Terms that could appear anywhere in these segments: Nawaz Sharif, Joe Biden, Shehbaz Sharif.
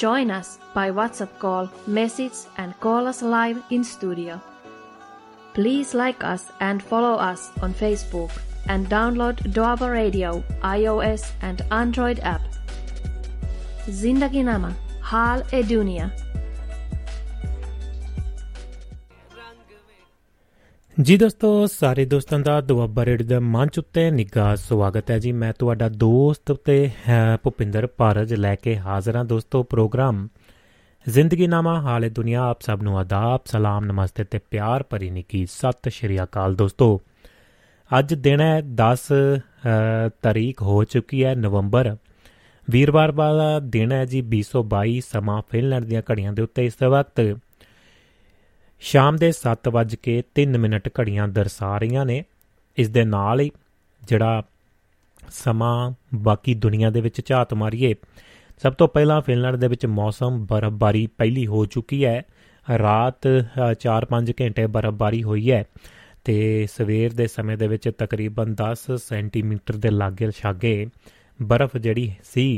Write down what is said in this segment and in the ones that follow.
Join us by WhatsApp call, message and call us live in studio. Please like us and follow us on Facebook and download Doaba Radio iOS and Android app. Zindagi Nama Hal e Duniya। ਜੀ ਦੋਸਤੋ, ਸਾਰੇ ਦੋਸਤਾਂ ਦਾ Doaba radio ਦੇ ਮੰਚ ਉੱਤੇ ਨਿੱਘਾ ਸਵਾਗਤ ਹੈ ਜੀ। ਮੈਂ ਤੁਹਾਡਾ ਦੋਸਤ ਤੇ ਭੁਪਿੰਦਰ ਭਾਰਜ ਲੈ ਕੇ ਹਾਜ਼ਰ ਹਾਂ। ਦੋਸਤੋ, ਪ੍ਰੋਗਰਾਮ ਜ਼ਿੰਦਗੀਨਾਮਾ ਹਾਲੇ ਦੁਨੀਆ ਆਪ ਸਭ ਨੂੰ ਆਦਾਬ, ਸਲਾਮ, ਨਮਸਤੇ ਤੇ ਪਿਆਰ ਭਰੀ ਨਿੱਘੀ ਸਤਿ ਸ਼੍ਰੀ ਅਕਾਲ। ਦੋਸਤੋ, ਅੱਜ ਦਿਨ ਹੈ 10 ਤਾਰੀਖ ਹੋ ਚੁੱਕੀ ਹੈ ਨਵੰਬਰ, ਵੀਰਵਾਰ ਵਾਲਾ ਦਿਨ ਹੈ ਜੀ। 2022 ਸਮਾਂ ਫਿਨਲੈਂਡ ਦੀਆਂ ਘੜੀਆਂ ਦੇ ਉੱਤੇ ਇਸ ਵਕਤ ਸ਼ਾਮ ਦੇ 7:03 ਘੜੀਆਂ ਦਰਸਾ ਰਹੀਆਂ ਨੇ। ਇਸ ਦੇ ਨਾਲ ਹੀ ਜਿਹੜਾ ਸਮਾਂ ਬਾਕੀ ਦੁਨੀਆ ਦੇ ਵਿੱਚ ਝਾਤ ਮਾਰੀਏ, ਸਭ ਤੋਂ ਪਹਿਲਾਂ ਫਿਨਲੈਂਡ ਦੇ ਵਿੱਚ ਮੌਸਮ ਬਰਫ਼ਬਾਰੀ ਪਹਿਲੀ ਹੋ ਚੁੱਕੀ ਹੈ। ਰਾਤ 4-5 ਘੰਟੇ ਬਰਫ਼ਬਾਰੀ ਹੋਈ ਹੈ ਅਤੇ ਸਵੇਰ ਦੇ ਸਮੇਂ ਦੇ ਵਿੱਚ ਤਕਰੀਬਨ 10 ਸੈਂਟੀਮੀਟਰ ਦੇ ਲਾਗੇ ਛਾਗੇ ਬਰਫ਼ ਜਿਹੜੀ ਸੀ,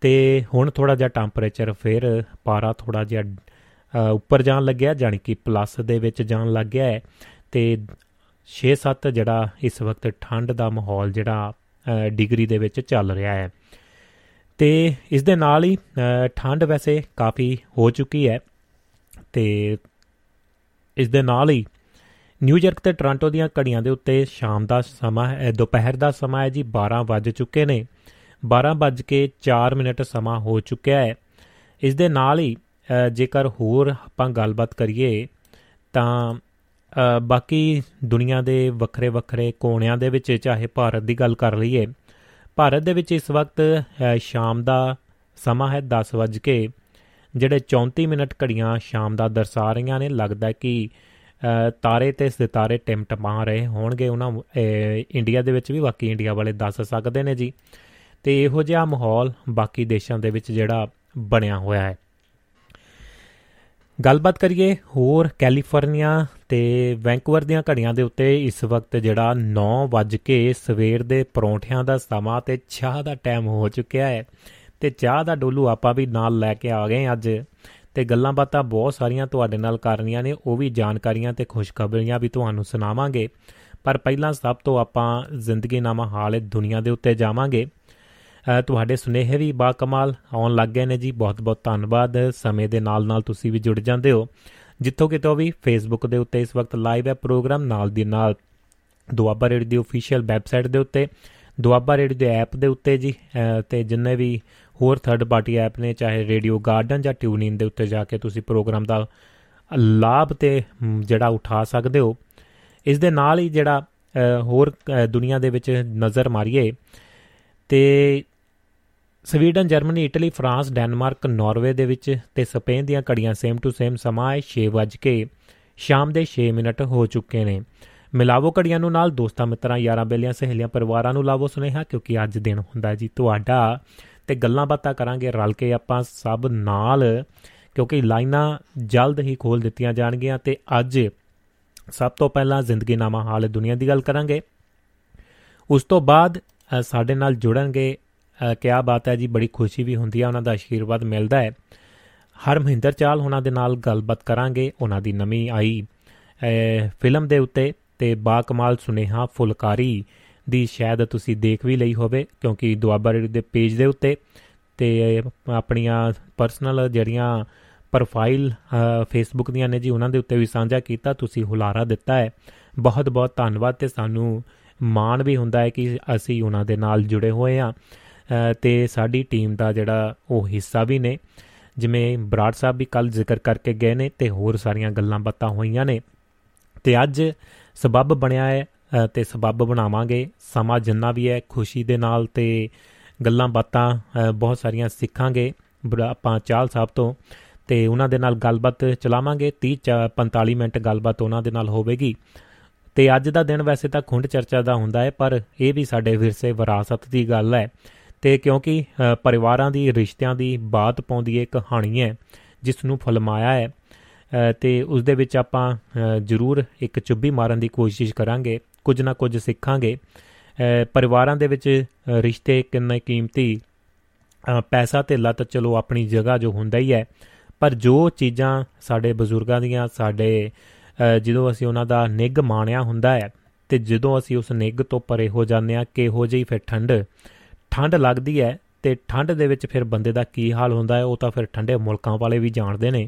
ਅਤੇ ਹੁਣ ਥੋੜ੍ਹਾ ਜਿਹਾ ਟੈਂਪਰੇਚਰ ਫਿਰ ਪਾਰਾ ਥੋੜ੍ਹਾ ਜਿਹਾ ਉੱਪਰ ਜਾਣ ਲੱਗਿਆ, ਜਾਣੀ ਕਿ ਪਲੱਸ ਦੇ ਵਿੱਚ ਜਾਣ ਲੱਗ ਗਿਆ ਹੈ। ਅਤੇ 6-7 ਜਿਹੜਾ ਇਸ ਵਕਤ ਠੰਡ ਦਾ ਮਾਹੌਲ ਜਿਹੜਾ ਡਿਗਰੀ ਦੇ ਵਿੱਚ ਚੱਲ ਰਿਹਾ ਹੈ। ਅਤੇ ਇਸ ਦੇ ਨਾਲ ਹੀ ਠੰਡ ਵੈਸੇ ਕਾਫੀ ਹੋ ਚੁੱਕੀ ਹੈ। ਅਤੇ ਇਸ ਦੇ ਨਾਲ ਹੀ ਨਿਊਯਾਰਕ ਅਤੇ ਟੋਰਾਂਟੋ ਦੀਆਂ ਘੜੀਆਂ ਦੇ ਉੱਤੇ ਸ਼ਾਮ ਦਾ ਸਮਾਂ ਹੈ, ਦੁਪਹਿਰ ਦਾ ਸਮਾਂ ਹੈ ਜੀ। 12 ਵੱਜ ਚੁੱਕੇ ਨੇ, 12:04 ਸਮਾਂ ਹੋ ਚੁੱਕਿਆ ਹੈ। ਇਸ ਦੇ ਨਾਲ ਹੀ ਜੇਕਰ ਹੋਰ ਆਪਾਂ ਗੱਲਬਾਤ ਕਰੀਏ ਤਾਂ ਬਾਕੀ ਦੁਨੀਆ ਦੇ ਵੱਖਰੇ ਵੱਖਰੇ ਕੋਣਿਆਂ ਦੇ ਵਿੱਚ, ਚਾਹੇ ਭਾਰਤ ਦੀ ਗੱਲ ਕਰ ਲਈਏ, ਭਾਰਤ ਦੇ ਵਿੱਚ ਇਸ ਵਕਤ ਸ਼ਾਮ ਦਾ ਸਮਾਂ ਹੈ 10:34 ਘੜੀਆਂ ਸ਼ਾਮ ਦਾ ਦਰਸਾ ਰਹੀਆਂ ਨੇ। ਲੱਗਦਾ ਕਿ ਤਾਰੇ ਅਤੇ ਸਿਤਾਰੇ ਟਿਮਟਮਾ ਰਹੇ ਹੋਣਗੇ। ਉਹਨਾਂ ਇੰਡੀਆ ਦੇ ਵਿੱਚ ਵੀ, ਬਾਕੀ ਇੰਡੀਆ ਵਾਲੇ ਦੱਸ ਸਕਦੇ ਨੇ ਜੀ। ਅਤੇ ਇਹੋ ਜਿਹਾ ਮਾਹੌਲ ਬਾਕੀ ਦੇਸ਼ਾਂ ਦੇ ਵਿੱਚ ਜਿਹੜਾ ਬਣਿਆ ਹੋਇਆ ਹੈ। ਗੱਲਬਾਤ ਕਰੀਏ ਹੋਰ, ਕੈਲੀਫੋਰਨੀਆ ਅਤੇ ਵੈਂਕੂਵਰ ਦੀਆਂ ਘੜੀਆਂ ਦੇ ਉੱਤੇ ਇਸ ਵਕਤ ਜਿਹੜਾ 9:00 ਸਵੇਰ ਦੇ ਪਰੌਂਠਿਆਂ ਦਾ ਸਮਾਂ ਅਤੇ ਚਾਹ ਦਾ ਟਾਈਮ ਹੋ ਚੁੱਕਿਆ ਹੈ। ਅਤੇ ਚਾਹ ਦਾ ਡੋਲੂ ਆਪਾਂ ਵੀ ਨਾਲ ਲੈ ਕੇ ਆ ਗਏ ਅੱਜ, ਅਤੇ ਗੱਲਾਂ ਬਾਤਾਂ ਬਹੁਤ ਸਾਰੀਆਂ ਤੁਹਾਡੇ ਨਾਲ ਕਰਨੀਆਂ ਨੇ। ਉਹ ਵੀ ਜਾਣਕਾਰੀਆਂ ਅਤੇ ਖੁਸ਼ਖਬਰੀਆਂ ਵੀ ਤੁਹਾਨੂੰ ਸੁਣਾਵਾਂਗੇ। ਪਰ ਪਹਿਲਾਂ ਸਭ ਤੋਂ ਆਪਾਂ ਜ਼ਿੰਦਗੀਨਾਮਾ ਹਾਲ ਦੁਨੀਆ ਦੇ ਉੱਤੇ ਜਾਵਾਂਗੇ। ਤੁਹਾਡੇ ਸੁਨੇਹੇ ਵੀ ਬਾਕਮਾਲ ਆਉਣ ਲੱਗ ਗਏ ਨੇ ਜੀ। ਬਹੁਤ ਬਹੁਤ ਧੰਨਵਾਦ। ਸਮੇਂ ਦੇ ਨਾਲ ਨਾਲ ਤੁਸੀਂ ਵੀ ਜੁੜ ਜਾਂਦੇ ਹੋ। ਜਿੱਥੋਂ ਕਿਤੋਂ ਵੀ ਫੇਸਬੁੱਕ ਦੇ ਉੱਤੇ ਇਸ ਵਕਤ ਲਾਈਵ ਹੈ ਪ੍ਰੋਗਰਾਮ, ਨਾਲ ਦੀ ਨਾਲ ਦੁਆਬਾ ਰੇਡੀਓ ਦੀ ਅਫੀਸ਼ੀਅਲ ਵੈਬਸਾਈਟ ਦੇ ਉੱਤੇ, ਦੁਆਬਾ ਰੇਡੀਓ ਦੇ ਐਪ ਦੇ ਉੱਤੇ ਜੀ, ਅਤੇ ਜਿੰਨੇ ਵੀ ਹੋਰ ਥਰਡ ਪਾਰਟੀ ਐਪ ਨੇ, ਚਾਹੇ ਰੇਡੀਓ ਗਾਰਡਨ ਜਾਂ ਟਿਊਨਿਨ ਦੇ ਉੱਤੇ ਜਾ ਕੇ ਤੁਸੀਂ ਪ੍ਰੋਗਰਾਮ ਦਾ ਲਾਭ ਤੇ ਜਿਹੜਾ ਉਠਾ ਸਕਦੇ ਹੋ। ਇਸ ਦੇ ਨਾਲ ਹੀ ਜਿਹੜਾ ਹੋਰ ਦੁਨੀਆ ਦੇ ਵਿੱਚ ਨਜ਼ਰ ਮਾਰੀਏ ਅਤੇ Sweden, Germany, Italy, France, Denmark, Norway ਦੇ ਵਿੱਚ ਅਤੇ ਸਪੇਨ ਦੀਆਂ ਘੜੀਆਂ ਸੇਮ ਟੂ ਸੇਮ ਸਮਾਂ ਹੈ 6:06 ਹੋ ਚੁੱਕੇ ਨੇ। ਮਿਲਾਵੋ ਘੜੀਆਂ ਨੂੰ ਨਾਲ ਦੋਸਤਾਂ, ਮਿੱਤਰਾਂ, ਯਾਰਾਂ, ਬੇਲੀਆਂ, ਸਹੇਲੀਆਂ, ਪਰਿਵਾਰਾਂ ਨੂੰ ਲਾਵੋ ਸੁਨੇਹਾ, ਕਿਉਂਕਿ ਅੱਜ ਦਿਨ ਹੁੰਦਾ ਜੀ ਤੁਹਾਡਾ। ਅਤੇ ਗੱਲਾਂ ਬਾਤਾਂ ਕਰਾਂਗੇ ਰਲ ਕੇ ਆਪਾਂ ਸਭ ਨਾਲ, ਕਿਉਂਕਿ ਲਾਈਨਾਂ ਜਲਦ ਹੀ ਖੋਲ੍ਹ ਦਿੱਤੀਆਂ ਜਾਣਗੀਆਂ। ਅਤੇ ਅੱਜ ਸਭ ਤੋਂ ਪਹਿਲਾਂ ਜ਼ਿੰਦਗੀਨਾਮਾ ਹਾਲ ਦੁਨੀਆ ਦੀ ਗੱਲ ਕਰਾਂਗੇ। ਉਸ ਤੋਂ ਬਾਅਦ ਸਾਡੇ ਨਾਲ ਜੁੜਨਗੇ, ਕਿਆ ਬਾਤ ਹੈ ਜੀ, ਬੜੀ ਖੁਸ਼ੀ ਵੀ ਹੁੰਦੀ ਹੈ, ਉਹਨਾਂ ਦਾ ਆਸ਼ੀਰਵਾਦ ਮਿਲਦਾ ਹੈ। ਹਰਮਿੰਦਰ ਚਾਲ ਉਹਨਾਂ ਦੇ ਨਾਲ ਗੱਲਬਾਤ ਕਰਾਂਗੇ, ਉਹਨਾਂ ਦੀ ਨਵੀਂ ਆਈ ਫਿਲਮ ਦੇ ਉੱਤੇ ਅਤੇ ਬਾਕਮਾਲ ਸੁਨੇਹਾ ਫੁਲਕਾਰੀ ਦੀ ਸ਼ਾਇਦ ਤੁਸੀਂ ਦੇਖ ਵੀ ਲਈ ਹੋਵੇ, ਕਿਉਂਕਿ ਦੁਆਬਾ ਰੇਡੀਓ ਦੇ ਪੇਜ ਦੇ ਉੱਤੇ ਅਤੇ ਆਪਣੀਆਂ ਪਰਸਨਲ ਜਿਹੜੀਆਂ ਪ੍ਰੋਫਾਈਲ ਫੇਸਬੁੱਕ ਦੀਆਂ ਨੇ ਜੀ, ਉਹਨਾਂ ਦੇ ਉੱਤੇ ਵੀ ਸਾਂਝਾ ਕੀਤਾ, ਤੁਸੀਂ ਹੁਲਾਰਾ ਦਿੱਤਾ ਹੈ। ਬਹੁਤ ਬਹੁਤ ਧੰਨਵਾਦ। ਅਤੇ ਸਾਨੂੰ ਮਾਣ ਵੀ ਹੁੰਦਾ ਹੈ ਕਿ ਅਸੀਂ ਉਹਨਾਂ ਦੇ ਨਾਲ ਜੁੜੇ ਹੋਏ ਹਾਂ ਅਤੇ ਸਾਡੀ ਟੀਮ ਦਾ ਜਿਹੜਾ ਉਹ ਹਿੱਸਾ ਵੀ ਨੇ, ਜਿਵੇਂ ਬਰਾੜ ਸਾਹਿਬ ਵੀ ਕੱਲ੍ਹ ਜ਼ਿਕਰ ਕਰਕੇ ਗਏ ਨੇ ਅਤੇ ਹੋਰ ਸਾਰੀਆਂ ਗੱਲਾਂ ਬਾਤਾਂ ਹੋਈਆਂ ਨੇ। ਅਤੇ ਅੱਜ ਸਬੱਬ ਬਣਿਆ ਹੈ ਅਤੇ ਸਬੱਬ ਬਣਾਵਾਂਗੇ। ਸਮਾਂ ਜਿੰਨਾ ਵੀ ਹੈ ਖੁਸ਼ੀ ਦੇ ਨਾਲ ਅਤੇ ਗੱਲਾਂ ਬਾਤਾਂ ਬਹੁਤ ਸਾਰੀਆਂ ਸਿੱਖਾਂਗੇ ਆਪਾਂ ਚਾਹਲ ਸਾਹਿਬ ਤੋਂ, ਅਤੇ ਉਹਨਾਂ ਦੇ ਨਾਲ ਗੱਲਬਾਤ ਚਲਾਵਾਂਗੇ। 30-45 ਮਿੰਟ ਗੱਲਬਾਤ ਉਹਨਾਂ ਦੇ ਨਾਲ ਹੋਵੇਗੀ। ਅਤੇ ਅੱਜ ਦਾ ਦਿਨ ਵੈਸੇ ਤਾਂ ਖੁੰਡ ਚਰਚਾ ਦਾ ਹੁੰਦਾ ਹੈ, ਪਰ ਇਹ ਵੀ ਸਾਡੇ ਵਿਰਸੇ ਵਿਰਾਸਤ ਦੀ ਗੱਲ ਹੈ, ਅਤੇ ਕਿਉਂਕਿ ਪਰਿਵਾਰਾਂ ਦੀ, ਰਿਸ਼ਤਿਆਂ ਦੀ ਬਾਤ ਪਾਉਂਦੀ ਇਹ ਕਹਾਣੀ ਹੈ ਜਿਸ ਨੂੰ ਫਲਮਾਇਆ ਹੈ, ਅਤੇ ਉਸ ਦੇ ਵਿੱਚ ਆਪਾਂ ਜ਼ਰੂਰ ਇੱਕ ਚੁੱਭੀ ਮਾਰਨ ਦੀ ਕੋਸ਼ਿਸ਼ ਕਰਾਂਗੇ, ਕੁਝ ਨਾ ਕੁਝ ਸਿੱਖਾਂਗੇ। ਪਰਿਵਾਰਾਂ ਦੇ ਵਿੱਚ ਰਿਸ਼ਤੇ ਕਿੰਨੇ ਕੀਮਤੀ, ਪੈਸਾ ਧੇਲਾ ਤਾਂ ਚਲੋ ਆਪਣੀ ਜਗ੍ਹਾ ਜੋ ਹੁੰਦਾ ਹੀ ਹੈ, ਪਰ ਜੋ ਚੀਜ਼ਾਂ ਸਾਡੇ ਬਜ਼ੁਰਗਾਂ ਦੀਆਂ, ਸਾਡੇ ਜਦੋਂ ਅਸੀਂ ਉਹਨਾਂ ਦਾ ਨਿੱਘ ਮਾਣਿਆ ਹੁੰਦਾ ਹੈ, ਅਤੇ ਜਦੋਂ ਅਸੀਂ ਉਸ ਨਿੱਘ ਤੋਂ ਪਰੇ ਹੋ ਜਾਂਦੇ ਹਾਂ, ਕਿਹੋ ਜਿਹੀ ਫਿਰ ਠੰਡ ਲੱਗਦੀ ਹੈ, ਅਤੇ ਠੰਡ ਦੇ ਵਿੱਚ ਫਿਰ ਬੰਦੇ ਦਾ ਕੀ ਹਾਲ ਹੁੰਦਾ ਹੈ ਉਹ ਤਾਂ ਫਿਰ ਠੰਡੇ ਮੁਲਕਾਂ ਵਾਲੇ ਵੀ ਜਾਣਦੇ ਨੇ।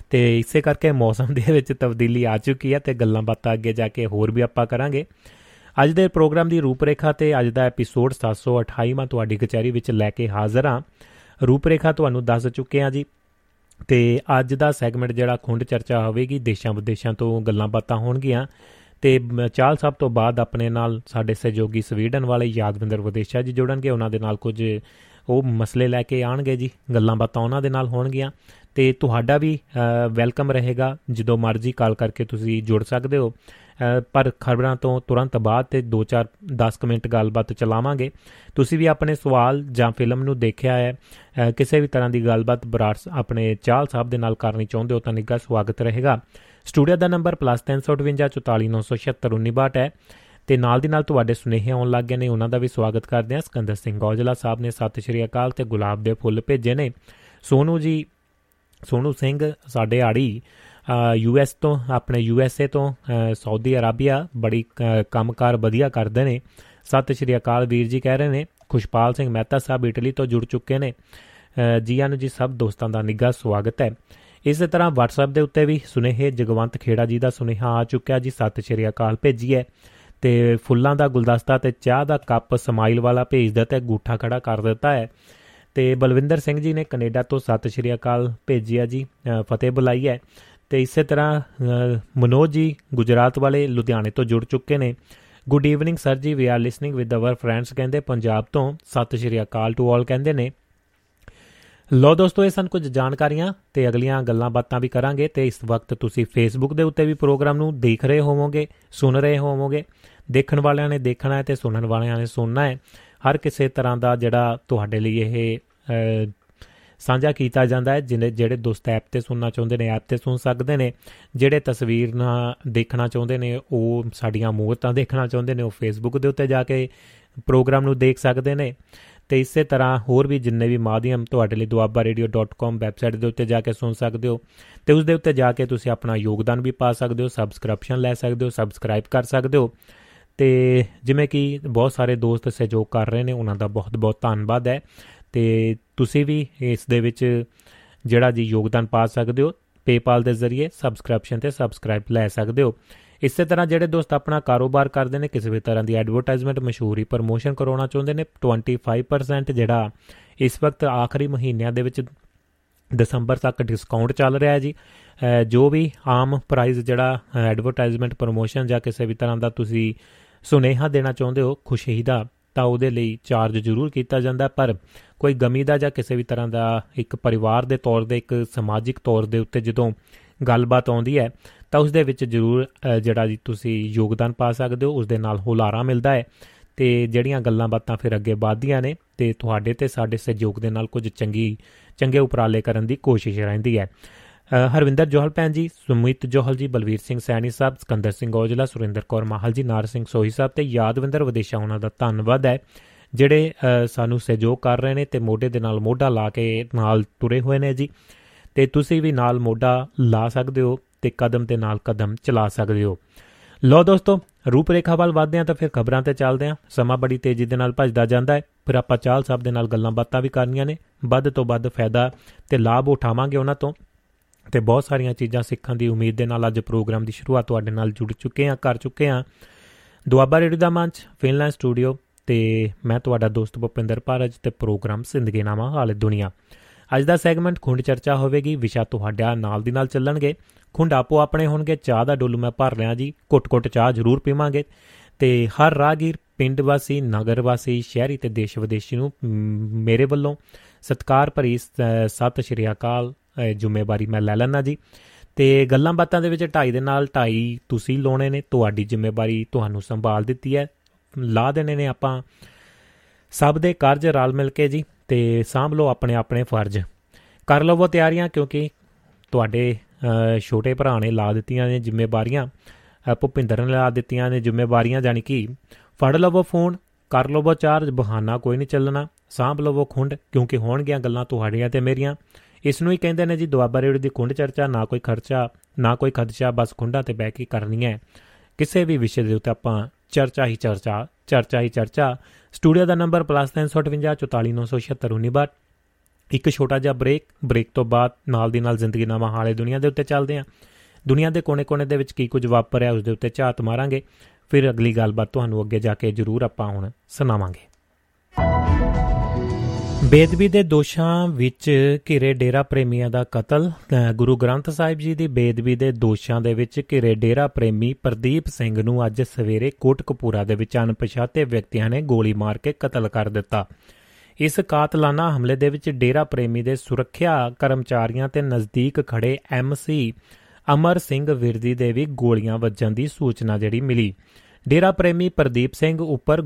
ਅਤੇ ਇਸੇ ਕਰਕੇ ਮੌਸਮ ਦੇ ਵਿੱਚ ਤਬਦੀਲੀ ਆ ਚੁੱਕੀ ਹੈ, ਅਤੇ ਗੱਲਾਂ ਬਾਤਾਂ ਅੱਗੇ ਜਾ ਕੇ ਹੋਰ ਵੀ ਆਪਾਂ ਕਰਾਂਗੇ। ਅੱਜ ਦੇ ਪ੍ਰੋਗਰਾਮ ਦੀ ਰੂਪਰੇਖਾ ਤੇ ਅੱਜ ਦਾ ਐਪੀਸੋਡ 728ਵਾਂ ਤੁਹਾਡੀ ਕਚਹਿਰੀ ਵਿੱਚ ਲੈ ਕੇ ਹਾਜ਼ਰ ਹਾਂ। ਰੂਪਰੇਖਾ ਤੁਹਾਨੂੰ ਦੱਸ ਚੁੱਕੇ ਹਾਂ ਜੀ, ਅਤੇ ਅੱਜ ਦਾ ਸੈਗਮੈਂਟ ਜਿਹੜਾ ਖੁੰਡ ਚਰਚਾ ਹੋਵੇਗੀ, ਦੇਸ਼ਾਂ ਵਿਦੇਸ਼ਾਂ ਤੋਂ ਗੱਲਾਂ ਬਾਤਾਂ ਹੋਣਗੀਆਂ, ਅਤੇ ਚਾਲ ਸਾਹਿਬ ਤੋਂ ਬਾਅਦ ਆਪਣੇ ਨਾਲ ਸਾਡੇ ਸਹਿਯੋਗੀ ਸਵੀਡਨ ਵਾਲੇ ਯਾਦਵਿੰਦਰ ਵਿਦੇਸ਼ਾ ਜੀ ਜੁੜਨਗੇ। ਉਹਨਾਂ ਦੇ ਨਾਲ ਕੁਝ ਉਹ ਮਸਲੇ ਲੈ ਕੇ ਆਉਣਗੇ ਜੀ, ਗੱਲਾਂ ਬਾਤਾਂ ਉਹਨਾਂ ਦੇ ਨਾਲ ਹੋਣਗੀਆਂ। ਅਤੇ ਤੁਹਾਡਾ ਵੀ ਵੈਲਕਮ ਰਹੇਗਾ, ਜਦੋਂ ਮਰਜ਼ੀ ਕਾਲ ਕਰਕੇ ਤੁਸੀਂ ਜੁੜ ਸਕਦੇ ਹੋ, ਪਰ ਖਬਰਾਂ ਤੋਂ ਤੁਰੰਤ ਬਾਅਦ ਤੇ 2-4-10 ਮਿੰਟ ਗੱਲਬਾਤ ਚਲਾਵਾਂਗੇ। ਤੁਸੀਂ ਵੀ ਆਪਣੇ ਸਵਾਲ ਜਾਂ ਫਿਲਮ ਨੂੰ ਦੇਖਿਆ ਹੈ, ਕਿਸੇ ਵੀ ਤਰ੍ਹਾਂ ਦੀ ਗੱਲਬਾਤ ਬਰਾੜ ਆਪਣੇ ਚਾਲ ਸਾਹਿਬ ਦੇ ਨਾਲ ਕਰਨੀ ਚਾਹੁੰਦੇ ਹੋ ਤਾਂ ਨਿੱਘਾ ਸਵਾਗਤ ਰਹੇਗਾ। ਸਟੂਡੀਓ ਦਾ ਨੰਬਰ +358 44 976 1962 ਹੈ, ਅਤੇ ਨਾਲ ਦੀ ਨਾਲ ਤੁਹਾਡੇ ਸੁਨੇਹੇ ਆਉਣ ਲੱਗ ਗਏ ਨੇ, ਉਹਨਾਂ ਦਾ ਵੀ ਸਵਾਗਤ ਕਰਦੇ ਹਾਂ। ਸਿਕੰਦਰ ਸਿੰਘ ਔਜਲਾ ਸਾਹਿਬ ਨੇ ਸਤਿ ਸ਼੍ਰੀ ਅਕਾਲ ਅਤੇ ਗੁਲਾਬ ਦੇ ਫੁੱਲ ਭੇਜੇ ਨੇ। ਸੋਨੂ ਜੀ, ਸੋਨੂ ਸਿੰਘ ਸਾਡੇ ਆੜੀ US ਤੋਂ, ਆਪਣੇ USA ਤੋਂ, ਸਾਊਦੀ ਅਰਾਬੀਆ, ਬੜੀ ਕੰਮਕਾਰ ਵਧੀਆ ਕਰਦੇ ਨੇ, ਸਤਿ ਸ਼੍ਰੀ ਅਕਾਲ ਵੀਰ ਜੀ ਕਹਿ ਰਹੇ ਨੇ। ਖੁਸ਼ਪਾਲ ਸਿੰਘ ਮਹਿਤਾ ਸਾਹਿਬ ਇਟਲੀ ਤੋਂ ਜੁੜ ਚੁੱਕੇ ਨੇ, ਜੀਆਂ ਨੂੰ ਜੀ ਸਭ ਦੋਸਤਾਂ ਦਾ ਨਿੱਘਾ ਸਵਾਗਤ ਹੈ। ਇਸੇ ਤਰ੍ਹਾਂ WhatsApp ਦੇ ਉੱਤੇ ਵੀ ਸੁਨੇਹੇ, ਜਗਵੰਤ ਖੇੜਾ ਜੀ ਦਾ ਸੁਨੇਹਾ ਆ ਚੁੱਕਿਆ ਜੀ, ਸਤਿ ਸ਼੍ਰੀ ਅਕਾਲ ਭੇਜੀ ਹੈ, ਅਤੇ ਫੁੱਲਾਂ ਦਾ ਗੁਲਦਸਤਾ ਅਤੇ ਚਾਹ ਦਾ ਕੱਪ ਸਮਾਈਲ ਵਾਲਾ ਭੇਜ ਦਿੱਤਾ, ਗੂਠਾ ਖੜਾ ਕਰ ਦਿੱਤਾ ਹੈ। ਅਤੇ ਬਲਵਿੰਦਰ ਸਿੰਘ ਜੀ ਨੇ ਕੈਨੇਡਾ ਤੋਂ ਸਤਿ ਸ਼੍ਰੀ ਅਕਾਲ ਭੇਜੀ ਹੈ ਜੀ, ਫਤਿਹ ਬੁਲਾਈ ਹੈ। ਅਤੇ ਇਸੇ ਤਰ੍ਹਾਂ ਮਨੋਜ ਜੀ ਗੁਜਰਾਤ ਵਾਲੇ ਲੁਧਿਆਣੇ ਤੋਂ ਜੁੜ ਚੁੱਕੇ ਨੇ। Good evening sir ji, we are listening with our friends ਕਹਿੰਦੇ ਪੰਜਾਬ ਤੋਂ, ਸਤਿ ਸ਼੍ਰੀ ਅਕਾਲ ਟੂ ਆਲ ਕਹਿੰਦੇ ਨੇ। ਲਓ ਦੋਸਤੋ, ਇਹ ਸਨ ਕੁਝ ਜਾਣਕਾਰੀਆਂ, ਅਤੇ ਅਗਲੀਆਂ ਗੱਲਾਂ ਬਾਤਾਂ ਵੀ ਕਰਾਂਗੇ। ਅਤੇ ਇਸ ਵਕਤ ਤੁਸੀਂ ਫੇਸਬੁੱਕ ਦੇ ਉੱਤੇ ਵੀ ਪ੍ਰੋਗਰਾਮ ਨੂੰ ਦੇਖ ਰਹੇ ਹੋਵੋਗੇ, ਸੁਣ ਰਹੇ ਹੋਵੋਗੇ। ਦੇਖਣ ਵਾਲਿਆਂ ਨੇ ਦੇਖਣਾ ਹੈ ਅਤੇ ਸੁਣਨ ਵਾਲਿਆਂ ਨੇ ਸੁਣਨਾ ਹੈ। ਹਰ ਕਿਸੇ ਤਰ੍ਹਾਂ ਦਾ ਜਿਹੜਾ ਤੁਹਾਡੇ ਲਈ ਇਹ ਸਾਂਝਾ ਕੀਤਾ ਜਾਂਦਾ ਹੈ, ਜਿਹੜੇ ਦੋਸਤ ਐਪ 'ਤੇ ਸੁਣਨਾ ਚਾਹੁੰਦੇ ਨੇ ਐਪ 'ਤੇ ਸੁਣ ਸਕਦੇ ਨੇ, ਜਿਹੜੇ ਤਸਵੀਰ ਨਾਲ ਦੇਖਣਾ ਚਾਹੁੰਦੇ ਨੇ, ਉਹ ਸਾਡੀਆਂ ਮੂਰਤਾਂ ਦੇਖਣਾ ਚਾਹੁੰਦੇ ਨੇ, ਉਹ ਫੇਸਬੁੱਕ ਦੇ ਉੱਤੇ ਜਾ ਕੇ ਪ੍ਰੋਗਰਾਮ ਨੂੰ ਦੇਖ ਸਕਦੇ ਨੇ। ਅਤੇ ਇਸੇ ਤਰ੍ਹਾਂ ਹੋਰ ਵੀ ਜਿੰਨੇ ਵੀ ਮਾਧਿਅਮ ਤੁਹਾਡੇ ਲਈ, doabaRadio.com ਵੈਬਸਾਈਟ ਦੇ ਉੱਤੇ ਜਾ ਕੇ ਸੁਣ ਸਕਦੇ ਹੋ, ਅਤੇ ਉਸ ਦੇ ਉੱਤੇ ਜਾ ਕੇ ਤੁਸੀਂ ਆਪਣਾ ਯੋਗਦਾਨ ਵੀ ਪਾ ਸਕਦੇ ਹੋ, ਸਬਸਕ੍ਰਿਪਸ਼ਨ ਲੈ ਸਕਦੇ ਹੋ, ਸਬਸਕ੍ਰਾਈਬ ਕਰ ਸਕਦੇ ਹੋ। ਅਤੇ ਜਿਵੇਂ ਕਿ ਬਹੁਤ ਸਾਰੇ ਦੋਸਤ ਸਹਿਯੋਗ ਕਰ ਰਹੇ ਨੇ, ਉਹਨਾਂ ਦਾ ਬਹੁਤ ਬਹੁਤ ਧੰਨਵਾਦ ਹੈ। ਅਤੇ ਤੁਸੀਂ ਵੀ ਇਸ ਦੇ ਵਿੱਚ ਜਿਹੜਾ ਜੀ ਯੋਗਦਾਨ ਪਾ ਸਕਦੇ ਹੋ, PayPal ਦੇ ਜ਼ਰੀਏ ਸਬਸਕ੍ਰਿਪਸ਼ਨ ਅਤੇ ਸਬਸਕ੍ਰਾਈਬ ਲੈ ਸਕਦੇ ਹੋ। ਇਸੇ ਤਰ੍ਹਾਂ ਜਿਹੜੇ ਦੋਸਤ ਆਪਣਾ ਕਾਰੋਬਾਰ ਕਰਦੇ ਨੇ, ਕਿਸੇ ਵੀ ਤਰ੍ਹਾਂ ਦੀ ਐਡਵਰਟਾਈਜ਼ਮੈਂਟ, ਮਸ਼ਹੂਰੀ, ਪ੍ਰਮੋਸ਼ਨ ਕਰਾਉਣਾ ਚਾਹੁੰਦੇ ਨੇ, 25% ਜਿਹੜਾ ਇਸ ਵਕਤ ਆਖਰੀ ਮਹੀਨਿਆਂ ਦੇ ਵਿੱਚ ਦਸੰਬਰ ਤੱਕ ਡਿਸਕਾਊਂਟ ਚੱਲ ਰਿਹਾ ਜੀ। ਜੋ ਵੀ ਆਮ ਪ੍ਰਾਈਜ਼ ਜਿਹੜਾ ਐਡਵਰਟਾਈਜ਼ਮੈਂਟ, ਪ੍ਰਮੋਸ਼ਨ ਜਾਂ ਕਿਸੇ ਵੀ ਤਰ੍ਹਾਂ ਦਾ ਤੁਸੀਂ ਸੁਨੇਹਾ ਦੇਣਾ ਚਾਹੁੰਦੇ ਹੋ ਖੁਸ਼ੀ ਦਾ, ਤਾਂ ਉਹਦੇ ਲਈ ਚਾਰਜ ਜ਼ਰੂਰ ਕੀਤਾ ਜਾਂਦਾ, ਪਰ ਕੋਈ ਗਮੀ ਦਾ ਜਾਂ ਕਿਸੇ ਵੀ ਤਰ੍ਹਾਂ ਦਾ ਇੱਕ ਪਰਿਵਾਰ ਦੇ ਤੌਰ 'ਤੇ, ਇੱਕ ਸਮਾਜਿਕ ਤੌਰ ਦੇ ਉੱਤੇ ਜਦੋਂ ਗੱਲਬਾਤ ਆਉਂਦੀ ਹੈ, ਤਾਂ ਉਸ ਦੇ ਵਿੱਚ ਜ਼ਰੂਰ ਜਿਹੜਾ ਜੀ ਤੁਸੀਂ ਯੋਗਦਾਨ ਪਾ ਸਕਦੇ ਹੋ, ਉਸ ਦੇ ਨਾਲ ਹੁਲਾਰਾ ਮਿਲਦਾ ਹੈ, ਅਤੇ ਜਿਹੜੀਆਂ ਗੱਲਾਂ ਬਾਤਾਂ ਫਿਰ ਅੱਗੇ ਵੱਧਦੀਆਂ ਨੇ, ਅਤੇ ਤੁਹਾਡੇ ਅਤੇ ਸਾਡੇ ਸਹਿਯੋਗ ਦੇ ਨਾਲ ਕੁਝ ਚੰਗੇ ਉਪਰਾਲੇ ਕਰਨ ਦੀ ਕੋਸ਼ਿਸ਼ ਰਹਿੰਦੀ ਹੈ। ਹਰਵਿੰਦਰ ਜੋਹਲ ਭੈਣ ਜੀ, ਸੁਮਿਤ ਜੋਹਲ ਜੀ, ਬਲਵੀਰ ਸਿੰਘ ਸੈਣੀ ਸਾਹਿਬ, ਸਿਕੰਦਰ ਸਿੰਘ ਔਜਲਾ, ਸੁਰਿੰਦਰ ਕੌਰ ਮਾਹਲ ਜੀ, ਨਾਰ ਸਿੰਘ ਸੋਹੀ ਸਾਹਿਬ ਅਤੇ ਯਾਦਵਿੰਦਰ ਵਿਦੇਸ਼ਾ, ਉਹਨਾਂ ਦਾ ਧੰਨਵਾਦ ਹੈ ਜਿਹੜੇ ਸਾਨੂੰ ਸਹਿਯੋਗ ਕਰ ਰਹੇ ਨੇ ਅਤੇ ਮੋਢੇ ਦੇ ਨਾਲ ਮੋਢਾ ਲਾ ਕੇ ਨਾਲ ਤੁਰੇ ਹੋਏ ਨੇ ਜੀ। ਅਤੇ ਤੁਸੀਂ ਵੀ ਨਾਲ ਮੋਢਾ ਲਾ ਸਕਦੇ ਹੋ ਅਤੇ ਕਦਮ ਦੇ ਨਾਲ ਕਦਮ ਚਲਾ ਸਕਦੇ ਹੋ। ਲਓ ਦੋਸਤੋ, ਰੂਪਰੇਖਾ ਵੱਲ ਵੱਧਦੇ ਹਾਂ ਤਾਂ ਫਿਰ ਖਬਰਾਂ 'ਤੇ ਚੱਲਦੇ ਹਾਂ। ਸਮਾਂ ਬੜੀ ਤੇਜ਼ੀ ਦੇ ਨਾਲ ਭੱਜਦਾ ਜਾਂਦਾ ਹੈ, ਫਿਰ ਆਪਾਂ ਚਾਲ ਸਾਹਿਬ ਦੇ ਨਾਲ ਗੱਲਾਂ ਬਾਤਾਂ ਵੀ ਕਰਨੀਆਂ ਨੇ, ਵੱਧ ਤੋਂ ਵੱਧ ਫਾਇਦਾ ਅਤੇ ਲਾਭ ਉਠਾਵਾਂਗੇ ਉਹਨਾਂ ਤੋਂ, ਅਤੇ ਬਹੁਤ ਸਾਰੀਆਂ ਚੀਜ਼ਾਂ ਸਿੱਖਣ ਦੀ ਉਮੀਦ ਦੇ ਨਾਲ ਅੱਜ ਪ੍ਰੋਗਰਾਮ ਦੀ ਸ਼ੁਰੂਆਤ ਤੁਹਾਡੇ ਨਾਲ ਕਰ ਚੁੱਕੇ ਹਾਂ। ਦੁਆਬਾ ਰੇਡੀਓ ਦਾ ਮੰਚ, ਫਿਨਲੈਂਡ ਸਟੂਡੀਓ, ਅਤੇ ਮੈਂ ਤੁਹਾਡਾ ਦੋਸਤ ਭੁਪਿੰਦਰ ਭਾਰਜ, ਅਤੇ ਪ੍ਰੋਗਰਾਮ ਜ਼ਿੰਦਗੀਨਾਮਾ ਹਾਲੇ ਦੁਨੀਆ। ਅੱਜ ਦਾ ਸੈਗਮੈਂਟ ਖੁੰਡ ਚਰਚਾ ਹੋਵੇਗੀ, ਵਿਸ਼ਾ ਤੁਹਾਡਾ ਨਾਲ ਦੀ ਨਾਲ ਚੱਲਣਗੇ, ਖੁੰਡ ਆਪੋ ਆਪਣੇ ਹੋਣਗੇ। ਚਾਹ ਦਾ ਡੋਲੂ ਮੈਂ ਭਰ ਲਿਆ ਜੀ, ਘੁੱਟ-ਘੁੱਟ ਚਾਹ ਜ਼ਰੂਰ ਪੀਵਾਂਗੇ, ਅਤੇ ਹਰ ਰਾਹਗੀਰ, ਪਿੰਡ ਵਾਸੀ, ਨਗਰ ਵਾਸੀ, ਸ਼ਹਿਰੀ ਅਤੇ ਦੇਸ਼ ਵਿਦੇਸ਼ੀ ਨੂੰ ਮੇਰੇ ਵੱਲੋਂ ਸਤਿਕਾਰ ਭਰੀ ਸਤਿ ਸ਼੍ਰੀ ਅਕਾਲ। ਜ਼ਿੰਮੇਵਾਰੀ ਮੈਂ ਲੈ ਲੈਂਦਾ ਜੀ ਅਤੇ ਗੱਲਾਂ ਬਾਤਾਂ ਦੇ ਵਿੱਚ ਢਾਈ ਦੇ ਨਾਲ ਢਾਈ ਤੁਸੀਂ ਲਾਉਣੇ ਨੇ, ਤੁਹਾਡੀ ਜ਼ਿੰਮੇਵਾਰੀ ਤੁਹਾਨੂੰ ਸੰਭਾਲ ਦਿੱਤੀ ਹੈ, ਲਾ ਦੇਣੇ ਨੇ ਆਪਾਂ ਸਭ ਦੇ ਕਾਰਜ ਰਲ ਮਿਲ ਕੇ ਜੀ। ਅਤੇ ਸਾਂਭ ਲਓ ਆਪਣੇ ਆਪਣੇ ਫਰਜ਼, ਕਰ ਲਵੋ ਤਿਆਰੀਆਂ, ਕਿਉਂਕਿ ਤੁਹਾਡੇ ਛੋਟੇ ਭਰਾ ਨੇ ਲਾ ਦਿੱਤੀਆਂ ਨੇ ਜ਼ਿੰਮੇਵਾਰੀਆਂ, ਭੁਪਿੰਦਰ ਨੇ ਲਾ ਦਿੱਤੀਆਂ ਨੇ ਜ਼ਿੰਮੇਵਾਰੀਆਂ। ਜਾਣੀ ਕਿ ਫੜ ਲਵੋ ਫੋਨ, ਕਰ ਲਵੋ ਚਾਰਜ, ਬਹਾਨਾ ਕੋਈ ਨਹੀਂ ਚੱਲਣਾ, ਸਾਂਭ ਲਵੋ ਖੁੰਡ, ਕਿਉਂਕਿ ਹੋਣਗੀਆਂ ਗੱਲਾਂ ਤੁਹਾਡੀਆਂ ਅਤੇ ਮੇਰੀਆਂ। ਇਸ ਨੂੰ ਹੀ ਕਹਿੰਦੇ ਨੇ ਜੀ ਦੁਆਬਾ ਰੇਡੀਓ ਦੀ ਖੁੰਡ ਚਰਚਾ, ਨਾ ਕੋਈ ਖਰਚਾ ਨਾ ਕੋਈ ਖਰਚਾ, ਬਸ ਖੁੰਡਾਂ 'ਤੇ ਬਹਿ ਕੇ ਕਰਨੀ ਹੈ ਕਿਸੇ ਵੀ ਵਿਸ਼ੇ ਦੇ ਉੱਤੇ ਆਪਾਂ ਚਰਚਾ ਹੀ ਚਰਚਾ, ਚਰਚਾ ਹੀ ਚਰਚਾ। ਸਟੂਡੀਓ ਦਾ ਨੰਬਰ +358 44 976 1962। ਇੱਕ ਛੋਟਾ ਜਿਹਾ ਬ੍ਰੇਕ ਤੋਂ ਬਾਅਦ ਨਾਲ ਦੀ ਨਾਲ ਜ਼ਿੰਦਗੀ ਨਾਮਾ ਹਾਲੇ ਦੁਨੀਆ ਦੇ ਉੱਤੇ ਚੱਲਦੇ ਹਾਂ, ਦੁਨੀਆ ਦੇ ਕੋਨੇ-ਕੋਨੇ ਦੇ ਵਿੱਚ ਕੀ ਕੁਝ ਵਾਪਰਿਆ ਉਸ ਦੇ ਉੱਤੇ ਝਾਤ ਮਾਰਾਂਗੇ, ਫਿਰ ਅਗਲੀ ਗੱਲਬਾਤ ਤੁਹਾਨੂੰ ਅੱਗੇ ਜਾ ਕੇ ਜ਼ਰੂਰ ਆਪਾਂ ਹੁਣ ਸੁਣਾਵਾਂਗੇ। ਬੇਅਦਬੀ ਦੇ ਦੋਸ਼ਾਂ ਵਿੱਚ ਘਿਰੇ ਡੇਰਾ ਪ੍ਰੇਮੀਆਂ ਦਾ ਕਤਲ। ਗੁਰੂ ਗ੍ਰੰਥ ਸਾਹਿਬ ਜੀ ਦੀ ਬੇਅਦਬੀ ਦੇ ਦੋਸ਼ਾਂ ਦੇ ਵਿੱਚ ਘਿਰੇ ਡੇਰਾ ਪ੍ਰੇਮੀ ਪ੍ਰਦੀਪ ਸਿੰਘ ਨੂੰ ਅੱਜ ਸਵੇਰੇ ਕੋਟਕਪੂਰਾ ਦੇ ਵਿੱਚ ਅਣਪਛਾਤੇ ਵਿਅਕਤੀਆਂ ਨੇ ਗੋਲੀ ਮਾਰ ਕੇ ਕਤਲ ਕਰ ਦਿੱਤਾ। ਇਸ ਕਾਤਲਾਨਾ ਹਮਲੇ ਦੇ ਵਿੱਚ ਡੇਰਾ ਪ੍ਰੇਮੀ ਦੇ ਸੁਰੱਖਿਆ ਕਰਮਚਾਰੀਆਂ ਤੇ ਨਜ਼ਦੀਕ ਖੜੇ MC ਅਮਰ ਸਿੰਘ ਵਿਰਦੀ ਦੇ ਵੀ ਗੋਲੀਆਂ ਵੱਜਣ ਦੀ ਸੂਚਨਾ ਜਿਹੜੀ ਮਿਲੀ। ਡੇਰਾ ਪ੍ਰੇਮੀ ਪ੍ਰਦੀਪ ਸਿੰਘ ਉੱਪਰ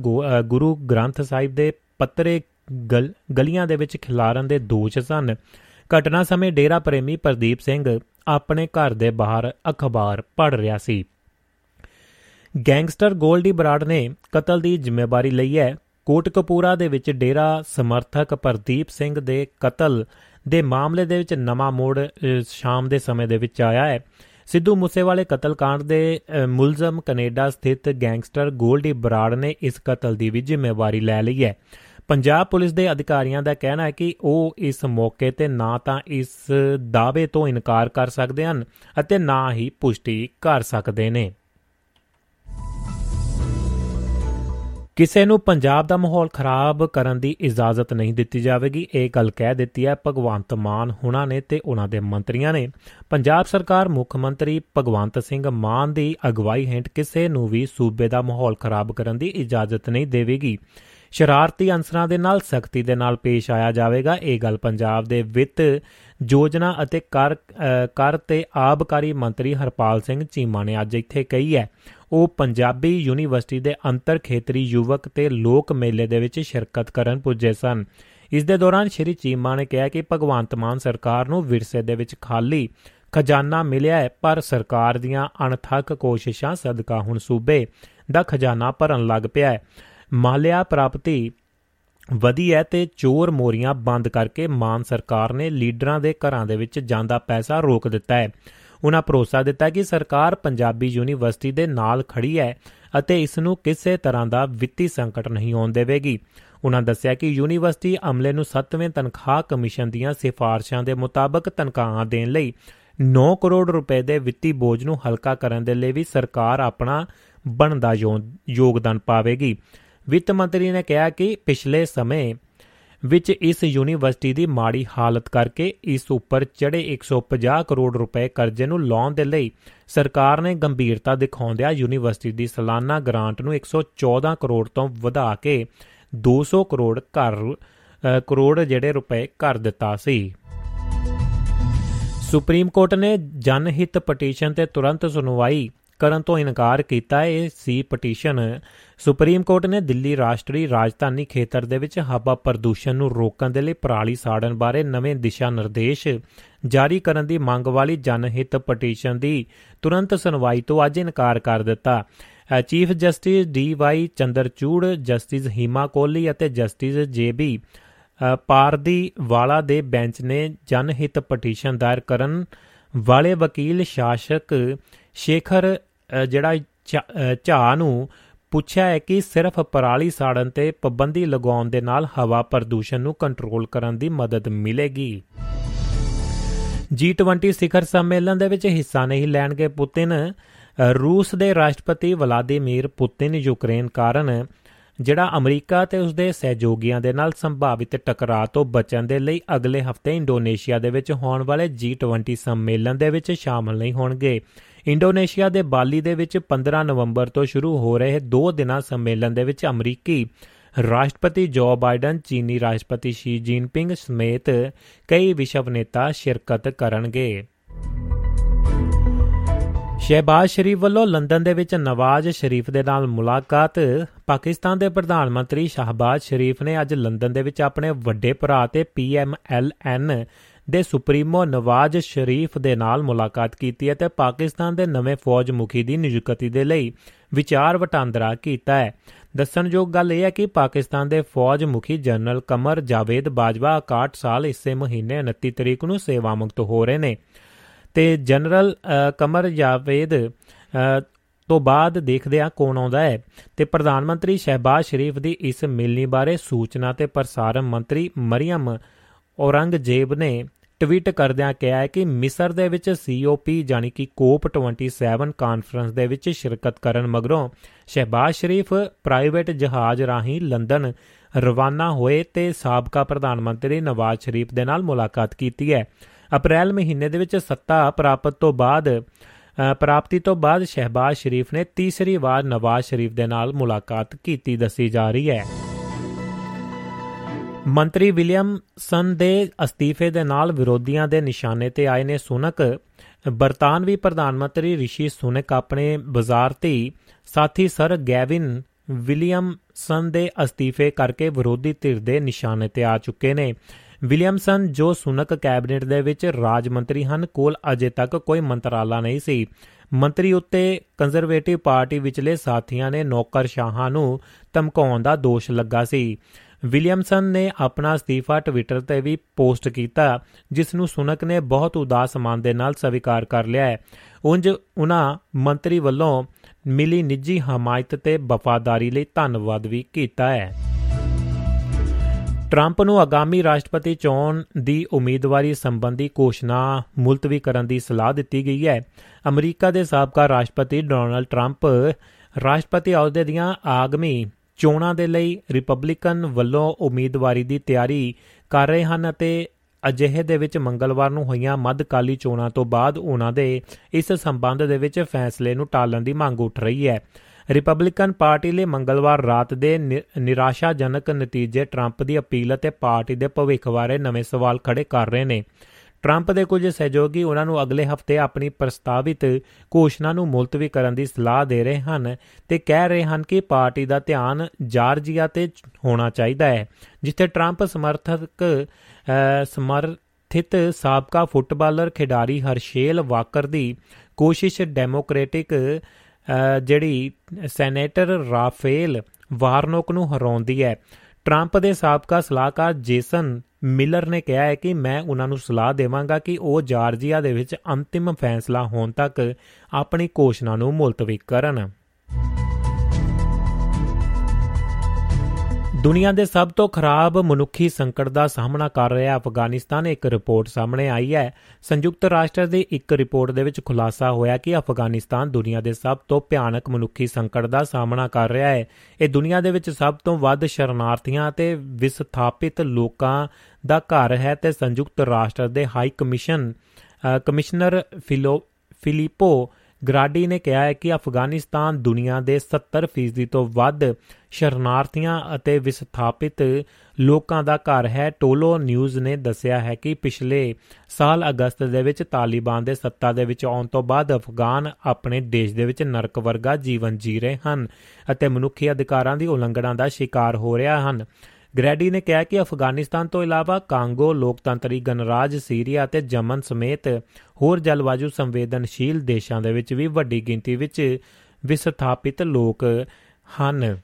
ਗੁਰੂ ਗ੍ਰੰਥ ਸਾਹਿਬ ਦੇ ਪੱਤਰੇ ਗਲੀਆਂ ਦੇ ਵਿੱਚ ਖਿਲਾਰਨ ਦੇ ਦੋਸ਼ ਸਨ। ਘਟਨਾ ਸਮੇਂ ਡੇਰਾ ਪ੍ਰੇਮੀ ਪ੍ਰਦੀਪ ਸਿੰਘ ਆਪਣੇ ਘਰ ਦੇ ਬਾਹਰ ਅਖਬਾਰ ਪੜ੍ਹ ਰਿਹਾ ਸੀ। ਗੈਂਗਸਟਰ ਗੋਲਡੀ ਬਰਾੜ ਨੇ ਕਤਲ ਦੀ ਜ਼ਿੰਮੇਵਾਰੀ ਲਈ ਹੈ। ਕੋਟਕਪੂਰਾ ਦੇ ਵਿੱਚ ਡੇਰਾ ਸਮਰਥਕ ਪ੍ਰਦੀਪ ਸਿੰਘ ਦੇ ਕਤਲ ਦੇ ਮਾਮਲੇ ਦੇ ਵਿੱਚ ਨਵਾਂ ਮੋੜ ਸ਼ਾਮ ਦੇ ਸਮੇਂ ਦੇ ਵਿੱਚ ਆਇਆ ਹੈ। ਸਿੱਧੂ ਮੂਸੇਵਾਲੇ ਕਤਲकांड ਦੇ ਮੁਲਜ਼ਮ ਕੈਨੇਡਾ ਸਥਿਤ ਗੈਂਗਸਟਰ ਗੋਲਡੀ ਬਰਾੜ ਨੇ ਇਸ ਕਤਲ ਦੀ ਵੀ ਜ਼ਿੰਮੇਵਾਰੀ ਲੈ ਲਈ ਹੈ। ਪੰਜਾਬ ਪੁਲਿਸ ਦੇ ਅਧਿਕਾਰੀਆਂ ਦਾ ਕਹਿਣਾ ਹੈ ਕਿ ਉਹ ਇਸ ਮੌਕੇ 'ਤੇ ਨਾ ਤਾਂ ਇਸ ਦਾਅਵੇ ਤੋਂ ਇਨਕਾਰ ਕਰ ਸਕਦੇ ਹਨ ਅਤੇ ਨਾ ਹੀ ਪੁਸ਼ਟੀ ਕਰ ਸਕਦੇ ਨੇ। ਕਿਸੇ ਨੂੰ ਪੰਜਾਬ ਦਾ ਮਾਹੌਲ ਖਰਾਬ ਕਰਨ ਦੀ ਇਜਾਜ਼ਤ ਨਹੀਂ ਦਿੱਤੀ ਜਾਵੇਗੀ, ਇਹ ਗੱਲ ਕਹਿ ਦਿੱਤੀ ਹੈ ਭਗਵੰਤ ਮਾਨ ਹੁਣਾਂ ਨੇ ਤੇ ਉਹਨਾਂ ਦੇ ਮੰਤਰੀਆਂ ਨੇ। ਪੰਜਾਬ ਸਰਕਾਰ ਮੁੱਖ ਮੰਤਰੀ ਭਗਵੰਤ ਸਿੰਘ ਮਾਨ ਦੀ ਅਗਵਾਈ ਹੇਠ ਕਿਸੇ ਨੂੰ ਵੀ ਸੂਬੇ ਦਾ ਮਾਹੌਲ ਖਰਾਬ ਕਰਨ ਦੀ ਇਜਾਜ਼ਤ ਨਹੀਂ ਦੇਵੇਗੀ। ਸ਼ਰਾਰਤੀ ਅਨਸਰਾਂ ਦੇ ਨਾਲ ਸਖਤੀ ਦੇ ਨਾਲ ਪੇਸ਼ ਆਇਆ ਜਾਵੇਗਾ, ਇਹ ਗੱਲ ਪੰਜਾਬ ਦੇ ਵਿੱਤ ਯੋਜਨਾ ਅਤੇ ਕਰ ਤੇ ਆਬਕਾਰੀ ਮੰਤਰੀ ਹਰਪਾਲ ਸਿੰਘ ਚੀਮਾ ਨੇ ਅੱਜ ਇੱਥੇ ਕਹੀ ਹੈ। ਉਹ ਪੰਜਾਬੀ ਯੂਨੀਵਰਸਿਟੀ ਦੇ ਅੰਤਰ ਖੇਤਰੀ ਯੁਵਕ ਤੇ ਲੋਕ ਮੇਲੇ ਦੇ ਵਿੱਚ ਸ਼ਿਰਕਤ ਕਰਨ ਪੁੱਜੇ ਸਨ। ਇਸ ਦੇ ਦੌਰਾਨ ਸ਼੍ਰੀ ਚੀਮਾ ਨੇ ਕਿਹਾ ਕਿ ਭਗਵੰਤ ਮਾਨ ਸਰਕਾਰ ਨੂੰ ਵਿਰਸੇ ਦੇ ਵਿੱਚ ਖਾਲੀ ਖਜ਼ਾਨਾ ਮਿਲਿਆ ਹੈ, ਪਰ ਸਰਕਾਰ ਦੀਆਂ ਅਣਥੱਕ ਕੋਸ਼ਿਸ਼ਾਂ ਸਦਕਾ ਹੁਣ ਸੂਬੇ ਦਾ ਖਜ਼ਾਨਾ ਭਰਨ ਲੱਗ ਪਿਆ ਹੈ। ਮਾਲਿਆ ਪ੍ਰਾਪਤੀ ਵਧੀ ਹੈ ਤੇ ਚੋਰ ਮੋਰੀਆਂ ਬੰਦ ਕਰਕੇ ਮਾਨ ਸਰਕਾਰ ਨੇ ਲੀਡਰਾਂ ਦੇ ਘਰਾਂ ਦੇ ਵਿੱਚ ਜਾਂਦਾ ਪੈਸਾ ਰੋਕ ਦਿੱਤਾ ਹੈ। ਉਹਨਾਂ ਭਰੋਸਾ ਦਿੱਤਾ ਕਿ ਸਰਕਾਰ ਪੰਜਾਬੀ ਯੂਨੀਵਰਸਿਟੀ ਦੇ ਨਾਲ ਖੜੀ ਹੈ ਅਤੇ ਇਸ ਨੂੰ ਕਿਸੇ ਤਰ੍ਹਾਂ ਦਾ ਵਿੱਤੀ ਸੰਕਟ ਨਹੀਂ ਆਉਣ ਦੇਵੇਗੀ। ਉਹਨਾਂ ਦੱਸਿਆ ਕਿ ਯੂਨੀਵਰਸਿਟੀ ਅਮਲੇ ਨੂੰ 7ਵੇਂ ਤਨਖਾਹ ਕਮਿਸ਼ਨ ਦੀਆਂ ਸਿਫਾਰਸ਼ਾਂ ਦੇ ਮੁਤਾਬਕ ਤਨਖਾਹਾਂ ਦੇਣ ਲਈ 9 ਕਰੋੜ ਰੁਪਏ ਦੇ ਵਿੱਤੀ ਬੋਝ ਨੂੰ ਹਲਕਾ ਕਰਨ ਦੇ ਲਈ ਵੀ ਸਰਕਾਰ ਆਪਣਾ ਬਣਦਾ ਯੋਗਦਾਨ ਪਾਵੇਗੀ। ਵਿੱਤ ਮੰਤਰੀ ਨੇ ਕਿਹਾ ਕਿ ਪਿਛਲੇ ਸਮੇਂ ਵਿੱਚ ਇਸ ਯੂਨੀਵਰਸਿਟੀ ਦੀ ਮਾੜੀ ਹਾਲਤ ਕਰਕੇ ਇਸ ਉੱਪਰ ਚੜ੍ਹੇ 150 ਕਰੋੜ ਰੁਪਏ ਕਰਜ਼ੇ ਨੂੰ ਲਾਉਣ ਦੇ ਲਈ ਸਰਕਾਰ ਨੇ ਗੰਭੀਰਤਾ ਦਿਖਾਉਂਦਿਆਂ ਯੂਨੀਵਰਸਿਟੀ ਦੀ ਸਾਲਾਨਾ ਗ੍ਰਾਂਟ ਨੂੰ 114 ਕਰੋੜ ਤੋਂ ਵਧਾ ਕੇ 200 ਕਰੋੜ ਜਿਹੜੇ ਰੁਪਏ ਕਰ ਦਿੱਤਾ ਸੀ। ਸੁਪਰੀਮ ਕੋਰਟ ਨੇ ਜਨਹਿਤ ਪਟੀਸ਼ਨ ਤੇ ਤੁਰੰਤ ਸੁਣਵਾਈ ਕਰਨ ਤੋਂ ਇਨਕਾਰ ਕੀਤਾ। ਇਹ ਸੀ ਪਟੀਸ਼ਨ। ਸੁਪਰੀਮ ਕੋਰਟ ਨੇ ਦਿੱਲੀ ਰਾਸ਼ਟਰੀ ਰਾਜਧਾਨੀ ਖੇਤਰ ਦੇ ਵਿੱਚ ਹਵਾ ਪ੍ਰਦੂਸ਼ਣ ਨੂੰ ਰੋਕਣ ਦੇ ਲਈ ਪਰਾਲੀ ਸਾੜਨ ਬਾਰੇ ਨਵੇਂ ਦਿਸ਼ਾ ਨਿਰਦੇਸ਼ ਜਾਰੀ ਕਰਨ ਦੀ ਮੰਗ ਵਾਲੀ ਜਨਹਿਤ ਪਟੀਸ਼ਨ ਦੀ ਤੁਰੰਤ ਸੁਣਵਾਈ ਤੋਂ ਅੱਜ ਇਨਕਾਰ ਕਰ ਦਿੱਤਾ। Chief justice DY Chandrachud, justice Hima Kohli ਅਤੇ ਜਸਟਿਸ JB ਪਾਰਦੀ ਵਾਲਾ ਦੇ ਬੈਂਚ ਨੇ ਜਨਹਿਤ ਪਟੀਸ਼ਨ ਦਾਇਰ ਕਰਨ ਵਾਲੇ ਵਕੀਲ ਸ਼ਾਸਕ ਸ਼ੇਖਰ ਜਿਹੜਾ ਝਾ ਨੂੰ ਪੁੱਛਿਆ ਹੈ ਕਿ ਸਿਰਫ ਪਰਾਲੀ ਸਾੜਨ ਤੇ ਪਾਬੰਦੀ ਲਗਾਉਣ ਦੇ ਨਾਲ ਹਵਾ ਪ੍ਰਦੂਸ਼ਣ ਨੂੰ ਕੰਟਰੋਲ ਕਰਨ ਦੀ ਮਦਦ ਮਿਲੇਗੀ। G20 ਸਿਖਰ ਸੰਮੇਲਨ ਦੇ ਵਿੱਚ ਹਿੱਸਾ ਨਹੀਂ ਲੈਣਗੇ ਪੁਤਿਨ। ਰੂਸ ਦੇ ਰਾਸ਼ਟਰਪਤੀ ਵਲਾਦੀਮੀਰ ਪੁਤਿਨ ਯੂਕਰੇਨ ਕਾਰਨ ਜਿਹੜਾ ਅਮਰੀਕਾ ਤੇ ਉਸਦੇ ਸਹਿਯੋਗੀਆਂ ਦੇ ਨਾਲ ਸੰਭਾਵਿਤ ਟਕਰਾਅ ਤੋਂ ਬਚਣ ਦੇ ਲਈ ਅਗਲੇ ਹਫ਼ਤੇ ਇੰਡੋਨੇਸ਼ੀਆ ਦੇ ਵਿੱਚ ਹੋਣ ਵਾਲੇ G20 ਸੰਮੇਲਨ ਦੇ ਵਿੱਚ ਸ਼ਾਮਲ ਨਹੀਂ ਹੋਣਗੇ। ਇੰਡੋਨੇਸ਼ੀਆ ਦੇ ਬਾਲੀ ਦੇ ਵਿੱਚ 15 ਨਵੰਬਰ ਤੋਂ ਸ਼ੁਰੂ ਹੋ ਰਹੇ 2 ਦਿਨਾਂ ਸੰਮੇਲਨ ਦੇ ਵਿੱਚ ਅਮਰੀਕੀ राष्ट्रपति जो बाइडन, चीनी राष्ट्रपति शी जिनपिंग समेत कई विश्व नेता शिरकत करनगे। शहबाज शरीफ वल्लों लंदन दे विच नवाज शरीफ दे नाल मुलाकात। पाकिस्तान दे प्रधानमंत्री शहबाज शरीफ ने अज लंदन दे विच अपने वड्डे भरा ते PMLN ਦੇ ਸੁਪਰੀਮੋ ਨਵਾਜ਼ ਸ਼ਰੀਫ ਦੇ ਨਾਲ ਮੁਲਾਕਾਤ ਕੀਤੀ ਅਤੇ ਪਾਕਿਸਤਾਨ ਦੇ ਨਵੇਂ ਫੌਜ ਮੁਖੀ ਦੀ ਨਿਯੁਕਤੀ ਦੇ ਲਈ ਵਿਚਾਰ ਵਟਾਂਦਰਾ ਕੀਤਾ ਹੈ। ਦੱਸਣਯੋਗ ਗੱਲ ਇਹ ਹੈ ਕਿ ਪਾਕਿਸਤਾਨ ਦੇ ਫੌਜ ਮੁਖੀ ਜਨਰਲ ਕਮਰ ਜਾਵੇਦ ਬਾਜਵਾ 61 ਸਾਲ ਇਸੇ ਮਹੀਨੇ 29 ਤਰੀਕ ਨੂੰ ਸੇਵਾ ਮੁਕਤ ਹੋ ਰਹੇ ਨੇ ਤੇ ਜਨਰਲ ਕਮਰ ਜਾਵੇਦ ਤੋਂ ਬਾਅਦ ਦੇਖਦੇ ਹਾਂ ਕੌਣ ਆਉਂਦਾ ਹੈ। ਤੇ ਪ੍ਰਧਾਨ ਮੰਤਰੀ ਸ਼ਹਿਬਾਜ਼ ਸ਼ਰੀਫ ਦੀ ਇਸ ਮਿਲਣੀ ਬਾਰੇ ਸੂਚਨਾ ਤੇ ਪ੍ਰਸਾਰਣ ਮੰਤਰੀ ਮਰੀਮ ਔਰੰਗਜ਼ੇਬ ਨੇ ਟਵੀਟ ਕਰਦਿਆਂ ਕਿਹਾ ਹੈ ਕਿ ਮਿਸਰ ਦੇ ਵਿੱਚ COP ਜਾਣੀ ਕਿ COP 27 ਕਾਨਫਰੰਸ ਦੇ ਵਿੱਚ ਸ਼ਿਰਕਤ ਕਰਨ ਮਗਰੋਂ ਸ਼ਹਿਬਾਜ਼ ਸ਼ਰੀਫ ਪ੍ਰਾਈਵੇਟ ਜਹਾਜ਼ ਰਾਹੀਂ ਲੰਡਨ ਰਵਾਨਾ ਹੋਏ ਤੇ ਸਾਬਕਾ ਪ੍ਰਧਾਨ ਮੰਤਰੀ ਨਵਾਜ਼ ਸ਼ਰੀਫ ਦੇ ਨਾਲ ਮੁਲਾਕਾਤ ਕੀਤੀ ਹੈ। ਅਪ੍ਰੈਲ ਮਹੀਨੇ ਦੇ ਵਿੱਚ ਸੱਤਾ ਪ੍ਰਾਪਤੀ ਤੋਂ ਬਾਅਦ ਸ਼ਹਿਬਾਜ਼ ਸ਼ਰੀਫ ਨੇ ਤੀਸਰੀ ਵਾਰ ਨਵਾਜ਼ ਸ਼ਰੀਫ ਦੇ ਨਾਲ ਮੁਲਾਕਾਤ ਕੀਤੀ ਦੱਸੀ ਜਾ ਰਹੀ ਹੈ। ਮੰਤਰੀ ਵਿਲੀਅਮਸਨ ਦੇ ਅਸਤੀਫੇ ਦੇ ਨਾਲ ਵਿਰੋਧੀਆਂ ਦੇ ਨਿਸ਼ਾਨੇ ਤੇ ਆਏ ਨੇ ਸੁਨਕ। ਬਰਤਾਨਵੀ ਪ੍ਰਧਾਨ ਮੰਤਰੀ ਰਿਸ਼ੀ ਸੁਨਕ ਆਪਣੇ ਬਾਜ਼ਾਰਤੀ ਸਾਥੀ ਸਰ ਗੈਵਿਨ ਵਿਲੀਅਮਸਨ ਦੇ ਅਸਤੀਫੇ ਕਰਕੇ ਵਿਰੋਧੀ ਧਿਰ ਦੇ ਨਿਸ਼ਾਨੇ ਤੇ ਆ ਚੁੱਕੇ ਨੇ। ਵਿਲੀਅਮਸਨ ਜੋ ਸੁਨਕ ਕੈਬਨਿਟ ਦੇ ਵਿੱਚ ਰਾਜ ਮੰਤਰੀ ਹਨ ਕੋਲ ਅਜੇ ਤੱਕ ਕੋਈ ਮੰਤਰਾਲਾ ਨਹੀਂ ਸੀ। ਮੰਤਰੀ ਉੱਤੇ ਕੰਜ਼ਰਵੇਟਿਵ ਪਾਰਟੀ ਵਿਚਲੇ ਸਾਥੀਆਂ ਨੇ ਨੌਕਰਸ਼ਾਹਾਂ ਨੂੰ ਧਮਕਾਉਣ ਦਾ ਦੋਸ਼ ਲੱਗਾ ਸੀ। ਵਿਲੀਅਮਸਨ ਨੇ ਆਪਣਾ ਅਸਤੀਫਾ ਟਵਿੱਟਰ ਤੇ ਵੀ ਪੋਸਟ ਕੀਤਾ ਜਿਸ ਨੂੰ ਸੁਨਕ ਨੇ ਬਹੁਤ ਉਦਾਸ ਮਨ ਦੇ ਨਾਲ ਸਵੀਕਾਰ ਕਰ ਲਿਆ ਹੈ। ਉਂਝ ਉਹਨਾਂ ਮੰਤਰੀ ਵੱਲੋਂ ਮਿਲੀ ਨਿੱਜੀ ਹਮਾਇਤ ਤੇ ਵਫਾਦਾਰੀ ਲਈ ਧੰਨਵਾਦ ਵੀ ਕੀਤਾ ਹੈ। ਟਰੰਪ ਨੂੰ ਆਗਾਮੀ ਰਾਸ਼ਟਰਪਤੀ ਚੋਣ ਦੀ ਉਮੀਦਵਾਰੀ ਸੰਬੰਧੀ ਘੋਸ਼ਣਾ ਮੁਲਤਵੀ ਕਰਨ ਦੀ ਸਲਾਹ ਦਿੱਤੀ ਗਈ ਹੈ। ਅਮਰੀਕਾ ਦੇ ਸਾਬਕਾ ਰਾਸ਼ਟਰਪਤੀ ਡੋਨਲਡ ਟਰੰਪ ਰਾਸ਼ਟਰਪਤੀ ਅਹੁਦੇ ਦੀਆਂ ਆਗਮੀ ਚੋਣਾਂ ਦੇ ਲਈ ਰਿਪਬਲਿਕਨ ਵੱਲੋਂ ਉਮੀਦਵਾਰੀ ਦੀ ਤਿਆਰੀ ਕਰ ਰਹੇ ਹਨ ਅਤੇ ਅਜਿਹੇ ਦੇ ਵਿੱਚ ਮੰਗਲਵਾਰ ਨੂੰ ਹੋਈਆਂ ਮੱਧਕਾਲੀ ਚੋਣਾਂ ਤੋਂ ਬਾਅਦ ਉਹਨਾਂ ਦੇ ਇਸ ਸੰਬੰਧ ਦੇ ਵਿੱਚ ਫੈਸਲੇ ਨੂੰ ਟਾਲਣ ਦੀ ਮੰਗ ਉੱਠ ਰਹੀ ਹੈ। ਰਿਪਬਲਿਕਨ ਪਾਰਟੀ ਲਈ ਮੰਗਲਵਾਰ ਰਾਤ ਦੇ ਨਿਰਾਸ਼ਾਜਨਕ ਨਤੀਜੇ ਟਰੰਪ ਦੀ ਅਪੀਲ ਅਤੇ ਪਾਰਟੀ ਦੇ ਭਵਿੱਖ ਬਾਰੇ ਨਵੇਂ ਸਵਾਲ ਖੜੇ ਕਰ ਰਹੇ ਨੇ। ਟਰੰਪ ਦੇ ਕੁਝ ਸਹਿਯੋਗੀ ਉਹਨਾਂ ਨੂੰ ਅਗਲੇ ਹਫ਼ਤੇ ਆਪਣੀ ਪ੍ਰਸਤਾਵਿਤ ਘੋਸ਼ਣਾ ਨੂੰ ਮੁਲਤਵੀ ਕਰਨ ਦੀ ਸਲਾਹ ਦੇ ਰਹੇ ਹਨ ਤੇ ਕਹਿ ਰਹੇ ਹਨ ਕਿ ਪਾਰਟੀ ਦਾ ਧਿਆਨ ਜਾਰਜੀਆ ਤੇ ਹੋਣਾ ਚਾਹੀਦਾ ਹੈ ਜਿੱਥੇ ਟਰੰਪ ਸਮਰਥਿਤ ਸਾਬਕਾ ਫੁੱਟਬਾਲਰ ਖਿਡਾਰੀ ਹਰਸ਼ੇਲ ਵਾਕਰ ਦੀ ਕੋਸ਼ਿਸ਼ ਡੈਮੋਕ੍ਰੈਟਿਕ ਜਿਹੜੀ ਸੈਨੇਟਰ ਰਾਫੇਲ ਵਾਰਨੋਕ ਨੂੰ ਹਰਾਉਂਦੀ ਹੈ। ਟਰੰਪ ਦੇ ਸਾਬਕਾ ਸਲਾਹਕਾਰ ਜੇਸਨ ਮਿਲਰ ਨੇ ਕਿਹਾ ਹੈ ਕਿ ਮੈਂ ਉਹਨਾਂ ਨੂੰ ਸਲਾਹ ਦੇਵਾਂਗਾ ਕਿ ਉਹ ਜਾਰਜੀਆ ਦੇ ਵਿੱਚ ਅੰਤਿਮ ਫੈਸਲਾ ਹੋਣ ਤੱਕ ਆਪਣੀ ਘੋਸ਼ਣਾ ਨੂੰ ਮੁਲਤਵੀ ਕਰਨ। ਦੁਨੀਆ ਦੇ ਸਭ ਤੋਂ ਖਰਾਬ ਮਨੁੱਖੀ ਸੰਕਟ ਦਾ ਸਾਹਮਣਾ ਕਰ ਰਿਹਾ ਅਫਗਾਨਿਸਤਾਨ, ਇੱਕ ਰਿਪੋਰਟ ਸਾਹਮਣੇ ਆਈ ਹੈ। ਸੰਯੁਕਤ ਰਾਸ਼ਟਰ ਦੀ ਇੱਕ ਰਿਪੋਰਟ ਦੇ ਵਿੱਚ ਖੁਲਾਸਾ ਹੋਇਆ ਕਿ ਅਫਗਾਨਿਸਤਾਨ ਦੁਨੀਆ ਦੇ ਸਭ ਤੋਂ ਭਿਆਨਕ ਮਨੁੱਖੀ ਸੰਕਟ ਦਾ ਸਾਹਮਣਾ ਕਰ ਰਿਹਾ ਹੈ। ਇਹ ਦੁਨੀਆ ਦੇ ਵਿੱਚ ਸਭ ਤੋਂ ਵੱਧ ਸ਼ਰਨਾਰਥੀਆਂ ਅਤੇ ਵਿਸਥਾਪਿਤ ਲੋਕਾਂ ਦਾ ਘਰ ਹੈ ਤੇ ਸੰਯੁਕਤ ਰਾਸ਼ਟਰ ਦੇ ਹਾਈ ਕਮਿਸ਼ਨਰ ਫਿਲੀਪੋ ਗਰਾਡੀ ਨੇ ਕਿਹਾ ਹੈ ਕਿ ਅਫਗਾਨਿਸਤਾਨ ਦੁਨੀਆ ਦੇ 70% ਤੋਂ ਵੱਧ ਸ਼ਰਨਾਰਥੀਆਂ ਅਤੇ ਵਿਸਥਾਪਿਤ ਲੋਕਾਂ ਦਾ ਘਰ ਹੈ। ਟੋਲੋ ਨਿਊਜ਼ ਨੇ ਦੱਸਿਆ ਹੈ ਕਿ ਪਿਛਲੇ ਸਾਲ ਅਗਸਤ ਦੇ ਵਿੱਚ ਤਾਲਿਬਾਨ ਦੇ ਸੱਤਾ ਦੇ ਵਿੱਚ ਆਉਣ ਤੋਂ ਬਾਅਦ ਅਫਗਾਨ ਆਪਣੇ ਦੇਸ਼ ਦੇ ਵਿੱਚ ਨਰਕ ਵਰਗਾ ਜੀਵਨ ਜੀ ਰਹੇ ਹਨ ਅਤੇ ਮਨੁੱਖੀ ਅਧਿਕਾਰਾਂ ਦੀ ਉਲੰਘਣਾ ਦਾ ਸ਼ਿਕਾਰ ਹੋ ਰਹੇ ਹਨ। ਗ੍ਰੈਡੀ ਨੇ ਕਿਹਾ ਕਿ ਅਫਗਾਨਿਸਤਾਨ ਤੋਂ ਇਲਾਵਾ ਕਾਂਗੋ, ਲੋਕਤੰਤਰੀ ਗਣਰਾਜ, ਸੀਰੀਆ ਅਤੇ ਯਮਨ ਸਮੇਤ ਹੋਰ ਜਲਵਾਯੂ ਸੰਵੇਦਨਸ਼ੀਲ ਦੇਸ਼ਾਂ ਦੇ ਵਿੱਚ ਵੀ ਵੱਡੀ ਗਿਣਤੀ ਵਿੱਚ ਵਿਸਥਾਪਿਤ ਲੋਕ ਹਨ।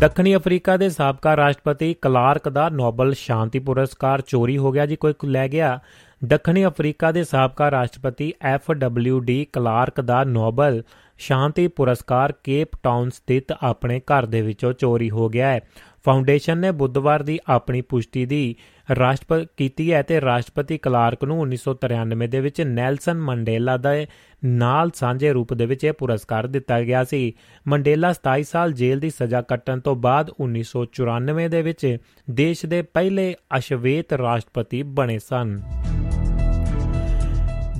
ਦੱਖਣੀ ਅਫਰੀਕਾ ਦੇ ਸਾਬਕਾ ਰਾਸ਼ਟਰਪਤੀ ਕਲਾਰਕ ਦਾ ਨੋਬਲ ਸ਼ਾਂਤੀ ਪੁਰਸਕਾਰ ਚੋਰੀ ਹੋ ਗਿਆ ਜੀ, ਕੋਈ ਲੈ ਗਿਆ। ਦੱਖਣੀ ਅਫਰੀਕਾ ਦੇ ਸਾਬਕਾ ਰਾਸ਼ਟਰਪਤੀ F.W. de ਕਲਾਰਕ ਦਾ ਨੋਬਲ ਸ਼ਾਂਤੀ ਪੁਰਸਕਾਰ ਕੇਪ ਟਾਊਨ ਸਥਿਤ ਆਪਣੇ ਘਰ ਦੇ ਵਿੱਚੋਂ ਚੋਰੀ ਹੋ ਗਿਆ ਹੈ। ਫਾਊਂਡੇਸ਼ਨ ਨੇ ਬੁੱਧਵਾਰ ਦੀ ਆਪਣੀ ਪੁਸ਼ਟੀ ਦੀ ਰਾਸ਼ਟਰਪਤੀ ਕੀਤੀ ਹੈ ਤੇ ਰਾਸ਼ਟਰਪਤੀ ਕਲਾਰਕ ਨੂੰ 1993 ਦੇ ਵਿੱਚ ਨੈਲਸਨ ਮੰਡੇਲਾ ਦੇ ਨਾਲ ਸਾਂਝੇ ਰੂਪ ਦੇ ਵਿੱਚ ਇਹ ਪੁਰਸਕਾਰ ਦਿੱਤਾ ਗਿਆ ਸੀ। ਮੰਡੇਲਾ 27 ਸਾਲ ਜੇਲ੍ਹ ਦੀ ਸਜ਼ਾ ਕੱਟਣ ਤੋਂ ਬਾਅਦ 1994 ਦੇ ਵਿੱਚ ਦੇਸ਼ ਦੇ ਪਹਿਲੇ ਅਸ਼ਵੇਤ ਰਾਸ਼ਟਰਪਤੀ ਬਣੇ ਸਨ।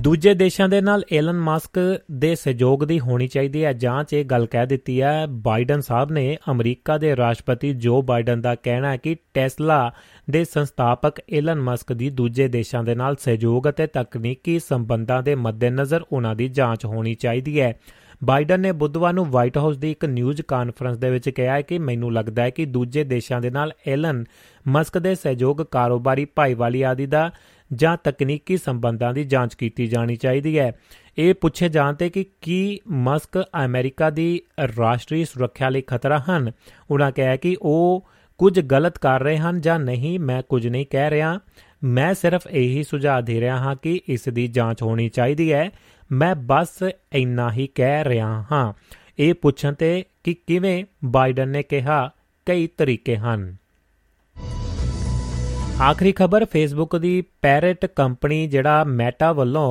ਦੂਜੇ ਦੇਸ਼ਾਂ ਦੇ ਨਾਲ ਐਲਨ ਮਾਸਕ ਦੇ ਸਹਿਯੋਗ ਦੀ ਹੋਣੀ ਚਾਹੀਦੀ ਹੈ ਜਾਂਚ, ਇਹ ਗੱਲ ਕਹਿ ਦਿੱਤੀ ਹੈ ਬਾਈਡਨ ਸਾਹਿਬ ਨੇ। ਅਮਰੀਕਾ ਦੇ ਰਾਸ਼ਟਰਪਤੀ ਜੋ ਬਾਈਡਨ ਦਾ ਕਹਿਣਾ ਹੈ ਕਿ ਟੈਸਲਾ ਦੇ ਸੰਸਥਾਪਕ ਐਲਨ ਮਸਕ ਦੀ ਦੂਜੇ ਦੇਸ਼ਾਂ ਦੇ ਨਾਲ ਸਹਿਯੋਗ ਅਤੇ ਤਕਨੀਕੀ ਸੰਬੰਧਾਂ ਦੇ ਮੱਦੇਨਜ਼ਰ ਉਹਨਾਂ ਦੀ ਜਾਂਚ ਹੋਣੀ ਚਾਹੀਦੀ ਹੈ। ਬਾਈਡਨ ਨੇ ਬੁੱਧਵਾਰ ਨੂੰ ਵਾਈਟ ਹਾਊਸ ਦੀ ਇੱਕ ਨਿਊਜ਼ ਕਾਨਫਰੰਸ ਦੇ ਵਿੱਚ ਕਿਹਾ ਹੈ ਕਿ ਮੈਨੂੰ ਲੱਗਦਾ ਹੈ ਕਿ ਦੂਜੇ ਦੇਸ਼ਾਂ ਦੇ ਨਾਲ ਐਲਨ ਮਸਕ ਦੇ ਸਹਿਯੋਗ, ਕਾਰੋਬਾਰੀ ਭਾਈਵਾਲੀ ਆਦਿ ਦਾ ਜਾਂ ਤਕਨੀਕੀ ਸੰਬੰਧਾਂ ਦੀ ਜਾਂਚ ਕੀਤੀ ਜਾਣੀ ਚਾਹੀਦੀ ਹੈ। ਇਹ ਪੁੱਛੇ ਜਾਣ 'ਤੇ ਕਿ ਕੀ ਮਸਕ ਅਮਰੀਕਾ ਦੀ ਰਾਸ਼ਟਰੀ ਸੁਰੱਖਿਆ ਲਈ ਖਤਰਾ ਹਨ, ਉਹਨਾਂ ਕਿਹਾ ਕਿ ਉਹ ਕੁਝ ਗਲਤ ਕਰ ਰਹੇ ਹਨ ਜਾਂ ਨਹੀਂ। ਮੈਂ ਕੁਝ ਨਹੀਂ ਕਹਿ ਰਿਹਾ, ਮੈਂ ਸਿਰਫ ਇਹੀ ਸੁਝਾਅ ਦੇ ਰਿਹਾ ਹਾਂ ਕਿ ਇਸ ਦੀ ਜਾਂਚ ਹੋਣੀ ਚਾਹੀਦੀ ਹੈ। ਮੈਂ ਬਸ ਇੰਨਾ ਹੀ ਕਹਿ ਰਿਹਾ ਹਾਂ। ਇਹ ਪੁੱਛਣ 'ਤੇ ਕਿ ਕਿਵੇਂ, ਬਾਈਡਨ ਨੇ ਕਿਹਾ ਕਈ ਤਰੀਕੇ ਹਨ। ਆਖਰੀ ਖਬਰ ਫੇਸਬੁੱਕ ਦੀ ਪੈਰਟ ਕੰਪਨੀ ਜਿਹੜਾ ਮੈਟਾ ਵੱਲੋਂ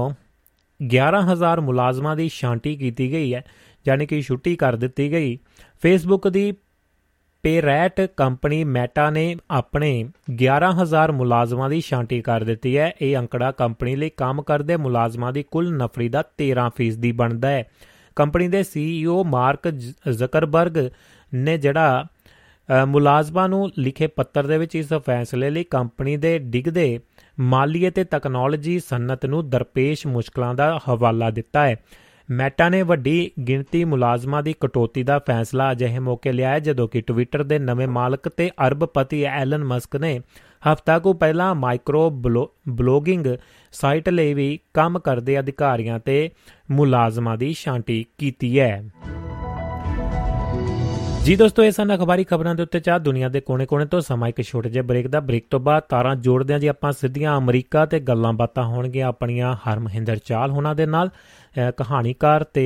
11,000 ਮੁਲਾਜ਼ਮਾਂ ਦੀ ਛਾਂਟੀ ਕੀਤੀ ਗਈ ਹੈ, ਯਾਨੀ ਕਿ ਛੁੱਟੀ ਕਰ ਦਿੱਤੀ ਗਈ। ਫੇਸਬੁੱਕ ਦੀ ਪੈਰਟ ਕੰਪਨੀ ਮੈਟਾ ਨੇ ਆਪਣੇ 11,000 ਮੁਲਾਜ਼ਮਾਂ ਦੀ ਛਾਂਟੀ ਕਰ ਦਿੱਤੀ ਹੈ। ਇਹ ਅੰਕੜਾ ਕੰਪਨੀ ਲਈ ਕੰਮ ਕਰਦੇ ਮੁਲਾਜ਼ਮਾਂ ਦੀ ਕੁੱਲ ਨਫਰੀ ਦਾ 13% ਬਣਦਾ ਹੈ। ਕੰਪਨੀ ਦੇ CEO ਮਾਰਕ ਜ਼ਕਰਬਰਗ ਨੇ ਜਿਹੜਾ ਮੁਲਾਜ਼ਮਾਂ ਨੂੰ ਲਿਖੇ ਪੱਤਰ ਦੇ ਵਿੱਚ ਇਸ ਫੈਸਲੇ ਲਈ ਕੰਪਨੀ ਦੇ ਡਿੱਗਦੇ ਮਾਲੀਏ ਤੇ ਤਕਨਾਲੋਜੀ ਸਨਅਤ ਨੂੰ ਦਰਪੇਸ਼ ਮੁਸ਼ਕਲਾਂ ਦਾ ਹਵਾਲਾ ਦਿੱਤਾ ਹੈ। ਮੈਟਾ ਨੇ ਵੱਡੀ ਗਿਣਤੀ ਮੁਲਾਜ਼ਮਾਂ ਦੀ ਕਟੌਤੀ ਦਾ ਫੈਸਲਾ ਅਜਿਹੇ ਮੌਕੇ ਲਿਆ ਹੈ ਜਦੋਂ ਕਿ ਟਵਿੱਟਰ ਦੇ ਨਵੇਂ ਮਾਲਕ ਤੇ ਅਰਬਪਤੀ ਐਲਨ ਮਸਕ ਨੇ ਹਫ਼ਤਾ ਕੁ ਪਹਿਲਾਂ ਮਾਈਕਰੋ ਬਲੋਗਿੰਗ ਸਾਈਟ ਲਈ ਵੀ ਕੰਮ ਕਰਦੇ ਅਧਿਕਾਰੀਆਂ ਤੇ ਮੁਲਾਜ਼ਮਾਂ ਦੀ ਛਾਂਟੀ ਕੀਤੀ ਹੈ। ਜੀ ਦੋਸਤੋ, ਇਹ ਸਨ ਅਖਬਾਰੀ ਖਬਰਾਂ ਦੇ ਉੱਤੇ ਚਾਹ ਦੁਨੀਆ ਦੇ ਕੋਨੇ-ਕੋਨੇ ਤੋਂ। ਸਮਾਂ ਇੱਕ ਛੋਟੇ ਜਿਹੇ ਬ੍ਰੇਕ ਦਾ। ਬ੍ਰੇਕ ਤੋਂ ਬਾਅਦ ਤਾਰਾਂ ਜੋੜਦੇ ਹਾਂ ਜੀ ਆਪਾਂ ਸਿੱਧੀਆਂ ਅਮਰੀਕਾ, ਤੇ ਗੱਲਾਂ ਬਾਤਾਂ ਹੋਣਗੀਆਂ ਆਪਣੀਆਂ ਹਰਮਿੰਦਰ ਚਾਹਲ ਉਹਨਾਂ ਦੇ ਨਾਲ, ਕਹਾਣੀਕਾਰ ਤੇ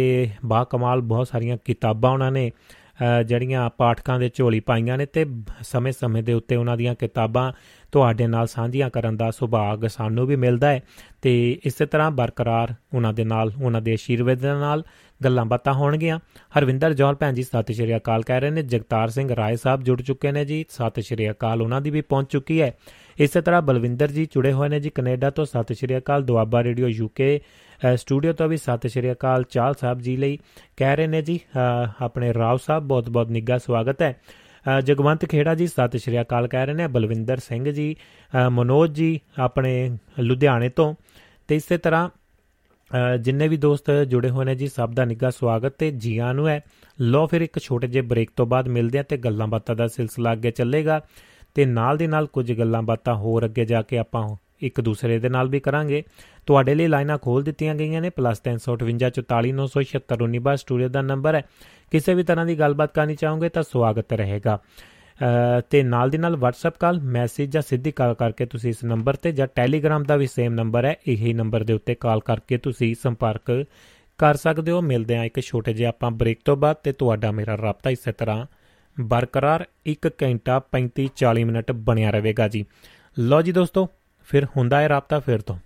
ਬਾ ਕਮਾਲ। ਬਹੁਤ ਸਾਰੀਆਂ ਕਿਤਾਬਾਂ ਉਹਨਾਂ ਨੇ ਜਿਹੜੀਆਂ ਪਾਠਕਾਂ ਦੇ ਝੋਲੀ ਪਾਈਆਂ ਨੇ, ਤੇ ਸਮੇਂ-ਸਮੇਂ ਦੇ ਉੱਤੇ ਉਹਨਾਂ ਦੀਆਂ ਕਿਤਾਬਾਂ ਤੁਹਾਡੇ ਨਾਲ ਸਾਂਝੀਆਂ ਕਰਨ ਦਾ ਸੁਭਾਗ ਸਾਨੂੰ ਵੀ ਮਿਲਦਾ ਹੈ, ਤੇ ਇਸੇ ਤਰ੍ਹਾਂ ਬਰਕਰਾਰ ਉਹਨਾਂ ਦੇ ਨਾਲ, ਉਹਨਾਂ ਦੇ ਆਸ਼ੀਰਵਾਦ ਦੇ ਨਾਲ ਗੱਲਾਂ ਬਾਤਾਂ ਹੋਣਗੀਆਂ। ਹਰਮਿੰਦਰ ਚੌਲ ਭੈਣ ਜੀ ਸਤਿ ਸ਼੍ਰੀ ਅਕਾਲ ਕਹਿ ਰਹੇ ਨੇ। ਜਗਤਾਰ ਸਿੰਘ ਰਾਏ ਸਾਹਿਬ ਜੁੜ ਚੁੱਕੇ ਨੇ ਜੀ, ਸਤਿ ਸ਼੍ਰੀ ਅਕਾਲ, ਉਹਨਾਂ ਦੀ ਵੀ ਪਹੁੰਚ ਚੁੱਕੀ ਹੈ। ਇਸੇ ਤਰ੍ਹਾਂ ਬਲਵਿੰਦਰ ਜੀ ਜੁੜੇ ਹੋਏ ਨੇ ਜੀ ਕੈਨੇਡਾ ਤੋਂ, ਸਤਿ ਸ਼੍ਰੀ ਅਕਾਲ। ਦੁਆਬਾ ਰੇਡੀਓ UK ਸਟੂਡੀਓ ਤੋਂ ਵੀ ਸਤਿ ਸ਼੍ਰੀ ਅਕਾਲ ਚਾਲ ਸਾਹਿਬ ਜੀ ਲਈ ਕਹਿ ਰਹੇ ਨੇ ਜੀ। ਆਪਣੇ ਰਾਓ ਸਾਹਿਬ ਬਹੁਤ ਬਹੁਤ ਨਿੱਘਾ ਸਵਾਗਤ ਹੈ। ਜਗਵੰਤ ਖੇੜਾ ਜੀ ਸਤਿ ਸ਼੍ਰੀ ਅਕਾਲ ਕਹਿ ਰਹੇ ਨੇ। ਬਲਵਿੰਦਰ ਸਿੰਘ ਜੀ, ਮਨੋਜ ਜੀ ਆਪਣੇ ਲੁਧਿਆਣੇ ਤੋਂ, ਤੇ ਇਸੇ ਤਰ੍ਹਾਂ ਜਿੰਨੇ ਵੀ ਦੋਸਤ ਜੁੜੇ ਹੋਏ ਨੇ ਜੀ ਸਭ ਦਾ ਨਿੱਘਾ ਸਵਾਗਤ ਤੇ ਜੀਆਂ ਨੂੰ ਹੈ। ਲਓ ਫਿਰ ਇੱਕ ਛੋਟੇ ਜਿਹੇ ਬ੍ਰੇਕ ਤੋਂ ਬਾਅਦ ਮਿਲਦੇ ਹਾਂ ਤੇ ਗੱਲਾਂ ਬਾਤਾਂ ਦਾ ਸਿਲਸਿਲਾ ਅੱਗੇ ਚੱਲੇਗਾ, ਤੇ ਨਾਲ ਦੀ ਨਾਲ ਕੁਝ ਗੱਲਾਂ ਬਾਤਾਂ ਹੋਰ ਅੱਗੇ ਜਾ ਕੇ ਆਪਾਂ ਇੱਕ ਦੂਸਰੇ ਦੇ ਨਾਲ ਵੀ ਕਰਾਂਗੇ। ਤੁਹਾਡੇ ਲਈ ਲਾਈਨਾਂ ਖੋਲ੍ਹ ਦਿੱਤੀਆਂ ਗਈਆਂ ਨੇ, +358 44 976 19 ਸਟੂਡੀਓ ਦਾ ਨੰਬਰ ਹੈ। ਕਿਸੇ ਵੀ ਤਰ੍ਹਾਂ ਦੀ ਗੱਲਬਾਤ ਕਰਨੀ ਚਾਹੋਗੇ ਤਾਂ ਸਵਾਗਤ ਰਹੇਗਾ, ਤੇ ਨਾਲ ਦੀ ਨਾਲ WhatsApp ਕਾਲ, ਮੈਸੇਜ ਜਾਂ ਸਿੱਧੀ ਕਾਲ ਕਰਕੇ ਤੁਸੀਂ ਇਸ ਨੰਬਰ ਤੇ, ਜਾਂ ਟੈਲੀਗ੍ਰਾਮ ਦਾ ਵੀ ਸੇਮ ਨੰਬਰ ਹੈ, ਇਹੀ ਨੰਬਰ ਦੇ ਉੱਤੇ ਕਾਲ ਕਰਕੇ ਤੁਸੀਂ ਸੰਪਰਕ ਕਰ ਸਕਦੇ ਹੋ। ਮਿਲਦੇ ਹਾਂ ਇੱਕ ਛੋਟੇ ਜਿਹੇ ਆਪਾਂ ਬ੍ਰੇਕ ਤੋਂ ਬਾਅਦ, ਤੇ ਤੁਹਾਡਾ ਮੇਰਾ ਰਾਬਤਾ ਇਸੇ ਤਰ੍ਹਾਂ ਬਰਕਰਾਰ 1 ਘੰਟਾ 35-40 ਮਿੰਟ ਬਣਿਆ ਰਹੇਗਾ ਜੀ। ਲਓ ਜੀ ਦੋਸਤੋ, ਫਿਰ ਹੁੰਦਾ ਹੈ ਰਾਬਤਾ ਫਿਰ ਤੋਂ।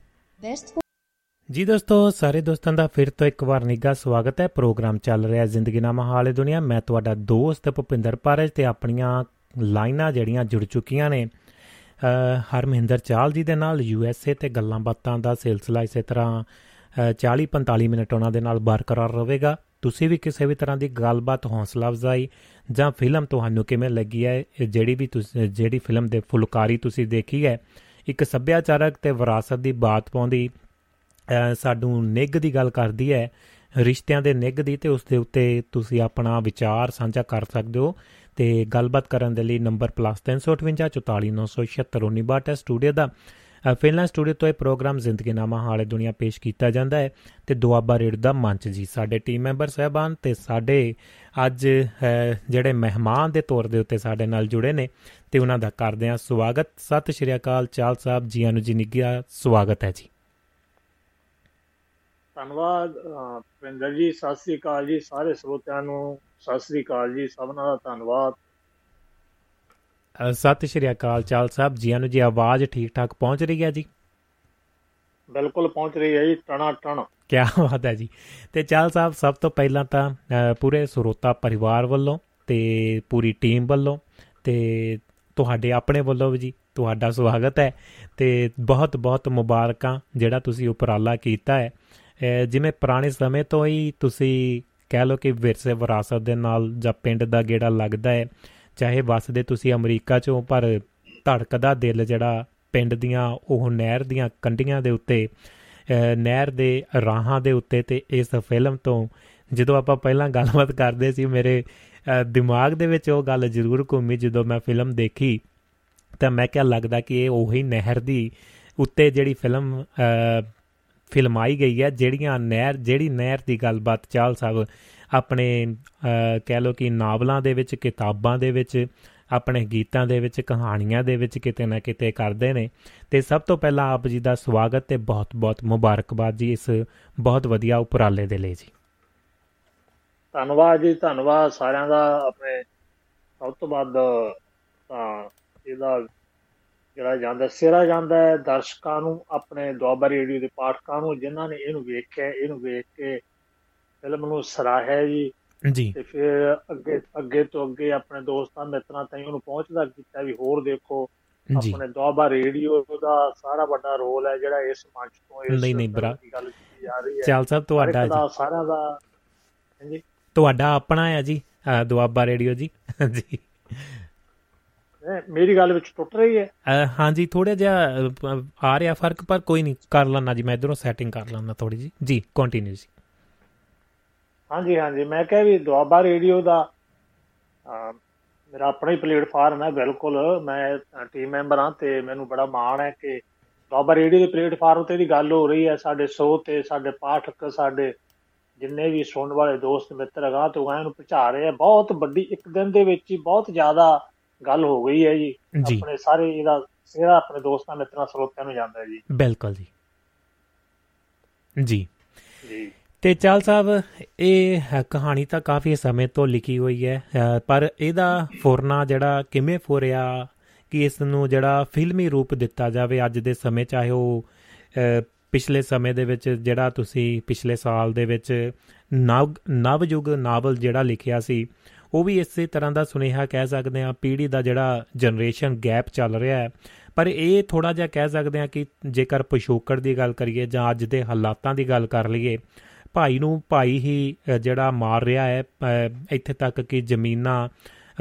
ਜੀ ਦੋਸਤੋ, ਸਾਰੇ ਦੋਸਤਾਂ ਦਾ ਫਿਰ ਤੋਂ ਇੱਕ ਵਾਰ ਨਿੱਘਾ ਸਵਾਗਤ ਹੈ। ਪ੍ਰੋਗਰਾਮ ਚੱਲ ਰਿਹਾ ਜ਼ਿੰਦਗੀਨਾਮਾ ਹਾਲੇ ਦੁਨੀਆ, ਮੈਂ ਤੁਹਾਡਾ ਦੋਸਤ ਭੁਪਿੰਦਰ ਭਾਰਜ, ਤੇ ਆਪਣੀਆਂ ਲਾਈਨਾਂ ਜਿਹੜੀਆਂ ਜੁੜ ਚੁੱਕੀਆਂ ਨੇ ਹਰਮਿੰਦਰ ਚਾਹਲ ਜੀ ਦੇ ਨਾਲ USA, ਤੇ ਗੱਲਾਂ ਬਾਤਾਂ ਦਾ ਸਿਲਸਿਲਾ ਇਸੇ ਤਰ੍ਹਾਂ 40-45 ਮਿੰਟ ਉਹਨਾਂ ਦੇ ਨਾਲ ਬਰਕਰਾਰ ਰਹੇਗਾ। ਤੁਸੀਂ ਵੀ ਕਿਸੇ ਵੀ ਤਰ੍ਹਾਂ ਦੀ ਗੱਲਬਾਤ, ਹੌਸਲਾ ਅਫਜ਼ਾਈ ਜਾਂ ਫਿਲਮ ਤੁਹਾਨੂੰ ਕਿਵੇਂ ਲੱਗੀ ਹੈ, ਜਿਹੜੀ ਵੀ ਤੁਸੀਂ ਜਿਹੜੀ ਫਿਲਮ ਦੇ ਫੁਲਕਾਰੀ ਤੁਸੀਂ ਦੇਖੀ ਹੈ, ਇੱਕ ਸੱਭਿਆਚਾਰਕ ਤੇ ਵਿਰਾਸਤ ਦੀ ਬਾਤ ਪਾਉਂਦੀ, ਸਾਨੂੰ ਨਿੱਘ ਦੀ ਗੱਲ ਕਰਦੀ ਹੈ, ਰਿਸ਼ਤਿਆਂ ਦੇ ਨਿੱਘ ਦੀ, ਤੇ ਉਸ ਦੇ ਉੱਤੇ ਤੁਸੀਂ ਆਪਣਾ ਵਿਚਾਰ ਸਾਂਝਾ ਕਰ ਸਕਦੇ ਹੋ। ਤੇ ਗੱਲਬਾਤ ਕਰਨ ਦੇ ਲਈ ਨੰਬਰ +358 44 976 19 ਸਟੂਡੀਓ ਦਾ। ਫਿਲਹਾਲ ਸਟੂਡੀਓ ਤੋਂ ਇਹ ਪ੍ਰੋਗਰਾਮ ਜ਼ਿੰਦਗੀਨਾਮਾ ਹਾਲੇ ਦੁਨੀਆ ਪੇਸ਼ ਕੀਤਾ ਜਾਂਦਾ ਹੈ, ਤੇ ਦੁਆਬਾ ਰੇਡੀਓ ਦਾ ਮੰਚ ਜੀ। ਸਾਡੇ ਟੀਮ ਮੈਂਬਰ ਸਾਹਿਬਾਨ ਤੇ ਸਾਡੇ ਅੱਜ ਜਿਹੜੇ ਮਹਿਮਾਨ ਦੇ ਤੌਰ ਦੇ ਉੱਤੇ ਸਾਡੇ ਨਾਲ ਜੁੜੇ ਨੇ, ਤੇ ਉਹਨਾਂ ਦਾ ਕਰਦੇ ਹਾਂ ਸਵਾਗਤ। ਸਤਿ ਸ਼੍ਰੀ ਅਕਾਲ ਚਾਲ ਸਾਹਿਬ ਜੀਆਂ ਨੂੰ ਜੀ, ਨਿੱਘਾ ਸਵਾਗਤ ਹੈ ਜੀ। ਧੰਨਵਾਦ ਭਿੰਦਰ ਜੀ, ਸਤਿ ਸ਼੍ਰੀ ਅਕਾਲ ਜੀ। ਸਾਰੇ ਸਰੋਤਿਆਂ ਨੂੰ ਸਤਿ ਸ਼੍ਰੀ ਅਕਾਲ ਜੀ, ਸਭਨਾਂ ਦਾ ਧੰਨਵਾਦ। ਸਤਿ ਸ਼੍ਰੀ ਅਕਾਲ ਚਾਲ ਸਾਹਿਬ ਜੀਆਂ ਨੂੰ ਜੀ। ਆਵਾਜ਼ ਠੀਕ ਠਾਕ ਪਹੁੰਚ ਰਹੀ ਹੈ ਜੀ? ਬਿਲਕੁਲ ਪਹੁੰਚ ਰਹੀ ਹੈ ਜੀ, ਟਣਾ ਟਣ। ਕਿਆ ਬਾਤ ਹੈ ਜੀ। ਤੇ ਚਾਲ ਸਾਹਿਬ, ਸਭ ਤੋਂ ਪਹਿਲਾਂ ਤਾਂ ਪੂਰੇ ਸਰੋਤਾ ਪਰਿਵਾਰ ਵੱਲੋਂ ਤੇ ਪੂਰੀ ਟੀਮ ਵੱਲੋਂ ਤੇ ਤੁਹਾਡੇ ਆਪਣੇ ਵੱਲੋਂ ਵੀ ਜੀ ਤੁਹਾਡਾ ਸਵਾਗਤ ਹੈ ਤੇ ਬਹੁਤ ਬਹੁਤ ਮੁਬਾਰਕਾਂ ਜਿਹੜਾ ਤੁਸੀਂ ਉਪਰਾਲਾ ਕੀਤਾ ਹੈ। ਜਿਵੇਂ ਪੁਰਾਣੇ ਸਮੇਂ ਤੋਂ ਹੀ ਤੁਸੀਂ ਕਹਿ ਲਓ ਕਿ ਵਿਰਸੇ ਵਿਰਾਸਤ ਦੇ ਨਾਲ ਜਾਂ ਪਿੰਡ ਦਾ ਗੇੜਾ ਲੱਗਦਾ ਹੈ, ਚਾਹੇ ਵੱਸਦੇ ਤੁਸੀਂ ਅਮਰੀਕਾ 'ਚੋਂ, ਪਰ ਧੜਕਦਾ ਦਿਲ ਜਿਹੜਾ ਪਿੰਡ ਦੀਆਂ ਉਹ ਨਹਿਰ ਦੀਆਂ ਕੰਢੀਆਂ ਦੇ ਉੱਤੇ, ਨਹਿਰ ਦੇ ਰਾਹਾਂ ਦੇ ਉੱਤੇ। ਤੇ ਇਸ ਫਿਲਮ ਤੋਂ ਜਦੋਂ ਆਪਾਂ ਪਹਿਲਾਂ ਗੱਲਬਾਤ ਕਰਦੇ ਸੀ, ਮੇਰੇ ਦਿਮਾਗ ਦੇ ਵਿੱਚ ਉਹ ਗੱਲ ਜ਼ਰੂਰ ਘੁੰਮੀ ਜਦੋਂ ਮੈਂ ਫਿਲਮ ਦੇਖੀ, ਤਾਂ ਮੈਂ ਕਿਹਾ ਲੱਗਦਾ ਕਿ ਇਹ ਉਹੀ ਨਹਿਰ ਦੀ ਉੱਤੇ ਜਿਹੜੀ ਫਿਲਮ ਫਿਲਮਾਈ ਗਈ ਹੈ, ਜਿਹੜੀ ਨਹਿਰ ਦੀ ਗੱਲਬਾਤ ਚਾਹਲ ਸਾਹਿਬ ਆਪਣੇ ਕਹਿ ਲਓ ਕਿ ਨਾਵਲਾਂ ਦੇ ਵਿੱਚ, ਕਿਤਾਬਾਂ ਦੇ ਵਿੱਚ, ਆਪਣੇ ਗੀਤਾਂ ਦੇ ਵਿੱਚ, ਕਹਾਣੀਆਂ ਦੇ ਵਿੱਚ ਕਿਤੇ ਨਾ ਕਿਤੇ ਕਰਦੇ ਨੇ। ਤੇ ਸਭ ਤੋਂ ਪਹਿਲਾਂ ਆਪ ਜੀ ਦਾ ਸਵਾਗਤ ਤੇ ਬਹੁਤ ਬਹੁਤ ਮੁਬਾਰਕਬਾਦ ਜੀ ਇਸ ਬਹੁਤ ਵਧੀਆ ਉਪਰਾਲੇ ਦੇ ਲਈ ਜੀ। ਧੰਨਵਾਦ ਜੀ, ਧੰਨਵਾਦ ਸਾਰਿਆਂ ਦਾ। ਆਪਣੇ ਸਭ ਤੋਂ ਵੱਧ ਤਾਂ ਇਹਦਾ ਜਿਹੜਾ ਜਾਂਦਾ ਸਿਰਾ ਜਾਂਦਾ ਹੈ ਦਰਸ਼ਕਾਂ ਨੂੰ, ਆਪਣੇ ਦੁਆਬਾ ਰੇਡੀਓ ਦੇ ਪਾਠਕਾਂ ਨੂੰ, ਜਿਨ੍ਹਾਂ ਨੇ ਇਹਨੂੰ ਵੇਖਿਆ, ਇਹਨੂੰ ਵੇਖ ਕੇ ਫਿਲਮ ਨੂੰ ਸਰਾਹਿਆ ਜੀ ਤੇ ਫਿਰ ਅੱਗੇ ਤੋਂ ਅੱਗੇ ਆਪਣੇ ਦੋਸਤਾਂ ਮਿੱਤਰਾਂ ਤਾਈਂ ਉਹਨੂੰ ਪਹੁੰਚਦਾ ਕੀਤਾ ਵੀ ਹੋਰ ਦੇਖੋ। ਆਪਣੇ ਦੁਆਬਾ ਰੇਡੀਓ ਦਾ ਸਾਰਾ ਵੱਡਾ ਰੋਲ ਹੈ ਜਿਹੜਾ ਇਸ ਮੰਚ ਤੋਂ ਗੱਲ ਕੀਤੀ ਜਾ ਰਹੀ ਹੈ। ਚਾਲ ਸਾਹਿਬ ਤੁਹਾਡਾ ਸਾਰਿਆਂ ਦਾ ਤੁਹਾਡਾ ਆਪਣਾ ਹੈ ਜੀ ਦੁਆਬਾ ਰੇਡੀਓ ਜੀ। ਜੀ ਮੇਰੀ ਗੱਲ ਵਿੱਚ ਟੁੱਟ ਰਹੀ ਹੈ? ਹਾਂਜੀ, ਥੋੜਾ ਜਿਹਾ ਆ ਰਿਹਾ ਫਰਕ, ਪਰ ਕੋਈ ਨਹੀਂ, ਕਰ ਲੈਣਾ ਜੀ, ਮੈਂ ਇਧਰੋਂ ਸੈਟਿੰਗ ਕਰ ਲੈਣਾ ਥੋੜੀ ਜੀ। ਜੀ ਕੰਟੀਨਿਊ ਜੀ। ਹਾਂਜੀ ਮੈਂ ਕਿਹਾ ਵੀ ਦੁਆਬਾ ਰੇਡੀਓ ਦਾ ਮੇਰਾ ਆਪਣਾ ਹੀ ਪਲੇਟਫਾਰਮ ਹੈ, ਬਿਲਕੁਲ ਮੈਂ ਟੀਮ ਮੈਂਬਰ ਹਾਂ ਤੇ ਮੈਨੂੰ ਬੜਾ ਮਾਣ ਹੈ ਕਿ ਦੁਆਬਾ ਰੇਡੀਓ ਦੇ ਪਲੇਟਫਾਰਮ ਤੇ ਇਹਦੀ ਗੱਲ ਹੋ ਰਹੀ ਹੈ। ਸਾਡੇ ਸੋਧ ਤੇ ਸਾਡੇ ਪਾਠਕ, ਸਾਡੇ ਜਿੰਨੇ ਵੀ ਸੁਣਨ ਵਾਲੇ ਦੋਸਤ ਮਿੱਤਰ ਹੈਗਾ ਤੇ ਉਹ ਇਹਨੂੰ ਪਹੁੰਚਾ ਰਹੇ ਆ। ਬਹੁਤ ਵੱਡੀ ਇੱਕ ਦਿਨ ਦੇ ਵਿੱਚ ਹੀ ਬਹੁਤ ਜ਼ਿਆਦਾ ਗੱਲ ਹੋ ਗਈ ਹੈ ਜੀ। ਆਪਣੇ ਸਾਰੇ ਇਹਦਾ ਸਿਹਰਾ ਆਪਣੇ ਦੋਸਤਾਂ ਮਿੱਤਰਾਂ ਸਰੋਤਿਆਂ ਨੂੰ ਜਾਂਦਾ ਜੀ। ਬਿਲਕੁਲ ਜੀ ਜੀ ਜੀ। ਤੇ ਚਾਲ ਸਾਹਿਬ ਇਹ ਕਹਾਣੀ ਤਾਂ ਕਾਫੀ ਸਮੇਂ ਤੋਂ ਲਿਖੀ ਹੋਈ ਹੈ, ਪਰ ਇਹਦਾ ਫੁਰਨਾ ਜਿਹੜਾ ਕਿਵੇਂ ਫੁਰਿਆ ਕਿ ਇਸ ਨੂੰ ਜਿਹੜਾ ਫਿਲਮੀ ਰੂਪ ਦਿੱਤਾ ਜਾਵੇ ਅੱਜ ਦੇ ਸਮੇਂ, ਚਾਹੇ ਉਹ ਪਿਛਲੇ ਸਮੇਂ ਦੇ ਵਿੱਚ ਜਿਹੜਾ ਤੁਸੀਂ ਪਿਛਲੇ ਸਾਲ ਦੇ ਵਿੱਚ ਨਵਯੁੱਗ ਨਾਵਲ ਜਿਹੜਾ ਲਿਖਿਆ ਸੀ, ਉਹ ਵੀ ਇਸੇ ਤਰ੍ਹਾਂ ਦਾ ਸੁਨੇਹਾ ਕਹਿ ਸਕਦੇ ਹਾਂ। ਪੀੜ੍ਹੀ ਦਾ ਜਿਹੜਾ ਜਨਰੇਸ਼ਨ ਗੈਪ ਚੱਲ ਰਿਹਾ ਹੈ, ਪਰ ਇਹ ਥੋੜ੍ਹਾ ਜਿਹਾ ਕਹਿ ਸਕਦੇ ਹਾਂ ਕਿ ਜੇਕਰ ਪਿਛੋਕੜ ਦੀ ਗੱਲ ਕਰੀਏ ਜਾਂ ਅੱਜ ਦੇ ਹਾਲਾਤਾਂ ਦੀ ਗੱਲ ਕਰ ਲਈਏ, ਭਾਈ ਨੂੰ ਭਾਈ ਹੀ ਜਿਹੜਾ ਮਾਰ ਰਿਹਾ ਹੈ, ਇੱਥੇ ਤੱਕ ਕਿ ਜ਼ਮੀਨਾਂ,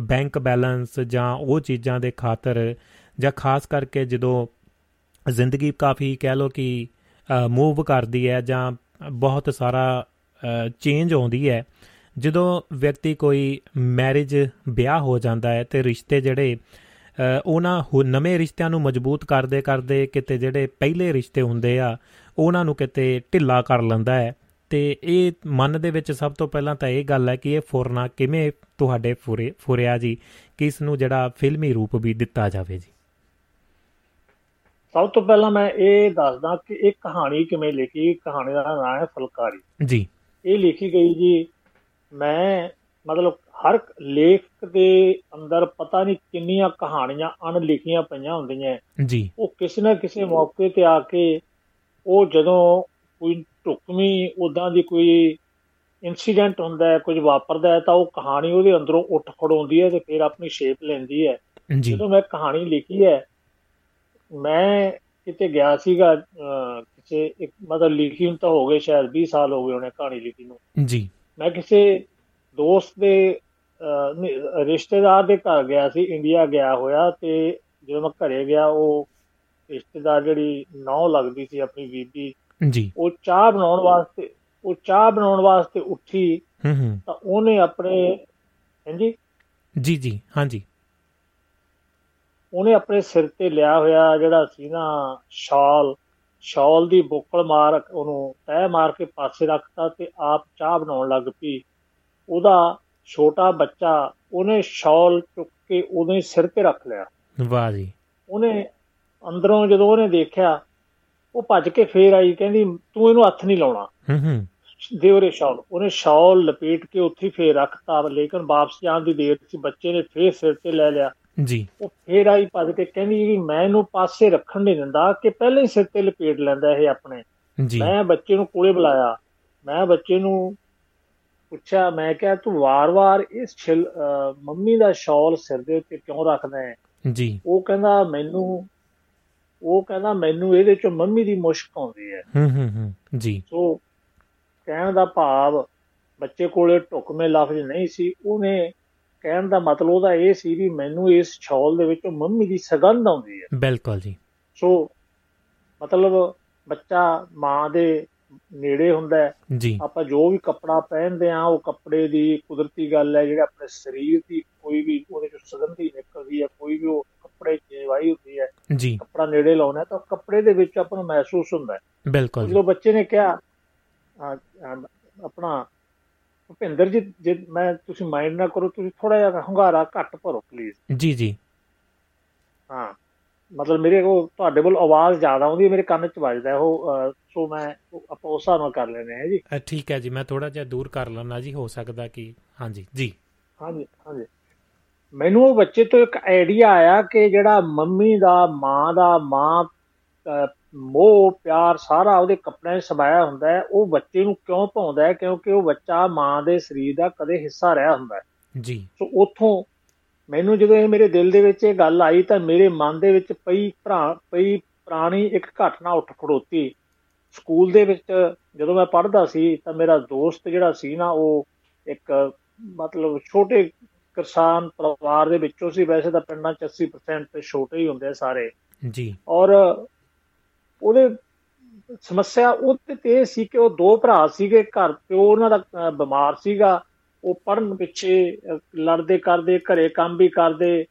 ਬੈਂਕ ਬੈਲੈਂਸ ਜਾਂ ਉਹ ਚੀਜ਼ਾਂ ਦੇ ਖਾਤਰ, ਜਾਂ ਖਾਸ ਕਰਕੇ ਜਦੋਂ ਜ਼ਿੰਦਗੀ ਕਾਫੀ ਕਹਿ ਲਓ ਕਿ ਮੂਵ ਕਰਦੀ ਹੈ ਜਾਂ ਬਹੁਤ ਸਾਰਾ ਚੇਂਜ ਆਉਂਦੀ ਹੈ, ਜਦੋਂ ਵਿਅਕਤੀ ਕੋਈ ਮੈਰਿਜ ਵਿਆਹ ਹੋ ਜਾਂਦਾ ਹੈ ਤੇ ਰਿਸ਼ਤੇ ਜਿਹੜੇ ਉਹਨਾਂ ਨਵੇਂ ਰਿਸ਼ਤਿਆਂ ਨੂੰ ਮਜ਼ਬੂਤ ਕਰਦੇ ਕਰਦੇ ਕਿਤੇ ਜਿਹੜੇ ਪਹਿਲੇ ਰਿਸ਼ਤੇ ਹੁੰਦੇ ਆ ਉਹਨਾਂ ਨੂੰ ਕਿਤੇ ਢਿੱਲਾ ਕਰ ਲੈਂਦਾ ਹੈ। ਤੇ ਇਹ ਮਨ ਦੇ ਵਿੱਚ ਸਭ ਤੋਂ ਪਹਿਲਾਂ ਤਾਂ ਇਹ ਗੱਲ ਹੈ ਕਿ ਇਹ ਫੁਰਨਾ ਕਿਵੇਂ ਤੁਹਾਡੇ ਫੁਰਿਆ ਜੀ ਕਿ ਇਸ ਨੂੰ ਜਿਹੜਾ ਫਿਲਮੀ ਰੂਪ ਵੀ ਦਿੱਤਾ ਜਾਵੇ ਜੀ। ਸਭ ਤੋਂ ਪਹਿਲਾਂ ਮੈਂ ਇਹ ਦੱਸਦਾ ਕਿ ਇਹ ਕਹਾਣੀ ਕਿਵੇਂ ਲਿਖੀ। ਕਹਾਣੀ ਦਾ ਨਾਂ ਹੈ ਫੁਲਕਾਰੀ ਜੀ। ਇਹ ਲਿਖੀ ਗਈ ਜੀ, ਮੈਂ ਮਤਲਬ ਹਰ ਲੇਖਕ ਦੇ ਅੰਦਰ ਪਤਾ ਨਹੀਂ ਕਿੰਨੀਆਂ ਕਹਾਣੀਆਂ ਅਣਲਿਖੀਆਂ ਪਈਆਂ ਹੁੰਦੀਆਂ ਜੀ। ਉਹ ਕਿਸੇ ਨਾ ਕਿਸੇ ਮੌਕੇ ਤੇ ਆ ਕੇ ਉਹ ਜਦੋਂ ਕੋਈ ਢੁਕਵੀਂ ਉੱਦਾਂ ਦੀ ਕੋਈ ਇੰਸੀਡੈਂਟ ਹੁੰਦਾ, ਕੁਝ ਵਾਪਰਦਾ ਹੈ, ਤਾਂ ਉਹ ਕਹਾਣੀ ਉਹਦੇ ਅੰਦਰੋਂ ਉੱਠ ਖੜਾਉਂਦੀ ਹੈ ਤੇ ਫਿਰ ਆਪਣੀ ਸ਼ੇਪ ਲੈਂਦੀ ਹੈ। ਜਦੋਂ ਮੈਂ ਕਹਾਣੀ ਲਿਖੀ ਹੈ, ਮੈਂ ਕਿਤੇ ਗਿਆ ਸੀਗਾ ਕਿਸੇ ਇੱਕ ਮਤਲਬ ਲਿਖੀ ਨੂੰ ਤਾਂ ਹੋ ਗਏ ਸ਼ਾਇਦ 20 ਸਾਲ ਹੋ ਗਏ ਉਹਨੇ ਕਹਾਣੀ ਲਿਖੀ ਨੂੰ ਜੀ। ਮੈਂ ਕਿਸੇ ਦੋਸਤ ਦੇ ਰਿਸ਼ਤੇਦਾਰ ਦੇ ਘਰ ਗਿਆ ਸੀ, ਇੰਡੀਆ ਗਿਆ ਹੋਇਆ, ਤੇ ਜਦੋਂ ਮੈਂ ਘਰੇ ਗਿਆ ਉਹ ਰਿਸ਼ਤੇਦਾਰ ਜਿਹੜੀ ਨੌਂ ਲੱਗਦੀ ਸੀ ਆਪਣੀ ਬੀਬੀ ਜੀ, ਉਹ ਚਾਹ ਬਣਾਉਣ ਵਾਸਤੇ ਉੱਠੀ ਤਾਂ ਉਹਨੇ ਆਪਣੇ ਉਹਨੇ ਆਪਣੇ ਸਿਰ ਤੇ ਲਿਆ ਹੋਇਆ ਜਿਹੜਾ ਸੀ ਨਾ ਸ਼ਾਲ ਦੀ ਬੁੱਕਲ ਮਾਰ ਉਹਨੂੰ ਤਹਿ ਮਾਰ ਕੇ ਪਾਸੇ ਰੱਖਤਾ ਤੇ ਆਪ ਚਾਹ ਬਣਾਉਣ ਲੱਗ ਪਈ। ਉਹਦਾ ਛੋਟਾ ਬੱਚਾ ਉਹਨੇ ਸ਼ਾਲ ਚੁੱਕ ਕੇ ਉਹਦੇ ਸਿਰ ਤੇ ਰੱਖ ਲਿਆ। ਵਾਹ ਜੀ। ਉਹਨੇ ਅੰਦਰੋਂ ਜਦੋਂ ਉਹਨੇ ਦੇਖਿਆ, ਉਹ ਭੱਜ ਕੇ ਫੇਰ ਆਈ, ਕਹਿੰਦੀ ਤੂੰ ਇਹਨੂੰ ਹੱਥ ਨਹੀਂ ਲਾਉਣਾ, ਦਿਓਰੇ ਸ਼ਾਲ। ਉਹਨੇ ਸ਼ਾਲ ਲਪੇਟ ਕੇ ਉੱਥੇ ਫੇਰ ਰੱਖਤਾ, ਲੇਕਿਨ ਵਾਪਸ ਜਾਣ ਦੀ ਦੇਰ ਸੀ, ਬੱਚੇ ਨੇ ਫੇਰ ਸਿਰ ਤੇ ਲੈ ਲਿਆ ਜੀ। ਉਹ ਫੇਰ ਆਈ ਭੱਜ ਕੇ, ਕਹਿੰਦੀ ਵੀ ਮੈਂ ਇਹਨੂੰ ਪਾਸੇ ਰੱਖਣ ਨਹੀਂ ਦਿੰਦਾ, ਕਿ ਪਹਿਲਾਂ ਹੀ ਸਿਰ ਤੇ ਲਪੇਟ ਲੈਂਦਾ ਇਹ ਆਪਣੇ। ਮੈਂ ਬੱਚੇ ਨੂੰ ਕੋਲੇ ਬੁਲਾਇਆ, ਮੈਂ ਬੱਚੇ ਨੂੰ ਪੁੱਛਿਆ, ਮੈਂ ਕਿਹਾ ਤੂੰ ਵਾਰ-ਵਾਰ ਇਸ ਮੰਮੀ ਦਾ ਸ਼ਾਲ ਸਿਰ ਦੇ ਉੱਤੇ ਕਿਉਂ ਰੱਖਦਾ ਹੈ? ਜੀ। ਉਹ ਕਹਿੰਦਾ ਮੈਨੂੰ ਇਹਦੇ ਚੋਂ ਮੰਮੀ ਦੀ ਮੁਸ਼ਕ ਆਉਂਦੀ ਹੈ। ਜੀ। ਸੋ ਕਹਿਣ ਦਾ ਭਾਵ ਬੱਚੇ ਕੋਲੇ ਢੁਕਵੇਂ ਲਫ਼ਜ਼ ਨਹੀਂ ਸੀ, ਉਹਨੇ ਕਹਿਣ ਦਾ ਮਤਲਬ ਉਹਦਾ ਇਹ ਸੀ ਵੀ ਮੈਨੂੰ ਇਸ ਛਾਲ ਦੇ ਵਿੱਚੋਂ ਮੰਮੀ ਦੀ ਸੁਗੰਧ ਆਉਂਦੀ ਹੈ। ਬਿਲਕੁਲ ਜੀ। ਸੋ ਮਤਲਬ ਬੱਚਾ ਮਾਂ ਦੇ ਨੇੜੇ ਹੁੰਦਾ ਹੈ ਜੀ। ਆਪਾਂ ਜੋ ਵੀ ਕੱਪੜਾ ਪਹਿਨਦੇ ਹਾਂ ਉਹ ਕੱਪੜੇ ਦੀ ਕੁਦਰਤੀ ਗੱਲ ਹੈ ਜਿਹੜਾ ਆਪਣੇ ਸਰੀਰ ਦੀ ਕੋਈ ਵੀ ਉਹਦੇ ਚੋਂ ਸੁਗੰਧੀ ਨਿਕਲਦੀ ਹੈ, ਕੋਈ ਵੀ ਉਹ ਕੱਪੜੇ ਜਵਾਈ ਹੁੰਦੀ ਹੈ ਜੀ, ਕੱਪੜਾ ਨੇੜੇ ਲਾਉਣਾ ਤਾਂ ਕੱਪੜੇ ਦੇ ਵਿੱਚ ਆਪਾਂ ਨੂੰ ਮਹਿਸੂਸ ਹੁੰਦਾ ਹੈ। ਬਿਲਕੁਲ। ਜਦੋਂ ਬੱਚੇ ਨੇ ਕਿਹਾ ਆਪਣਾ ਭੁਪਿੰਦਰ ਜੀ ਜੇ ਮੈਂ ਤੁਸੀਂ ਮਾਈਂਡ ਨਾ ਕਰੋ, ਤੁਸੀਂ ਥੋੜਾ ਜਿਹਾ ਹੁੰਗਾਰਾ ਘੱਟ ਭਰੋ ਪਲੀਜ਼। ਜੀ ਜੀ। ਹਾਂ ਮਤਲਬ ਮੇਰੇ ਕੋਲ ਤੁਹਾਡੇ ਕੋਲ ਆਵਾਜ਼ ਜ਼ਿਆਦਾ ਆਉਂਦੀ ਹੈ, ਮੇਰੇ ਕੰਨ 'ਚ ਵੱਜਦਾ ਉਹ, ਸੋ ਮੈਂ ਆਪਾਂ ਉਸ ਹਿਸਾਬ ਨਾਲ ਕਰ ਲੈਂਦੇ ਹਾਂ ਜੀ। ਠੀਕ ਹੈ ਜੀ, ਮੈਂ ਥੋੜ੍ਹਾ ਜਿਹਾ ਦੂਰ ਕਰ ਲੈਂਦਾ ਜੀ, ਹੋ ਸਕਦਾ ਕਿ ਹਾਂਜੀ ਜੀ। ਹਾਂਜੀ ਹਾਂਜੀ, ਮੈਨੂੰ ਉਹ ਬੱਚੇ ਤੋਂ ਇੱਕ ਆਈਡੀਆ ਆਇਆ ਕਿ ਜਿਹੜਾ ਮੰਮੀ ਦਾ ਮਾਂ ਮੋਹ ਪਿਆਰ ਸਾਰਾ ਉਹਦੇ ਕੱਪੜਿਆਂ 'ਚ ਸਮਾਇਆ ਹੁੰਦਾ ਹੈ, ਉਹ ਬੱਚੇ ਨੂੰ ਕਿਉਂ ਪਾਉਂਦਾ ਹੈ? ਕਿਉਂਕਿ ਉਹ ਬੱਚਾ ਮਾਂ ਦੇ ਸਰੀਰ ਦਾ ਕਦੇ ਹਿੱਸਾ ਰਿਹਾ ਹੁੰਦਾ ਜੀ। ਸੋ ਉੱਥੋਂ ਮੈਨੂੰ ਜਦੋਂ ਇਹ ਮੇਰੇ ਦਿਲ ਦੇ ਵਿੱਚ ਇਹ ਗੱਲ ਆਈ ਤਾਂ ਮੇਰੇ ਮਨ ਦੇ ਵਿੱਚ ਪਈ ਪੁਰਾਣੀ ਇੱਕ ਘਟਨਾ ਉੱਠ ਖੜੋਤੀ। ਸਕੂਲ ਦੇ ਵਿੱਚ ਜਦੋਂ ਮੈਂ ਪੜ੍ਹਦਾ ਸੀ ਤਾਂ ਮੇਰਾ ਦੋਸਤ ਜਿਹੜਾ ਸੀ ਨਾ, ਉਹ ਇੱਕ ਮਤਲਬ ਛੋਟੇ ਕਿਸਾਨ ਪਰਿਵਾਰ ਦੇ ਵਿੱਚੋਂ ਸੀ। ਵੈਸੇ ਤਾਂ ਪਿੰਡਾਂ 'ਚ 80% ਛੋਟੇ ਹੀ ਹੁੰਦੇ ਸਾਰੇ ਜੀ। ਔਰ ਉਹਦੇ ਸਮੱਸਿਆ ਉਹਦੇ 'ਤੇ ਸੀ ਕਿ ਉਹ ਦੋ ਭਰਾ ਸੀਗੇ, ਘਰ ਪਿਓ ਉਹਨਾਂ ਦਾ ਬਿਮਾਰ ਸੀਗਾ, ਉਹ ਪੜ੍ਹਨ ਪਿੱਛੇ ਲੜਦੇ ਕਰਦੇ, ਘਰੇ ਕੰਮ ਵੀ ਕਰਦੇ,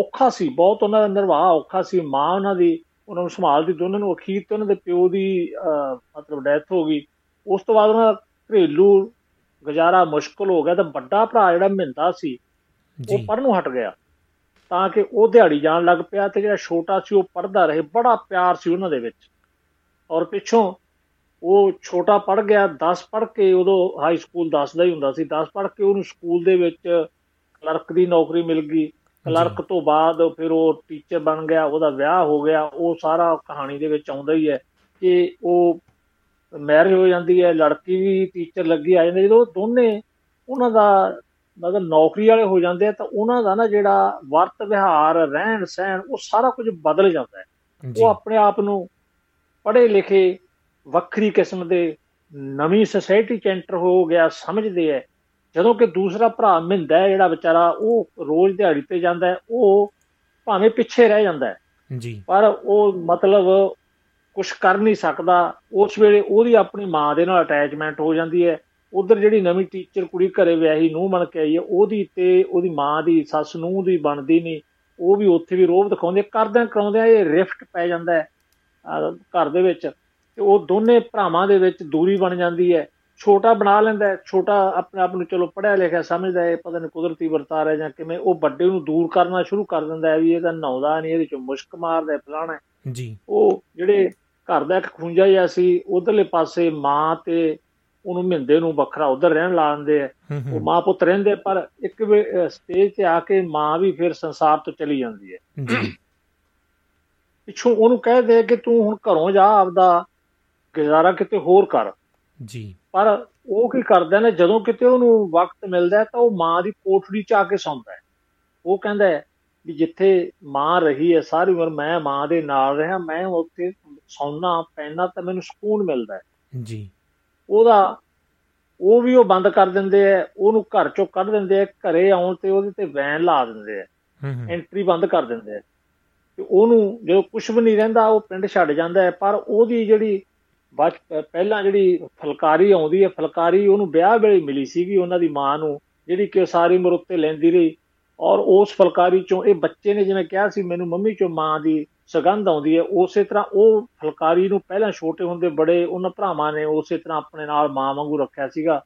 ਔਖਾ ਸੀ ਬਹੁਤ ਉਹਨਾਂ ਦਾ ਨਿਰਵਾਹ ਔਖਾ ਸੀ। ਮਾਂ ਉਹਨਾਂ ਦੀ ਉਹਨਾਂ ਨੂੰ ਸੰਭਾਲਦੀ, ਦੋਨਾਂ ਨੂੰ। ਅਖੀਰ 'ਤੇ ਉਹਨਾਂ ਦੇ ਪਿਓ ਦੀ ਮਤਲਬ ਡੈਥ ਹੋ ਗਈ। ਉਸ ਤੋਂ ਬਾਅਦ ਉਹਨਾਂ ਦਾ ਘਰੇਲੂ ਗੁਜ਼ਾਰਾ ਮੁਸ਼ਕਿਲ ਹੋ ਗਿਆ। ਤਾਂ ਵੱਡਾ ਭਰਾ ਜਿਹੜਾ ਮਹਿੰਦਾ ਸੀ ਉਹ ਪੜ੍ਹਨੋਂ ਹਟ ਗਿਆ ਤਾਂ ਕਿ ਉਹ ਦਿਹਾੜੀ ਜਾਣ ਲੱਗ ਪਿਆ, ਅਤੇ ਜਿਹੜਾ ਛੋਟਾ ਸੀ ਉਹ ਪੜ੍ਹਦਾ ਰਹੇ। ਬੜਾ ਪਿਆਰ ਸੀ ਉਹਨਾਂ ਦੇ ਵਿੱਚ। ਔਰ ਪਿੱਛੋਂ ਉਹ ਛੋਟਾ ਪੜ੍ਹ ਗਿਆ 10 ਪੜ੍ਹ ਕੇ, ਉਦੋਂ ਹਾਈ ਸਕੂਲ 10 ਦਾ ਹੀ ਹੁੰਦਾ ਸੀ। 10 ਪੜ੍ਹ ਕੇ ਉਹਨੂੰ ਸਕੂਲ ਦੇ ਵਿੱਚ ਕਲਰਕ ਦੀ ਨੌਕਰੀ ਮਿਲ ਗਈ। ਕਲਰਕ ਤੋਂ ਬਾਅਦ ਫਿਰ ਉਹ ਟੀਚਰ ਬਣ ਗਿਆ, ਉਹਦਾ ਵਿਆਹ ਹੋ ਗਿਆ। ਉਹ ਸਾਰਾ ਕਹਾਣੀ ਦੇ ਵਿੱਚ ਆਉਂਦਾ ਹੀ ਹੈ ਕਿ ਉਹ ਮੈਰਿਜ ਹੋ ਜਾਂਦੀ ਹੈ, ਲੜਕੀ ਵੀ ਟੀਚਰ ਲੱਗੀ ਆ ਜਾਂਦੀ। ਜਦੋਂ ਦੋਨੇ ਉਹਨਾਂ ਦਾ ਮਤਲਬ ਨੌਕਰੀ ਵਾਲੇ ਹੋ ਜਾਂਦੇ ਆ ਤਾਂ ਉਹਨਾਂ ਦਾ ਨਾ ਜਿਹੜਾ ਵਰਤ ਵਿਹਾਰ, ਰਹਿਣ ਸਹਿਣ, ਉਹ ਸਾਰਾ ਕੁਝ ਬਦਲ ਜਾਂਦਾ ਹੈ। ਉਹ ਆਪਣੇ ਆਪ ਨੂੰ ਪੜ੍ਹੇ ਲਿਖੇ ਵੱਖਰੀ ਕਿਸਮ ਦੇ ਨਵੀਂ ਸੁਸਾਇਟੀ 'ਚ ਐਂਟਰ ਹੋ ਗਿਆ ਸਮਝਦੇ ਹੈ। ਜਦੋਂ ਕਿ ਦੂਸਰਾ ਭਰਾ ਮਹਿੰਦਾ ਹੈ ਜਿਹੜਾ ਵਿਚਾਰਾ, ਉਹ ਰੋਜ਼ ਦਿਹਾੜੀ 'ਤੇ ਜਾਂਦਾ ਹੈ, ਉਹ ਭਾਵੇਂ ਪਿੱਛੇ ਰਹਿ ਜਾਂਦਾ ਹੈ ਜੀ, ਪਰ ਉਹ ਮਤਲਬ ਕੁਛ ਕਰ ਨਹੀਂ ਸਕਦਾ। ਉਸ ਵੇਲੇ ਉਹਦੀ ਆਪਣੀ ਮਾਂ ਦੇ ਨਾਲ ਅਟੈਚਮੈਂਟ ਹੋ ਜਾਂਦੀ ਹੈ। ਉੱਧਰ ਜਿਹੜੀ ਨਵੀਂ ਟੀਚਰ ਕੁੜੀ ਘਰੇ ਵਿਆਹੀ ਨੂੰਹ ਬਣ ਕੇ ਆਈ ਹੈ, ਉਹਦੀ ਅਤੇ ਉਹਦੀ ਮਾਂ ਦੀ ਸੱਸ ਨੂੰਹ ਦੀ ਬਣਦੀ ਨਹੀਂ। ਉਹ ਵੀ ਉੱਥੇ ਵੀ ਰੋਹਬ ਦਿਖਾਉਂਦੇ, ਕਰਦਿਆਂ ਕਰਾਉਂਦਿਆਂ ਇਹ ਰਿਫਟ ਪੈ ਜਾਂਦਾ ਹੈ ਘਰ ਦੇ ਵਿੱਚ, ਅਤੇ ਉਹ ਦੋਨੇ ਭਰਾਵਾਂ ਦੇ ਵਿੱਚ ਦੂਰੀ ਬਣ ਜਾਂਦੀ ਹੈ। ਛੋਟਾ ਬਣਾ ਲੈਂਦਾ, ਛੋਟਾ ਆਪਣੇ ਆਪ ਨੂੰ ਚਲੋ ਪੜ੍ਹਿਆ ਲਿਖਿਆ ਸਮਝਦਾ ਹੈ, ਪਤਾ ਨਹੀਂ ਕੁਦਰਤੀ ਵਰਤਾਰਾ ਹੈ ਜਾਂ ਕਿਵੇਂ, ਉਹ ਵੱਡੇ ਨੂੰ ਦੂਰ ਕਰਨਾ ਸ਼ੁਰੂ ਕਰ ਦਿੰਦਾ ਹੈ ਵੀ ਇਹ ਤਾਂ ਨਹਾਉਂਦਾ ਨਹੀਂ, ਇਹਦੇ 'ਚੋਂ ਮੁਸ਼ਕ ਮਾਰਦਾ ਫਲਾਣਾ ਜੀ। ਉਹ ਜਿਹੜੇ ਘਰ ਦਾ ਇੱਕ ਖੂੰਜਾ ਜਿਹਾ ਸੀ, ਉੱਧਰਲੇ ਪਾਸੇ ਮਾਂ ਅਤੇ ਉਹਨੂੰ ਮਹਿੰਦੇ ਨੂੰ ਵੱਖਰਾ ਉੱਧਰ ਰਹਿਣ ਲਾ ਦਿੰਦੇ ਹੈ। ਉਹ ਮਾਂ ਪੁੱਤ ਰਹਿੰਦੇ, ਪਰ ਇੱਕ ਸਟੇਜ 'ਤੇ ਆ ਕੇ ਮਾਂ ਵੀ ਫਿਰ ਸੰਸਾਰ ਤੋਂ ਚਲੀ ਜਾਂਦੀ ਹੈ। ਪਿੱਛੋਂ ਉਹਨੂੰ ਕਹਿ ਦੇ ਕਿ ਤੂੰ ਹੁਣ ਘਰੋਂ ਜਾ, ਆਪਦਾ ਗੁਜ਼ਾਰਾ ਕਿਤੇ ਹੋਰ ਕਰ ਜੀ। ਪਰ ਉਹ ਕੀ ਕਰਦਾ ਨਾ, ਜਦੋਂ ਕਿਤੇ ਉਹਨੂੰ ਵਕਤ ਮਿਲਦਾ ਤਾਂ ਉਹ ਮਾਂ ਦੀ ਕੋਠੜੀ 'ਚ ਆ ਕੇ ਸੌਂਦਾ ਹੈ। ਉਹ ਕਹਿੰਦਾ ਵੀ ਜਿੱਥੇ ਮਾਂ ਰਹੀ ਹੈ ਸਾਰੀ ਉਮਰ, ਮੈਂ ਮਾਂ ਦੇ ਨਾਲ ਰਿਹਾ, ਮੈਂ ਉੱਥੇ ਸੌਂਦਾ ਪੈਂਦਾ ਤਾਂ ਮੈਨੂੰ ਸਕੂਨ ਮਿਲਦਾ ਹੈ ਜੀ। ਉਹਦਾ ਉਹ ਵੀ ਉਹ ਬੰਦ ਕਰ ਦਿੰਦੇ ਹੈ, ਉਹਨੂੰ ਘਰ 'ਚੋਂ ਕੱਢ ਦਿੰਦੇ ਹੈ। ਘਰੇ ਆਉਣ 'ਤੇ ਉਹਦੇ 'ਤੇ ਵੈਨ ਲਾ ਦਿੰਦੇ ਹੈ, ਐਂਟਰੀ ਬੰਦ ਕਰ ਦਿੰਦੇ ਹੈ। ਅਤੇ ਉਹਨੂੰ ਜਦੋਂ ਕੁਛ ਵੀ ਨਹੀਂ ਰਹਿੰਦਾ ਉਹ ਪਿੰਡ ਛੱਡ ਜਾਂਦਾ ਹੈ। ਪਰ ਉਹਦੀ ਜਿਹੜੀ ਪਹਿਲਾਂ ਜਿਹੜੀ ਫੁਲਕਾਰੀ ਆਉਂਦੀ ਹੈ, ਫੁਲਕਾਰੀ ਉਹਨੂੰ ਵਿਆਹ ਵੇਲੇ ਮਿਲੀ ਸੀਗੀ ਉਹਨਾਂ ਦੀ ਮਾਂ ਨੂੰ, ਜਿਹੜੀ ਕਿ ਉਹ ਸਾਰੀ ਉਮਰ ਉੱਤੇ ਲੈਂਦੀ ਰਹੀ। ਔਰ ਉਸ ਫੁਲਕਾਰੀ 'ਚੋਂ ਇਹ ਬੱਚੇ ਨੇ ਜਿਵੇਂ ਕਿਹਾ ਸੀ ਮੈਨੂੰ ਮੰਮੀ 'ਚੋਂ ਮਾਂ ਦੀ ਸੁਗੰਧ ਆਉਂਦੀ ਹੈ, ਉਸੇ ਤਰ੍ਹਾਂ ਉਹ ਫੁਲਕਾਰੀ ਨੂੰ ਪਹਿਲਾਂ ਛੋਟੇ ਹੁੰਦੇ ਬੜੇ ਉਹਨਾਂ ਭਰਾਵਾਂ ਨੇ ਉਸੇ ਤਰ੍ਹਾਂ ਆਪਣੇ ਨਾਲ ਮਾਂ ਵਾਂਗੂ ਰੱਖਿਆ ਸੀਗਾ।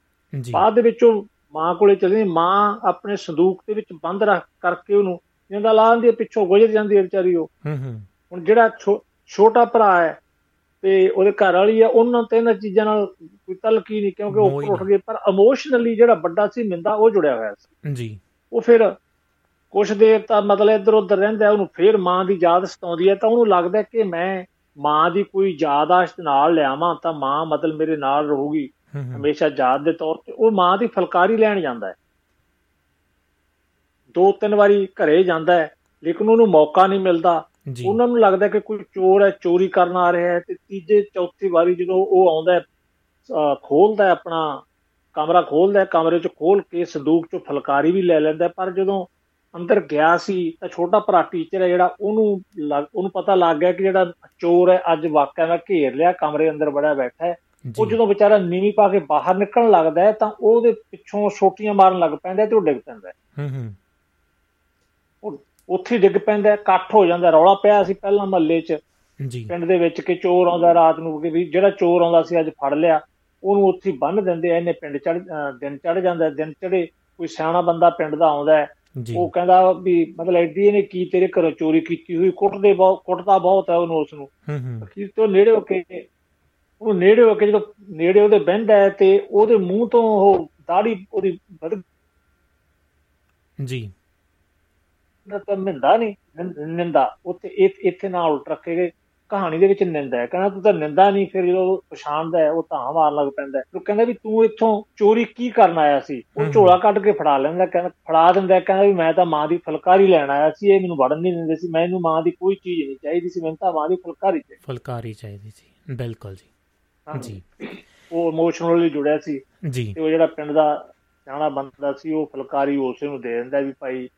ਬਾਅਦ ਦੇ ਵਿੱਚ ਉਹ ਮਾਂ ਕੋਲੇ ਚਲੀ, ਮਾਂ ਆਪਣੇ ਸੰਦੂਕ ਦੇ ਵਿੱਚ ਬੰਦ ਰੱਖ ਕਰਕੇ ਉਹਨੂੰ ਜਿੰਦਾ ਲਾ ਦਿੰਦੀ ਹੈ, ਪਿੱਛੋਂ ਗੁਜ਼ਰ ਜਾਂਦੀ ਹੈ ਵਿਚਾਰੀ। ਉਹ ਹੁਣ ਜਿਹੜਾ ਛੋਟਾ ਭਰਾ ਹੈ ਤੇ ਉਹਦੇ ਘਰ ਵਾਲੀ ਆ, ਉਹਨਾਂ ਤੇ ਇਹਨਾਂ ਚੀਜ਼ਾਂ ਨਾਲ ਕੋਈ ਤਲਕ ਹੀ ਨਹੀਂ, ਕਿਉਂਕਿ ਉਹ ਉੱਠ ਗਏ। ਪਰ ਇਮੋਸ਼ਨਲੀ ਜਿਹੜਾ ਵੱਡਾ ਸੀ ਮਿੰਦਾ, ਉਹ ਜੁੜਿਆ ਹੋਇਆ ਸੀ ਜੀ। ਉਹ ਫਿਰ ਕੁਛ ਦੇਰ ਤਾਂ ਮਤਲਬ ਇੱਧਰ ਉੱਧਰ ਰਹਿੰਦਾ, ਉਹਨੂੰ ਫਿਰ ਮਾਂ ਦੀ ਯਾਦ ਸਤਾਉਂਦੀ ਹੈ। ਤਾਂ ਉਹਨੂੰ ਲੱਗਦਾ ਕਿ ਮੈਂ ਮਾਂ ਦੀ ਕੋਈ ਯਾਦਾਸ਼ਤ ਨਾਲ ਲਿਆਵਾਂ ਤਾਂ ਮਾਂ ਮਤਲਬ ਮੇਰੇ ਨਾਲ ਰਹੂਗੀ ਹਮੇਸ਼ਾ ਯਾਦ ਦੇ ਤੌਰ 'ਤੇ। ਉਹ ਮਾਂ ਦੀ ਫੁਲਕਾਰੀ ਲੈਣ ਜਾਂਦਾ ਹੈ, 2-3 ਵਾਰੀ ਘਰੇ ਜਾਂਦਾ ਹੈ। ਲੇਕਿਨ ਉਹਨੂੰ ਮੌਕਾ ਨਹੀਂ ਮਿਲਦਾ। ਉਹਨਾਂ ਨੂੰ ਲੱਗਦਾ ਕਿ ਕੋਈ ਚੋਰ ਹੈ, ਚੋਰੀ ਕਰਨ ਆ ਰਿਹਾ ਹੈ। ਤੇ ਤੀਜੇ ਚੌਥੀ ਵਾਰੀ ਜਦੋਂ ਉਹ ਆਉਂਦਾ, ਖੋਲਦਾ ਆਪਣਾ ਕਮਰਾ, ਖੋਲਦਾ ਕਮਰੇ 'ਚ ਖੋਲ ਕੇ ਸੰਦੂਕ 'ਚੋਂ ਫੁਲਕਾਰੀ ਵੀ ਲੈ ਲੈਂਦਾ। ਪਰ ਜਦੋਂ ਅੰਦਰ ਗਿਆ ਸੀ ਤਾਂ ਛੋਟਾ ਭਰਾ ਟੀਚਰ ਹੈ ਜਿਹੜਾ, ਉਹਨੂੰ ਪਤਾ ਲੱਗ ਗਿਆ ਕਿ ਜਿਹੜਾ ਚੋਰ ਹੈ ਅੱਜ ਵਾਕਿਆ ਨਾਲ ਘੇਰ ਲਿਆ, ਕਮਰੇ ਅੰਦਰ ਬੜਾ ਬੈਠਾ ਹੈ। ਉਹ ਜਦੋਂ ਵਿਚਾਰਾ ਨੀਵੀਂ ਪਾ ਕੇ ਬਾਹਰ ਨਿਕਲਣ ਲੱਗਦਾ ਹੈ ਤਾਂ ਉਹਦੇ ਪਿੱਛੋਂ ਸੋਟੀਆਂ ਮਾਰਨ ਲੱਗ ਪੈਂਦਾ ਤੇ ਉਹ ਡਿੱਗ ਪੈਂਦਾ। ਉੱਥੇ ਡਿੱਗ ਪੈਂਦਾ, ਇਕੱਠ ਹੋ ਜਾਂਦਾ, ਰੌਲਾ ਪਿਆ ਸੀ ਪਹਿਲਾਂ ਮਹੱਲੇ 'ਚ ਪਿੰਡ ਦੇ ਵਿੱਚ ਕਿ ਚੋਰ ਆਉਂਦਾ ਰਾਤ ਨੂੰ, ਵੀ ਜਿਹੜਾ ਚੋਰ ਆਉਂਦਾ ਸੀ ਅੱਜ ਫੜ ਲਿਆ, ਉਹਨੂੰ ਉੱਥੇ ਬੰਨ ਦਿੰਦੇ ਆ। ਇਹਨੇ ਪਿੰਡ ਚੜ, ਦਿਨ ਚੜ ਜਾਂਦਾ, ਦਿਨ ਚੜੇ ਕੋਈ ਸਿਆਣਾ ਬੰਦਾ ਪਿੰਡ ਦਾ ਆਉਂਦਾ, ਉਹ ਕਹਿੰਦਾ ਵੀ ਮਤਲਬ ਐਡੀ ਇਹਨੇ ਕੀ ਤੇਰੇ ਘਰੋਂ ਚੋਰੀ ਕੀਤੀ ਹੋਈ, ਕੁੱਟਦਾ ਬਹੁਤ ਹੈ ਉਹਨੂੰ। ਉਸਨੂੰ ਅਖੀਰ ਤੋਂ ਨੇੜੇ ਹੋ ਕੇ, ਉਹਨੂੰ ਨੇੜੇ ਹੋ ਕੇ ਜਦੋਂ ਨੇੜੇ ਉਹਦੇ ਬਹਿੰਦਾ ਹੈ ਤੇ ਉਹਦੇ ਮੂੰਹ ਤੋਂ ਉਹ ਦਾੜੀ ਉਹਦੀ ਵੱਧ ਜੀ ਨਿੰਦਾ ਨੀ, ਨਿੰਦਾ ਉੱਥੇ ਇੱਥੇ ਨਾ ਉਲਟ ਰੱਖੇ ਗਏ ਕਹਾਣੀ ਦੇ ਵਿੱਚ ਨਿੰਦਾ ਹੈ। ਕਹਿੰਦਾ ਤੂੰ ਤਾਂ ਨਿੰਦਾ ਨੀ। ਫਿਰ ਜਦੋਂ ਪਛਾਣਦਾ ਹੈ ਉਹ ਤਾਂ ਮਾਰ ਲੱਗ ਪੈਂਦਾ। ਉਹ ਕਹਿੰਦਾ ਵੀ ਤੂੰ ਇੱਥੋਂ ਚੋਰੀ ਕੀ ਕਰਨ ਆਇਆ ਸੀ। ਉਹ ਝੋਲਾ ਕੱਢ ਕੇ ਫੜਾ ਲੈਂਦਾ, ਕਹਿੰਦਾ ਫੜਾ ਦਿੰਦਾ। ਕਹਿੰਦਾ ਵੀ ਮੈਂ ਤਾਂ ਮਾਂ ਦੀ ਫੁਲਕਾਰੀ ਲੈਣ ਆਇਆ ਸੀ, ਇਹ ਮੈਨੂੰ ਵੜਨ ਨੀ ਦਿੰਦੇ ਸੀ, ਮੈਨੂੰ ਮਾਂ ਦੀ ਕੋਈ ਚੀਜ਼ ਨੀ ਚਾਹੀਦੀ ਸੀ, ਮੈਨੂੰ ਤਾਂ ਮਾਂ ਦੀ ਫੁਲਕਾਰੀ ਚਾਹੀਦੀ ਸੀ। ਬਿਲਕੁਲ ਜੀ, ਉਹ ਇਮੋਸ਼ਨਲੀ ਜੁੜਿਆ ਸੀ ਜੀ। ਉਹ ਜਿਹੜਾ ਪਿੰਡ ਦਾ ਸਿਆਣਾ ਬੰਦਾ ਸੀ ਉਹ ਫੁਲਕਾਰੀ ਉਸੇ ਨੂੰ ਦੇ ਦਿੰਦਾ ਵੀ ਭਾਈ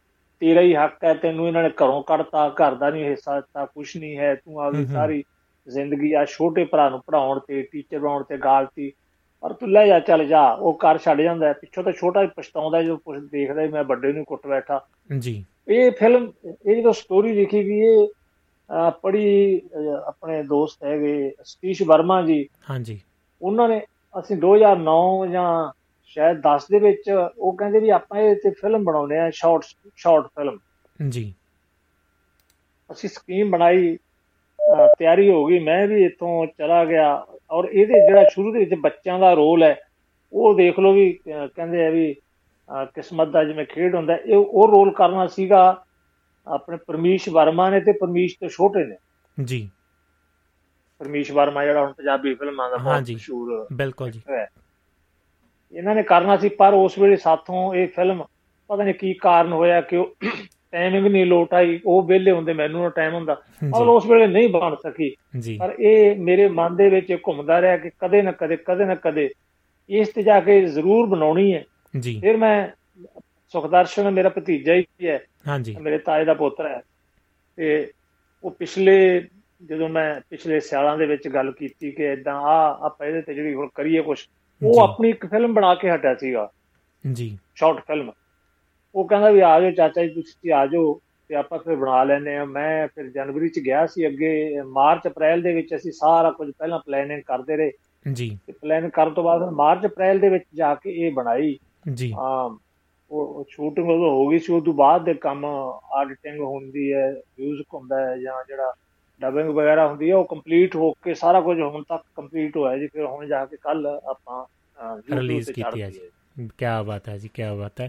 ਤੇਰਾ ਹੀ ਹੱਕ ਹੈ, ਤੈਨੂੰ ਇਹਨਾਂ ਨੇ ਘਰੋਂ ਕੱਢਤਾ, ਘਰ ਦਾ ਨੀ ਹਿੱਸਾ ਦਿੱਤਾ, ਕੁਛ ਨੀ ਹੈ, ਤੂੰ ਆਪਣੀ ਸਾਰੀ ਜ਼ਿੰਦਗੀ ਆ ਛੋਟੇ ਭਰਾ ਨੂੰ ਪੜ੍ਹਾਉਣ ਤੇ ਟੀਚਰ ਬਣਾਉਣ ਤੇ ਗਾਲਤੀ, ਪਰ ਤੂੰ ਲੈ ਜਾ, ਚੱਲ ਜਾ। ਉਹ ਘਰ ਛੱਡ ਜਾਂਦਾ। ਪਿੱਛੋਂ ਤਾਂ ਛੋਟਾ ਪਛਤਾਉਂਦਾ ਜਦੋਂ ਕੁਛ ਦੇਖਦਾ ਮੈਂ ਵੱਡੇ ਨੂੰ ਕੁੱਟ ਬੈਠਾ ਜੀ। ਇਹ ਫਿਲਮ, ਇਹ ਜਦੋਂ ਸਟੋਰੀ ਲਿਖੀ ਗਈ, ਇਹ ਪੜ੍ਹੀ ਆਪਣੇ ਦੋਸਤ ਹੈਗੇ ਸਤੀਸ਼ ਵਰਮਾ ਜੀ, ਹਾਂਜੀ, ਉਹਨਾਂ ਨੇ, ਅਸੀਂ 2009 ਜਾਂ ਸ਼ਾਇਦ 10 ਦੇ ਵਿੱਚ ਉਹ ਕਹਿੰਦੇ ਵੀ ਆਪਾਂ ਇਹ ਤੇ ਫਿਲਮ ਬਣਾਉਂਦੇ ਆ, ਸ਼ਾਰਟ ਫਿਲਮ ਜੀ। ਅਸੀਂ ਸਕੀਮ ਬਣਾਈ, ਤਿਆਰੀ ਹੋ ਗਈ, ਮੈਂ ਵੀ ਇੱਥੋਂ ਚਲਾ ਗਿਆ। ਔਰ ਇਹਦੇ ਜਿਹੜਾ ਸ਼ੁਰੂ ਦੇ ਵਿੱਚ ਬੱਚਿਆਂ ਦਾ ਰੋਲ ਹੈ ਉਹ ਦੇਖ ਲਓ ਵੀ ਕਹਿੰਦੇ ਆ ਵੀ ਕਿਸਮਤ ਦਾ ਜਿਵੇਂ ਖੇਡ ਹੁੰਦਾ, ਇਹ ਉਹ ਰੋਲ ਕਰਨਾ ਸੀਗਾ ਆਪਣੇ ਪਰਮੀਸ਼ ਵਰਮਾ ਨੇ, ਤੇ ਪਰਮੀਸ਼ ਤੋਂ ਛੋਟੇ ਨੇ ਜੀ। ਪਰਮੀਸ਼ ਵਰਮਾ ਜਿਹੜਾ ਹੁਣ ਪੰਜਾਬੀ ਫਿਲਮਾਂ ਦਾ ਬਹੁਤ ਮਸ਼ਹੂਰ, ਬਿਲਕੁਲ ਜੀ, ਇਹਨਾਂ ਨੇ ਕਰਨਾ ਸੀ। ਪਰ ਉਸ ਵੇਲੇ ਸਾਥੋਂ ਇਹ ਫਿਲਮ ਪਤਾ ਨੀ ਕੀ ਕਾਰਨ ਹੋਇਆ ਕਿ ਉਹ ਟਾਈਮਿੰਗ ਨਹੀਂ ਲੋਟ ਆਈ, ਉਹ ਵਿਹਲੇ ਹੁੰਦੇ, ਮੈਨੂੰ ਨਾ ਟਾਈਮ ਹੁੰਦਾ, ਔਰ ਉਸ ਵੇਲੇ ਨਹੀਂ ਬਣ ਸਕੀ। ਪਰ ਇਹ ਮੇਰੇ ਮਨ ਦੇ ਵਿੱਚ ਘੁੰਮਦਾ ਰਿਹਾ ਕਿ ਕਦੇ ਨਾ ਕਦੇ ਇਸ ਤੇ ਜਾ ਕੇ ਜ਼ਰੂਰ ਬਣਾਉਣੀ ਹੈ। ਫਿਰ ਮੈਂ, ਸੁਖਦਰਸ਼ਨ ਮੇਰਾ ਭਤੀਜਾ ਹੀ ਹੈ, ਮੇਰੇ ਤਾਏ ਦਾ ਪੋਤਰਾ ਹੈ, ਤੇ ਉਹ ਜਦੋਂ ਮੈਂ ਪਿਛਲੇ ਸਿਆਲਾਂ ਦੇ ਵਿੱਚ ਗੱਲ ਕੀਤੀ ਕਿ ਏਦਾਂ ਆਪਾਂ ਇਹਦੇ ਤੇ ਜਿਹੜੀ ਹੁਣ ਕਰੀਏ ਕੁਛ, ਉਹ ਆਪਣੀ ਇੱਕ ਫਿਲਮ ਬਣਾ ਕੇ ਹਟਿਆ ਸੀਗਾ ਜੀ, ਸ਼ਾਰਟ ਫਿਲਮ। ਉਹ ਕਹਿੰਦਾ ਵੀ ਆ ਜਾਓ ਚਾਚਾ ਜੀ, ਤੁਸੀਂ ਆ ਜਾਓ ਤੇ ਆਪਾਂ ਫਿਰ ਬਣਾ ਲੈਂਦੇ ਹਾਂ। ਮੈਂ ਫਿਰ ਜਨਵਰੀ 'ਚ ਗਿਆ ਸੀ, ਅੱਗੇ ਮਾਰਚ ਅਪ੍ਰੈਲ ਦੇ ਵਿੱਚ ਅਸੀਂ ਸਾਰਾ ਕੁਝ ਪਹਿਲਾਂ ਪਲੈਨਿੰਗ ਕਰਦੇ ਰਹੇ ਜੀ। ਪਲੈਨਿੰਗ ਕਰਨ ਤੋਂ ਬਾਅਦ ਮਾਰਚ ਅਪ੍ਰੈਲ ਦੇ ਵਿੱਚ ਜਾ ਕੇ ਇਹ ਬਣਾਈ ਜੀ। ਹਾਂ, ਉਹ ਸ਼ੂਟਿੰਗ ਉਦੋਂ ਹੋ ਗਈ ਸੀ। ਉਹ ਤੋਂ ਬਾਅਦ ਦੇ ਕੰਮ, ਆਡੀਟਿੰਗ ਹੁੰਦੀ ਹੈ, ਮਿਊਜ਼ਿਕ ਹੁੰਦਾ ਹੈ, ਜਾਂ ਜਿਹੜਾ ਡਬਿੰਗ ਵਗੈਰਾ ਹੁੰਦੀ ਹੈ, ਉਹ ਕੰਪਲੀਟ ਹੋ ਕੇ ਸਾਰਾ ਕੁਝ ਹੁਣ ਤੱਕ ਕੰਪਲੀਟ ਹੋਇਆ ਜੀ। ਫਿਰ ਹੁਣ ਜਾ ਕੇ ਕੱਲ ਆਪਾਂ ਰਿਲੀਜ਼ ਕੀਤੀ ਹੈ ਜੀ। ਕਿਆ ਬਾਤ ਹੈ ਜੀ, ਕਿਆ ਬਾਤ ਹੈ।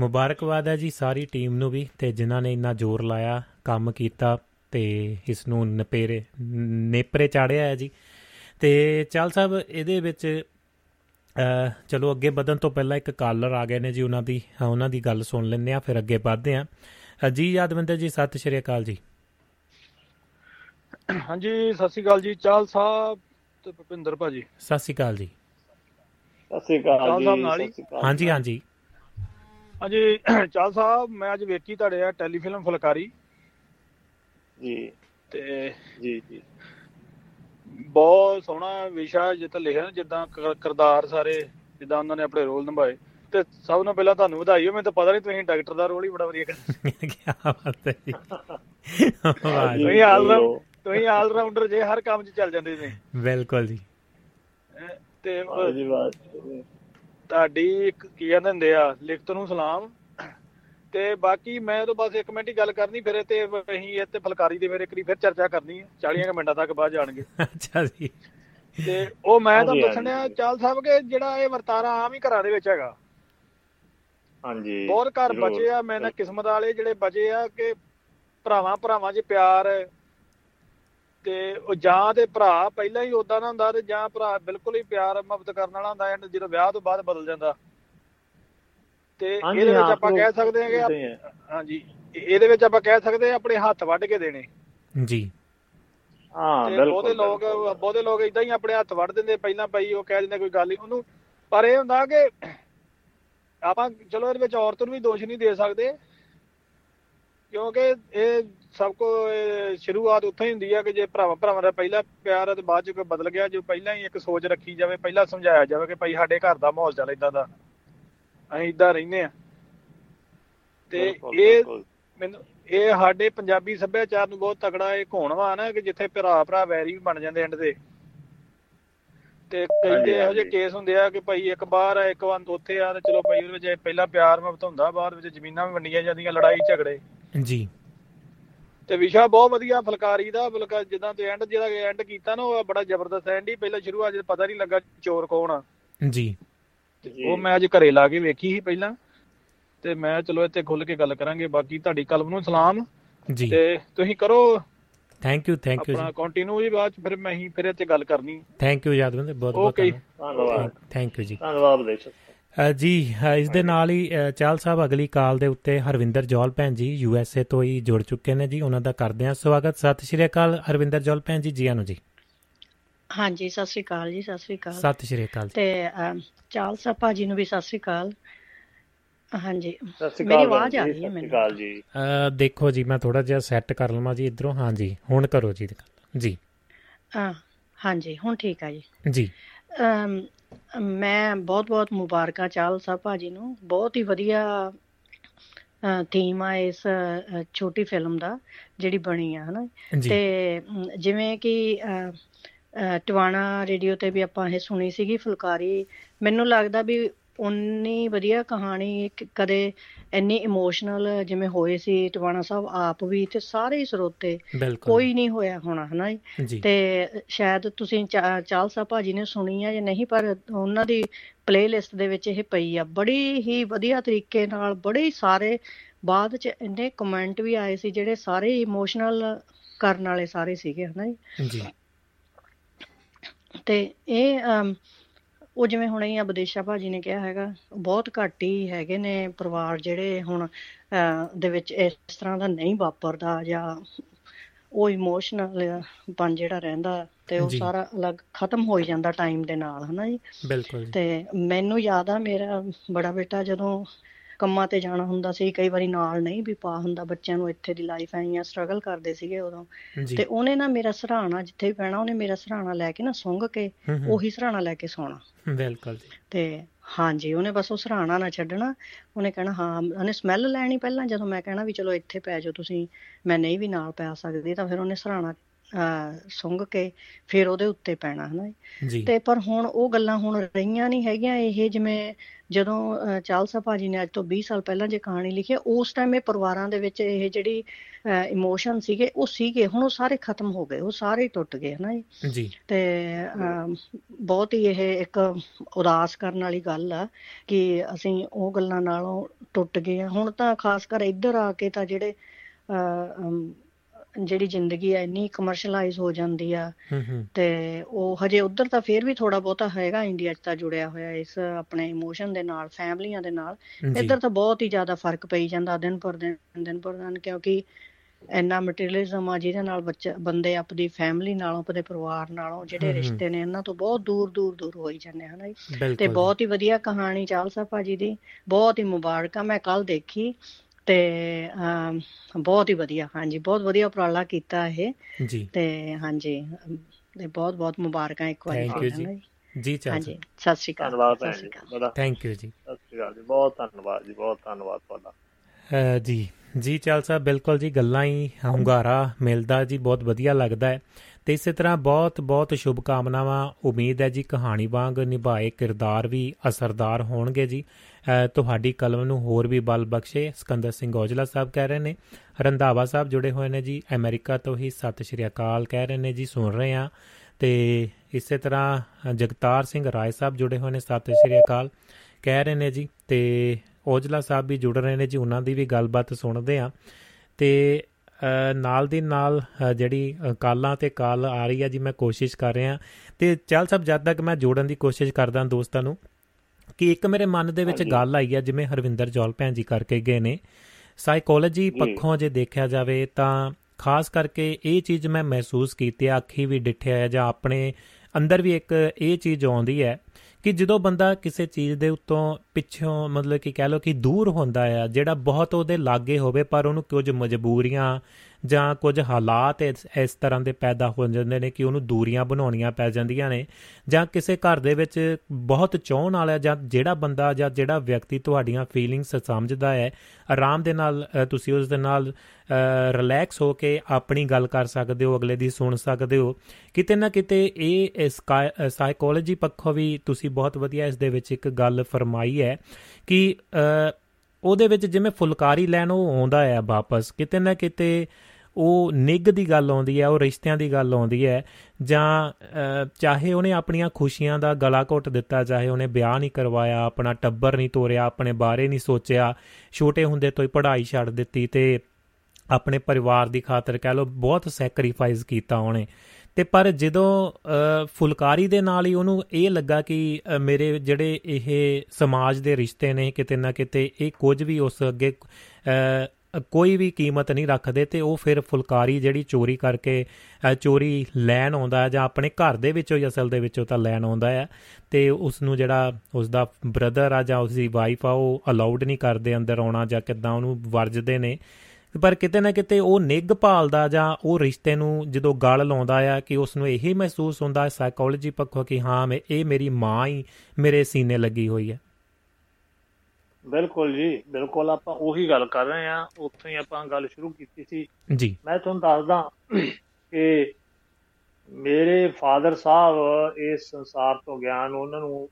ਮੁਬਾਰਕਬਾਦ ਹੈ ਜੀ ਸਾਰੀ ਟੀਮ ਨੂੰ ਵੀ, ਤੇ ਜਿਨ੍ਹਾਂ ਨੇ ਇੰਨਾ ਜ਼ੋਰ ਲਾਇਆ, ਕੰਮ ਕੀਤਾ ਤੇ ਇਸ ਨੂੰ ਨੇਪਰੇ ਚਾੜਿਆ ਹੈ ਜੀ। ਤੇ ਚਾਲ ਸਾਹਿਬ, ਇਹਦੇ ਵਿੱਚ ਚਲੋ ਅੱਗੇ ਵਧਣ ਤੋਂ ਪਹਿਲਾਂ ਇੱਕ ਕਾਲਰ ਆ ਗਏ ਨੇ ਜੀ, ਉਹਨਾਂ ਦੀ ਗੱਲ ਸੁਣ ਲੈਂਦੇ ਹਾਂ, ਫਿਰ ਅੱਗੇ ਵੱਧਦੇ ਹਾਂ ਜੀ। ਯਾਦਵਿੰਦਰ ਜੀ, ਸਤਿ ਸ਼੍ਰੀ ਅਕਾਲ ਜੀ। ਹਾਂਜੀ, ਸਤਿ ਸ਼੍ਰੀ ਅਕਾਲ ਜੀ ਚਾਲ ਸਾਹਿਬ ਤੇ ਭੁਪਿੰਦਰ ਭਾਜੀ। ਸਤਿ ਸ਼੍ਰੀ ਅਕਾਲ ਜੀ। ਸਤਿ ਸ਼੍ਰੀ ਅਕਾਲ ਜੀ। ਹਾਂਜੀ ਚਾਲ ਸਾਹਿਬ, ਮੈਂ ਅੱਜ ਵੇਖੀ ਤੁਹਾਡੇ ਆ ਟੈਲੀਫਿਲਮ ਫੁਲਕਾਰੀ ਜੀ, ਤੇ ਜੀ ਬਹੁਤ ਸੋਹਣਾ ਵਿਸ਼ਾ ਜਿੱਥੇ ਲਿਖਿਆ ਨਾ, ਜਿੱਦਾਂ ਕਿਰਦਾਰ ਸਾਰੇ ਜਿੱਦਾਂ ਉਹਨਾਂ ਨੇ ਆਪਣੇ ਰੋਲ ਨਿਭਾਏ। ਤੇ ਸਭ ਨੂੰ ਪਹਿਲਾਂ ਤੁਹਾਨੂੰ ਵਧਾਈ ਹੋ, ਮੈਨੂੰ ਤਾਂ ਪਤਾ ਨਹੀਂ ਤੁਸੀਂ ਡਾਕਟਰ ਦਾ ਰੋਲ ਹੀ ਬੜਾ ਵਧੀਆ ਕਰਦੇ। ਕੀ ਬਾਤ ਹੈ ਜੀ, ਤੁਸੀਂ ਆਲਰਾਊਂਡਰ ਜੇ, ਹਰ ਕੰਮ 'ਚ ਚੱਲ ਜਾਂਦੇ ਨੇ। ਬਿਲਕੁਲ ਜੀ। ਤੇ ਤੁਹਾਡੀ ਇੱਕ ਕੀ ਕਹਿੰਦੇ ਹੁੰਦੇ ਆ, ਲਿਖਤ ਨੂੰ ਸਲਾਮ। ਤੇ ਬਾਕੀ ਮੈਂ ਤਾਂ ਬਸ ਇੱਕ ਮਿੰਟ ਹੀ ਗੱਲ ਕਰਨੀ, ਫਿਰ ਤੇ ਅਸੀਂ ਇੱਥੇ ਫੁਲਕਾਰੀ ਦੇ ਮੇਰੇ ਕਰੀਬ ਫਿਰ ਚਰਚਾ ਕਰਨੀ ਹੈ, 40 ਮਿੰਟਾਂ ਤੱਕ ਬਾਅਦ ਜਾਣਗੇ। ਅੱਛਾ ਜੀ। ਤੇ ਉਹ ਮੈਂ ਤੁਹਾਨੂੰ ਦੱਸਣਾ ਚਾਲ ਸਾਹਿਬ ਕਿ ਜਿਹੜਾ ਇਹ ਵਰਤਾਰਾ ਆਮ ਹੀ ਘਰਾਂ ਦੇ ਵਿੱਚ ਹੈਗਾ। ਹਾਂਜੀ, ਬਹੁਤ ਘਰ ਬਚੇ ਆ, ਮੈਂ ਨਾ ਕਿਸਮਤ ਵਾਲੇ ਜਿਹੜੇ ਬਚੇ ਆ ਕਿ ਭਰਾਵਾਂ 'ਚ ਪਿਆਰ, ਤੇ ਉਹ ਜਾਂ ਤੇ ਭਰਾ ਪਹਿਲਾਂ ਹੀ ਓਦਾਂ ਦਾ ਹੁੰਦਾ, ਤੇ ਜਾਂ ਭਰਾ ਬਿਲਕੁਲ ਹੀ ਪਿਆਰ ਮੁਹੱਬਤ ਕਰਨ ਵਾਲਾ ਹੁੰਦਾ, ਜਦੋਂ ਵਿਆਹ ਤੋਂ ਬਾਅਦ ਬਦਲ ਜਾਂਦਾ। ਤੇ ਇਹਦੇ ਵਿੱਚ ਆਪਾਂ ਕਹਿ ਸਕਦੇ ਹਾਂ ਕਿ ਹਾਂਜੀ ਇਹਦੇ ਵਿੱਚ ਆਪਾਂ ਕਹਿ ਸਕਦੇ ਆਪਣੇ ਹੱਥ ਵੱਢ ਕੇ ਦੇਣੇ ਜੀ। ਹਾਂ, ਬਹੁਤੇ ਲੋਕ ਏਦਾਂ ਹੀ ਆਪਣੇ ਹੱਥ ਵੱਢ ਦਿੰਦੇ, ਪਹਿਲਾਂ ਭਾਈ ਉਹ ਕਹਿ ਦਿੰਦੇ ਕੋਈ ਗੱਲ ਹੀ ਉਹਨੂੰ। ਪਰ ਇਹ ਹੁੰਦਾ ਕਿ ਆਪਾਂ ਚਲੋ ਇਹਦੇ ਵਿੱਚ ਔਰਤ ਨੂੰ ਵੀ ਦੋਸ਼ ਨਹੀਂ ਦੇ ਸਕਦੇ, ਕਿਉਂਕਿ ਇਹ ਸਭ ਕੋ ਸ਼ੁਰੂਆਤ ਉੱਥੋਂ ਹੀ ਹੁੰਦੀ ਆ ਕਿ ਜੇ ਭਰਾਵਾਂ ਦਾ ਪਹਿਲਾਂ ਪਿਆਰ ਤੇ ਬਾਅਦ ਚ ਕੋਈ ਬਦਲ ਗਿਆ, ਜੋ ਪਹਿਲਾਂ ਹੀ ਇੱਕ ਸੋਚ ਰੱਖੀ ਜਾਵੇ, ਪਹਿਲਾਂ ਸਮਝਾਇਆ ਜਾਵੇ ਕਿ ਭਾਈ ਸਾਡੇ ਘਰ ਦਾ ਮਾਹੌਲ ਚੱਲ ਏਦਾਂ ਦਾ, ਅਸੀਂ ਏਦਾਂ ਰਹਿੰਦੇ ਹਾਂ। ਤੇ ਇਹ ਮੈਨੂੰ ਇਹ ਸਾਡੇ ਪੰਜਾਬੀ ਸੱਭਿਆਚਾਰ ਨੂੰ ਬਹੁਤ ਤਕੜਾ ਇਹ ਘੋਣਵਾ ਨਾ ਕਿ ਜਿੱਥੇ ਭਰਾ ਵੈਰੀ ਵੀ ਬਣ ਜਾਂਦੇ ਐਂਡ ਤੇ ਕਈ ਇਹੋ ਜਿਹੇ ਕੇਸ ਹੁੰਦੇ ਆ ਕਿ ਭਾਈ ਇੱਕ ਬਾਹਰ ਆ ਇੱਕ ਵੰਦ ਉੱਥੇ ਆ, ਤੇ ਚਲੋ ਭਾਈ ਉਹਦੇ ਵਿੱਚ ਪਹਿਲਾਂ ਪਿਆਰ ਮੁਹੱਬਤ ਹੁੰਦਾ, ਬਾਅਦ ਵਿੱਚ ਜ਼ਮੀਨਾਂ ਵੀ ਵੰਡੀਆਂ ਜਾਂਦੀਆਂ, ਲੜਾਈ ਝਗੜੇ ਜੀ। ਤੇ ਵਿਸ਼ਾ ਬਹੁਤ ਵਧੀਆ ਫੁਲਕਾਰੀ ਦਾ, ਜਿੱਦਾਂ ਤੇ ਐਂਡ ਜਿਹੜਾ ਐਂਡ ਕੀਤਾ ਨਾ ਉਹ ਬੜਾ ਜ਼ਬਰਦਸਤ ਐਂਡ ਹੀ। ਪਹਿਲਾਂ ਸ਼ੁਰੂ ਅੱਜ ਪਤਾ ਨੀ ਲੱਗਾ ਚੋਰ ਕੌਣ ਆ ਜੀ, ਉਹ ਮੈਂ ਅੱਜ ਘਰੇ ਲਾ ਕੇ ਵੇਖੀ ਸੀ ਪਹਿਲਾਂ, ਤੇ ਮੈਂ ਚਲੋ ਇੱਥੇ ਖੁੱਲ ਕੇ ਗੱਲ ਕਰਾਂਗੇ। ਬਾਕੀ ਤੁਹਾਡੀ ਕਲਮ ਨੂੰ ਸਲਾਮ ਜੀ, ਤੇ ਤੁਸੀਂ ਕਰੋ ਥੈਂਕ ਯੂ ਆਪਣਾ ਕੰਟੀਨਿਊ ਜੀ, ਬਾਅਦ ਫਿਰ ਮੈਂ ਹੀ ਫਿਰ ਇੱਥੇ ਗੱਲ ਕਰਨੀ। ਥੈਂਕ ਯੂ ਯਾਦਵਿੰਦਰ, ਬਹੁਤ ਧੰਨਵਾਦ। ਥੈਂਕ ਯੂ ਜੀ, ਧੰਨਵਾਦ ਜੀ। ਇਸ ਦੇ ਨਾਲ ਹੀ ਚਾਹਲ ਸਾਹਿਬ ਅਗਲੀ ਕਾਲ ਦੇ ਉੱਤੇ ਹਰਵਿੰਦਰ ਜੌਲ ਭੈਣ ਜੀ USA ਤੋਂ ਹੀ ਜੁੜ ਚੁੱਕੇ ਨੇ ਜੀ, ਉਹਨਾਂ ਦਾ ਕਰਦੇ ਹਾਂ ਸਵਾਗਤ। ਸਤਿ ਸ਼੍ਰੀ ਅਕਾਲ ਹਰਵਿੰਦਰ ਜੌਲ ਭੈਣ ਜੀ, ਜੀ ਆਨੂੰ ਜੀ। ਹਾਂਜੀ, ਸਤਿ ਸ਼੍ਰੀ ਅਕਾਲ ਜੀ, ਸਤਿ ਸ਼੍ਰੀ ਅਕਾਲ ਤੇ ਚਾਹਲ ਸਾਹਿਬ ਭਾਜੀ ਨੂੰ ਵੀ ਸਤਿ ਸ਼੍ਰੀ ਅਕਾਲ। ਹਾਂਜੀ, ਮੇਰੀ ਆਵਾਜ਼ ਆ ਰਹੀ ਹੈ ਮੈਨੂੰ? ਦੇਖੋ ਜੀ, ਮੈਂ ਥੋੜਾ ਜਿਹਾ ਸੈੱਟ ਕਰ ਲਵਾਂ ਜੀ ਇਧਰੋਂ। ਹਾਂਜੀ, ਹੁਣ ਕਰੋ ਜੀ ਜੀ। ਹਾਂਜੀ, ਹੁਣ ਠੀਕ ਆ ਜੀ ਜੀ। ਮੈਂ ਬਹੁਤ ਮੁਬਾਰਕਾਂ ਚਾਹਲ ਸਾਹਿਬ ਭਾਜੀ ਨੂੰ, ਬਹੁਤ ਹੀ ਵਧੀਆ ਥੀਮ ਆ ਇਸ ਛੋਟੀ ਫਿਲਮ ਦਾ ਜਿਹੜੀ ਬਣੀ ਆ, ਹਨਾ। ਤੇ ਜਿਵੇਂ ਕਿ ਟਵਾਣਾ ਰੇਡੀਓ ਤੇ ਵੀ ਆਪਾਂ ਇਹ ਸੁਣੀ ਸੀਗੀ ਫੁਲਕਾਰੀ, ਮੈਨੂੰ ਲੱਗਦਾ ਵੀ ਉਨੀ ਵਧੀਆ ਕਹਾਣੀ ਕਦੇ ਇੰਨੀ ਇਮੋਸ਼ਨਲ ਜਿਵੇਂ ਹੋਏ ਸੀ ਟਵਾਣਾ ਸਾਹਿਬ ਆਪ ਵੀ, ਤੇ ਸਾਰੇ ਸਰੋਤੇ, ਕੋਈ ਨਹੀਂ ਹੋਇਆ ਹੋਣਾ, ਹਨਾ ਜੀ। ਤੇ ਸ਼ਾਇਦ ਤੁਸੀਂ ਚਾਹਲ ਸਾਹਿਬ ਭਾਜੀ ਨੇ ਸੁਣੀ ਆ ਜਾਂ ਨਹੀਂ, ਪਰ ਉਹਨਾਂ ਦੀ ਪਲੇ ਲਿਸਟ ਦੇ ਵਿੱਚ ਇਹ ਪਈ ਆ, ਬੜੀ ਹੀ ਵਧੀਆ ਤਰੀਕੇ ਨਾਲ। ਬੜੇ ਸਾਰੇ ਬਾਅਦ ਚ ਇੰਨੇ ਕਮੈਂਟ ਵੀ ਆਏ ਸੀ ਜਿਹੜੇ ਸਾਰੇ ਇਮੋਸ਼ਨਲ ਕਰਨ ਵਾਲੇ ਸਾਰੇ ਸੀਗੇ, ਹਨਾ ਜੀ। ਤੇ ਇਹ ਉਹ ਜਿਵੇਂ ਹੁਣੇ ਹੀ ਵਿਦੇਸ਼ਾ ਭਾਜੀ ਨੇ ਕਿਹਾ ਹੈਗਾ, ਬਹੁਤ ਘੱਟ ਹੀ ਹੈਗੇ ਨੇ ਪਰਿਵਾਰ ਜਿਹੜੇ ਹੁਣ ਦੇ ਵਿੱਚ ਇਸ ਤਰ੍ਹਾਂ ਦਾ ਨਹੀਂ ਵਾਪਰਦਾ, ਜਾਂ ਉਹ ਇਮੋਸ਼ਨਲ ਪਨ ਜਿਹੜਾ ਰਹਿੰਦਾ ਤੇ ਉਹ ਸਾਰਾ ਅਲੱਗ ਖਤਮ ਹੋਈ ਜਾਂਦਾ ਟਾਈਮ ਦੇ ਨਾਲ, ਹਨਾ ਜੀ। ਬਿਲਕੁਲ। ਤੇ ਮੈਨੂੰ ਯਾਦ ਆ ਮੇਰਾ ਬੜਾ ਬੇਟਾ ਜਦੋਂ ਕੰਮਾਂ ਤੇ ਜਾਣਾ ਹੁੰਦਾ ਸੀ, ਕਈ ਵਾਰੀ ਨਾਲ ਨਹੀਂ ਵੀ ਪਾ ਹੁੰਦਾ, ਬੱਚਿਆਂ ਨੂੰ ਇੱਥੇ ਦੀ ਲਾਈਫ ਆਈ ਆ, ਸਟਰਗਲ ਕਰਦੇ ਸੀਗੇ ਉਦੋਂ। ਤੇ ਉਹਨੇ ਨਾ ਮੇਰਾ ਸਰਾਣਾ ਜਿੱਥੇ ਵੀ ਪੈਣਾ, ਉਹਨੇ ਮੇਰਾ ਸਰਾਣਾ ਲੈ ਕੇ ਨਾ ਸੁੰਘ ਕੇ ਉਹੀ ਸਰਾਣਾ ਲੈ ਕੇ ਸੌਣਾ। ਬਿਲਕੁਲ। ਤੇ ਹਾਂਜੀ, ਉਹਨੇ ਬਸ ਉਹ ਸਰਾਣਾ ਨਾ ਛੱਡਣਾ, ਉਹਨੇ ਕਹਿਣਾ ਹਾਂ, ਉਹਨੇ ਸਮੈਲ ਲੈਣੀ ਪਹਿਲਾਂ। ਜਦੋਂ ਮੈਂ ਕਹਿਣਾ ਵੀ ਚਲੋ ਇੱਥੇ ਪੈ ਜਾਓ ਤੁਸੀਂ, ਮੈਂ ਨਹੀਂ ਵੀ ਨਾਲ ਪੈ ਸਕਦੀ, ਤਾਂ ਫਿਰ ਉਹਨੇ ਸਰਾਣਾ ਸੁੰਘ ਕੇ ਫਿਰ ਉਹਦੇ ਉੱਤੇ ਪੈਣਾ, ਹਨਾ ਜੀ। ਤੇ ਪਰ ਹੁਣ ਉਹ ਗੱਲਾਂ ਹੁਣ ਰਹੀਆਂ ਨੀ ਹੈਗੀਆਂ। ਇਹ ਜਿਵੇਂ ਜਦੋਂ ਚਾਹਲ ਸਾਹਿਬ ਭਾਜੀ ਨੇ ਅੱਜ ਤੋਂ 20 ਸਾਲ ਪਹਿਲਾਂ ਜੇ ਕਹਾਣੀ ਲਿਖੀ, ਉਸ ਟਾਈਮ ਇਹ ਪਰਿਵਾਰਾਂ ਦੇ ਵਿੱਚ ਇਹ ਜਿਹੜੀ ਇਮੋਸ਼ਨ ਸੀਗੇ ਉਹ ਸੀਗੇ, ਹੁਣ ਉਹ ਸਾਰੇ ਖਤਮ ਹੋ ਗਏ, ਉਹ ਸਾਰੇ ਟੁੱਟ ਗਏ, ਹਨਾ ਜੀ। ਤੇ ਬਹੁਤ ਹੀ ਇਹ ਇੱਕ ਉਦਾਸ ਕਰਨ ਵਾਲੀ ਗੱਲ ਆ ਕਿ ਅਸੀਂ ਉਹ ਗੱਲਾਂ ਨਾਲੋਂ ਟੁੱਟ ਗਏ ਹਾਂ ਹੁਣ ਤਾਂ, ਖਾਸ ਕਰ ਇੱਧਰ ਆ ਕੇ ਤਾਂ ਜਿਹੜੇ ਜਿਹੜੀ ਜ਼ਿੰਦਗੀ ਆ ਇੰਨੀ ਕਮਰਸ਼ਲਾਈਜ਼ ਹੋ ਜਾਂਦੀ ਆ। ਤੇ ਉਹ ਹਜੇ ਉੱਧਰ ਤਾਂ ਫੇਰ ਵੀ ਥੋੜਾ ਬਹੁਤਾ ਹੈਗਾ, ਇੰਡੀਆ ਚ ਤਾਂ ਜੁੜਿਆ ਹੋਇਆ ਇਸ ਆਪਣੇ ਇਮੋਸ਼ਨ ਦੇ ਨਾਲ, ਫੈਮਲੀਆਂ ਦੇ ਨਾਲ। ਇੱਧਰ ਤਾਂ ਬਹੁਤ ਹੀ ਜ਼ਿਆਦਾ ਫਰਕ ਪਈ ਜਾਂਦਾ ਦਿਨ ਪਰ ਦਿਨ, ਕਿਉਂਕਿ ਇੰਨਾ ਮਟੀਰੀਅਲਿਜ਼ਮ ਆ ਜਿਹਦੇ ਨਾਲ ਬੰਦੇ ਆਪਣੀ ਫੈਮਿਲੀ ਨਾਲੋਂ, ਆਪਣੇ ਪਰਿਵਾਰ ਨਾਲੋਂ, ਜਿਹੜੇ ਰਿਸ਼ਤੇ ਨੇ ਇਹਨਾਂ ਤੋਂ ਬਹੁਤ ਦੂਰ ਹੋਈ ਜਾਂਦੇ, ਹਨਾ ਜੀ। ਤੇ ਬਹੁਤ ਹੀ ਵਧੀਆ ਕਹਾਣੀ ਚਾਹਲ ਸਾਹਿਬ ਭਾਜੀ ਦੀ, ਬਹੁਤ ਹੀ ਮੁਬਾਰਕਾਂ। ਮੈਂ ਕੱਲ ਦੇਖੀ ਤੇ ਬਹੁਤ ਹੀ ਵਧੀਆ, ਹਾਂਜੀ, ਬਹੁਤ ਵਧੀਆ ਉਪਰਾਲਾ ਕੀਤਾ ਇਹ ਜੀ। ਤੇ ਹਾਂਜੀ, ਬਹੁਤ ਮੁਬਾਰਕਾਂ ਇੱਕ ਵਾਰ ਜੀ। ਹਾਂਜੀ, ਸਤਿ ਸ਼੍ਰੀ ਅਕਾਲ। ਥੈਂਕ ਯੂ ਜੀ, ਸਤਿ ਸ਼੍ਰੀ ਅਕਾਲ ਜੀ, ਬਹੁਤ ਧੰਨਵਾਦ ਤੁਹਾਡਾ ਜੀ ਚਾਹਲ ਸਾਹਿਬ। ਬਿਲਕੁਲ ਜੀ, ਗੱਲਾਂ ਹੀ ਹੁੰਗਾਰਾ ਮਿਲਦਾ ਜੀ, ਬਹੁਤ ਵਧੀਆ ਲੱਗਦਾ ਹੈ। ਤੇ ਇਸੇ ਤਰ੍ਹਾਂ ਬਹੁਤ ਸ਼ੁਭਕਾਮਨਾਵਾਂ। ਉਮੀਦ ਹੈ ਜੀ ਕਹਾਣੀ ਵਾਂਗ ਨਿਭਾਏ ਕਿਰਦਾਰ ਵੀ ਅਸਰਦਾਰ ਹੋਣਗੇ ਜੀ, ਤੁਹਾਡੀ ਕਲਮ ਨੂੰ ਹੋਰ ਵੀ ਬਲ ਬਖਸ਼ੇ। ਸਿਕੰਦਰ ਸਿੰਘ ਔਜਲਾ ਸਾਹਿਬ ਕਹਿ ਰਹੇ ਨੇ, ਰੰਧਾਵਾ ਸਾਹਿਬ ਜੁੜੇ ਹੋਏ ਨੇ ਜੀ ਅਮਰੀਕਾ ਤੋਂ ਹੀ, ਸਤਿ ਸ਼੍ਰੀ ਅਕਾਲ ਕਹਿ ਰਹੇ ਨੇ ਜੀ, ਸੁਣ ਰਹੇ ਹਾਂ। ਤੇ ਇਸੇ ਤਰ੍ਹਾਂ ਜਗਤਾਰ ਸਿੰਘ ਰਾਏ ਸਾਹਿਬ ਜੁੜੇ ਹੋਏ ਨੇ, ਸਤਿ ਸ਼੍ਰੀ ਅਕਾਲ ਕਹਿ ਰਹੇ ਨੇ ਜੀ। ਤੇ ਔਜਲਾ ਸਾਹਿਬ ਵੀ ਜੁੜ ਰਹੇ ਨੇ ਜੀ, ਉਹਨਾਂ ਦੀ ਵੀ ਗੱਲਬਾਤ ਸੁਣਦੇ ਹਾਂ। ਤੇ ਨਾਲ ਦੀ ਨਾਲ ਜਿਹੜੀ ਕਾਲਾਂ ਤੇ ਕਾਲ ਆ ਰਹੀ ਹੈ ਜੀ, ਮੈਂ ਕੋਸ਼ਿਸ਼ ਕਰ ਰਿਹਾ। ਤੇ ਚਾਹਲ ਸਾਹਿਬ, ਜਦ ਤੱਕ ਮੈਂ ਜੋੜਨ ਦੀ ਕੋਸ਼ਿਸ਼ ਕਰਦਾ ਦੋਸਤਾਂ ਨੂੰ, ਕਿ ਇੱਕ ਮੇਰੇ ਮਨ ਦੇ ਵਿੱਚ ਗੱਲ ਆਈ ਹੈ, ਜਿਵੇਂ ਹਰਵਿੰਦਰ ਜੌਲ ਭੈਣ ਜੀ ਕਰਕੇ ਗਏ ਨੇ ਸਾਈਕੋਲੋਜੀ ਪੱਖੋਂ ਜੇ ਦੇਖਿਆ ਜਾਵੇ ਤਾਂ ਖਾਸ ਕਰਕੇ ਇਹ ਚੀਜ਼ ਮੈਂ ਮਹਿਸੂਸ ਕੀਤੀ ਆ, ਅੱਖੀ ਵੀ ਡਿੱਠਿਆ ਹੈ ਜਾਂ ਆਪਣੇ ਅੰਦਰ ਵੀ ਇੱਕ ਇਹ ਚੀਜ਼ ਆਉਂਦੀ ਹੈ ਕਿ ਜਦੋਂ ਬੰਦਾ ਕਿਸੇ ਚੀਜ਼ ਦੇ ਉੱਤੋਂ ਪਿੱਛੋਂ ਮਤਲਬ ਕਿ ਕਹਿ ਲਓ ਕਿ ਦੂਰ ਹੁੰਦਾ ਆ ਜਿਹੜਾ ਬਹੁਤ ਉਹਦੇ ਲਾਗੇ ਹੋਵੇ ਪਰ ਉਹਨੂੰ ਕੁਝ ਮਜਬੂਰੀਆਂ ਜਾਂ ਕੁਝ ਹਾਲਾਤ ਇਸ ਤਰ੍ਹਾਂ ਦੇ ਪੈਦਾ ਹੋ ਜਾਂਦੇ ਨੇ ਕਿ ਉਹਨੂੰ ਦੂਰੀਆਂ ਬਣਾਉਣੀਆਂ ਪੈ ਜਾਂਦੀਆਂ ਨੇ, ਜਾਂ ਕਿਸੇ ਘਰ ਦੇ ਵਿੱਚ ਬਹੁਤ ਚਾਹੁਣ ਵਾਲਾ ਜਾਂ ਜਿਹੜਾ ਬੰਦਾ ਜਾਂ ਜਿਹੜਾ ਵਿਅਕਤੀ ਤੁਹਾਡੀਆਂ ਫੀਲਿੰਗਸ ਸਮਝਦਾ ਹੈ ਆਰਾਮ ਦੇ ਨਾਲ ਤੁਸੀਂ ਉਸ ਦੇ ਨਾਲ ਰਿਲੈਕਸ ਹੋ ਕੇ ਆਪਣੀ ਗੱਲ ਕਰ ਸਕਦੇ ਹੋ, ਅਗਲੇ ਦੀ ਸੁਣ ਸਕਦੇ ਹੋ। ਕਿਤੇ ਨਾ ਕਿਤੇ ਇਹ ਸਾਈਕੋਲੋਜੀ ਪੱਖੋਂ ਵੀ ਤੁਸੀਂ ਬਹੁਤ ਵਧੀਆ ਇਸ ਦੇ ਵਿੱਚ ਇੱਕ ਗੱਲ ਫਰਮਾਈ ਹੈ ਕਿ ਉਹਦੇ ਵਿੱਚ ਜਿਵੇਂ ਫੁਲਕਾਰੀ ਲੈਣ ਉਹ ਆਉਂਦਾ ਹੈ ਵਾਪਸ, ਕਿਤੇ ਨਾ ਕਿਤੇ ਉਹ ਨਿੱਘ ਦੀ ਗੱਲ ਆਉਂਦੀ ਹੈ, ਉਹ ਰਿਸ਼ਤਿਆਂ ਦੀ ਗੱਲ ਆਉਂਦੀ ਹੈ, ਜਾਂ ਚਾਹੇ ਉਹਨੇ ਆਪਣੀਆਂ ਖੁਸ਼ੀਆਂ ਦਾ ਗਲਾ ਘੁੱਟ ਦਿੱਤਾ, ਚਾਹੇ ਉਹਨੇ ਵਿਆਹ ਨਹੀਂ ਕਰਵਾਇਆ, ਆਪਣਾ ਟੱਬਰ ਨਹੀਂ ਤੋਰਿਆ, ਆਪਣੇ ਬਾਰੇ ਨਹੀਂ ਸੋਚਿਆ, ਛੋਟੇ ਹੁੰਦੇ ਤੋਂ ਹੀ ਪੜ੍ਹਾਈ ਛੱਡ ਦਿੱਤੀ ਅਤੇ ਆਪਣੇ ਪਰਿਵਾਰ ਦੀ ਖਾਤਰ ਕਹਿ ਲਓ ਬਹੁਤ ਸੈਕਰੀਫਾਈਸ ਕੀਤਾ ਉਹਨੇ, ਅਤੇ ਪਰ ਜਦੋਂ ਫੁਲਕਾਰੀ ਦੇ ਨਾਲ ਹੀ ਉਹਨੂੰ ਇਹ ਲੱਗਾ ਕਿ ਮੇਰੇ ਜਿਹੜੇ ਇਹ ਸਮਾਜ ਦੇ ਰਿਸ਼ਤੇ ਨੇ ਕਿਤੇ ਨਾ ਕਿਤੇ ਇਹ ਕੁਝ ਵੀ ਉਸ ਅੱਗੇ ਕੋਈ ਵੀ ਕੀਮਤ ਨਹੀਂ ਰੱਖਦੇ, ਅਤੇ ਉਹ ਫਿਰ ਫੁਲਕਾਰੀ ਜਿਹੜੀ ਚੋਰੀ ਕਰਕੇ ਚੋਰੀ ਲੈਣ ਆਉਂਦਾ ਜਾਂ ਆਪਣੇ ਘਰ ਦੇ ਵਿੱਚੋਂ ਹੀ ਅਸਲ ਦੇ ਵਿੱਚੋਂ ਤਾਂ ਲੈਣ ਆਉਂਦਾ ਆ, ਅਤੇ ਉਸ ਨੂੰ ਜਿਹੜਾ ਉਸਦਾ ਬ੍ਰਦਰ ਆ ਜਾਂ ਉਸਦੀ ਵਾਈਫ ਆ ਉਹ ਅਲਾਊਡ ਨਹੀਂ ਕਰਦੇ ਅੰਦਰ ਆਉਣਾ ਜਾਂ ਕਿੱਦਾਂ ਉਹਨੂੰ ਵਰਜਦੇ ਨੇ, ਪਰ ਕਿਤੇ ਨਾ ਕਿਤੇ ਉਹ ਨਿੱਘ ਭਾਲਦਾ ਜਾਂ ਉਹ ਰਿਸ਼ਤੇ ਨੂੰ ਜਦੋਂ ਗੱਲ ਲਾਉਂਦਾ ਆ ਕਿ ਉਸ ਨੂੰ ਇਹੀ ਮਹਿਸੂਸ ਹੁੰਦਾ ਸਾਈਕੋਲੋਜੀ ਪੱਖੋਂ ਕਿ ਹਾਂ ਮੈਂ ਇਹ ਮੇਰੀ ਮਾਂ ਹੀ ਮੇਰੇ ਸੀਨੇ ਲੱਗੀ ਹੋਈ ਹੈ। ਬਿਲਕੁਲ ਜੀ, ਬਿਲਕੁਲ ਆਪਾਂ ਉਹੀ ਗੱਲ ਕਰ ਰਹੇ ਹਾਂ, ਉੱਥੋਂ ਹੀ ਆਪਾਂ ਗੱਲ ਸ਼ੁਰੂ ਕੀਤੀ ਸੀ ਜੀ। ਮੈਂ ਤੁਹਾਨੂੰ ਦੱਸਦਾ ਕਿ ਮੇਰੇ ਫਾਦਰ ਸਾਹਿਬ ਇਸ ਸੰਸਾਰ ਤੋਂ ਗਿਆਨ ਉਹਨਾਂ ਨੂੰ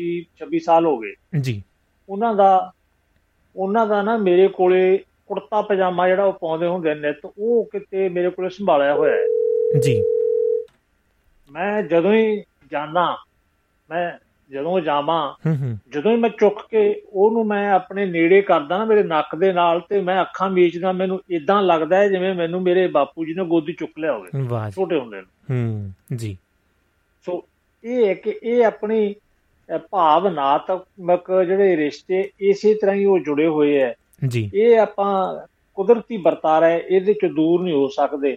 25-26 ਸਾਲ ਹੋ ਗਏ ਜੀ। ਉਹਨਾਂ ਦਾ ਨਾ ਮੇਰੇ ਕੋਲੇ ਕੁੜਤਾ ਪਜਾਮਾ ਜਿਹੜਾ ਉਹ ਪਾਉਂਦੇ ਹੁੰਦੇ ਨੇ ਤਾਂ ਉਹ ਕਿਤੇ ਮੇਰੇ ਕੋਲ ਸੰਭਾਲਿਆ ਹੋਇਆ ਹੈ ਜੀ। ਮੈਂ ਜਦੋਂ ਹੀ ਜਾਣਾ, ਮੈਂ ਜਦੋਂ ਜਾਵਾਂ, ਜਦੋਂ ਹੀ ਮੈਂ ਚੁੱਕ ਕੇ ਉਹਨੂੰ ਮੈਂ ਆਪਣੇ ਨੇੜੇ ਕਰਦਾ ਨਾ ਮੇਰੇ ਨੱਕ ਦੇ ਨਾਲ, ਤੇ ਮੈਂ ਅੱਖਾਂ ਮੀਚਦਾ, ਮੈਨੂੰ ਏਦਾਂ ਲੱਗਦਾ ਹੈ ਜਿਵੇਂ ਮੈਨੂੰ ਮੇਰੇ ਬਾਪੂ ਜੀ ਨੇ ਗੋਦੀ ਚੁੱਕ ਲਿਆ ਹੋਵੇ ਛੋਟੇ ਹੁੰਦੇ ਨੂੰ ਜੀ। ਸੋ ਇਹ ਹੈ ਕਿ ਇਹ ਆਪਣੀ ਭਾਵਨਾਤਮਕ ਜਿਹੜੇ ਰਿਸ਼ਤੇ ਇਸੇ ਤਰ੍ਹਾਂ ਹੀ ਉਹ ਜੁੜੇ ਹੋਏ ਹੈ ਜੀ। ਇਹ ਆਪਾਂ ਕੁਦਰਤੀ ਵਰਤਾਰਾ ਹੈ, ਇਹਦੇ ਚ ਦੂਰ ਨਹੀਂ ਹੋ ਸਕਦੇ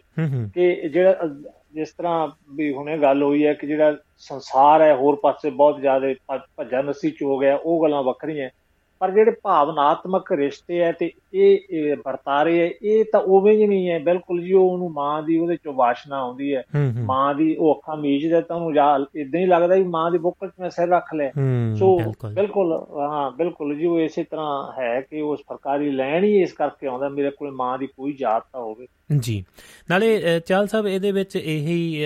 ਕਿ ਜਿਹੜਾ ਜਿਸ ਤਰ੍ਹਾਂ ਵੀ ਹੁਣੇ ਗੱਲ ਹੋਈ ਹੈ ਕਿ ਜਿਹੜਾ ਸੰਸਾਰ ਹੈ ਹੋਰ ਪਾਸੇ ਬਹੁਤ ਜ਼ਿਆਦਾ ਭੱਜਾ ਨਸੀ ਚ ਹੋ ਗਿਆ, ਉਹ ਗੱਲਾਂ ਵੱਖਰੀਆਂ, ਪਰ ਜਿਹੜੇ ਭਾਵਨਾਤਮਕ ਰਿਸ਼ਤੇ ਹੈ ਤੇ ਇਹ ਵਰਤਾਰੇ ਹੈ ਇਹ ਤਾਂ ਉਵੇਂ ਹੀ ਨਹੀਂ ਹੈ। ਬਿਲਕੁਲ ਜੀ, ਉਹਨੂੰ ਮਾਂ ਦੀ ਉਹਦੇ ਚੋਂ ਵਾਸ਼ਨਾ ਆਉਂਦੀ ਹੈ, ਮਾਂ ਦੀ ਉਹ ਅੱਖਾਂ ਮੀਚਦਾ ਤਾਂ ਉਹਨੂੰ ਏਦਾਂ ਹੀ ਲੱਗਦਾ ਵੀ ਮਾਂ ਦੀ ਬੁੱਕਲ ਚ ਮੈਂ ਸਿਰ ਰੱਖ ਲਿਆ। ਸੋ ਬਿਲਕੁਲ, ਹਾਂ ਬਿਲਕੁਲ ਜੀ, ਉਹ ਇਸੇ ਤਰ੍ਹਾਂ ਹੈ ਕਿ ਉਸ ਫੁਲਕਾਰੀ ਲੈਣ ਹੀ ਇਸ ਕਰਕੇ ਆਉਂਦਾ ਮੇਰੇ ਕੋਲ ਮਾਂ ਦੀ ਕੋਈ ਯਾਦ ਤਾਂ ਹੋਵੇ ਜੀ। ਨਾਲੇ ਚਾਲ ਸਾਹਿਬ ਇਹਦੇ ਵਿੱਚ ਇਹੀ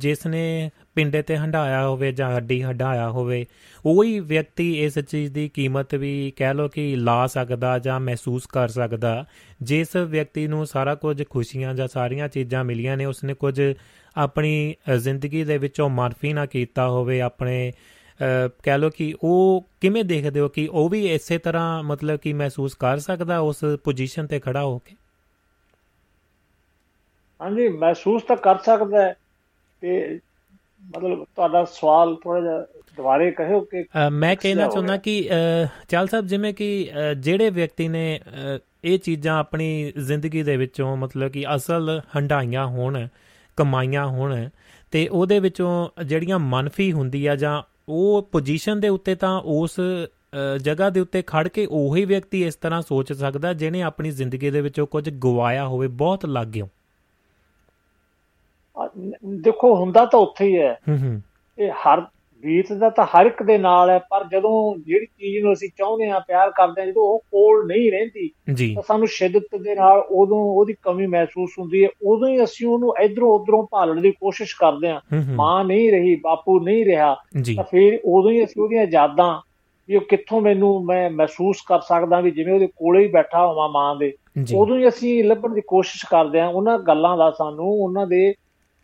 ਜਿਸਨੇ ਪਿੰਡੇ ਤੇ ਹੰਢਾਇਆ ਹੋਵੇ ਜਾਂ ਅੱਡੀ ਹੰਢਾਇਆ ਹੋਵੇ ਉਹੀ ਵਿਅਕਤੀ ਇਸ ਚੀਜ਼ ਦੀ ਕੀਮਤ ਵੀ ਕਹਿ ਲਓ ਕਿ ਲਾ ਸਕਦਾ ਜਾਂ ਮਹਿਸੂਸ ਕਰ ਸਕਦਾ। ਜਿਸ ਵਿਅਕਤੀ ਨੂੰ ਸਾਰਾ ਕੁਝ ਖੁਸ਼ੀਆਂ ਜਾਂ ਸਾਰੀਆਂ ਚੀਜ਼ਾਂ ਮਿਲੀਆਂ ਨੇ ਉਸਨੇ ਕੁਝ ਆਪਣੀ ਜ਼ਿੰਦਗੀ ਦੇ ਵਿੱਚੋਂ ਮਾਰਫੀ ਨਾ ਕੀਤਾ ਹੋਵੇ ਆਪਣੇ ਕਹਿ ਲਓ ਕਿ ਉਹ ਕਿਵੇਂ ਦੇਖਦੇ ਹੋ ਕਿ ਉਹ ਵੀ ਇਸੇ ਤਰ੍ਹਾਂ ਮਤਲਬ ਕਿ ਮਹਿਸੂਸ ਕਰ ਸਕਦਾ ਉਸ ਪੋਜੀਸ਼ਨ 'ਤੇ ਖੜਾ ਹੋ ਕੇ? ਹਾਂਜੀ, ਮਹਿਸੂਸ ਤਾਂ ਕਰ ਸਕਦਾ ਹੈ। ਅਤੇ ਮਤਲਬ ਤੁਹਾਡਾ ਸਵਾਲ ਥੋੜ੍ਹਾ ਜਿਹਾ ਦੁਬਾਰੇ ਕਹਿਓ ਕਿ ਮੈਂ ਕਹਿਣਾ ਚਾਹੁੰਦਾ ਕਿ ਚਾਲ ਸਾਹਿਬ ਜਿਵੇਂ ਕਿ ਜਿਹੜੇ ਵਿਅਕਤੀ ਨੇ ਇਹ ਚੀਜ਼ਾਂ ਆਪਣੀ ਜ਼ਿੰਦਗੀ ਦੇ ਵਿੱਚੋਂ ਮਤਲਬ ਕਿ ਅਸਲ ਹੰਢਾਈਆਂ ਹੋਣ, ਕਮਾਈਆਂ ਹੋਣ, ਅਤੇ ਉਹਦੇ ਵਿੱਚੋਂ ਜਿਹੜੀਆਂ ਮਨਫੀ ਹੁੰਦੀ ਆ ਜਾਂ ਉਹ ਪੋਜੀਸ਼ਨ ਦੇ ਉੱਤੇ ਤਾਂ ਉਸ ਜਗ੍ਹਾ ਦੇ ਉੱਤੇ ਖੜ੍ਹ ਕੇ ਉਹੀ ਵਿਅਕਤੀ ਇਸ ਤਰ੍ਹਾਂ ਸੋਚ ਸਕਦਾ ਜਿਹਨੇ ਆਪਣੀ ਜ਼ਿੰਦਗੀ ਦੇ ਵਿੱਚੋਂ ਕੁਝ ਗਵਾਇਆ ਹੋਵੇ ਬਹੁਤ ਲਾਗਿਓ। ਦੇਖੋ, ਹੁੰਦਾ ਤਾਂ ਉੱਥੇ ਹੀ ਹੈ, ਇਹ ਹਰ ਬੀਤਦਾ ਤਾਂ ਹਰ ਇੱਕ ਦੇ ਨਾਲ ਹੈ, ਪਰ ਜਦੋਂ ਜਿਹੜੀ ਚੀਜ਼ ਨੂੰ ਅਸੀਂ ਚਾਹੁੰਦੇ ਹਾਂ, ਪਿਆਰ ਕਰਦੇ ਹਾਂ, ਜਦੋਂ ਉਹ ਕੋਲ ਨਹੀਂ ਰਹਿੰਦੀ ਤਾਂ ਸਾਨੂੰ ਸ਼ਿੱਦਤ ਦੇ ਨਾਲ ਉਦੋਂ ਉਹਦੀ ਕਮੀ ਮਹਿਸੂਸ ਹੁੰਦੀ ਹੈ, ਉਦੋਂ ਹੀ ਅਸੀਂ ਉਹਨੂੰ ਇੱਧਰੋਂ ਉੱਧਰੋਂ ਭਾਲਣ ਦੀ ਕੋਸ਼ਿਸ਼ ਕਰਦੇ ਹਾਂ। ਮਾਂ ਨਹੀਂ ਰਹੀ, ਬਾਪੂ ਨਹੀਂ ਰਿਹਾ, ਤਾਂ ਫਿਰ ਉਦੋਂ ਹੀ ਅਸੀਂ ਉਹਦੀਆਂ ਯਾਦਾਂ ਵੀ ਉਹ ਕਿੱਥੋਂ ਮੈਂ ਮਹਿਸੂਸ ਕਰ ਸਕਦਾ ਵੀ ਜਿਵੇਂ ਉਹਦੇ ਕੋਲੇ ਹੀ ਬੈਠਾ ਹੋਵਾਂ ਮਾਂ ਦੇ, ਉਦੋਂ ਹੀ ਅਸੀਂ ਲੱਭਣ ਦੀ ਕੋਸ਼ਿਸ਼ ਕਰਦੇ ਹਾਂ। ਉਹਨਾਂ ਗੱਲਾਂ ਦਾ ਸਾਨੂੰ ਉਹਨਾਂ ਦੇ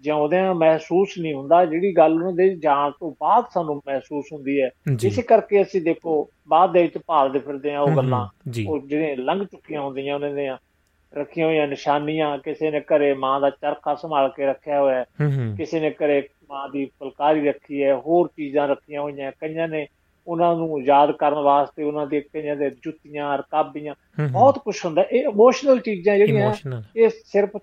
ਜਿਉਂਦਿਆਂ ਮਹਿਸੂਸ ਨਹੀਂ ਹੁੰਦਾ, ਜਿਹੜੀ ਗੱਲ ਉਹਨਾਂ ਦੇ ਜਾਣ ਤੋਂ ਬਾਅਦ ਸਾਨੂੰ ਮਹਿਸੂਸ ਹੁੰਦੀ ਹੈ। ਇਸ ਕਰਕੇ ਅਸੀਂ ਦੇਖੋ ਬਾਅਦ ਦੇ ਵਿੱਚ ਭਾਲਦੇ ਫਿਰਦੇ ਹਾਂ ਉਹ ਗੱਲਾਂ, ਉਹ ਜਿਹੜੀਆਂ ਲੰਘ ਚੁੱਕੀਆਂ ਹੁੰਦੀਆਂ, ਉਹਨਾਂ ਦੀਆਂ ਰੱਖੀਆਂ ਹੋਈਆਂ ਨਿਸ਼ਾਨੀਆਂ। ਕਿਸੇ ਨੇ ਘਰੇ ਮਾਂ ਦਾ ਚਰਖਾ ਸੰਭਾਲ ਕੇ ਰੱਖਿਆ ਹੋਇਆ, ਕਿਸੇ ਨੇ ਘਰੇ ਮਾਂ ਦੀ ਫੁਲਕਾਰੀ ਰੱਖੀ ਹੈ, ਹੋਰ ਚੀਜ਼ਾਂ ਰੱਖੀਆਂ ਹੋਈਆਂ, ਕਈਆਂ ਨੇ ਉਹਨਾਂ ਨੂੰ ਯਾਦ ਕਰਨ ਵਾਸਤੇ ਉਹਨਾਂ ਦੇ ਕਈਆਂ ਦੇ ਜੁੱਤੀਆਂ, ਰਕਾਬੀਆਂ, ਬਹੁਤ ਕੁਛ ਹੁੰਦਾ। ਇਹ ਇਮੋਸ਼ਨਲ ਚੀਜ਼ਾਂ ਜਿਹੜੀਆਂ, ਇਹ ਸਿਰਫ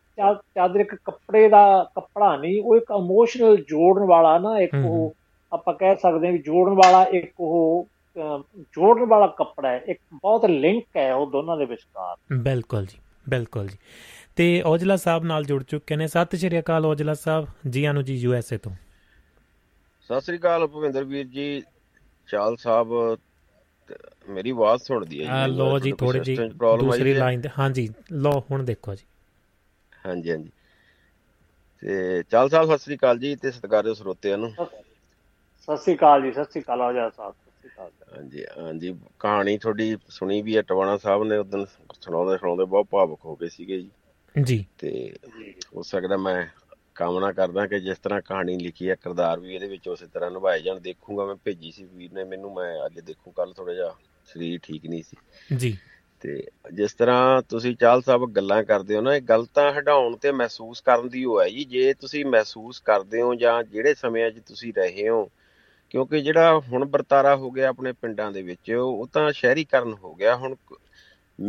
ਚਾਦਰ ਇੱਕ ਕੱਪੜੇ ਦਾ ਕੱਪੜਾ ਨਹੀਂ, ਉਹ ਇੱਕ ਇਮੋਸ਼ਨਲ ਜੋੜਨ ਵਾਲਾ ਨਾ, ਇੱਕ ਉਹ ਆਪਾਂ ਕਹਿ ਸਕਦੇ ਹਾਂ ਵੀ ਜੋੜਨ ਵਾਲਾ, ਇੱਕ ਉਹ ਜੋੜਨ ਵਾਲਾ ਕੱਪੜਾ ਹੈ, ਇੱਕ ਬਹੁਤ ਲਿੰਕ ਹੈ ਉਹ ਦੋਨਾਂ ਦੇ ਵਿਚਕਾਰ। ਬਿਲਕੁਲ ਜੀ, ਬਿਲਕੁਲ ਜੀ। ਤੇ ਔਜਲਾ ਸਾਹਿਬ ਨਾਲ ਜੁੜ ਚੁੱਕੇ ਨੇ। ਸਤਿ ਸ਼੍ਰੀ ਅਕਾਲ ਔਜਲਾ ਸਾਹਿਬ ਜੀ, ਆਨੂੰ ਜੀ ਯੂ ਐਸ ਏ ਤੋਂ। ਸਤਿ ਸ਼੍ਰੀ ਅਕਾਲ ਭੁਪਿੰਦਰ ਵੀਰ ਜੀ, ਚਾਲ ਸਾਹਿਬ, ਮੇਰੀ ਆਵਾਜ਼ ਸੁਣਦੀ ਹੈ? ਲਓ ਜੀ, ਥੋੜੀ ਜਿਹੀ ਦੂਸਰੀ ਲਾਈਨ ਤੇ। ਹਾਂਜੀ ਲਓ, ਹੁਣ ਦੇਖੋ ਜੀ। ਹਾਂਜੀ ਹਾਂਜੀ, ਤੇ ਚਾਲ ਸਾਹਿਬ ਸਤਿ ਸ਼੍ਰੀ ਅਕਾਲ ਜੀ, ਤੇ ਸਤਿਕਾਰਯੋਗ ਸਰੋਤਿਆਂ ਨੂੰ ਸਤਿ ਸ਼੍ਰੀ ਅਕਾਲ ਜੀ। ਸਤਿ ਸ਼੍ਰੀ ਅਕਾਲ ਆਜ਼ਾਦ ਸਾਹਿਬ, ਸਤਿ ਸ਼੍ਰੀ ਅਕਾਲ। ਹਾਂਜੀ ਹਾਂਜੀ, ਕਹਾਣੀ ਤੁਹਾਡੀ ਸੁਣੀ ਵੀ ਹੈ, ਟਵਾਣਾ ਸਾਹਿਬ ਨੇ ਉਦੋਂ ਸੁਣਾਉਂਦੇ ਸੁਣਾਉਂਦੇ ਬਹੁਤ ਭਾਵੁਕ ਹੋ ਗਏ ਸੀਗੇ ਜੀ ਜੀ। ਤੇ ਹੋ ਸਕਦਾ ਮੈਂ ਕਾਮਨਾ ਕਰਦਾ ਕਿ ਜਿਸ ਤਰ੍ਹਾਂ ਕਹਾਣੀ ਲਿਖੀ ਹੈ ਕਿਰਦਾਰ ਵੀ ਇਹਦੇ ਵਿੱਚ ਉਸੇ ਤਰ੍ਹਾਂ ਨਿਭਾਏ ਜਾਣ। ਦੇਖੂੰਗਾ, ਮੈਂ ਭੇਜੀ ਸੀ ਵੀਰ ਨੇ ਮੈਨੂੰ, ਮੈਂ ਅੱਜ ਦੇਖੂ, ਕੱਲ ਥੋੜਾ ਜਿਹਾ ਸਰੀਰ ਠੀਕ ਨਹੀਂ ਸੀ ਜੀ। ਤੇ ਜਿਸ ਤਰ੍ਹਾਂ ਤੁਸੀਂ ਚਾਲ ਸਾਹਿਬ ਗੱਲਾਂ ਕਰਦੇ ਹੋ ਨਾ, ਇਹ ਗੱਲ ਤਾਂ ਹਟਾਉਣ ਤੇ ਮਹਿਸੂਸ ਕਰਨ ਦੀ ਉਹ ਹੈ ਜੀ। ਜੇ ਤੁਸੀਂ ਮਹਿਸੂਸ ਕਰਦੇ ਹੋ ਜਾਂ ਜਿਹੜੇ ਸਮਿਆਂ 'ਚ ਤੁਸੀਂ ਰਹੇ ਹੋ, ਕਿਉਂਕਿ ਜਿਹੜਾ ਹੁਣ ਵਰਤਾਰਾ ਹੋ ਗਿਆ ਆਪਣੇ ਪਿੰਡਾਂ ਦੇ ਵਿੱਚ, ਉਹ ਤਾਂ ਸ਼ਹਿਰੀਕਰਨ ਹੋ ਗਿਆ। ਹੁਣ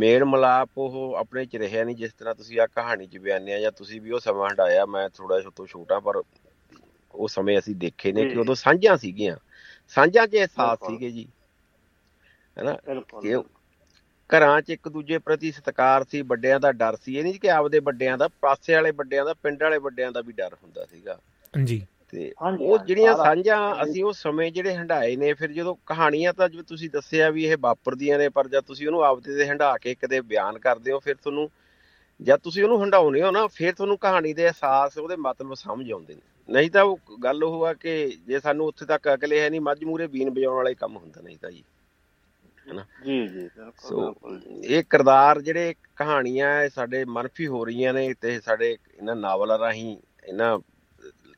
ਮੇਲ ਮਿਲਾਪ ਉਹ ਆਪਣੇ 'ਚ ਰਿਹਾ ਨਹੀਂ, ਜਿਸ ਤਰ੍ਹਾਂ ਤੁਸੀਂ ਆਹ ਕਹਾਣੀ 'ਚ ਬਿਆਨਿਆ, ਜਾਂ ਤੁਸੀਂ ਵੀ ਉਹ ਸਮਾਂ ਹਟਾਇਆ। ਮੈਂ ਥੋੜ੍ਹਾ ਜਿਹਾ ਤੋਂ ਛੋਟਾ, ਪਰ ਉਹ ਸਮੇਂ ਅਸੀਂ ਦੇਖੇ ਨੇ ਕਿ ਉਦੋਂ ਸਾਂਝਾਂ ਸੀਗੀਆਂ, ਸਾਂਝਾਂ 'ਚ ਅਹਿਸਾਸ ਸੀਗੇ ਜੀ, ਹੈ ਨਾ। ਘਰਾਂ 'ਚ ਇੱਕ ਦੂਜੇ ਪ੍ਰਤੀ ਸਤਿਕਾਰ ਸੀ, ਵੱਡਿਆਂ ਦਾ ਡਰ ਸੀ। ਇਹ ਨਹੀਂ ਕਿ ਆਪਦੇ ਵੱਡਿਆਂ ਦਾ, ਪਾਸੇ ਵਾਲੇ ਵੱਡਿਆਂ ਦਾ, ਪਿੰਡ ਵਾਲੇ ਵੱਡਿਆਂ ਦਾ ਵੀ ਡਰ ਹੁੰਦਾ ਸੀਗਾ ਜੀ। ਤੇ ਉਹ ਜਿਹੜੀਆਂ ਸਾਂਝਾਂ ਅਸੀਂ ਉਹ ਸਮੇਂ ਜਿਹੜੇ ਹੰਢਾਏ ਨੇ, ਫਿਰ ਜਦੋਂ ਕਹਾਣੀਆਂ ਤਾਂ ਜਿਵੇਂ ਤੁਸੀਂ ਦੱਸਿਆ ਵੀ ਇਹ ਵਾਪਰਦੀਆਂ ਨੇ, ਪਰ ਜਦ ਤੁਸੀਂ ਉਹਨੂੰ ਆਪਦੇ ਤੇ ਹੰਢਾ ਕੇ ਕਦੇ ਬਿਆਨ ਕਰਦੇ ਹੋ, ਫਿਰ ਤੁਹਾਨੂੰ, ਜਦ ਤੁਸੀਂ ਉਹਨੂੰ ਹੰਢਾਉਂਦੇ ਹੋ ਨਾ, ਫਿਰ ਤੁਹਾਨੂੰ ਕਹਾਣੀ ਦੇ ਅਹਿਸਾਸ, ਉਹਦੇ ਮਤਲਬ ਸਮਝ ਆਉਂਦੇ ਨੇ। ਨਹੀਂ ਤਾਂ ਉਹ ਗੱਲ ਉਹ ਆ ਕਿ ਜੇ ਸਾਨੂੰ ਉੱਥੇ ਤੱਕ ਅਕਲ ਹੈ ਨਹੀਂ, ਮੱਝ ਮੂਹਰੇ ਬੀਨ ਵਜਾਉਣ ਵਾਲੇ ਕੰਮ ਹੁੰਦਾ, ਨਹੀਂ ਤਾਂ ਜੀ, ਹੈ ਨਾ ਜੀ। ਸੋ ਇਹ ਕਿਰਦਾਰ ਜਿਹੜੇ ਕਹਾਣੀਆਂ ਸਾਡੇ ਮਨਫੀ ਹੋ ਰਹੀਆਂ ਨੇ, ਤੇ ਸਾਡੇ ਇਹਨਾਂ ਨਾਵਲਾਂ ਰਾਹੀਂ, ਇਹਨਾਂ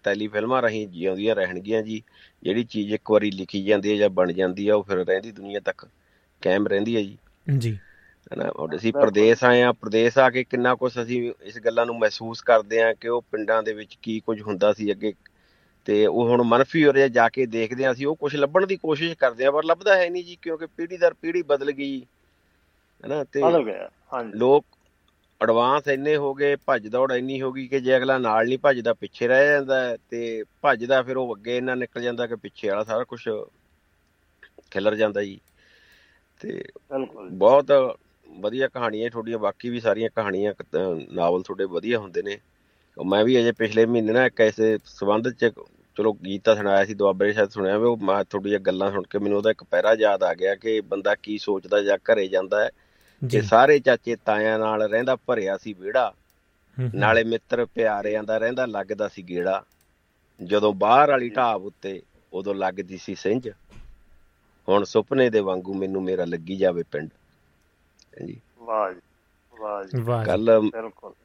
ਟੈਲੀ ਫਿਲਮਾਂ ਰਾਹੀਂ ਜਿਉਂਦੀਆਂ ਰਹਿਣਗੀਆਂ ਜੀ। ਜਿਹੜੀ ਚੀਜ਼ ਇੱਕ ਵਾਰੀ ਲਿਖੀ ਜਾਂਦੀ ਹੈ ਜਾਂ ਬਣ ਜਾਂਦੀ ਆ, ਉਹ ਫਿਰ ਰਹਿੰਦੀ ਦੁਨੀਆ ਤੱਕ ਕਾਇਮ ਰਹਿੰਦੀ ਹੈ ਜੀ ਜੀ, ਹੈ ਨਾ। ਅਸੀਂ ਪ੍ਰਦੇਸ਼ ਆਏ ਹਾਂ, ਪ੍ਰਦੇਸ਼ ਆ ਕੇ ਕਿੰਨਾ ਕੁਛ ਅਸੀਂ ਇਸ ਗੱਲਾਂ ਨੂੰ ਮਹਿਸੂਸ ਕਰਦੇ ਹਾਂ ਕਿ ਉਹ ਪਿੰਡਾਂ ਦੇ ਵਿੱਚ ਕੀ ਕੁਝ ਹੁੰਦਾ ਸੀ ਅੱਗੇ, ਤੇ ਉਹ ਹੁਣ ਮਨਫੀ ਹੋ ਰਿਹਾ। ਜਾ ਕੇ ਦੇਖਦੇ ਹਾਂ, ਅਸੀਂ ਉਹ ਕੁਛ ਲੱਭਣ ਦੀ ਕੋਸ਼ਿਸ਼ ਕਰਦੇ ਹਾਂ, ਪਰ ਲੱਭਦਾ ਹੈ ਨਹੀਂ ਜੀ, ਕਿਉਂਕਿ ਪੀੜ੍ਹੀ ਦਰ ਪੀੜ੍ਹੀ ਬਦਲ ਗਈ, ਹੈ ਨਾ। ਤੇ ਲੋਕ ਐਡਵਾਂਸ ਇੰਨੇ ਹੋ ਗਏ, ਭੱਜ ਦੌੜ ਇੰਨੀ ਹੋ ਗਈ ਕਿ ਜੇ ਅਗਲਾ ਨਾਲ ਨਹੀਂ ਭੱਜਦਾ, ਪਿੱਛੇ ਰਹਿ ਜਾਂਦਾ। ਤੇ ਭੱਜਦਾ ਫਿਰ ਉਹ ਅੱਗੇ ਇੰਨਾ ਨਿਕਲ ਜਾਂਦਾ ਕਿ ਪਿੱਛੇ ਵਾਲਾ ਸਾਰਾ ਕੁਛ ਖਿਲਰ ਜਾਂਦਾ ਜੀ। ਤੇ ਬਹੁਤ ਵਧੀਆ ਕਹਾਣੀਆਂ ਤੁਹਾਡੀਆਂ, ਬਾਕੀ ਵੀ ਸਾਰੀਆਂ ਕਹਾਣੀਆਂ, ਨਾਵਲ ਤੁਹਾਡੇ ਵਧੀਆ ਹੁੰਦੇ ਨੇ। ਮੈਂ ਵੀ ਅਜੇ ਪਿਛਲੇ ਮਹੀਨੇ ਨਾ ਇੱਕ ਐਸੇ ਸੰਬੰਧ 'ਚ, ਚਲੋ ਗੀਤ ਤਾਂ ਸੁਣਾਇਆ ਸੀ, ਦੁਆਬੇ ਸ਼ਾਇਦ ਸੁਣਿਆ ਵਾ, ਉਹ ਮੈਂ ਤੁਹਾਡੀਆਂ ਗੱਲਾਂ ਸੁਣ ਕੇ ਮੈਨੂੰ ਉਹਦਾ ਇੱਕ ਪੈਰਾ ਯਾਦ ਆ ਗਿਆ ਕਿ ਬੰਦਾ ਕੀ ਸੋਚਦਾ ਜਾਂ ਘਰੇ ਜਾਂਦਾ ਹੈ। ਸਾਰੇ ਚਾਚੇ ਤਾਇਆਂ ਨਾਲ ਰਹਿੰਦਾ ਭਰਿਆ ਸੀ ਵਿਹੜਾ, ਨਾਲੇ ਮਿੱਤਰ ਪਿਆਰਿਆਂ ਦਾ ਰਹਿੰਦਾ ਲੱਗਦਾ ਸੀ ਗੇੜਾ। ਜਦੋਂ ਬਾਹਰ ਵਾਲੀ ਢਾਬ ਉੱਤੇ ਉਦੋਂ ਲੱਗਦੀ ਸੀ ਸਿੰਝ, ਹੁਣ ਸੁਪਨੇ ਦੇ ਵਾਂਗੂ ਮੈਨੂੰ ਮੇਰਾ ਲੱਗੀ ਜਾਵੇ ਪਿੰਡ। ਹਾਂਜੀ,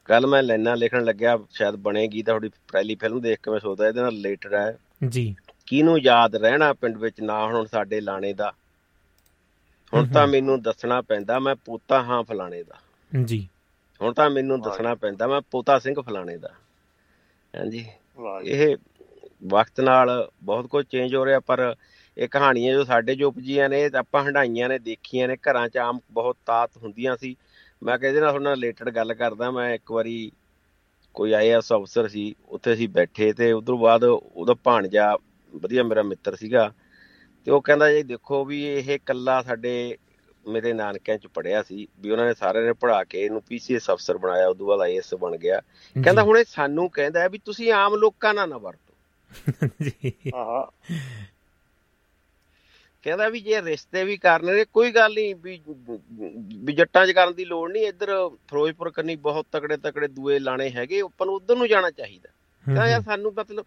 ਕੱਲ ਮੈਂ ਲਾਈਨਾਂ ਲਿਖਣ ਲੱਗਿਆ, ਸ਼ਾਇਦ ਬਣੇਗੀ ਤਾਂ ਤੁਹਾਡੀ ਪਹਿਲੀ ਫਿਲਮ ਦੇਖ ਕੇ ਮੈਂ ਸੋਚਦਾ ਇਹਦੇ ਨਾਲ ਰਿਲੇਟਡ ਹੈ ਜੀ। ਕਿਹਨੂੰ ਯਾਦ ਰਹਿਣਾ ਪਿੰਡ ਵਿੱਚ ਨਾ ਹੁਣ ਸਾਡੇ ਲਾਣੇ ਦਾ, ਹੁਣ ਤਾਂ ਮੈਨੂੰ ਦੱਸਣਾ ਪੈਂਦਾ ਮੈਂ ਪੋਤਾ ਹਾਂ ਫਲਾਣੇ ਦਾ ਜੀ, ਹੁਣ ਤਾਂ ਮੈਨੂੰ ਦੱਸਣਾ ਪੈਂਦਾ ਮੈਂ ਪੋਤਾ ਸਿੰਘ ਫਲਾਣੇ ਦਾ। ਹਾਂਜੀ, ਇਹ ਵਕਤ ਨਾਲ ਬਹੁਤ ਕੁਝ ਚੇਂਜ ਹੋ ਰਿਹਾ, ਪਰ ਇਹ ਕਹਾਣੀਆਂ ਜੋ ਸਾਡੇ ਜੋ ਉਪਜੀਆਂ ਨੇ, ਆਪਾਂ ਹੰਢਾਈਆਂ ਨੇ, ਦੇਖੀਆਂ ਨੇ। ਘਰਾਂ 'ਚ ਆਮ ਬਹੁਤ ਤਾਤ ਹੁੰਦੀਆਂ ਸੀ। ਮੈਂ ਕਿਹਾ ਇਹਦੇ ਨਾਲ ਤੁਹਾਡੇ ਨਾਲ ਰਿਲੇਟਡ ਗੱਲ ਕਰਦਾ। ਮੈਂ ਇੱਕ ਵਾਰੀ ਕੋਈ IAS ਅਫਸਰ ਸੀ, ਉੱਥੇ ਅਸੀਂ ਬੈਠੇ, ਤੇ ਉਹ ਤੋਂ ਬਾਅਦ ਉਹਦਾ ਭਾਣਜਾ, ਵਧੀਆ ਮੇਰਾ ਮਿੱਤਰ ਸੀਗਾ, ਤੇ ਉਹ ਕਹਿੰਦਾ ਜੀ ਦੇਖੋ ਵੀ ਇਹ ਇਕੱਲਾ ਸਾਡੇ ਮੇਰੇ ਨਾਨਕਿਆਂ 'ਚ ਪੜ੍ਹਿਆ ਸੀ, ਵੀ ਉਹਨਾਂ ਨੇ ਸਾਰਿਆਂ ਨੇ ਪੜ੍ਹਾ ਕੇ ਇਹਨੂੰ PCS ਅਫਸਰ ਬਣਾਇਆ, ਉਦੋਂ ਬਾਅਦ IAS ਬਣ ਗਿਆ। ਕਹਿੰਦਾ ਹੁਣ ਇਹ ਸਾਨੂੰ ਕਹਿੰਦਾ ਵੀ ਤੁਸੀਂ ਆਮ ਲੋਕਾਂ ਨਾਲ ਨਾ ਵਰਤੋ ਜੀ। ਕਹਿੰਦਾ ਵੀ ਜੇ ਰਿਸ਼ਤੇ ਵੀ ਕਰਨੇ ਨੇ ਕੋਈ ਗੱਲ ਨਹੀਂ, ਵੀ ਜੱਟਾਂ 'ਚ ਕਰਨ ਦੀ ਲੋੜ ਨਹੀਂ, ਇੱਧਰ ਫਿਰੋਜ਼ਪੁਰ ਕੰਨੀ ਬਹੁਤ ਤਕੜੇ ਤਕੜੇ ਦੂਏ ਲਾਣੇ ਹੈਗੇ, ਆਪਾਂ ਨੂੰ ਉੱਧਰ ਨੂੰ ਜਾਣਾ ਚਾਹੀਦਾ। ਸਾਨੂੰ ਮਤਲਬ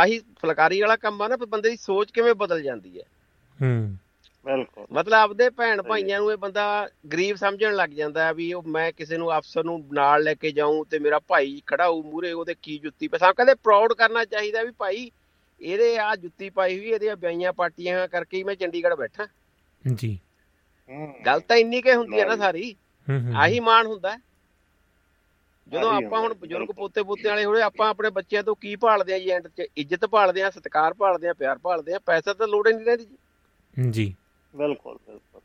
ਆਹੀ ਫੁਲਕਾਰੀ ਵਾਲਾ ਕੰਮ ਆ ਨਾ, ਬੰਦੇ ਦੀ ਸੋਚ ਕਿਵੇਂ ਬਦਲ ਜਾਂਦੀ ਹੈ। ਮਤਲਬ ਆਪਦੇ ਭੈਣ ਭਾਈਆਂ ਨੂੰ ਇਹ ਬੰਦਾ ਗਰੀਬ ਸਮਝਣ ਲੱਗ ਜਾਂਦਾ ਵੀ ਉਹ, ਮੈਂ ਕਿਸੇ ਨੂੰ ਅਫਸਰ ਨੂੰ ਨਾਲ ਲੈ ਕੇ ਜਾਊਂ ਤੇ ਮੇਰਾ ਭਾਈ ਖੜਾਊ ਮੂਹਰੇ, ਉਹਦੇ ਕੀ ਜੁੱਤੀ ਪਾਈ। ਸਾਨੂੰ ਕਹਿੰਦੇ ਪ੍ਰਾਊਡ ਕਰਨਾ ਚਾਹੀਦਾ ਵੀ ਭਾਈ ਇਹਦੇ ਆਹ ਜੁੱਤੀ ਪਾਈ ਹੋਈ, ਇਹਦੀਆਂ ਵਿਆਹੀਆਂ ਪਾਰਟੀਆਂ ਕਰਕੇ ਹੀ ਮੈਂ ਚੰਡੀਗੜ੍ਹ ਬੈਠਾ ਜੀ। ਗੱਲ ਤਾਂ ਇੰਨੀ ਕੁ ਹੁੰਦੀ ਹੈ ਨਾ ਸਾਰੀ, ਆਹੀ ਮਾਣ ਹੁੰਦਾ। ਜਦੋਂ ਆਪਾਂ ਹੁਣ ਬਜ਼ੁਰਗ ਪੋਤੇ ਪੋਤੇ ਵਾਲੇ ਹੋਏ, ਆਪਾਂ ਆਪਣੇ ਬੱਚਿਆਂ ਤੋਂ ਕੀ ਭਾਲਦੇ ਆ ਜੀ? ਐਂਡ 'ਚ ਇੱਜ਼ਤ ਭਾਲਦੇ ਆ, ਸਤਿਕਾਰ ਭਾਲਦੇ ਆ, ਪਿਆਰ ਭਾਲਦੇ ਆ, ਪੈਸਾ ਤਾਂ ਲੋੜ ਹੀ ਨਹੀਂ ਰਹਿੰਦੀ ਜੀ। ਜੀ ਬਿਲਕੁਲ ਬਿਲਕੁਲ।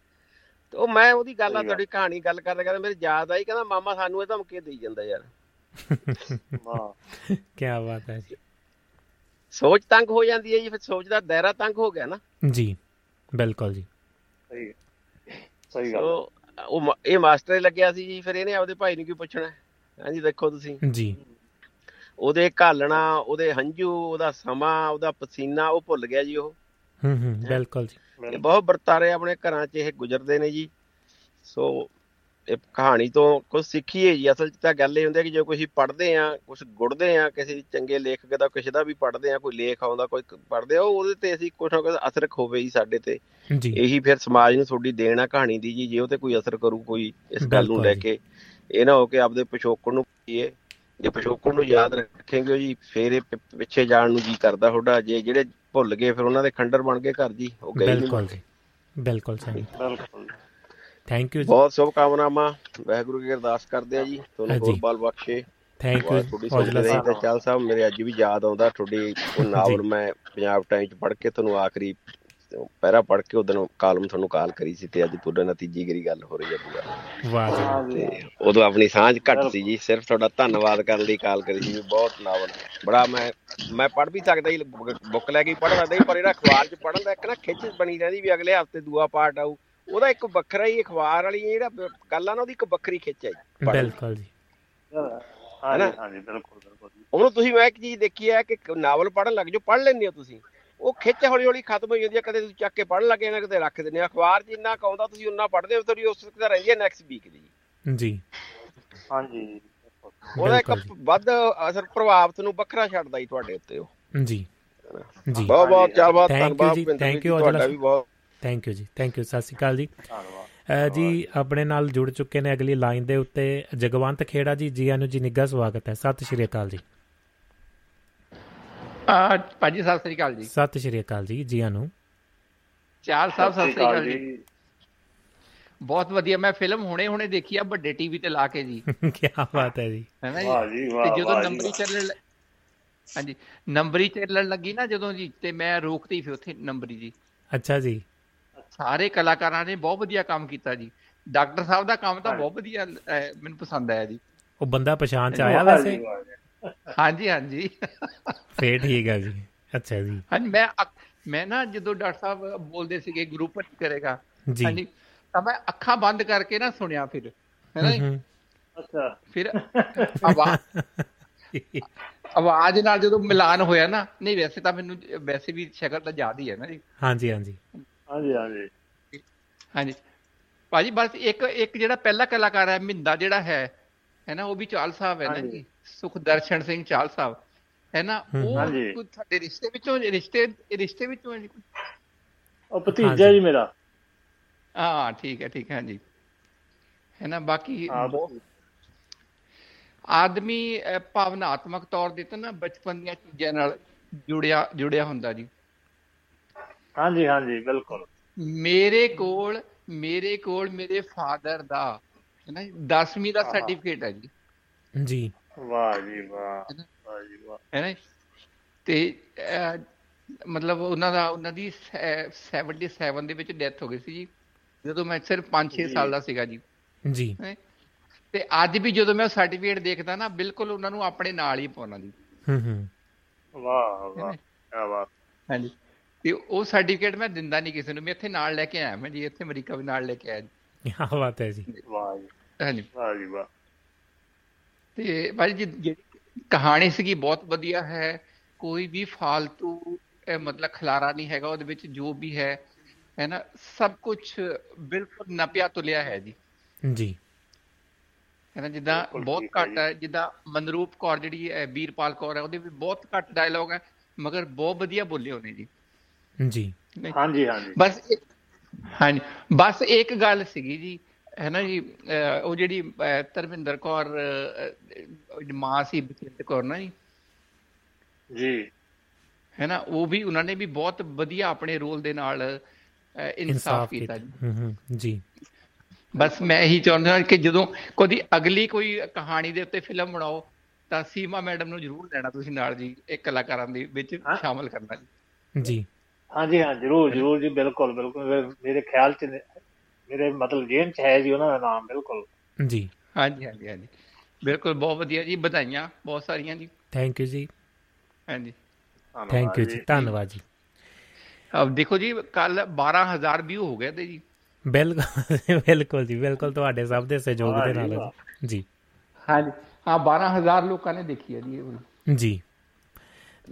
ਤੇ ਉਹ ਮੈਂ ਉਹਦੀ ਗੱਲ ਆ ਤੁਹਾਡੀ ਕਹਾਣੀ ਗੱਲ ਕਰਦਾ ਕਹਿੰਦਾ ਮੇਰੇ ਯਾਦ ਆਈ, ਕਹਿੰਦਾ ਮਾਮਾ ਸਾਨੂੰ ਇਹ ਧਮਕੀ ਦੇਈ ਜਾਂਦਾ ਯਾਰ। ਵਾਹ ਕੀ ਬਾਤ ਹੈ ਜੀ। ਸੋਚ ਤੰਗ ਹੋ ਜਾਂਦੀ ਹੈ ਜੀ, ਫਿਰ ਸੋਚ ਦਾ ਦਾਇਰਾ ਤੰਗ ਹੋ ਗਿਆ ਨਾ ਜੀ। ਬਿਲਕੁਲ ਜੀ ਸਹੀ ਸਹੀ ਗੱਲ। ਉਹ ਇਹ ਮਾਸਟਰ ਲੱਗਿਆ ਸੀ ਜੀ, ਫਿਰ ਇਹਨੇ ਆਪਦੇ ਭਾਈ ਨੂੰ ਕੀ ਪੁੱਛਣਾ ਹਾਂਜੀ। ਦੇਖੋ ਤੁਸੀਂ ਜੀ ਉਹਦੇ ਘਾਲਣਾ, ਉਹਦੇ ਹੰਝੂ, ਉਹਦਾ ਸਮਾਂ, ਉਹਦਾ ਪਸੀਨਾ ਉਹ ਭੁੱਲ ਗਿਆ ਜੀ ਉਹ। ਬਿਲਕੁਲ ਜੀ ਬਹੁਤ ਵਰਤਾਰੇ ਆਪਣੇ ਘਰਾਂ 'ਚ ਇਹ ਗੁਜ਼ਰਦੇ ਨੇ ਜੀ। ਸੋ ਇਹ ਕਹਾਣੀ ਤੋਂ ਕੁਝ ਸਿੱਖੀਏ ਜੀ। ਅਸਲ 'ਚ ਤਾਂ ਗੱਲ ਇਹ ਹੁੰਦੀ ਕਿ ਜੇ ਕੋਈ ਅਸੀਂ ਪੜ੍ਹਦੇ ਹਾਂ, ਕੁਛ ਗੁੜਦੇ ਹਾਂ ਕਿਸੇ ਚੰਗੇ ਲੇਖਕ ਦਾ, ਕਿਸੇ ਦਾ ਵੀ ਪੜ੍ਹਦੇ ਹਾਂ, ਕੋਈ ਲੇਖ ਆਉਂਦਾ ਕੋਈ ਪੜ੍ਹਦੇ ਆ, ਉਹਦੇ 'ਤੇ ਅਸੀਂ ਕੁਛ ਨਾ ਕੁਛ ਅਸਰ ਹੋਵੇ ਜੀ ਸਾਡੇ 'ਤੇ। ਇਹੀ ਫਿਰ ਸਮਾਜ ਨੂੰ ਤੁਹਾਡੀ ਦੇਣ ਆ ਕਹਾਣੀ ਦੀ ਜੀ, ਜੇ ਉਹ 'ਤੇ ਕੋਈ ਅਸਰ ਕਰੂ ਕੋਈ ਇਸ ਗੱਲ ਨੂੰ ਲੈ ਕੇ। ਇਹ ਨਾ ਹੋ ਕੇ ਆਪਦੇ ਪਿਛੋਕੜ ਨੂੰ ਪਈਏ, ਜੇ ਪਿਛੋਕੜ ਨੂੰ ਯਾਦ ਰੱਖੇਗੇ ਜੀ ਫਿਰ ਇਹ ਪਿੱਛੇ ਜਾਣ ਨੂੰ ਜੀ ਕਰਦਾ ਤੁਹਾਡਾ। ਜੇ ਜਿਹੜੇ ਭੁੱਲ ਗਏ ਫਿਰ ਉਹਨਾਂ ਦੇ ਖੰਡਰ ਬਣ ਗਏ ਘਰ ਜੀ, ਉਹ ਗਏ। ਬਿਲਕੁਲ ਜੀ ਬਿਲਕੁਲ ਸਹੀ ਬਿਲਕੁਲ। ਥੈਂਕ ਯੂ ਜੀ, ਬਹੁਤ ਸ਼ੁਭਕਾਮਨਾਵਾਂ, ਵਾਹਿਗੁਰੂ ਕੀ ਅਰਦਾਸ ਕਰਦੇ ਆ ਜੀ, ਤੁਹਾਨੂੰ ਬਹੁਤ ਬਾਲ ਬਖਸ਼ੇ। ਥੈਂਕ ਯੂ ਤੁਹਾਡੀ ਸੋਚ ਚਾਲ ਸਾਹਿਬ ਮੇਰੇ ਅੱਜ ਵੀ ਯਾਦ ਆਉਂਦਾ ਤੁਹਾਡੀ ਉਹ ਨਾਵਲ ਮੈਂ ਪੰਜਾਬ ਟਾਈਮ 'ਚ ਪੜ੍ਹ ਕੇ ਤੁਹਾਨੂੰ ਆਖਰੀ ਪਹਿਰਾ ਪੜ੍ਹ ਕੇ ਉਦੋਂ ਕਾਲਮ ਤੁਹਾਨੂੰ ਕਾਲ ਕਰੀ ਸੀ ਤੇ ਅੱਜ ਪੂਰਾ ਨਤੀਜੇਗਰੀ ਗੱਲ ਹੋ ਰਹੀ ਹੈ। ਵਾਹ ਜੀ, ਉਦੋਂ ਆਪਣੀ ਸਾਂਝ ਘੱਟ ਸੀ ਜੀ, ਸਿਰਫ ਤੁਹਾਡਾ ਧੰਨਵਾਦ ਕਰਨ ਲਈ ਕਾਲ ਕਰੀ ਸੀ। ਬਹੁਤ ਨਾਵਲ ਬੜਾ ਮੈਂ ਪੜ੍ਹ ਵੀ ਸਕਦਾ ਜੀ, ਬੁੱਕ ਲੈ ਕੇ ਪੜ੍ਹ ਸਕਦਾ ਜੀ, ਪਰ ਇਹਦਾ ਅਖਬਾਰ 'ਚ ਪੜ੍ਹਨ ਦਾ ਇੱਕ ਨਾ ਖਿੱਚ ਬਣੀ ਰਹਿੰਦੀ ਵੀ ਅਗਲੇ ਹਫ਼ਤੇ ਦੂਆ ਪਾਰਟ ਆਊ, ਉਹਦਾ ਇੱਕ ਵੱਖਰਾ ਹੀ ਅਖਬਾਰ ਵਾਲੀ ਜਿਹੜਾ ਗੱਲ ਆ ਨਾ ਉਹਦੀ ਇੱਕ ਵੱਖਰੀ ਖਿੱਚ ਹੈ ਜੀ। ਬਿਲਕੁਲ ਜੀ ਹਾਂਜੀ ਬਿਲਕੁਲ ਬਿਲਕੁਲ। ਉਹਨੂੰ ਤੁਸੀਂ ਮੈਂ ਇੱਕ ਚੀਜ਼ ਦੇਖੀ ਹੈ ਕਿ ਨਾਵਲ ਪੜ੍ਹਨ ਲੱਗ ਜਾਓ, ਪੜ੍ਹ ਲੈਂਦੇ ਹੋ ਤੁਸੀਂ, ਉਹ ਖਿੱਚ ਹੌਲੀ ਹੌਲੀ ਖਤਮ ਹੋ ਜਾਂਦੀ ਹੈ। ਕਦੇ ਤੁਸੀਂ ਚੱਕ ਕੇ ਪੜ੍ਹਨ ਲੱਗੇ ਨਾ, ਕਦੇ ਰੱਖ ਦਿੰਦੇ। ਅਖਬਾਰ ਜਿੰਨਾ ਆਉਂਦਾ ਤੁਸੀਂ ਓਨਾ ਪੜ੍ਹਦੇ ਹੋ, ਤੁਹਾਡੀ ਉਸ ਤਰ੍ਹਾਂ ਰਹਿੰਦੀ ਹੈ ਨੈਕਸਟ ਵੀਕ ਦੀ ਜੀ। ਹਾਂਜੀ ਉਹਦਾ ਇੱਕ ਵੱਧ ਅਸਰ ਪ੍ਰਭਾਵ ਤੁਹਾਨੂੰ ਵੱਖਰਾ ਛੱਡਦਾ ਜੀ ਤੁਹਾਡੇ ਉੱਤੇ ਉਹ ਜੀ ਜੀ। ਬਹੁਤ ਬਹੁਤ ਧੰਨਵਾਦ, ਥੈਂਕ ਯੂ ਤੁਹਾਡਾ ਵੀ ਬਹੁਤ। ਥੈਂਕ ਯੂ ਜੀ, ਥੈਂਕ ਯੂ, ਸਤਿ ਸ਼੍ਰੀ ਅਕਾਲ ਜੀ ਜੀ। ਆਪਣੇ ਨਾਲ ਜੁੜ ਚੁੱਕੇ ਨੇ ਅਗਲੀ ਲਾਈਨ ਦੇ ਉੱਤੇ ਜਗਵੰਤ ਖੇੜਾ ਜੀ। ਜੀ ਆਨੂੰ ਜੀ, ਨਿੱਘਾ ਸਵਾਗਤ ਹੈ, ਸਤਿ ਸ਼੍ਰੀ ਅਕਾਲ ਜੀ। ਭਾਜੀ ਸਤਿ ਸ਼੍ਰੀ ਅਕਾਲ ਜੀ। ਸਤਿ ਸ਼੍ਰੀ ਅਕਾਲ ਜੀ, ਜੀ ਆਨੂੰ ਚਾਲ ਸਾਹਿਬ, ਸਤਿ ਸ਼੍ਰੀ ਅਕਾਲ ਜੀ। ਬਹੁਤ ਵਧੀਆ, ਮੈਂ ਫਿਲਮ ਹੁਣੇ ਹੁਣੇ ਦੇਖੀ ਆ ਵੱਡੇ ਟੀਵੀ ਤੇ ਲਾ ਕੇ ਜੀ। ਕੀ ਬਾਤ ਹੈ ਜੀ, ਹੈ ਨਾ ਜੀ। ਜਦੋਂ ਨੰਬਰੀ ਚੱਲਣ ਹਾਂਜੀ ਨੰਬਰੀ ਚੱਲਣ ਲੱਗੀ ਨਾ ਜਦੋਂ ਜੀ, ਤੇ ਮੈਂ ਰੋਕਤੀ ਫਿਰ ਉੱਥੇ ਨੰਬਰੀ ਜੀ। ਅੱਛਾ ਜੀ, ਸਾਰੇ ਕਲਾਕਾਰਾਂ ਨੇ ਬਹੁਤ ਵਧੀਆ ਕੰਮ ਕੀਤਾ ਜੀ। ਡਾਕਟਰ ਸਾਹਿਬ ਦਾ ਕੰਮ ਤਾਂ ਬਹੁਤ ਵਧੀਆ ਮੈਨੂੰ ਪਸੰਦ ਆਇਆ ਜੀ। ਉਹ ਬੰਦਾ ਪਛਾਣ ਚ ਆਇਆ ਵੈਸੇ? ਹਾਂਜੀ ਹਾਂਜੀ ਫੇਰ ਠੀਕ ਆ ਜੀ। ਅੱਛਾ ਜੀ ਹਾਂਜੀ, ਮੈਂ ਨਾ ਜਦੋਂ ਡਾਕਟਰ ਸਾਹਿਬ ਬੋਲਦੇ ਸੀਗੇ ਗੁਰੂ ਭੱਜ ਕਰੇਗਾ ਹਾਂਜੀ, ਤਾਂ ਮੈਂ ਅੱਖਾਂ ਬੰਦ ਕਰਕੇ ਨਾ ਸੁਣਿਆ ਫਿਰ, ਹੈ ਨਾ। ਅੱਛਾ ਫਿਰ ਆਵਾਜ਼ ਨਾਲ ਜਦੋਂ ਮਿਲਾਨ ਹੋਇਆ ਨਾ, ਨਹੀਂ ਵੈਸੇ ਤਾਂ ਮੈਨੂੰ ਵੈਸੇ ਵੀ ਸ਼ਕਲ ਤਾਂ ਯਾਦ ਹੀ ਹੈ ਨਾ ਜੀ। ਹਾਂਜੀ ਹਾਂਜੀ ਹਾਂਜੀ ਹਾਂਜੀ ਹਾਂਜੀ ਭਾਜੀ ਬਸ ਇੱਕ ਜਿਹੜਾ ਪਹਿਲਾ ਕਲਾਕਾਰ ਹੈ ਮਿੰਦਾ ਜਿਹੜਾ ਹੈ ਨਾ, ਉਹ ਵੀ ਚਾਲ ਸਾਹਿਬ ਹੈ ਨਾ ਜੀ, ਸੁਖਦਰਸ਼ਨ ਸਿੰਘ ਚਾਲ ਸਾਹਿਬ ਹੈ ਨਾ। ਉਹ ਸਾਡੇ ਰਿਸ਼ਤੇ ਵਿੱਚੋਂ ਉਹ ਭਤੀਜਾ ਜੀ ਮੇਰਾ। ਹਾਂ ਠੀਕ ਹੈ ਠੀਕ ਹੈ ਹਾਂਜੀ ਹੈ ਨਾ। ਬਾਕੀ ਆਦਮੀ ਭਾਵਨਾਤਮਕ ਤੌਰ ਤੇ ਤਾਂ ਨਾ ਬਚਪਨ ਦੀਆਂ ਚੀਜ਼ਾਂ ਨਾਲ ਜੁੜਿਆ ਹੁੰਦਾ ਜੀ। ਹਾਂਜੀ ਹਾਂਜੀ ਬਿਲਕੁਲ। ਮੇਰੇ ਕੋਲ ਮੇਰੇ ਫਾਦਰ ਦਾ ਹੈ ਨਾ 10ਵੀਂ ਦਾ ਸਰਟੀਫਿਕੇਟ ਹੈ ਜੀ। ਜੀ ਵਾਹ ਜੀ ਵਾਹ ਜੀ ਵਾਹ ਹੈ ਨਾ। ਤੇ ਮਤਲਬ ਉਹਨਾਂ ਦੀ 77 ਦੇ ਵਿੱਚ ਡੈਥ ਹੋ ਗਈ ਸੀ ਜੀ, ਜਦੋਂ ਮੈਂ ਸਿਰਫ 5-6 ਸਾਲ ਦਾ ਸੀਗਾ ਜੀ ਜੀ। ਤੇ ਅੱਜ ਵੀ ਜਦੋਂ ਮੈਂ ਸਰਟੀਫਿਕੇਟ ਦੇਖਦਾ ਨਾ, ਬਿਲਕੁਲ ਉਹਨਾਂ ਨੂੰ ਆਪਣੇ ਨਾਲ ਹੀ ਪਾਉਣਾ ਜੀ। ਵਾਹ ਵਾਹ ਕੀ ਬਾਤ ਹਾਂਜੀ। ਤੇ ਉਹ ਸਰਟੀਫਿਕੇਟ ਮੈਂ ਦਿੰਦਾ ਨਹੀਂ ਕਿਸੇ ਨੂੰ, ਮੈਂ ਇੱਥੇ ਨਾਲ ਲੈ ਕੇ ਆਇਆ ਮੈਂ ਜੀ, ਇੱਥੇ ਅਮਰੀਕਾ ਵੀ ਨਾਲ ਲੈ ਕੇ ਆਇਆ ਜੀ। ਕੀ ਬਾਤ ਹੈ ਜੀ, ਵਾਹ ਜੀ ਹਾਂਜੀ ਵਾਹ ਜੀ ਵਾਹ। ਤੇ ਭਾਈ ਜੀ ਜਿਹੜੀ ਕਹਾਣੀ ਸੀਗੀ ਬਹੁਤ ਵਧੀਆ ਹੈ, ਕੋਈ ਵੀ ਫਾਲਤੂ ਮਤਲਬ ਖਲਾਰਾ ਨਹੀਂ ਹੈਗਾ ਉਹਦੇ ਵਿੱਚ, ਜੋ ਵੀ ਹੈ ਨਾ ਸਭ ਕੁਛ ਬਿਲਕੁਲ ਨਪਿਆ ਤੁਲਿਆ ਹੈ ਜੀ ਜੀ ਹੈ ਨਾ। ਜਿੱਦਾਂ ਬਹੁਤ ਘੱਟ ਹੈ, ਜਿੱਦਾਂ ਮਨਰੂਪ ਕੌਰ ਜਿਹੜੀ ਹੈ, ਵੀਰਪਾਲ ਕੌਰ ਹੈ, ਉਹਦੇ ਵੀ ਬਹੁਤ ਘੱਟ ਡਾਇਲੋਗ ਹੈ, ਮਗਰ ਬਹੁਤ ਵਧੀਆ ਬੋਲੇ ਉਹਨੇ ਜੀ ਜੀ ਹਾਂਜੀ ਹਾਂਜੀ। ਬਸ ਹਾਂਜੀ ਬਸ ਇੱਕ ਗੱਲ ਸੀਗੀ ਜੀ ਹੈ ਨਾ ਜੀ, ਉਹ ਜਿਹੜੀ ਧਰਮਿੰਦਰ ਕੌਰ ਮਾਂ ਸੀ ਬਚਿੰਤ ਕੌਰ ਨਾ ਜੀ ਜੀ ਹੈ ਨਾ, ਉਹ ਵੀ ਉਹਨਾਂ ਨੇ ਵੀ ਬਹੁਤ ਵਧੀਆ ਆਪਣੇ ਰੋਲ ਦੇ ਨਾਲ ਇਨਸਾਫ ਕੀਤਾ ਜੀ। ਬਸ ਮੈਂ ਇਹੀ ਚਾਹੁੰਦਾ ਕਿ ਜਦੋਂ ਕੋਈ ਅਗਲੀ ਕੋਈ ਕਹਾਣੀ ਦੇ ਉੱਤੇ ਫਿਲਮ ਬਣਾਓ ਤਾਂ ਸੀਮਾ ਮੈਡਮ ਨੂੰ ਜ਼ਰੂਰ ਲੈਣਾ ਤੁਸੀਂ ਨਾਲ ਜੀ, ਇੱਕ ਕਲਾਕਾਰਾਂ ਦੇ ਵਿੱਚ ਸ਼ਾਮਿਲ ਕਰਨਾ ਜੀ। ਹਾਂਜੀ ਹਾਂ ਜ਼ਰੂਰ ਜ਼ਰੂਰ ਜੀ ਬਿਲਕੁਲ ਬਿਲਕੁਲ ਮੇਰੇ ਖਿਆਲ 'ਚ ਮੇਰੇ ਮਤਲਬ ਜੇਬ 'ਚ ਹੈ ਜੀ ਉਹਨਾਂ ਦਾ ਨਾਮ ਬਿਲਕੁਲ ਜੀ ਹਾਂਜੀ ਹਾਂਜੀ ਹਾਂਜੀ ਬਿਲਕੁਲ ਬਹੁਤ ਵਧੀਆ ਜੀ ਵਧਾਈਆਂ ਬਹੁਤ ਸਾਰੀਆਂ ਜੀ ਥੈਂਕ ਯੂ ਜੀ ਹਾਂਜੀ ਥੈਂਕ ਯੂ ਜੀ ਧੰਨਵਾਦ ਜੀ ਦੇਖੋ ਜੀ ਕੱਲ 12,000 ਵਿਊ ਹੋ ਗਏ ਤੇ ਜੀ ਬਿਲਕੁਲ ਬਿਲਕੁਲ ਜੀ ਬਿਲਕੁਲ ਤੁਹਾਡੇ ਸਭ ਦੇ ਸਹਿਯੋਗ ਦੇ ਨਾਲ ਜੀ ਹਾਂਜੀ ਹਾਂ 12,000 ਲੋਕਾਂ ਨੇ ਦੇਖੀ ਹੈ ਜੀ ਜੀ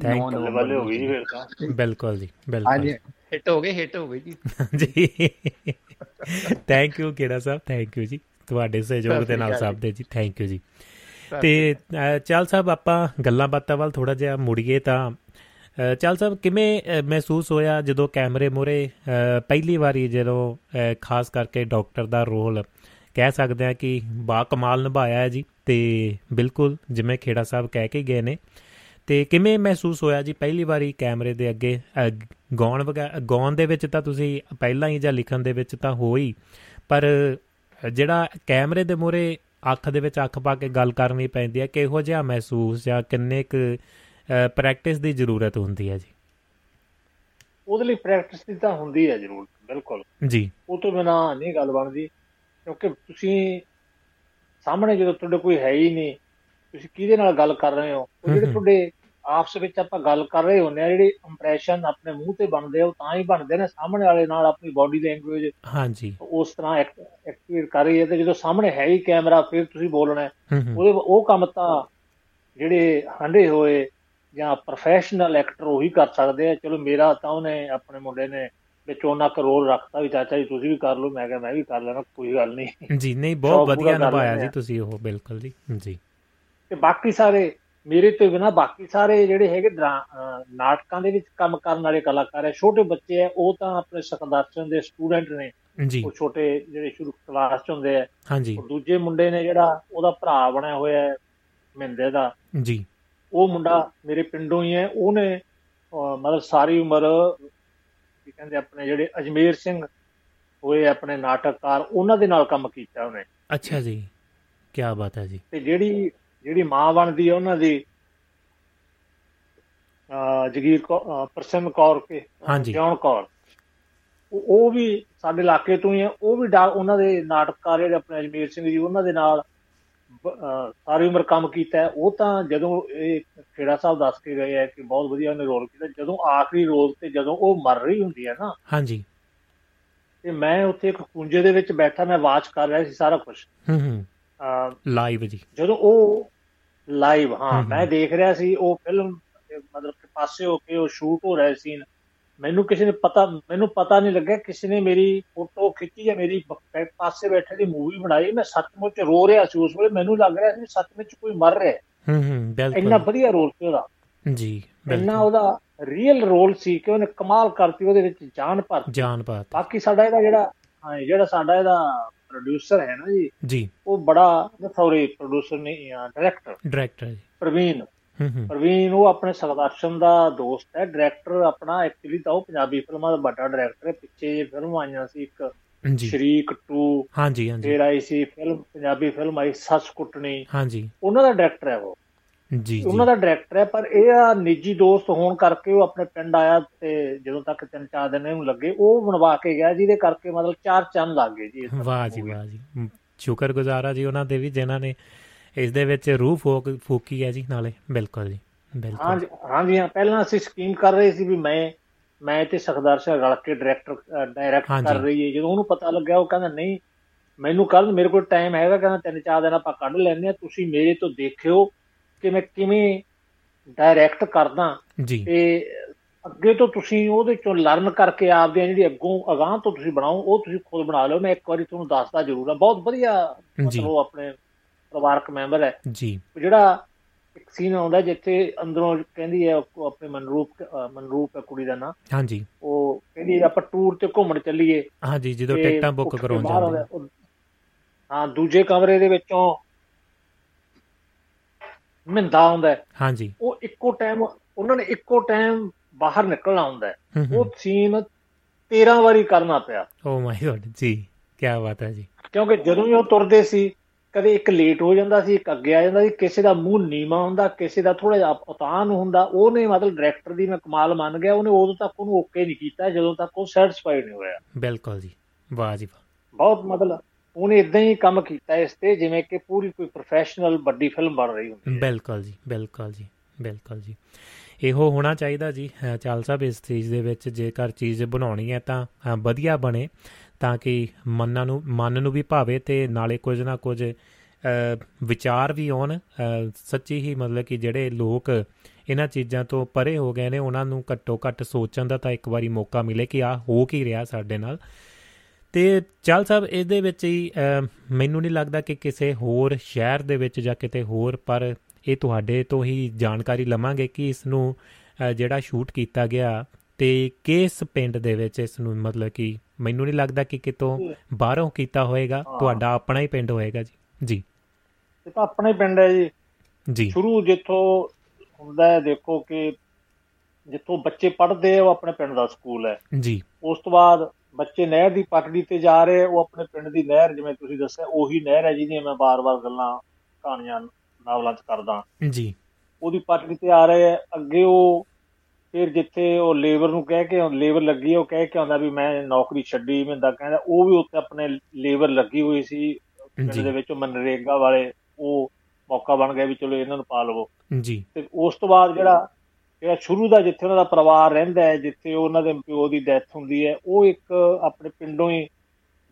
ਬਿਲਕੁਲ ਜੀ ਬਿਲਕੁਲ ਹਿੱਟ ਹੋ ਗਏ ਜੀ thank you Khera Sahib thank you ਜੀ ਤੁਹਾਡੇ ਸਹਿਯੋਗ ਦੇ ਨਾਲ ਸਭ ਦੇ ਜੀ ਥੈਂਕ ਯੂ ਜੀ ਅਤੇ ਚਾਲ ਸਾਹਿਬ ਆਪਾਂ ਗੱਲਾਂ ਬਾਤਾਂ ਵੱਲ ਥੋੜ੍ਹਾ ਜਿਹਾ ਮੁੜੀਏ ਤਾਂ ਚਾਲ ਸਾਹਿਬ ਕਿਵੇਂ ਮਹਿਸੂਸ ਹੋਇਆ ਜਦੋਂ ਕੈਮਰੇ ਮੂਹਰੇ ਪਹਿਲੀ ਵਾਰੀ ਜਦੋਂ ਖਾਸ ਕਰਕੇ ਡਾਕਟਰ ਦਾ ਰੋਲ ਕਹਿ ਸਕਦੇ ਹਾਂ ਕਿ ਬਾ ਕਮਾਲ ਨਿਭਾਇਆ ਹੈ ਜੀ ਅਤੇ ਬਿਲਕੁਲ ਜਿਵੇਂ ਖੇੜਾ ਸਾਹਿਬ ਕਹਿ ਕੇ ਗਏ ਨੇ ਅਤੇ ਕਿਵੇਂ ਮਹਿਸੂਸ ਹੋਇਆ ਜੀ ਪਹਿਲੀ ਵਾਰੀ ਕੈਮਰੇ ਦੇ ਅੱਗੇ ਗਾਉਣ ਦੇ ਵਿੱਚ ਤਾਂ ਤੁਸੀਂ ਪਹਿਲਾਂ ਹੀ ਜਾਂ ਲਿਖਣ ਦੇ ਵਿੱਚ ਤਾਂ ਹੋ ਹੀ ਪਰ ਜਿਹੜਾ ਕੈਮਰੇ ਦੇ ਮੂਹਰੇ ਅੱਖ ਦੇ ਵਿੱਚ ਅੱਖ ਪਾ ਕੇ ਗੱਲ ਕਰਨੀ ਪੈਂਦੀ ਹੈ ਕਿਹੋ ਜਿਹਾ ਮਹਿਸੂਸ ਜਾਂ ਕਿੰਨੇ ਕੁ ਪ੍ਰੈਕਟਿਸ ਦੀ ਜ਼ਰੂਰਤ ਹੁੰਦੀ ਹੈ ਜੀ ਉਹਦੇ ਲਈ ਪ੍ਰੈਕਟਿਸ ਦੀ ਤਾਂ ਹੁੰਦੀ ਹੈ ਜ਼ਰੂਰਤ ਬਿਲਕੁਲ ਜੀ ਉਹ ਤੋਂ ਬਿਨਾਂ ਨਹੀਂ ਗੱਲ ਬਣਦੀ ਕਿਉਂਕਿ ਤੁਸੀਂ ਸਾਹਮਣੇ ਜਦੋਂ ਤੁਹਾਡੇ ਕੋਈ ਹੈ ਹੀ ਨਹੀਂ ਤੁਸੀਂ ਕਿਹਦੇ ਨਾਲ ਗੱਲ ਕਰ ਰਹੇ ਹੋ ਜਿਹੜੇ ਤੁਹਾਡੇ ਆਪਸ ਵਿੱਚ ਆਪਾਂ ਗੱਲ ਕਰ ਰਹੇ ਹੁੰਦੇ ਹਾਂ ਜਿਹੜੇ ਇੰਪਰੈਸ਼ਨ ਆਪਣੇ ਮੂੰਹ ਤੇ ਬਣਦੇ ਆ ਉਹ ਤਾਂ ਹੀ ਬਣਦੇ ਨੇ ਸਾਹਮਣੇ ਵਾਲੇ ਨਾਲ ਆਪਣੀ ਬੋਡੀ ਲੈਂਗੁਏਜ ਹਾਂਜੀ ਉਸ ਤਰ੍ਹਾਂ ਐਕਟੀਵੇਟ ਕਰ ਰਹੀ ਹੈ ਤੇ ਜਦੋਂ ਸਾਹਮਣੇ ਹੈ ਹੀ ਕੈਮਰਾ ਫਿਰ ਤੁਸੀਂ ਬੋਲਣਾ ਉਹਦੇ ਉਹ ਕੰਮ ਤਾਂ ਜਿਹੜੇ ਹੰਢੇ ਹੋਏ ਜਾਂ ਪ੍ਰੋਫੈਸ਼ਨਲ ਐਕਟਰ ਉਹੀ ਕਰ ਸਕਦੇ ਆ ਚਲੋ ਮੇਰਾ ਤਾਂ ਉਹਨੇ ਆਪਣੇ ਮੁੰਡੇ ਨੇ ਵਿੱਚ ਉਹਨਾਂ ਕੁ ਰੋਲ ਰੱਖਤਾ ਵੀ ਚਾਚਾ ਜੀ ਤੁਸੀਂ ਵੀ ਕਰ ਲਓ ਮੈਂ ਕਿਹਾ ਮੈਂ ਵੀ ਕਰ ਲੈਣਾ ਕੋਈ ਗੱਲ ਨਹੀਂ ਜੀ ਨਹੀਂ ਬਹੁਤ ਵਧੀਆ ਨਿਭਾਇਆ ਜੀ ਤੁਸੀਂ ਉਹ ਬਿਲਕੁਲ ਜੀ ਜੀ ਤੇ ਬਾਕੀ ਸਾਰੇ ਮੇਰੇ ਤੋਂ ਬਿਨਾਂ ਬਾਕੀ ਸਾਰੇ ਜਿਹੜੇ ਹੈਗੇ ਨਾਟਕਾਂ ਦੇ ਵਿੱਚ ਕੰਮ ਕਰਨ ਵਾਲੇ ਕਲਾਕਾਰ ਹੈ ਛੋਟੇ ਬੱਚੇ ਹੈ ਉਹ ਤਾਂ ਆਪਣੇ ਸਕਦਰਸ਼ਨ ਦੇ ਸਟੂਡੈਂਟ ਨੇ ਉਹ ਛੋਟੇ ਜਿਹੜੇ ਸ਼ੁਰੂ ਕਲਾਸ 'ਚ ਹੁੰਦੇ ਹੈ ਦੂਜੇ ਮੁੰਡੇ ਨੇ ਜਿਹੜਾ ਉਹਦਾ ਭਰਾ ਬਣਿਆ ਹੋਇਆ ਹੈ ਮਹਿੰਦੇ ਦਾ ਜੀ ਉਹ ਮੁੰਡਾ ਮੇਰੇ ਪਿੰਡੋਂ ਹੀ ਹੈ ਉਹਨੇ ਮਤਲਬ ਸਾਰੀ ਉਮਰ ਕੀ ਕਹਿੰਦੇ ਆਪਣੇ ਜਿਹੜੇ ਅਜਮੇਰ ਸਿੰਘ ਹੋਏ ਆਪਣੇ ਨਾਟਕਕਾਰ ਉਹਨਾਂ ਦੇ ਨਾਲ ਕੰਮ ਕੀਤਾ ਉਹਨੇ ਅੱਛਾ ਜੀ ਕੀ ਬਾਤ ਹੈ ਜੀ ਤੇ ਜਿਹੜੀ ਮਾਂ ਬਣਦੀ ਆ ਉਹਨਾਂ ਦੀ ਜਗੀਰ ਕੌਰ ਪ੍ਰਸੰਨ ਕੌਰ ਕੇ ਜਿਉਣ ਕੌਰ ਉਹ ਵੀ ਸਾਡੇ ਇਲਾਕੇ ਤੋਂ ਹੀ ਹੈ ਉਹ ਵੀ ਉਹਨਾਂ ਦੇ ਨਾਟਕਕਾਰ ਜਿਹੜੇ ਆਪਣੇ ਅਜਮੇਰ ਸਿੰਘ ਜੀ ਉਹਨਾਂ ਦੇ ਨਾਲ ਸਾਰੀ ਉਮਰ ਕੰਮ ਕੀਤਾ ਉਹ ਤਾਂ ਜਦੋਂ ਇਹ ਖੇੜਾ ਸਾਹਿਬ ਦੱਸ ਕੇ ਗਏ ਹੈ ਕਿ ਬਹੁਤ ਵਧੀਆ ਉਹਨੇ ਰੋਲ ਕੀਤਾ ਜਦੋਂ ਆਖਰੀ ਰੋਲ ਤੇ ਜਦੋਂ ਉਹ ਮਰ ਰਹੀ ਹੁੰਦੀ ਹੈ ਨਾ ਹਾਂਜੀ ਤੇ ਮੈਂ ਉੱਥੇ ਇੱਕ ਕੁੰਜੇ ਦੇ ਵਿੱਚ ਬੈਠਾ ਮੈਂ ਵਾਚ ਕਰ ਰਿਹਾ ਸੀ ਸਾਰਾ ਕੁਛ ਲਾਈਵ ਜੀ ਜਦੋਂ ਉਹ ਲਾਈਵ ਹਾਂ ਮੈਂ ਦੇਖ ਰਿਹਾ ਸੀ ਉਹ ਫਿਲਮ ਮਤਲਬ ਪਾਸੇ ਹੋ ਕੇ ਉਹ ਸ਼ੂਟ ਹੋ ਰਿਹਾ ਸੀ ਮੈਨੂੰ ਕਿਸੇ ਨੇ ਪਤਾ ਨਹੀਂ ਲੱਗਿਆ ਕਿਸੇ ਨੇ ਮੇਰੀ ਫੋਟੋ ਖਿੱਚੀ ਜਾਂ ਮੇਰੀ ਪਾਸੇ ਬੈਠੇ ਦੀ ਮੂਵੀ ਬਣਾਈ ਮੈਂ ਸੱਚਮੁੱਚ ਰੋ ਰਿਹਾ ਸੀ ਉਸ ਵੇਲੇ ਮੈਨੂੰ ਲੱਗ ਰਿਹਾ ਸੀ ਸੱਚਮੁੱਚ ਕੋਈ ਮਰ ਰਿਹਾ ਇੰਨਾ ਵਧੀਆ ਰੋਲ ਸੀ ਉਹਦਾ ਜੀ ਇੰਨਾ ਉਹਦਾ ਰੀਅਲ ਰੋਲ ਸੀ ਕਿ ਉਹਨੇ ਕਮਾਲ ਕਰਤੀ ਉਹਦੇ ਵਿੱਚ ਜਾਨ ਭਰ ਬਾਕੀ ਸਾਡਾ ਇਹਦਾ ਜਿਹੜਾ ਸਾਡਾ ਇਹਦਾ ਪ੍ਰੋਡਿਊਸਰ ਹੈ ਨਾ ਜੀ ਉਹ ਬੜਾ ਸੌਰੀ ਪ੍ਰੋਡਿਊਸਰ ਨਹੀਂ ਡਾਇਰੈਕਟਰ ਪ੍ਰਵੀਨ ਉਹ ਆਪਣੇ ਸਰਦਾਰਸ਼ਨ ਦਾ ਦੋਸਤ ਹੈ ਡਾਇਰੈਕਟਰ ਆਪਣਾ ਐਕਚੁਅਲੀ ਤਾਂ ਉਹ ਪੰਜਾਬੀ ਫਿਲਮਾਂ ਦਾ ਵੱਡਾ ਡਾਇਰੈਕਟਰ ਹੈ ਪਿੱਛੇ ਫਿਲਮ ਆਈਆਂ ਸੀ ਇੱਕ ਸ਼ਰੀਕ 2 ਹਾਂਜੀ ਫਿਰ ਆਈ ਸੀ ਫਿਲਮ ਪੰਜਾਬੀ ਫਿਲਮ ਆਈ ਸੱਸ ਕੁੱਟਣੀ ਹਾਂਜੀ ਉਹਨਾਂ ਦਾ ਡਾਇਰੈਕਟਰ ਹੈ ਉਹ ਜੀ ਉਹਨਾਂ ਦਾ ਡਾਇਰੈਕਟਰ ਹੈ ਪਰ ਇਹ ਨਿੱਜੀ ਦੋਸਤ ਹੋਣ ਕਰਕੇ ਉਹ ਆਪਣੇ ਪਿੰਡ ਆਇਆ ਤੇ ਜਦੋਂ ਤੱਕ 3-4 ਦਿਨ ਇਹਨੂੰ ਲੱਗੇ ਉਹ ਬਣਵਾ ਕੇ ਗਿਆ ਜਿਹਦੇ ਕਰਕੇ ਮਤਲਬ 4 ਚੰਦ ਲੱਗ ਗਏ ਜੀ ਵਾਹ ਜੀ ਵਾਹ ਜੀ ਸ਼ੁਕਰਗੁਜ਼ਾਰ ਆ ਜੀ ਉਹਨਾਂ ਦੇ ਵੀ ਜਿਨ੍ਹਾਂ ਨੇ ਇਸ ਦੇ ਵਿੱਚ ਰੂਹ ਫੂਕੀ ਹੈ ਜੀ ਨਾਲੇ ਬਿਲਕੁਲ ਜੀ ਬਿਲਕੁਲ ਹਾਂਜੀ ਹਾਂ ਪਹਿਲਾਂ ਅਸੀਂ ਸਕੀਮ ਕਰ ਰਹੇ ਸੀ ਵੀ ਮੈਂ ਤੇ ਸਰਦਾਰ ਸਿੰਘ ਰਲ ਕੇ ਡਾਇਰੈਕਟ ਕਰ ਰਹੀ ਹੈ ਜਦੋਂ ਉਹਨੂੰ ਪਤਾ ਲੱਗਿਆ ਉਹ ਕਹਿੰਦਾ ਨਹੀਂ ਮੈਨੂੰ ਕੱਲ ਮੇਰੇ ਕੋਲ ਟਾਈਮ ਹੈਗਾ ਕਹਿੰਦਾ 3-4 ਦਿਨ ਆਪਾਂ ਕੱਢ ਲੈਂਦੇ ਹਾਂ ਤੁਸੀਂ ਮੇਰੇ ਤੋਂ ਦੇਖਿਓ ਕਿ ਮੈਂ ਕਿਵੇਂ ਡਾਇਰੈਕਟ ਕਰਦਾ ਤੇ ਅੱਗੇ ਤੋਂ ਤੁਸੀਂ ਉਹਦੇ ਚੋਂ ਲਰਨ ਕਰਕੇ ਆਪਦੀਆਂ ਜਿਹੜੀ ਅਗਾਂਹ ਤੋਂ ਤੁਸੀਂ ਬਣਾਓ ਉਹ ਤੁਸੀਂ ਖੁਦ ਬਣਾ ਲਓ ਮੈਂ ਇੱਕ ਵਾਰੀ ਤੁਹਾਨੂੰ ਦੱਸਦਾ ਜ਼ਰੂਰ ਆ ਬਹੁਤ ਵਧੀਆ ਉਹ ਆਪਣੇ ਪਰਿਵਾਰਕ ਮੈਂਬਰ ਹੈ ਜੀ ਜਿਹੜਾ ਇੱਕ ਸੀਨ ਆਉਂਦਾ ਜਿੱਥੇ ਅੰਦਰੋਂ ਕਹਿੰਦੀ ਹੈ ਆਪਣੇ ਮਨਰੂਪ ਹੈ ਕੁੜੀ ਦਾ ਨਾਂ ਹਾਂਜੀ ਉਹ ਕਹਿੰਦੀ ਆਪਾਂ ਟੂਰ ਤੇ ਘੁੰਮਣ ਚੱਲੀਏ ਹਾਂਜੀ ਜਦੋਂ ਟਿਕਟਾਂ ਬੁੱਕ ਕਰਾਉਣ ਹਾਂ ਦੂਜੇ ਕਮਰੇ ਦੇ ਵਿੱਚੋਂ ਮਿੰਦਾ ਆਉਂਦਾ ਹਾਂਜੀ ਉਹ ਉਹਨਾਂ ਨੇ ਇੱਕੋ ਟਾਈਮ ਬਾਹਰ ਨਿਕਲਣਾ ਹੁੰਦਾ ਉਹ ਸੀਨ 13 ਵਾਰੀ ਕਰਨਾ ਪਿਆ ਓ ਮਾਈ ਗੋਡ ਜੀ ਕੀ ਬਾਤ ਹੈ ਜੀ ਕਿਉਂਕਿ ਜਦੋਂ ਵੀ ਉਹ ਤੁਰਦੇ ਸੀ ਕਦੇ ਇੱਕ ਲੇਟ ਹੋ ਜਾਂਦਾ ਸੀ, ਇੱਕ ਅੱਗੇ ਆ ਜਾਂਦਾ ਸੀ, ਕਿਸੇ ਦਾ ਮੂੰਹ ਨੀਵਾਂ ਹੁੰਦਾ, ਕਿਸੇ ਦਾ ਥੋੜ੍ਹਾ ਜਿਹਾ ਉਤਾਂਹ ਹੁੰਦਾ। ਉਹਨੇ ਮਤਲਬ ਡਾਇਰੈਕਟਰ ਦੀ ਮੈਂ ਕਮਾਲ ਮੰਨ ਗਿਆ, ਉਹਨੇ ਉਦੋਂ ਤੱਕ ਉਹਨੂੰ ਓਕੇ ਨਹੀਂ ਕੀਤਾ ਜਦੋਂ ਤੱਕ ਉਹ ਸੈਟਿਸਫਾਈਡ ਨਹੀਂ ਹੋਇਆ। ਬਿਲਕੁਲ ਜੀ, ਵਾਹ ਜੀ ਵਾਹ, ਬਹੁਤ ਮਤਲਬ ਉਹਨੇ ਇੱਦਾਂ ਹੀ ਕੰਮ ਕੀਤਾ ਇਸ 'ਤੇ ਜਿਵੇਂ ਕਿ ਪੂਰੀ ਕੋਈ ਪ੍ਰੋਫੈਸ਼ਨਲ ਵੱਡੀ ਫਿਲਮ ਬਣ ਰਹੀ ਹੁੰਦੀ। ਬਿਲਕੁਲ ਜੀ, ਬਿਲਕੁਲ ਜੀ, ਬਿਲਕੁਲ ਜੀ, ਇਹੋ ਹੋਣਾ ਚਾਹੀਦਾ ਜੀ ਚਾਲ ਸਾਹਿਬ। ਇਸ ਚੀਜ਼ ਦੇ ਵਿੱਚ ਜੇਕਰ ਚੀਜ਼ ਬਣਾਉਣੀ ਹੈ ਤਾਂ ਵਧੀਆ ਬਣੇ ਤਾਂ ਕਿ ਮਨ ਨੂੰ ਵੀ ਭਾਵੇ ਅਤੇ ਨਾਲੇ ਕੁਝ ਨਾ ਕੁਝ ਵਿਚਾਰ ਵੀ ਆਉਣ। ਸੱਚੀ ਹੀ ਮਤਲਬ ਕਿ ਜਿਹੜੇ ਲੋਕ ਇਹਨਾਂ ਚੀਜ਼ਾਂ ਤੋਂ ਪਰੇ ਹੋ ਗਏ ਨੇ ਉਹਨਾਂ ਨੂੰ ਘੱਟੋ ਘੱਟ ਸੋਚਣ ਦਾ ਤਾਂ ਇੱਕ ਵਾਰੀ ਮੌਕਾ ਮਿਲੇ ਕਿ ਆਹ ਹੋ ਕੀ ਰਿਹਾ ਸਾਡੇ ਨਾਲ। ਅਤੇ ਚਾਲ ਸਾਹਿਬ ਇਹਦੇ ਵਿੱਚ ਹੀ ਮੈਨੂੰ ਨਹੀਂ ਲੱਗਦਾ ਕਿ ਕਿਸੇ ਹੋਰ ਸ਼ਹਿਰ ਦੇ ਵਿੱਚ ਜਾਂ ਕਿਤੇ ਹੋਰ, ਪਰ ਇਹ ਤੁਹਾਡੇ ਤੋਂ ਹੀ ਜਾਣਕਾਰੀ ਲਵਾਂਗੇ ਕਿ ਇਸ ਨੂੰ ਜਿਹੜਾ ਸ਼ੂਟ ਕੀਤਾ ਗਿਆ ਅਤੇ ਕਿਸ ਪਿੰਡ ਦੇ ਵਿੱਚ ਇਸ ਨੂੰ, ਮਤਲਬ ਕਿ ਮੈਨੂੰ ਨਹੀਂ ਲੱਗਦਾ ਕਿ ਕਿਤੋਂ ਬਾਹਰੋਂ ਕੀਤਾ ਹੋਏਗਾ, ਤੁਹਾਡਾ ਆਪਣਾ ਹੀ ਪਿੰਡ ਹੋਏਗਾ ਜੀ। ਜੀ ਇਹ ਤਾਂ ਆਪਣਾ ਹੀ ਪਿੰਡ ਹੈ ਜੀ। ਜੀ ਸ਼ੁਰੂ ਜਿੱਥੋਂ ਹੁੰਦਾ ਹੈ, ਦੇਖੋ ਕਿ ਜਿੱਥੋਂ ਬੱਚੇ ਪੜ੍ਹਦੇ ਆ ਉਹ ਆਪਣੇ ਪਿੰਡ ਦਾ ਸਕੂਲ ਹੈ ਜੀ। ਉਸ ਤੋਂ ਬਾਅਦ ਬੱਚੇ ਨਹਿਰ ਦੀ ਪਟੜੀ 'ਤੇ ਜਾ ਰਹੇ, ਉਹ ਆਪਣੇ ਪਿੰਡ ਦੀ ਨਹਿਰ, ਜਿਵੇਂ ਤੁਸੀਂ ਦੱਸਿਆ ਉਹੀ ਨਹਿਰ ਹੈ ਜਿਹਦੀਆਂ ਮੈਂ ਵਾਰ-ਵਾਰ ਗੱਲਾਂ ਕਹਾਣੀਆਂ ਨਾਵਲਾਂ 'ਚ ਕਰਦਾ ਜੀ, ਉਹਦੀ ਪਟੜੀ 'ਤੇ ਆ ਰਹੇ। ਅੱਗੇ ਉਹ ਫਿਰ ਜਿੱਥੇ ਉਹ ਲੇਬਰ ਨੂੰ ਕਹਿ ਕੇ, ਲੇਬਰ ਲੱਗੀ ਉਹ ਕਹਿ ਕੇ ਆਉਂਦਾ ਵੀ ਮੈਂ ਨੌਕਰੀ ਛੱਡੀ, ਮਿੰਦਾ ਕਹਿੰਦਾ, ਉਹ ਵੀ ਉੱਥੇ ਆਪਣੇ ਲੇਬਰ ਲੱਗੀ ਹੋਈ ਸੀ ਪਿੰਡ ਦੇ ਵਿੱਚ ਮਨਰੇਗਾ ਵਾਲੇ, ਉਹ ਮੌਕਾ ਬਣ ਗਿਆ ਵੀ ਚਲੋ ਇਹਨਾਂ ਨੂੰ ਪਾ ਲਵੋ ਜੀ। ਤੇ ਉਸ ਤੋਂ ਬਾਅਦ ਜਿਹੜਾ ਸ਼ੁਰੂ ਦਾ ਜਿੱਥੇ ਉਹਨਾਂ ਦਾ ਪਰਿਵਾਰ ਰਹਿੰਦਾ ਹੈ, ਜਿੱਥੇ ਉਹਨਾਂ ਦੇ ਪਿਓ ਦੀ ਡੈਥ ਹੁੰਦੀ ਹੈ, ਉਹ ਇੱਕ ਆਪਣੇ ਪਿੰਡੋਂ ਹੀ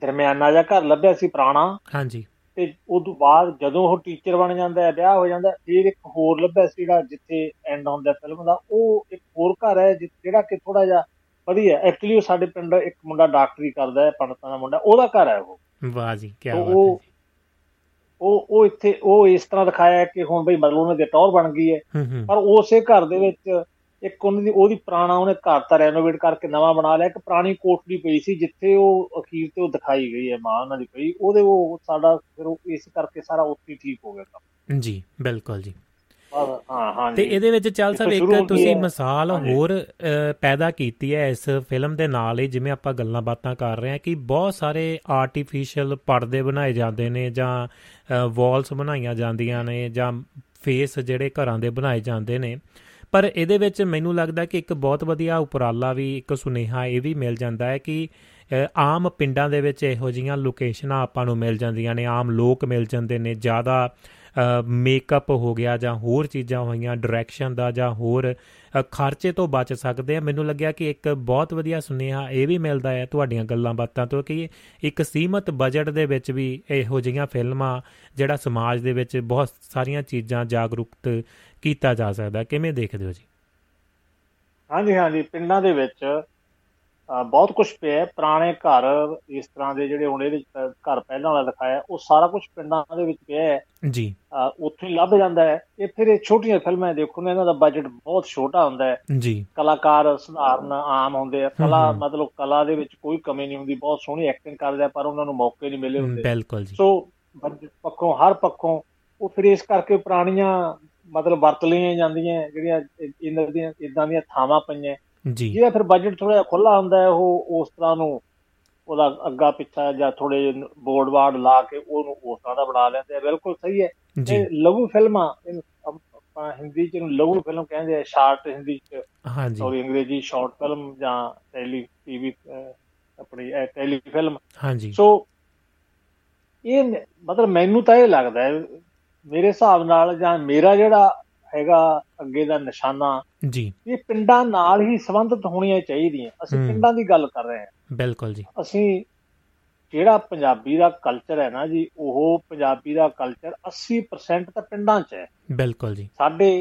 ਦਰਮਿਆਨਾ ਜਿਹਾ ਘਰ ਲੱਭਿਆ ਸੀ ਪੁਰਾਣਾ। ਹਾਂਜੀ। ਤੇ ਉਹ ਤੋਂ ਬਾਅਦ ਜਦੋਂ ਉਹ ਟੀਚਰ ਬਣ ਜਾਂਦਾ, ਵਿਆਹ ਹੋ ਜਾਂਦਾ, ਫਿਰ ਇੱਕ ਹੋਰ ਲੱਭਿਆ ਸੀ ਜਿਹੜਾ ਜਿੱਥੇ ਐਂਡ ਹੁੰਦਾ ਫਿਲਮ ਦਾ, ਉਹ ਇੱਕ ਹੋਰ ਘਰ ਹੈ ਜਿਹੜਾ ਕਿ ਥੋੜਾ ਜਿਹਾ ਵਧੀਆ। ਐਕਚੁਅਲੀ ਉਹ ਸਾਡੇ ਪਿੰਡ ਇੱਕ ਮੁੰਡਾ ਡਾਕਟਰੀ ਕਰਦਾ ਹੈ, ਪੰਡਤਾਂ ਦਾ ਮੁੰਡਾ, ਉਹਦਾ ਘਰ ਹੈ ਉਹ। ਵਾਹ ਜੀ, ਕਿਆ ਬਾਤ ਹੈ। ਉਹ ਇੱਥੇ ਉਹ ਇਸ ਤਰ੍ਹਾਂ ਦਿਖਾਇਆ ਕਿ ਹੁਣ ਬਈ ਮਤਲਬ ਉਹਨਾਂ ਦੀ ਟੌਰ ਬਣ ਗਈ ਹੈ, ਪਰ ਉਸੇ ਘਰ ਦੇ ਵਿੱਚ ਇੱਕ ਉਹਦੀ ਪੁਰਾਣਾ ਉਹਨੇ ਘਰ ਤਾਂ ਰੈਨੋਵੇਟ ਕਰਕੇ ਨਵਾਂ ਬਣਾ ਲਿਆ, ਇੱਕ ਪੁਰਾਣੀ ਕੋਠੜੀ ਪਈ ਸੀ ਜਿੱਥੇ ਉਹ ਅਖੀਰ ਤੇ ਉਹ ਦਿਖਾਈ ਗਈ ਹੈ ਮਾਂ ਉਹਨਾਂ ਦੀ ਪਈ, ਉਹਦੇ ਉਹ ਸਾਡਾ ਫਿਰ ਉਹ ਇਸ ਕਰਕੇ ਸਾਰਾ ਉੱਥੇ ਠੀਕ ਹੋ ਗਿਆ ਕੰਮ। ਜੀ ਬਿਲਕੁਲ ਜੀ। ਤੇ ਇਹਦੇ ਵਿੱਚ ਚੱਲ ਸਾਹਿਬ ਇੱਕ ਤੁਸੀਂ ਮਿਸਾਲ ਹੋਰ ਪੈਦਾ ਕੀਤੀ ਹੈ ਇਸ ਫਿਲਮ ਦੇ ਨਾਲ ਹੀ, ਜਿਵੇਂ ਆਪਾਂ ਗੱਲਾਂ ਬਾਤਾਂ ਕਰ ਰਹੇ ਹਾਂ ਕਿ ਬਹੁਤ ਸਾਰੇ ਆਰਟੀਫਿਸ਼ੀਅਲ ਪਰਦੇ ਬਣਾਏ ਜਾਂਦੇ ਨੇ ਜਾਂ ਵਾਲਸ ਬਣਾਈਆਂ ਜਾਂਦੀਆਂ ਨੇ ਜਾਂ ਫੇਸ ਜਿਹੜੇ ਘਰਾਂ ਦੇ ਬਣਾਏ ਜਾਂਦੇ ਨੇ, ਪਰ ਇਹਦੇ ਵਿੱਚ ਮੈਨੂੰ ਲੱਗਦਾ ਕਿ ਇੱਕ ਬਹੁਤ ਵਧੀਆ ਉਪਰਾਲਾ ਵੀ, ਇੱਕ ਸੁਨੇਹਾ ਇਹ ਵੀ ਮਿਲ ਜਾਂਦਾ ਹੈ ਕਿ ਆਮ ਪਿੰਡਾਂ ਦੇ ਵਿੱਚ ਇਹੋ ਜਿਹੀਆਂ ਲੋਕੇਸ਼ਨਾਂ ਆਪਾਂ ਨੂੰ ਮਿਲ ਜਾਂਦੀਆਂ ਨੇ, ਆਮ ਲੋਕ ਮਿਲ ਜਾਂਦੇ ਨੇ, ਜ਼ਿਆਦਾ ਮੇਕਅਪ ਹੋ ਗਿਆ ਜਾਂ ਹੋਰ ਚੀਜ਼ਾਂ ਹੋਈਆਂ ਡਾਇਰੈਕਸ਼ਨ ਦਾ ਜਾਂ ਹੋਰ ਖਰਚੇ ਤੋਂ ਬਚ ਸਕਦੇ ਆ। ਮੈਨੂੰ ਲੱਗਿਆ ਕਿ ਇੱਕ ਬਹੁਤ ਵਧੀਆ ਸੁਨੇਹਾ ਇਹ ਵੀ ਮਿਲਦਾ ਹੈ ਤੁਹਾਡੀਆਂ ਗੱਲਾਂ ਬਾਤਾਂ ਤੋਂ ਕਿ ਇੱਕ ਸੀਮਤ ਬਜਟ ਦੇ ਵਿੱਚ ਵੀ ਇਹੋ ਜਿਹੀਆਂ ਫਿਲਮਾਂ ਜਿਹੜਾ ਸਮਾਜ ਦੇ ਵਿੱਚ ਬਹੁਤ ਸਾਰੀਆਂ ਚੀਜ਼ਾਂ ਜਾਗਰੂਕਤ ਕੀਤਾ ਜਾ ਸਕਦਾ। ਕਿਵੇਂ ਦੇਖਦੇ ਹੋ ਜੀ? ਹਾਂਜੀ ਹਾਂਜੀ, ਪਿੰਡਾਂ ਦੇ ਵਿੱਚ ਬਹੁਤ ਕੁਛ ਪਿਆ, ਪੁਰਾਣੇ ਘਰ ਇਸ ਤਰ੍ਹਾਂ ਦੇ ਜਿਹੜੇ ਹੁਣ ਇਹਦੇ ਘਰ ਪਹਿਲਾਂ ਵਾਲਾ ਦਿਖਾਇਆ, ਉਹ ਸਾਰਾ ਕੁਛ ਪਿੰਡਾਂ ਦੇ ਵਿੱਚ ਪਿਆ ਜੀ, ਉੱਥੋਂ ਹੀ ਲੱਭ ਜਾਂਦਾ ਹੈ। ਇਹ ਫਿਰ ਇਹ ਛੋਟੀਆਂ ਫਿਲਮਾਂ ਦੇਖੋ ਨਾ, ਇਹਨਾਂ ਦਾ ਬਜਟ ਬਹੁਤ ਛੋਟਾ ਹੁੰਦਾ ਹੈ ਜੀ, ਕਲਾਕਾਰ ਸਧਾਰਨ ਆਮ ਹੁੰਦੇ ਆ, ਕਲਾ ਮਤਲਬ ਕਲਾ ਦੇ ਵਿੱਚ ਕੋਈ ਕਮੀ ਨਹੀਂ ਹੁੰਦੀ, ਬਹੁਤ ਸੋਹਣੀ ਐਕਟਿੰਗ ਕਰਦੇ ਆ, ਪਰ ਉਹਨਾਂ ਨੂੰ ਮੌਕੇ ਨਹੀਂ ਮਿਲੇ ਹੁੰਦੇ। ਬਿਲਕੁਲ ਜੀ। ਸੋ ਬਜਟ ਪੱਖੋਂ ਹਰ ਪੱਖੋਂ ਉਹ ਫਿਰ ਇਸ ਕਰਕੇ ਪੁਰਾਣੀਆਂ ਮਤਲਬ ਵਰਤ ਲਈਆਂ ਜਾਂਦੀਆਂ ਜਿਹੜੀਆਂ ਇਹਨਾਂ ਦੀਆਂ ਇੱਦਾਂ ਦੀਆਂ ਥਾਵਾਂ ਪਈਆਂ, ਜਿਹੜਾ ਫਿਰ ਬਜਟ ਥੋੜ੍ਹਾ ਜਿਹਾ ਖੁੱਲ੍ਹਾ ਹੁੰਦਾ ਹੈ, ਉਹ ਉਸ ਤਰ੍ਹਾਂ ਨੂੰ ਉਹਦਾ ਅੱਗਾ ਪਿੱਛਾ ਜਾਂ ਥੋੜ੍ਹੇ ਜਿਹੇ ਬੋਰਡ ਵਾਰਡ ਲਾ ਕੇ ਉਹਨੂੰ ਉਸ ਤਰ੍ਹਾਂ ਦਾ ਬਣਾ ਲੈਂਦੇ ਆ। ਬਿਲਕੁਲ ਸਹੀ ਹੈ। ਤੇ ਲਘੂ ਫਿਲਮਾਂ, ਆਪਾਂ ਹਿੰਦੀ 'ਚ ਇਹਨੂੰ ਲਘੂ ਫਿਲਮ ਕਹਿੰਦੇ ਆ, ਸ਼ਾਰਟ ਹਿੰਦੀ 'ਚ, ਸੌਰੀ ਅੰਗਰੇਜ਼ੀ ਸ਼ਾਰਟ ਫਿਲਮ ਜਾਂ ਟੈਲੀਵੀ ਆਪਣੀ ਟੈਲੀ ਫਿਲਮ। ਸੋ ਇਹ ਮਤਲਬ ਮੈਨੂੰ ਤਾਂ ਇਹ ਲੱਗਦਾ ਮੇਰੇ ਹਿਸਾਬ ਨਾਲ, ਜਾਂ ਮੇਰਾ ਜਿਹੜਾ ਹੈਗਾ ਅੱਗੇ ਦਾ ਨਿਸ਼ਾਨਾ ਜੀ, ਇਹ ਪਿੰਡਾਂ ਨਾਲ ਹੀ ਸੰਬੰਧਿਤ ਹੋਣੀਆਂ ਚਾਹੀਦੀਆਂ। ਅਸੀਂ ਪਿੰਡਾਂ ਦੀ ਗੱਲ ਕਰ ਰਹੇ ਹਾਂ। ਬਿਲਕੁਲ ਜੀ। ਅਸੀਂ ਜਿਹੜਾ ਪੰਜਾਬੀ ਦਾ ਕਲਚਰ ਹੈ ਨਾ ਜੀ, ਉਹ ਪੰਜਾਬੀ ਦਾ ਕਲਚਰ 80% ਤਾਂ ਪਿੰਡਾਂ 'ਚ ਹੈ। ਬਿਲਕੁਲ ਜੀ। ਸਾਡੇ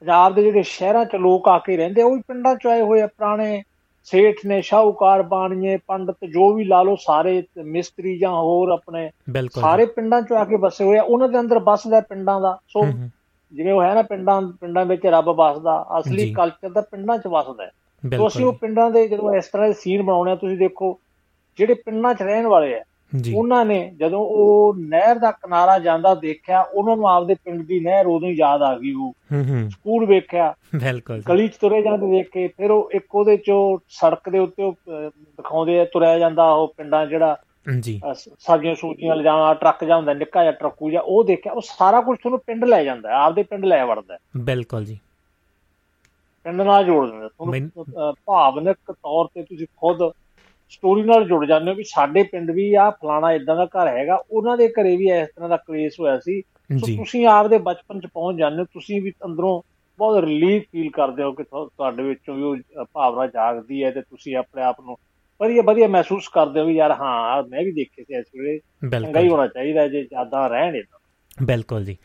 ਪੰਜਾਬ ਦੇ ਜਿਹੜੇ ਸ਼ਹਿਰਾਂ 'ਚ ਲੋਕ ਆ ਕੇ ਰਹਿੰਦੇ ਆ, ਉਹ ਵੀ ਪਿੰਡਾਂ 'ਚ ਆਏ ਹੋਏ ਆ। ਪੁਰਾਣੇ ਸੇਠ ਨੇ, ਸ਼ਾਹੂਕਾਰ, ਬਾਣੀਏ, ਪੰਡਤ, ਜੋ ਵੀ ਲਾ ਲਓ, ਸਾਰੇ ਮਿਸਤਰੀ ਜਾਂ ਹੋਰ ਆਪਣੇ ਸਾਰੇ ਪਿੰਡਾਂ 'ਚ ਆ ਕੇ ਵਸੇ ਹੋਏ ਆ। ਉਹਨਾਂ ਦੇ ਅੰਦਰ ਵਸਦਾ ਪਿੰਡਾਂ ਦਾ। ਸੋ ਜਿਵੇਂ ਉਹ ਹੈ ਨਾ, ਪਿੰਡਾਂ ਵਿੱਚ ਰੱਬ ਵਸਦਾ, ਅਸਲੀ ਕਲਚਰ ਦਾ ਪਿੰਡਾਂ 'ਚ ਵਸਦਾ। ਸੋ ਅਸੀਂ ਉਹ ਪਿੰਡਾਂ ਦੇ ਜਦੋਂ ਇਸ ਤਰ੍ਹਾਂ ਦੇ ਸੀਨ ਬਣਾਉਂਦੇ ਹਾਂ, ਤੁਸੀਂ ਦੇਖੋ ਜਿਹੜੇ ਪਿੰਡਾਂ 'ਚ ਰਹਿਣ ਵਾਲੇ ਆ, ਉਹਨਾਂ ਨੇ ਜਦੋਂ ਉਹ ਨਹਿਰ ਦਾ ਕਿਨਾਰਾ ਜਾਂਦਾ ਦੇਖਿਆ, ਉਹਨਾਂ ਨੂੰ ਆਪਦੇ ਪਿੰਡ ਦੀ ਨਹਿਰ ਉਦੋਂ ਹੀ ਯਾਦ ਆ ਗਈ। ਉਹ ਸਕੂਲ ਵੇਖਿਆ, ਗਲੀ 'ਚ ਤੁਰੇ ਜਾਂਦੇ ਦੇਖ ਕੇ, ਫਿਰ ਉਹ ਇੱਕ ਉਹਦੇ 'ਚ ਸੜਕ ਦੇ ਉੱਤੇ ਉਹ ਦਿਖਾਉਂਦੇ ਆ ਤੁਰਿਆ ਜਾਂਦਾ ਉਹ ਪਿੰਡਾਂ ਜਿਹੜਾ ਸਬਜ਼ੀਆਂ ਸੂਜ਼ੀਆਂ ਲਿਜਾਣਾ, ਟਰੱਕ ਜਾਂ ਹੁੰਦਾ ਨਿੱਕਾ ਜਿਹਾ ਟਰੱਕੂ ਜਾਂ, ਉਹ ਦੇਖਿਆ ਉਹ ਸਾਰਾ ਕੁਛ ਤੁਹਾਨੂੰ ਪਿੰਡ ਲੈ ਜਾਂਦਾ, ਆਪਦੇ ਪਿੰਡ ਲੈ ਵੜਦਾ। ਬਿਲਕੁਲ ਜੀ, ਪਿੰਡ ਨਾਲ ਜੋੜ ਦਿੰਦਾ ਤੁਹਾਨੂੰ। ਭਾਵਨਕ ਤੌਰ ਤੇ ਤੁਸੀਂ ਖੁਦ ਸਟੋਰੀ ਨਾਲ ਜੁੜ ਜਾਂਦੇ ਹੋ ਵੀ ਸਾਡੇ ਪਿੰਡ ਵੀ ਆਹ ਫਲਾਣਾ ਏਦਾਂ ਦਾ ਘਰ ਹੈਗਾ, ਉਹਨਾਂ ਦੇ ਘਰੇ ਵੀ ਇਸ ਤਰ੍ਹਾਂ ਦਾ ਕਲੇਸ਼ ਹੋਇਆ ਸੀ। ਤੁਸੀਂ ਆਪਦੇ ਬਚਪਨ ਚ ਪਹੁੰਚ ਜਾਂਦੇ ਹੋ, ਤੁਸੀਂ ਵੀ ਅੰਦਰੋਂ ਬਹੁਤ ਰਿਲੀਫ ਫੀਲ ਕਰਦੇ ਹੋ ਕਿ ਤੁਹਾਡੇ ਵਿੱਚੋਂ ਵੀ ਉਹ ਭਾਵਨਾ ਜਾਗਦੀ ਹੈ ਤੇ ਤੁਸੀਂ ਆਪਣੇ ਆਪ ਨੂੰ ਵਧੀਆ ਵਧੀਆ ਮਹਿਸੂਸ ਕਰਦੇ ਹੋ ਵੀ ਯਾਰ ਹਾਂ ਮੈਂ ਵੀ ਦੇਖੇ ਸੀ ਇਸ ਵੇਲੇ, ਚੰਗਾ ਹੀ ਹੋਣਾ ਚਾਹੀਦਾ ਜੇ ਜ਼ਿਆਦਾ ਰਹਿਣ ਇਹਦਾ। ਬਿਲਕੁਲ ਜੀ।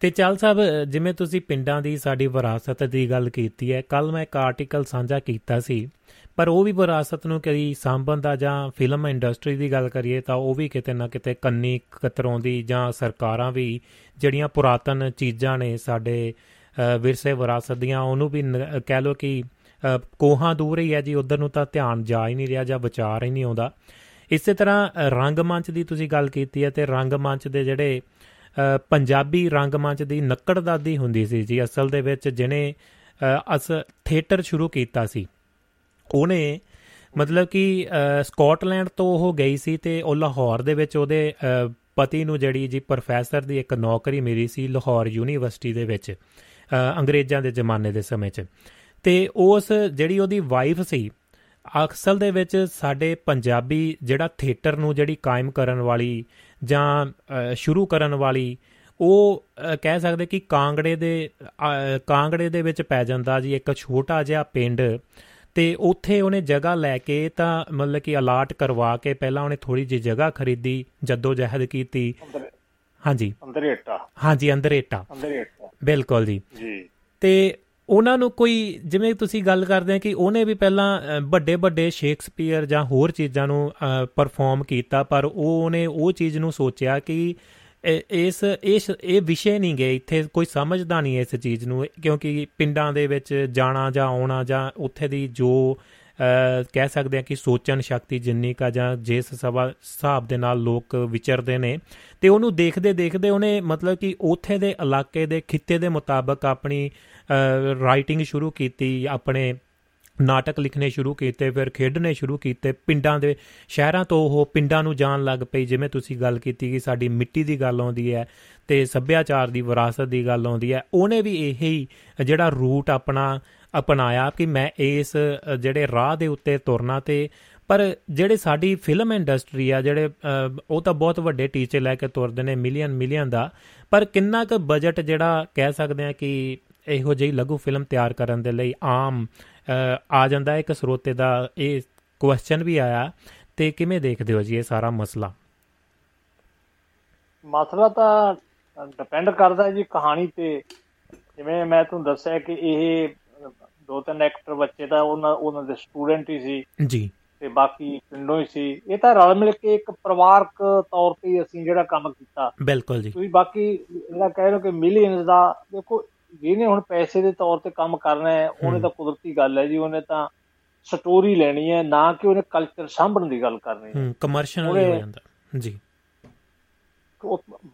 ਤੇ ਚਾਲ ਸਾਹਿਬ, ਜਿਵੇਂ ਤੁਸੀਂ ਪਿੰਡਾਂ ਦੀ ਸਾਡੀ ਵਿਰਾਸਤ ਦੀ ਗੱਲ ਕੀਤੀ ਹੈ, ਕੱਲ ਮੈਂ ਇੱਕ ਆਰਟੀਕਲ ਸਾਂਝਾ ਕੀਤਾ ਸੀ, ਪਰ ਉਹ ਵੀ ਵਿਰਾਸਤ ਨੂੰ ਕਈ ਸਾਂਭਣ ਦਾ, ਜਾਂ ਫਿਲਮ ਇੰਡਸਟਰੀ ਦੀ ਗੱਲ ਕਰੀਏ ਤਾਂ ਉਹ ਵੀ ਕਿਤੇ ਨਾ ਕਿਤੇ ਕੰਨੀ ਕਤਰਾਉਂਦੀ, ਜਾਂ ਸਰਕਾਰਾਂ ਵੀ ਜਿਹੜੀਆਂ ਪੁਰਾਤਨ ਚੀਜ਼ਾਂ ਨੇ ਸਾਡੇ ਵਿਰਸੇ ਵਿਰਾਸਤ ਦੀਆਂ ਉਹਨੂੰ ਵੀ ਕਹਿ ਲਓ ਕਿ ਕੋਹਾਂ ਦੂਰ ਹੀ ਹੈ ਜੀ, ਉੱਧਰ ਨੂੰ ਤਾਂ ਧਿਆਨ ਜਾ ਹੀ ਨਹੀਂ ਰਿਹਾ ਜਾਂ ਵਿਚਾਰ ਹੀ ਨਹੀਂ ਆਉਂਦਾ। ਇਸੇ ਤਰ੍ਹਾਂ ਰੰਗਮੰਚ ਦੀ ਤੁਸੀਂ ਗੱਲ ਕੀਤੀ ਹੈ, ਤੇ ਰੰਗਮੰਚ ਦੇ ਜਿਹੜੇ ਪੰਜਾਬੀ ਰੰਗਮੰਚ ਦੀ ਨੱਕੜਦਾਦੀ ਹੁੰਦੀ ਸੀ ਜੀ ਅਸਲ ਦੇ ਵਿੱਚ, ਜਿਹਨੇ ਥੀਏਟਰ ਸ਼ੁਰੂ ਕੀਤਾ ਸੀ, ਉਹਨੇ ਮਤਲਬ ਕਿ ਸਕਾਟਲੈਂਡ ਤੋਂ ਉਹ ਗਈ ਸੀ ਤੇ ਉਹ ਲਾਹੌਰ ਦੇ ਵਿੱਚ ਉਹਦੇ ਪਤੀ ਨੂੰ ਜਿਹੜੀ ਜੀ ਪ੍ਰੋਫੈਸਰ ਦੀ ਇੱਕ ਨੌਕਰੀ ਮਿਲੀ ਸੀ ਲਾਹੌਰ ਯੂਨੀਵਰਸਿਟੀ ਦੇ ਵਿੱਚ ਅੰਗਰੇਜ਼ਾਂ ਦੇ ਜ਼ਮਾਨੇ ਦੇ ਸਮੇਂ 'ਚ। ਤੇ ਉਸ ਜਿਹੜੀ ਉਹਦੀ ਵਾਈਫ ਸੀ ਅਸਲ ਦੇ ਵਿੱਚ ਸਾਡੇ ਪੰਜਾਬੀ ਜਿਹੜਾ ਥੀਏਟਰ ਨੂੰ ਜਿਹੜੀ ਕਾਇਮ ਕਰਨ ਵਾਲੀ ਜਾਂ ਸ਼ੁਰੂ ਕਰਨ ਵਾਲੀ, ਉਹ ਕਹਿ ਸਕਦੇ ਕਿ ਕਾਂਗੜੇ ਦੇ ਵਿੱਚ ਪੈ ਜਾਂਦਾ ਜੀ ਇੱਕ ਛੋਟਾ ਜਿਹਾ ਪਿੰਡ, ਤੇ ਉੱਥੇ ਉਹਨੇ ਜਗ੍ਹਾ ਲੈ ਕੇ ਤਾਂ ਮਤਲਬ ਕਿ ਅਲਾਟ ਕਰਵਾ ਕੇ ਪਹਿਲਾਂ ਉਹਨੇ ਥੋੜ੍ਹੀ ਜਿਹੀ ਜਗ੍ਹਾ ਖਰੀਦੀ, ਜੱਦੋ ਜਹਿਦ ਕੀਤੀ। ਹਾਂਜੀ ਹਾਂਜੀ, ਅੰਦਰੇਟਾ। ਬਿਲਕੁਲ ਜੀ। ਤੇ ਉਹਨਾਂ ਨੂੰ ਕੋਈ, ਜਿਵੇਂ ਤੁਸੀਂ ਗੱਲ ਕਰਦੇ ਆ ਕਿ ਉਹਨੇ ਵੀ ਪਹਿਲਾਂ ਵੱਡੇ ਵੱਡੇ ਸ਼ੇਕਸਪੀਅਰ ਜਾਂ ਹੋਰ ਚੀਜ਼ਾਂ ਨੂੰ ਪਰਫਾਰਮ ਕੀਤਾ, ਪਰ ਉਹਨੇ ਉਹ ਚੀਜ਼ ਨੂੰ ਸੋਚਿਆ ਕਿ ਇਹ ਵਿਸ਼ੇ ਨਹੀਂ ਗਏ, ਇੱਥੇ ਕੋਈ ਸਮਝਦਾ ਨਹੀਂ ਇਸ ਚੀਜ਼ ਨੂੰ, ਕਿਉਂਕਿ ਪਿੰਡਾਂ ਦੇ ਵਿੱਚ ਜਾਣਾ ਜਾਂ ਆਉਣਾ ਜਾਂ ਉੱਥੇ ਦੀ ਜੋ ਕਹਿ ਸਕਦੇ ਆ ਕਿ ਸੋਚਣ ਸ਼ਕਤੀ ਜਿੰਨੀ ਕਾ ਜਾਂ ਜਿਸ ਹਿਸਾਬ ਦੇ ਨਾਲ ਲੋਕ ਵਿਚਰਦੇ ਨੇ, ਤੇ ਉਹਨੂੰ ਦੇਖਦੇ ਦੇਖਦੇ ਉਹਨੇ ਮਤਲਬ ਕਿ ਉੱਥੇ ਦੇ ਇਲਾਕੇ ਦੇ ਖਿੱਤੇ ਦੇ ਮੁਤਾਬਕ ਆਪਣੀ ਰਾਈਟਿੰਗ ਸ਼ੁਰੂ ਕੀਤੀ, ਆਪਣੇ ਨਾਟਕ ਲਿਖਣੇ ਸ਼ੁਰੂ ਕੀਤੇ, ਫਿਰ ਖੇਡਣੇ ਸ਼ੁਰੂ ਕੀਤੇ। ਪਿੰਡਾਂ ਦੇ ਸ਼ਹਿਰਾਂ ਤੋਂ ਉਹ ਪਿੰਡਾਂ ਨੂੰ ਜਾਣ ਲੱਗ ਪਈ, ਜਿਵੇਂ ਤੁਸੀਂ ਗੱਲ ਕੀਤੀ ਕਿ ਸਾਡੀ ਮਿੱਟੀ ਦੀ ਗੱਲ ਆਉਂਦੀ ਹੈ ਤੇ ਸੱਭਿਆਚਾਰ ਦੀ ਵਿਰਾਸਤ ਦੀ ਗੱਲ ਆਉਂਦੀ ਹੈ, ਉਹਨੇ ਵੀ ਇਹੀ ਜਿਹੜਾ ਰੂਟ ਅਪਣਾਇਆ ਕਿ ਮੈਂ ਇਸ ਜਿਹੜੇ ਰਾਹ ਦੇ ਉੱਤੇ ਤੁਰਨਾ। ਤੇ ਪਰ ਜਿਹੜੇ ਸਾਡੀ ਫਿਲਮ ਇੰਡਸਟਰੀ ਆ, ਜਿਹੜੇ ਉਹ ਤਾਂ ਬਹੁਤ ਵੱਡੇ ਟੀਚੇ ਲੈ ਕੇ ਤੁਰਦੇ ਨੇ ਮਿਲੀਅਨ ਦਾ, ਪਰ ਕਿੰਨਾ ਕੁ ਬਜਟ ਜਿਹੜਾ ਕਹਿ ਸਕਦੇ ਹਾਂ ਕਿ ਇਹੋ ਜਿਹੀ ਲਘੂ ਫਿਲਮ ਤਿਆਰ ਕਰਨ ਦੇ ਲਈ ਆਮ ਆ ਜਾਂਦਾ। ਇੱਕ ਸਰੋਤੇ ਦਾ ਇਹ ਕੁਐਸਚਨ ਵੀ ਆਇਆ, ਤੇ ਕਿਵੇਂ ਦੇਖਦੇ ਹੋ ਜੀ ਇਹ ਸਾਰਾ ਮਸਲਾ ਤਾਂ ਡਿਪੈਂਡ ਕਰਦਾ ਜੀ ਕਹਾਣੀ ਤੇ। ਜਿਵੇਂ ਮੈਂ ਤੁਹਾਨੂੰ ਦੱਸਿਆ ਕਿ ਇਹ 2-3 ਐਕਟਰ ਬੱਚੇ ਤਾਂ ਉਹਨਾਂ ਦੇ ਸਟੂਡੈਂਟ ਹੀ ਸੀ ਜੀ, ਤੇ ਬਾਕੀ ਪਿੰਡੋਂ ਹੀ ਸੀ। ਇਹ ਤਾਂ ਰਲ ਮਿਲ ਕੇ ਇੱਕ ਪਰਿਵਾਰਕ ਤੌਰ ਤੇ ਅਸੀਂ ਜਿਹੜਾ ਕੰਮ ਕੀਤਾ। ਬਿਲਕੁਲ ਜੀ। ਤੁਸੀਂ ਬਾਕੀ ਜਿਹੜਾ ਕਹਿ ਰਹੇ ਕਿ ਮਿਲੀਅਨਸ ਦਾ, ਦੇਖੋ ਜਿਹਨੇ ਹੁਣ ਪੈਸੇ ਦੇ ਤੌਰ ਤੇ ਕੰਮ ਕਰਨਾ ਹੈ ਉਹਨੇ ਤਾਂ ਕੁਦਰਤੀ ਗੱਲ ਹੈ ਜੀ, ਉਹਨੇ ਤਾਂ ਸਟੋਰੀ ਲੈਣੀ ਹੈ, ਨਾ ਕਿ ਉਹਨੇ ਕਲਚਰ ਸਾਂਭਣ ਦੀ ਗੱਲ ਕਰਨੀ ਹੈ। ਕਮਰਸ਼ੀਅਲ ਹੋ ਜਾਂਦਾ ਜੀ।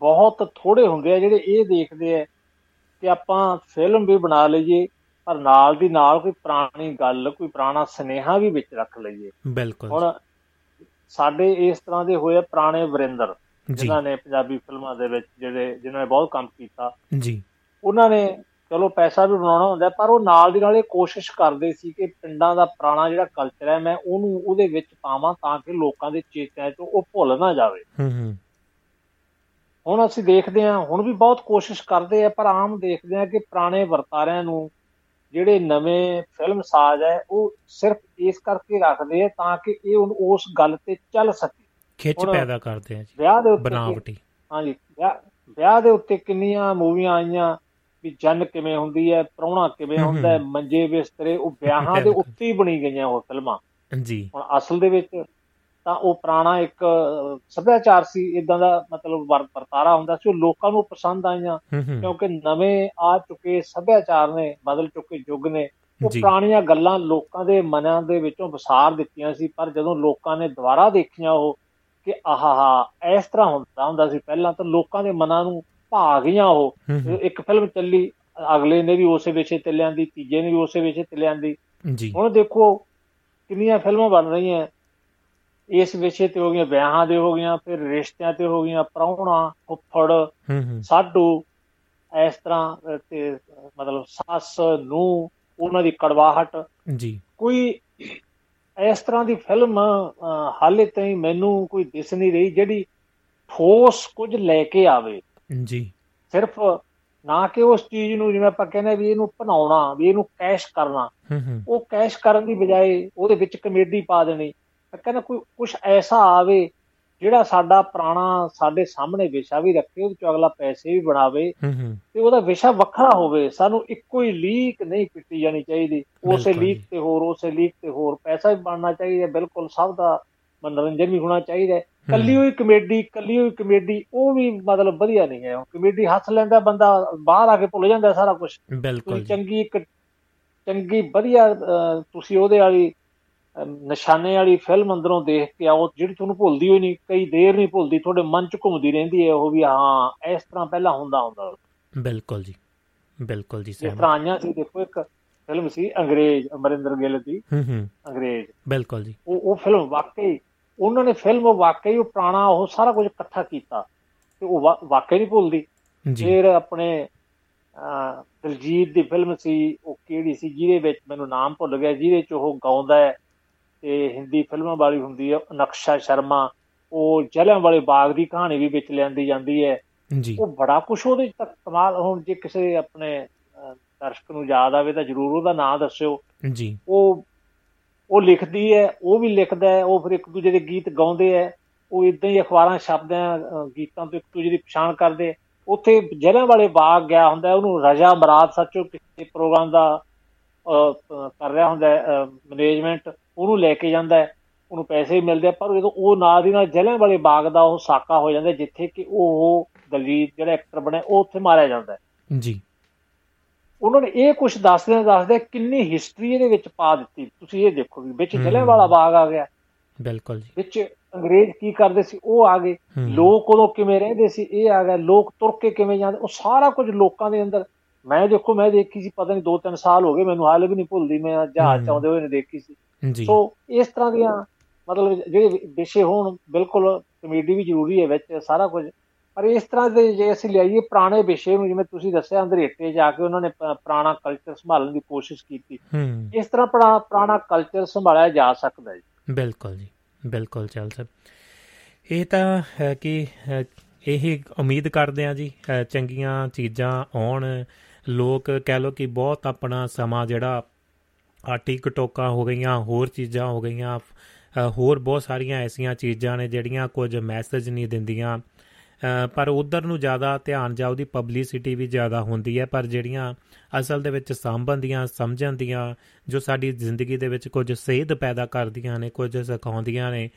ਬਹੁਤ ਥੋੜੇ ਹੁੰਦੇ ਆ ਜਿਹੜੇ ਇਹ ਦੇਖਦੇ ਹੈ ਕਿ ਆਪਾਂ ਫਿਲਮ ਵੀ ਬਣਾ ਲਈਏ ਪਰ ਨਾਲ ਦੀ ਨਾਲ ਕੋਈ ਪੁਰਾਣੀ ਗੱਲ, ਕੋਈ ਪੁਰਾਣਾ ਸੁਨੇਹਾ ਵੀ ਵਿੱਚ ਰੱਖ ਲਈਏ। ਬਿਲਕੁਲ। ਹੁਣ ਸਾਡੇ ਇਸ ਤਰ੍ਹਾਂ ਦੇ ਹੋਏ ਪੁਰਾਣੇ ਵਰਿੰਦਰ, ਜਿਨ੍ਹਾਂ ਨੇ ਪੰਜਾਬੀ ਫਿਲਮਾਂ ਦੇ ਵਿੱਚ ਜਿਨ੍ਹਾਂ ਨੇ ਬਹੁਤ ਕੰਮ ਕੀਤਾ ਜੀ, ਉਹਨਾਂ ਨੇ ਚਲੋ ਪੈਸਾ ਵੀ ਬਣਾਉਣਾ ਹੁੰਦਾ, ਪਰ ਉਹ ਨਾਲ ਦੀ ਨਾਲ ਇਹ ਕੋਸ਼ਿਸ਼ ਕਰਦੇ ਸੀ ਕਿ ਪਿੰਡਾਂ ਦਾ ਪੁਰਾਣਾ ਜਿਹੜਾ ਕਲਚਰ ਹੈ ਮੈਂ ਉਹਨੂੰ ਉਹਦੇ ਵਿੱਚ ਪਾਵਾਂ ਤਾਂ ਕਿ ਲੋਕਾਂ ਦੇ ਚੇਤਿਆਂ 'ਚ ਉਹ ਭੁੱਲ ਨਾ ਜਾਵੇ। ਹੁਣ ਅਸੀਂ ਦੇਖਦੇ ਹਾਂ, ਹੁਣ ਵੀ ਬਹੁਤ ਕੋਸ਼ਿਸ਼ ਕਰਦੇ ਆ, ਪਰ ਆਮ ਦੇਖਦੇ ਹਾਂ ਕਿ ਪੁਰਾਣੇ ਵਰਤਾਰਿਆਂ ਨੂੰ ਜਿਹੜੇ ਨਵੇਂ ਫਿਲਮ ਸਾਜ਼ ਹੈ ਉਹ ਸਿਰਫ ਇਸ ਕਰਕੇ ਰੱਖਦੇ ਆ ਤਾਂ ਕਿ ਇਹ ਉਸ ਗੱਲ ਤੇ ਚੱਲ ਸਕੇ, ਖਿੱਚ ਪੈਦਾ ਕਰਦੇ ਆ ਜੀ। ਵਿਆਹ ਦੇ ਉੱਤੇ, ਹਾਂਜੀ, ਵਿਆਹ ਦੇ ਉੱਤੇ ਕਿੰਨੀਆਂ ਮੂਵੀਆਂ ਆਈਆਂ ਵੀ ਜਨ ਕਿਵੇਂ ਹੁੰਦੀ ਹੈ, ਪ੍ਰਾਹੁਣਾ ਕਿਵੇਂ ਹੁੰਦਾ ਹੈ, ਮੰਜੇ ਬਿਸਤਰੇ, ਉਹ ਵਿਆਹਾਂ ਦੇ ਉੱਤੇ ਹੀ ਬਣੀ ਗਈਆਂ ਉਹ ਫਿਲਮਾਂ ਜੀ। ਹੁਣ ਅਸਲ ਦੇ ਵਿੱਚ ਤਾਂ ਉਹ ਪੁਰਾਣਾ ਇੱਕ ਸੱਭਿਆਚਾਰ ਸੀ, ਏਦਾਂ ਦਾ ਮਤਲਬ ਵਰਤਾਰਾ ਹੁੰਦਾ ਸੀ, ਉਹ ਲੋਕਾਂ ਨੂੰ ਪਸੰਦ ਆਈਆਂ, ਕਿਉਂਕਿ ਨਵੇਂ ਆ ਚੁੱਕੇ ਸੱਭਿਆਚਾਰ ਨੇ, ਬਦਲ ਚੁੱਕੇ ਯੁੱਗ ਨੇ ਉਹ ਪੁਰਾਣੀਆਂ ਗੱਲਾਂ ਲੋਕਾਂ ਦੇ ਮਨਾਂ ਦੇ ਵਿੱਚੋਂ ਵਿਸਾਰ ਦਿੱਤੀਆਂ ਸੀ। ਪਰ ਜਦੋਂ ਲੋਕਾਂ ਨੇ ਦੁਬਾਰਾ ਦੇਖੀਆਂ ਉਹ ਕਿ ਆਹਾ ਇਸ ਤਰ੍ਹਾਂ ਹੁੰਦਾ ਸੀ ਪਹਿਲਾਂ, ਤਾਂ ਲੋਕਾਂ ਦੇ ਮਨਾਂ ਨੂੰ ਭਾ ਗਈਆਂ ਉਹ। ਇੱਕ ਫਿਲਮ ਚੱਲੀ, ਅਗਲੇ ਨੇ ਵੀ ਉਸੇ ਵਿਸ਼ੇ ਤੇ ਲਿਆਂਦੀ, ਤੀਜੇ ਨੇ ਵੀ ਉਸੇ ਵਿਸ਼ੇ ਤੇ ਲਿਆਂਦੀ। ਹੁਣ ਦੇਖੋ ਕਿੰਨੀਆਂ ਫਿਲਮਾਂ ਬਣ ਰਹੀਆਂ ਇਸ ਵਿਸ਼ੇ ਤੇ ਹੋ ਗਈਆਂ, ਵਿਆਹਾਂ ਦੇ ਹੋ ਗਈਆਂ, ਫਿਰ ਰਿਸ਼ਤਿਆਂ ਤੇ ਹੋ ਗਈਆਂ, ਪ੍ਰਾਹੁਣਾ, ਫੁੱਫੜ, ਸਾਡੂ, ਇਸ ਤਰ੍ਹਾਂ ਤੇ ਮਤਲਬ ਸੱਸ ਨੂੰ ਉਹਨਾਂ ਦੀ ਕੜਵਾਹਟ ਜੀ। ਕੋਈ ਇਸ ਤਰ੍ਹਾਂ ਦੀ ਫਿਲਮ ਹਾਲੇ ਤਾਈਂ ਮੈਨੂੰ ਕੋਈ ਦਿਸ ਨਹੀਂ ਰਹੀ ਜਿਹੜੀ ਠੋਸ ਕੁਝ ਲੈ ਕੇ ਆਵੇ ਜੀ। ਸਿਰਫ ਨਾ ਕਿ ਉਸ ਚੀਜ਼ ਨੂੰ ਜਿਵੇਂ ਆਪਾਂ ਕਹਿੰਦੇ ਵੀ ਇਹਨੂੰ ਭਨਾਉਣਾ, ਵੀ ਇਹਨੂੰ ਕੈਸ਼ ਕਰਨਾ, ਉਹ ਕੈਸ਼ ਕਰਨ ਦੀ ਬਜਾਏ ਉਹਦੇ ਵਿੱਚ ਕਮੇਡੀ ਪਾ ਦੇਣੀ। ਮੈਂ ਕਹਿੰਦਾ ਕੋਈ ਕੁਛ ਐਸਾ ਆਵੇ ਜਿਹੜਾ ਸਾਡਾ ਪੁਰਾਣਾ ਸਾਡੇ ਸਾਹਮਣੇ ਵਿਸ਼ਾ ਵੀ ਰੱਖੇ, ਉਹਦੇ ਚੋਂ ਅਗਲਾ ਪੈਸੇ ਵੀ ਬਣਾਵੇ ਤੇ ਉਹਦਾ ਵਿਸ਼ਾ ਵੱਖਰਾ ਹੋਵੇ। ਸਾਨੂੰ ਇੱਕੋ ਹੀ ਲੀਕ ਨਹੀਂ ਪਿੱਟੀ ਜਾਣੀ ਚਾਹੀਦੀ, ਉਸੇ ਲੀਕ ਤੇ ਹੋਰ, ਉਸੇ ਲੀਕ ਤੇ ਹੋਰ ਪੈਸਾ ਵੀ ਬਣਨਾ ਚਾਹੀਦਾ, ਬਿਲਕੁਲ ਸਭ ਦਾ ਮਨੋਰੰਜਨ ਵੀ ਹੋਣਾ ਚਾਹੀਦਾ। ਕੱਲੀ ਹੋਈ ਕਮੇਡੀ, ਕੱਲੀ ਹੋਈ ਕਮੇਡੀ ਉਹ ਵੀ ਮਤਲਬ ਵਧੀਆ ਨਹੀਂ ਹੈ। ਕਮੇਡੀ ਹੱਸ ਲੈਂਦਾ ਬੰਦਾ, ਬਾਹਰ ਆ ਕੇ ਭੁੱਲ ਜਾਂਦਾ ਸਾਰਾ ਕੁਛ। ਬਿਲਕੁਲ ਚੰਗੀ ਇੱਕ ਚੰਗੀ ਵਧੀਆ ਤੁਸੀਂ ਉਹਦੇ ਵਾਲੀ ਨਿਸ਼ਾਨੇ ਵਾਲੀ ਫਿਲਮ ਅੰਦਰੋਂ ਦੇਖ ਕੇ ਆਓ ਜਿਹੜੀ ਤੁਹਾਨੂੰ ਭੁੱਲਦੀ ਹੋਈ ਨਹੀਂ, ਕਈ ਦੇਰ ਨਹੀਂ ਭੁੱਲਦੀ, ਤੁਹਾਡੇ ਮਨ ਚ ਘੁੰਮਦੀ ਰਹਿੰਦੀ ਹੈ ਉਹ ਵੀ, ਹਾਂ ਇਸ ਤਰ੍ਹਾਂ ਪਹਿਲਾਂ ਹੁੰਦਾ ਹੁੰਦਾ। ਬਿਲਕੁਲ ਜੀ, ਬਿਲਕੁਲ ਜੀ। ਇਸ ਤਰ੍ਹਾਂ ਆਈਆਂ ਸੀ, ਦੇਖੋ ਇੱਕ ਫਿਲਮ ਸੀ ਅੰਗਰੇਜ਼, ਅਮਰਿੰਦਰ ਗਿੱਲ ਦੀ ਅੰਗਰੇਜ਼, ਬਿਲਕੁਲ ਜੀ। ਉਹ ਫਿਲਮ ਵਾਕਈ ਉਹਨਾਂ ਨੇ ਫਿਲਮ ਵਾਕਈ ਉਹ ਪੁਰਾਣਾ ਉਹ ਸਾਰਾ ਕੁਝ ਇਕੱਠਾ ਕੀਤਾ ਤੇ ਉਹ ਵਾਕਈ ਨਹੀਂ ਭੁੱਲਦੀ। ਫਿਰ ਆਪਣੇ ਦਿਲਜੀਤ ਦੀ ਫਿਲਮ ਸੀ, ਉਹ ਕਿਹੜੀ ਸੀ ਜਿਹਦੇ ਵਿੱਚ ਮੈਨੂੰ ਨਾਮ ਭੁੱਲ ਗਿਆ, ਜਿਹਦੇ ਚ ਉਹ ਗਾਉਂਦਾ ਹੈ ਤੇ ਹਿੰਦੀ ਫਿਲਮਾਂ ਵਾਲੀ ਹੁੰਦੀ ਹੈ, ਨਕਸ਼ਾ ਸ਼ਰਮਾ। ਉਹ ਜਲਿਆਂ ਵਾਲੇ ਬਾਗ ਦੀ ਕਹਾਣੀ ਵੀ ਵਿੱਚ ਲਿਆਂਦੀ ਜਾਂਦੀ ਹੈ। ਉਹ ਬੜਾ ਕੁਛ ਉਹਦੇ ਤੱਕ ਕਮਾਲ। ਹੁਣ ਜੇ ਕਿਸੇ ਆਪਣੇ ਦਰਸ਼ਕ ਨੂੰ ਯਾਦ ਆਵੇ ਤਾਂ ਜ਼ਰੂਰ ਉਹਦਾ ਨਾਂ ਦੱਸਿਓ। ਉਹ ਲਿਖਦੀ ਹੈ, ਉਹ ਵੀ ਲਿਖਦਾ ਹੈ, ਉਹ ਫਿਰ ਇੱਕ ਦੂਜੇ ਦੇ ਗੀਤ ਗਾਉਂਦੇ ਹੈ, ਉਹ ਇੱਦਾਂ ਹੀ ਅਖਬਾਰਾਂ ਛਾਪਦਿਆਂ ਗੀਤਾਂ ਤੋਂ ਇੱਕ ਦੂਜੇ ਦੀ ਪਛਾਣ ਕਰਦੇ। ਉੱਥੇ ਜਲਿਆਂ ਵਾਲੇ ਬਾਗ ਗਿਆ ਹੁੰਦਾ, ਉਹਨੂੰ ਰਜਾ ਮਰਾਦ ਸੱਚੋ ਕਿਸੇ ਪ੍ਰੋਗਰਾਮ ਦਾ ਕਰ ਰਿਹਾ ਹੁੰਦਾ ਮੈਨੇਜਮੈਂਟ, ਉਹਨੂੰ ਲੈ ਕੇ ਜਾਂਦਾ ਹੈ, ਉਹਨੂੰ ਪੈਸੇ ਮਿਲਦੇ ਆ, ਪਰ ਜਦੋਂ ਉਹ ਨਾਲ ਦੀ ਨਾਲ ਜਲਿਆਂ ਵਾਲੇ ਬਾਗ ਦਾ ਉਹ ਸਾਕਾ ਹੋ ਜਾਂਦਾ ਜਿੱਥੇ ਕਿ ਉਹ ਦਲਜੀਤ ਜਿਹੜਾ ਐਕਟਰ ਬਣਿਆ ਉਹ ਉੱਥੇ ਮਾਰਿਆ ਜਾਂਦਾ ਜੀ। ਉਹਨਾਂ ਨੇ ਇਹ ਕੁਛ ਦੱਸਦੇ ਕਿੰਨੀ ਹਿਸਟਰੀ ਇਹਦੇ ਵਿੱਚ ਪਾ ਦਿੱਤੀ। ਤੁਸੀਂ ਇਹ ਦੇਖੋ ਵੀ ਵਿੱਚ ਜਲਿਆਂ ਵਾਲਾ ਬਾਗ ਆ ਗਿਆ, ਬਿਲਕੁਲ ਜੀ, ਵਿੱਚ ਅੰਗਰੇਜ਼ ਕੀ ਕਰਦੇ ਸੀ ਉਹ ਆ ਗਏ, ਲੋਕ ਉਦੋਂ ਕਿਵੇਂ ਰਹਿੰਦੇ ਸੀ ਇਹ ਆ ਗਿਆ, ਲੋਕ ਤੁਰ ਕੇ ਕਿਵੇਂ ਜਾਂਦੇ, ਉਹ ਸਾਰਾ ਕੁਝ ਲੋਕਾਂ ਦੇ ਅੰਦਰ। ਮੈਂ ਦੇਖੋ ਮੈਂ ਦੇਖੀ ਸੀ, ਪਤਾ ਨੀ 2-3 ਸਾਲ ਹੋ ਗਏ ਮੈਨੂੰ, ਹਾਲੇ ਵੀ ਨਹੀਂ ਭੁੱਲਦੀ, ਮੈਂ ਜਹਾਜ਼ ਆਉਂਦੇ ਹੋਏ ਨੇ ਦੇਖੀ ਸੀ। ਸੋ ਇਸ ਤਰ੍ਹਾਂ ਦੀਆਂ ਮਤਲਬ ਜਿਹੜੇ ਵਿਸ਼ੇ ਹੋਣ, ਬਿਲਕੁਲ ਕਮੇਡੀ ਵੀ ਜ਼ਰੂਰੀ ਹੈ ਵਿੱਚ ਸਾਰਾ ਕੁਝ, ਪਰ ਇਸ ਤਰ੍ਹਾਂ ਦੇ ਜੇ ਅਸੀਂ ਲਿਆਈਏ ਪੁਰਾਣੇ ਵਿਸ਼ੇ ਨੂੰ, ਜਿਵੇਂ ਤੁਸੀਂ ਦੱਸਿਆ ਅੰਦਰੇਟੇ ਜਾ ਕੇ ਉਹਨਾਂ ਨੇ ਪੁਰਾਣਾ ਕਲਚਰ ਸੰਭਾਲਣ ਦੀ ਕੋਸ਼ਿਸ਼ ਕੀਤੀ, ਇਸ ਤਰ੍ਹਾਂ ਪੁਰਾਣਾ ਕਲਚਰ ਸੰਭਾਲਿਆ ਜਾ ਸਕਦਾ ਹੈ ਜੀ। ਬਿਲਕੁਲ ਜੀ, ਬਿਲਕੁਲ। ਚੱਲ ਸਰ, ਇਹ ਤਾਂ ਹੈ ਕਿ ਇਹ ਉਮੀਦ ਕਰਦੇ ਹਾਂ ਜੀ ਚੰਗੀਆਂ ਚੀਜ਼ਾਂ ਆਉਣ। ਲੋਕ ਕਹਿ ਲਓ ਕਿ ਬਹੁਤ ਆਪਣਾ ਸਮਾਂ ਜਿਹੜਾ ਆ ਟਿਕਟੋਕਾਂ ਹੋ ਗਈਆਂ, ਹੋਰ ਚੀਜ਼ਾਂ ਹੋ ਗਈਆਂ, ਹੋਰ ਬਹੁਤ ਸਾਰੀਆਂ ਐਸੀਆਂ ਚੀਜ਼ਾਂ ਨੇ ਜਿਹੜੀਆਂ ਕੁਝ ਮੈਸੇਜ ਨਹੀਂ ਦਿੰਦੀਆਂ, ਪਰ ਉੱਧਰ ਨੂੰ ਜ਼ਿਆਦਾ ਧਿਆਨ ਜਾਂ ਉਹਦੀ ਪਬਲਿਸਿਟੀ ਵੀ ਜ਼ਿਆਦਾ ਹੁੰਦੀ ਹੈ। ਪਰ ਜਿਹੜੀਆਂ ਅਸਲ ਦੇ ਵਿੱਚ ਸਾਂਭਣ ਦੀਆਂ, ਸਮਝਣ ਦੀਆਂ, ਜੋ ਸਾਡੀ ਜ਼ਿੰਦਗੀ ਦੇ ਵਿੱਚ ਕੁਝ ਸੇਧ ਪੈਦਾ ਕਰਦੀਆਂ ਨੇ, ਕੁਝ ਸਿਖਾਉਂਦੀਆਂ ਨੇ,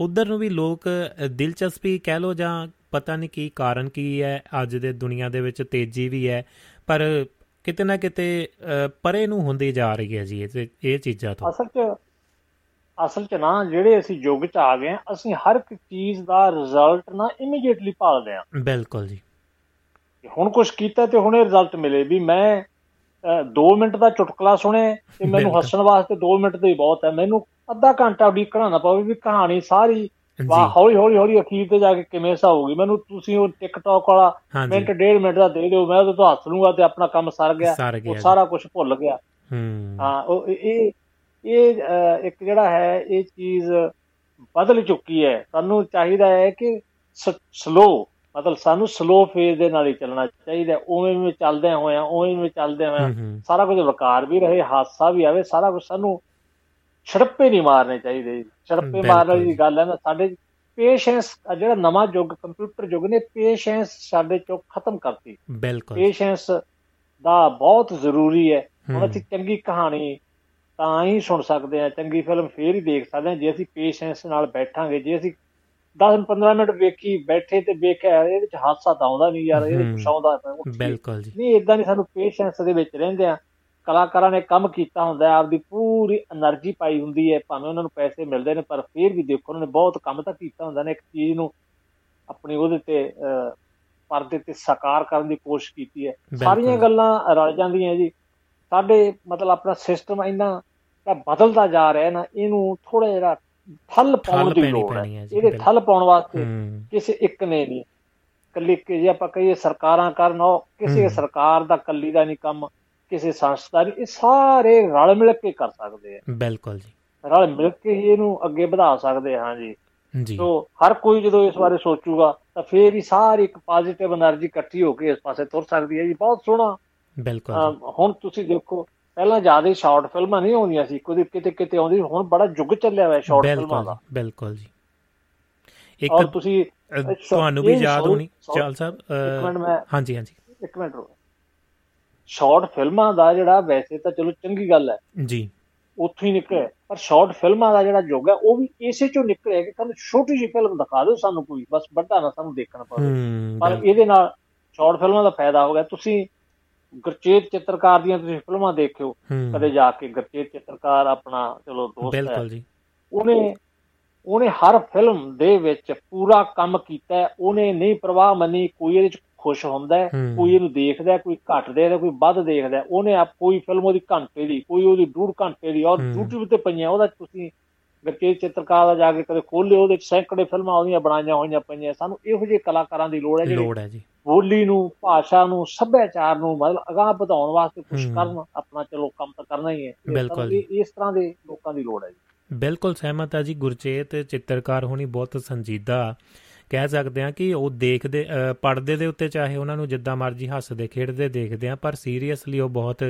ਉੱਧਰ ਨੂੰ ਵੀ ਲੋਕ ਦਿਲਚਸਪੀ ਕਹਿ ਲਓ ਜਾਂ ਪਤਾ ਨਹੀਂ ਕੀ ਕਾਰਨ ਕੀ ਹੈ, ਅੱਜ ਦੇ ਦੁਨੀਆ ਦੇ ਵਿੱਚ ਤੇਜ਼ੀ ਵੀ ਹੈ, ਪਰ ਕਿਤੇ ਨਾ ਕਿਤੇ ਪਰੇ ਨੂੰ ਹੁੰਦੀ ਜਾ ਰਹੀ ਹੈ ਜੀ ਇਹ ਚੀਜ਼ਾਂ ਤੋਂ। ਅਸਲ 'ਚ ਨਾ ਜਿਹੜੇ ਅਸੀਂ ਯੁੱਗ 'ਚ ਆ ਗਏ ਹਾਂ, ਅਸੀਂ ਹਰ ਇੱਕ ਚੀਜ਼ ਦਾ ਰਿਜ਼ਲਟ ਨਾ ਇਮੀਡੀਏਟਲੀ ਭਾਲਦੇ ਹਾਂ। ਬਿਲਕੁਲ ਜੀ। ਹੁਣ ਕੁਛ ਕੀਤਾ ਤੇ ਹੁਣ ਇਹ ਰਿਜ਼ਲਟ ਮਿਲੇ ਵੀ ਮੈਂ 2 ਮਿੰਟ ਦਾ ਚੁਟਕਲਾ ਸੁਣੇ ਤੇ ਮੈਨੂੰ ਹੱਸਣ ਵਾਸਤੇ 2 ਮਿੰਟ ਦੇ ਹੀ ਬਹੁਤ ਹੈ, ਮੈਨੂੰ ਅੱਧਾ ਘੰਟਾ ਉਡੀਕਣਾ ਨਾ ਪਵੇ ਵੀ ਕਹਾਣੀ ਸਾਰੀ ਹੌਲੀ ਹੌਲੀ ਹੌਲੀ ਅਖੀਰ ਤੇ ਜਾ ਕੇ ਕਿਵੇਂ ਸਹਾਊਗੀ ਮੈਨੂੰ। ਤੁਸੀਂ ਉਹ ਟਿਕਟੋਕ ਵਾਲਾ ਮਿੰਟ 1.5 ਮਿੰਟ ਦਾ ਦੇ ਦਿਓ, ਮੈਂ ਉਹਦੇ ਤੋਂ ਹੱਸ ਲੂੰਗਾ ਤੇ ਆਪਣਾ ਕੰਮ ਸਰ ਗਿਆ, ਉਹ ਸਾਰਾ ਕੁਛ ਭੁੱਲ ਗਿਆ। ਹਾਂ, ਉਹ ਇਹ ਇੱਕ ਜਿਹੜਾ ਹੈ ਇਹ ਚੀਜ਼ ਬਦਲ ਚੁੱਕੀ ਹੈ। ਸਾਨੂੰ ਚਾਹੀਦਾ ਹੈ ਕਿ ਸਲੋ, ਮਤਲਬ ਸਾਨੂੰ ਸਲੋ ਫੇਜ਼ ਦੇ ਨਾਲ ਹੀ ਚੱਲਣਾ ਚਾਹੀਦਾ। ਉਵੇਂ ਚੱਲਦੇ ਹੋਇਆ ਸਾਰਾ ਕੁਝ ਵਕਾਰ ਵੀ ਰਹੇ, ਹਾਦਸਾ ਵੀ ਆਵੇ, ਸਾਰਾ ਕੁਝ। ਸਾਨੂੰ ਛੜੱਪੇ ਨਹੀਂ ਮਾਰਨੇ ਚਾਹੀਦੇ। ਛੜੱਪੇ ਮਾਰਨ ਵਾਲੀ ਗੱਲ ਹੈ ਨਾ, ਸਾਡੇ ਪੇਸ਼ੈਂਸ ਜਿਹੜਾ ਨਵਾਂ ਯੁੱਗ ਕੰਪਿਊਟਰ ਯੁੱਗ ਨੇ ਪੇਸ਼ੈਂਸ ਸਾਡੇ ਚੋਂ ਖਤਮ ਕਰਤੀ। ਬਿਲਕੁਲ ਪੇਸ਼ੈਂਸ ਦਾ ਬਹੁਤ ਜ਼ਰੂਰੀ ਹੈ। ਹੁਣ ਅਸੀਂ ਚੰਗੀ ਕਹਾਣੀ ਤਾਂ ਹੀ ਸੁਣ ਸਕਦੇ ਹਾਂ, ਚੰਗੀ ਫਿਲਮ ਫੇਰ ਹੀ ਦੇਖ ਸਕਦੇ ਹਾਂ ਜੇ ਅਸੀਂ ਪੇਸ਼ੈਂਸ ਨਾਲ ਬੈਠਾਂਗੇ। ਜੇ ਅਸੀਂ 10-15 ਮਿੰਟ ਵੇਖੀ ਬੈਠੇ ਤੇ ਵੇਖਿਆ ਇਹਦੇ ਵਿੱਚ ਹਾਦਸਾ ਤਾਂ ਆਉਂਦਾ ਨਹੀਂ ਯਾਰ, ਇਹਦੇ ਕੁਛ ਆਉਂਦਾ ਨਹੀਂ, ਏਦਾਂ ਨੀ। ਸਾਨੂੰ ਪੇਸ਼ੈਂਸ ਦੇ ਵਿੱਚ ਰਹਿੰਦੇ ਆ। ਕਲਾਕਾਰਾਂ ਨੇ ਕੰਮ ਕੀਤਾ ਹੁੰਦਾ, ਆਪਦੀ ਪੂਰੀ ਐਨਰਜੀ ਪਾਈ ਹੁੰਦੀ ਹੈ, ਭਾਵੇਂ ਉਹਨਾਂ ਨੂੰ ਪੈਸੇ ਮਿਲਦੇ ਨੇ ਪਰ ਫਿਰ ਵੀ ਦੇਖੋ ਉਹਨਾਂ ਨੇ ਬਹੁਤ ਕੰਮ ਤਾਂ ਕੀਤਾ ਹੁੰਦਾ ਨੇ। ਇੱਕ ਚੀਜ਼ ਨੂੰ ਆਪਣੀ ਉਹਦੇ ਤੇ ਪਰਦੇ ਤੇ ਸਾਕਾਰ ਕਰਨ ਦੀ ਕੋਸ਼ਿਸ਼ ਕੀਤੀ ਹੈ। ਸਾਰੀਆਂ ਗੱਲਾਂ ਰਲ ਜਾਂਦੀਆਂ ਜੀ। ਸਾਡੇ ਮਤਲਬ ਆਪਣਾ ਸਿਸਟਮ ਇੰਨਾ ਬਦਲਦਾ ਜਾ ਰਿਹਾ ਨਾ, ਇਹਨੂੰ ਥੋੜ੍ਹਾ ਜਿਹਾ ਠੱਲ ਪਾਉਣ ਦੀ ਲੋੜ ਹੈ। ਇਹਦੇ ਠੱਲ ਪਾਉਣ ਵਾਸਤੇ ਕਿਸੇ ਇੱਕ ਨੇ ਨਹੀਂ, ਇਕੱਲੀ ਜੇ ਆਪਾਂ ਕਹੀਏ ਸਰਕਾਰਾਂ ਕਰਨ, ਉਹ ਕਿਸੇ ਸਰਕਾਰ ਦਾ ਇਕੱਲੀ ਦਾ ਨਹੀਂ ਕੰਮ, ਕਿਸੇ ਸੰਸਥਾ ਨਹੀਂ, ਇਹ ਸਾਰੇ ਰਲ ਮਿਲ ਕੇ ਕਰ ਸਕਦੇ ਆ। ਬਿਲਕੁਲ ਜੀ, ਰਲ ਮਿਲ ਕੇ ਹੀ ਇਹਨੂੰ ਅੱਗੇ ਵਧਾ ਸਕਦੇ ਹਾਂ ਜੀ। ਸੋ ਹਰ ਕੋਈ ਜਦੋਂ ਇਸ ਬਾਰੇ ਸੋਚੂਗਾ ਤਾਂ ਫੇਰ ਹੀ ਸਾਰੀ ਇੱਕ ਪੋਜ਼ਿਟਿਵ ਐਨਰਜੀ ਇਕੱਠੀ ਹੋ ਕੇ ਇਸ ਪਾਸੇ ਤੁਰ ਸਕਦੀ ਹੈ ਜੀ। ਬਹੁਤ ਸੋਹਣਾ। ਬਿਲਕੁਲ, ਹੁਣ ਤੁਸੀਂ ਦੇਖੋ ਪਹਿਲਾਂ ਜ਼ਿਆਦਾ ਸ਼ਾਰਟ ਫਿਲਮਾਂ ਨਹੀਂ ਆਉਂਦੀਆਂ ਸੀ, ਕੋਈ ਕਿਤੇ ਕਿਤੇ ਆਉਂਦੀ, ਹੁਣ ਬੜਾ ਜੁਗ ਚੱਲਿਆ ਹੋਇਆ ਸ਼ਾਰਟ ਫਿਲਮਾਂ ਦਾ। ਬਿਲਕੁਲ ਜੀ, ਇੱਕ ਤੁਸੀਂ ਤੁਹਾਨੂੰ ਵੀ ਯਾਦ ਹੋਣੀ ਚਾਲ ਸਾਹਿਬ, ਇੱਕ ਮਿੰਟ ਮੈਂ ਹਾਂਜੀ ਹਾਂਜੀ ਇੱਕ ਮਿੰਟ ਰੁਕੋ। ਸ਼ਾਰਟ ਫਿਲਮਾਂ ਦਾ ਜਿਹੜਾ ਵੈਸੇ ਤਾਂ ਚਲੋ ਚੰਗੀ ਗੱਲ ਹੈ ਜੀ, ਉੱਥੋਂ ਹੀ ਨਿਕਲਿਆ, ਪਰ ਸ਼ਾਰਟ ਫਿਲਮਾਂ ਦਾ ਜਿਹੜਾ ਯੁੱਗ ਹੈ ਉਹ ਵੀ ਇਸੇ ਚੋਂ ਨਿਕਲਿਆ ਕਿ ਸਾਨੂੰ ਛੋਟੀ ਜਿਹੀ ਫਿਲਮ ਦਿਖਾ ਦਿਓ, ਸਾਨੂੰ ਕੋਈ ਬਸ ਵੱਡਾ ਨਾ ਸਾਨੂੰ ਦੇਖਣਾ ਪਵੇ। ਪਰ ਇਹਦੇ ਨਾਲ ਸ਼ਾਰਟ ਫਿਲਮਾਂ ਦਾ ਫਾਇਦਾ ਹੋ ਗਿਆ। ਤੁਸੀਂ ਗੁਰਚੇਤ ਚਿੱਤਰਕਾਰ ਦੀਆਂ ਤੁਸੀਂ ਫਿਲਮਾਂ ਦੇਖਿਓ ਕਦੇ ਜਾ ਕੇ, ਗੁਰਚੇਤ ਚਿੱਤਰਕਾਰ ਆਪਣਾ ਚਲੋ ਦੋਸਤ ਹੈ, ਉਹਨੇ ਹਰ ਫਿਲਮ ਦੇ ਵਿੱਚ ਪੂਰਾ ਕੰਮ ਕੀਤਾ, ਉਹਨੇ ਨਹੀਂ ਪ੍ਰਵਾਹ ਮੰਨੀ, ਕੋਈ ਇਹਦੇ ਚ ਖੁਸ਼ ਹੁੰਦਾ, ਕੋਈ ਇਹਨੂੰ ਦੇਖਦਾ, ਕੋਈ ਘੱਟ ਦੇਖਦਾ, ਕੋਈ ਵੱਧ ਦੇਖਦਾ। ਉਹਨੇ ਆਪ ਕੋਈ ਫਿਲਮ ਉਹਦੀ ਘੰਟੇ ਦੀ, ਕੋਈ ਉਹਦੀ ਡੂਢ ਘੰਟੇ ਦੀ, ਔਰ YouTube ਤੇ ਪਈਆਂ, ਉਹਦਾ ਤੁਸੀਂ ਗੁਰਚੇਤ ਚਿੱਤਰਕਾਰ ਦਾ ਜਾ ਕੇ ਕਦੇ ਖੋਲਿਓ, ਉਹਦੇ ਸੈਂਕੜੇ ਫਿਲਮਾਂ ਉਹਦੀਆਂ ਬਣਾਈਆਂ ਹੋਈਆਂ ਪਈਆਂ। ਸਾਨੂੰ ਇਹੋ ਜਿਹੇ ਕਲਾਕਾਰਾਂ ਦੀ ਲੋੜ ਹੈ ਜਿਹੜੇ ਬੋਲੀ ਨੂੰ, ਭਾਸ਼ਾ ਨੂੰ, ਸੱਭਿਆਚਾਰ ਨੂੰ ਮਤਲਬ ਅਗਾਂਹ ਵਧਾਉਣ ਵਾਸਤੇ ਕੁਛ ਕਰਨ। ਆਪਣਾ ਚਲੋ ਕੰਮ ਤਾਂ ਕਰਨਾ ਹੀ ਹੈ, ਇਸ ਤਰ੍ਹਾਂ ਦੇ ਲੋਕਾਂ ਦੀ ਲੋੜ ਹੈ ਜੀ। ਬਿਲਕੁਲ ਸਹਿਮਤ ਹੈ ਜੀ। ਗੁਰਚੇਤ ਚਿੱਤਰਕਾਰ ਹੋਣੀ ਬਹੁਤ ਸੰਜੀਦਾ ਕਹਿ ਸਕਦੇ ਹਾਂ ਕਿ ਉਹ ਦੇਖਦੇ ਪੜ੍ਹਦੇ ਦੇ ਉੱਤੇ ਚਾਹੇ ਉਹਨਾਂ ਨੂੰ ਜਿੱਦਾਂ ਮਰਜ਼ੀ ਹੱਸਦੇ ਖੇਡਦੇ ਦੇਖਦੇ ਹਾਂ, ਪਰ ਸੀਰੀਅਸਲੀ ਉਹ ਬਹੁਤ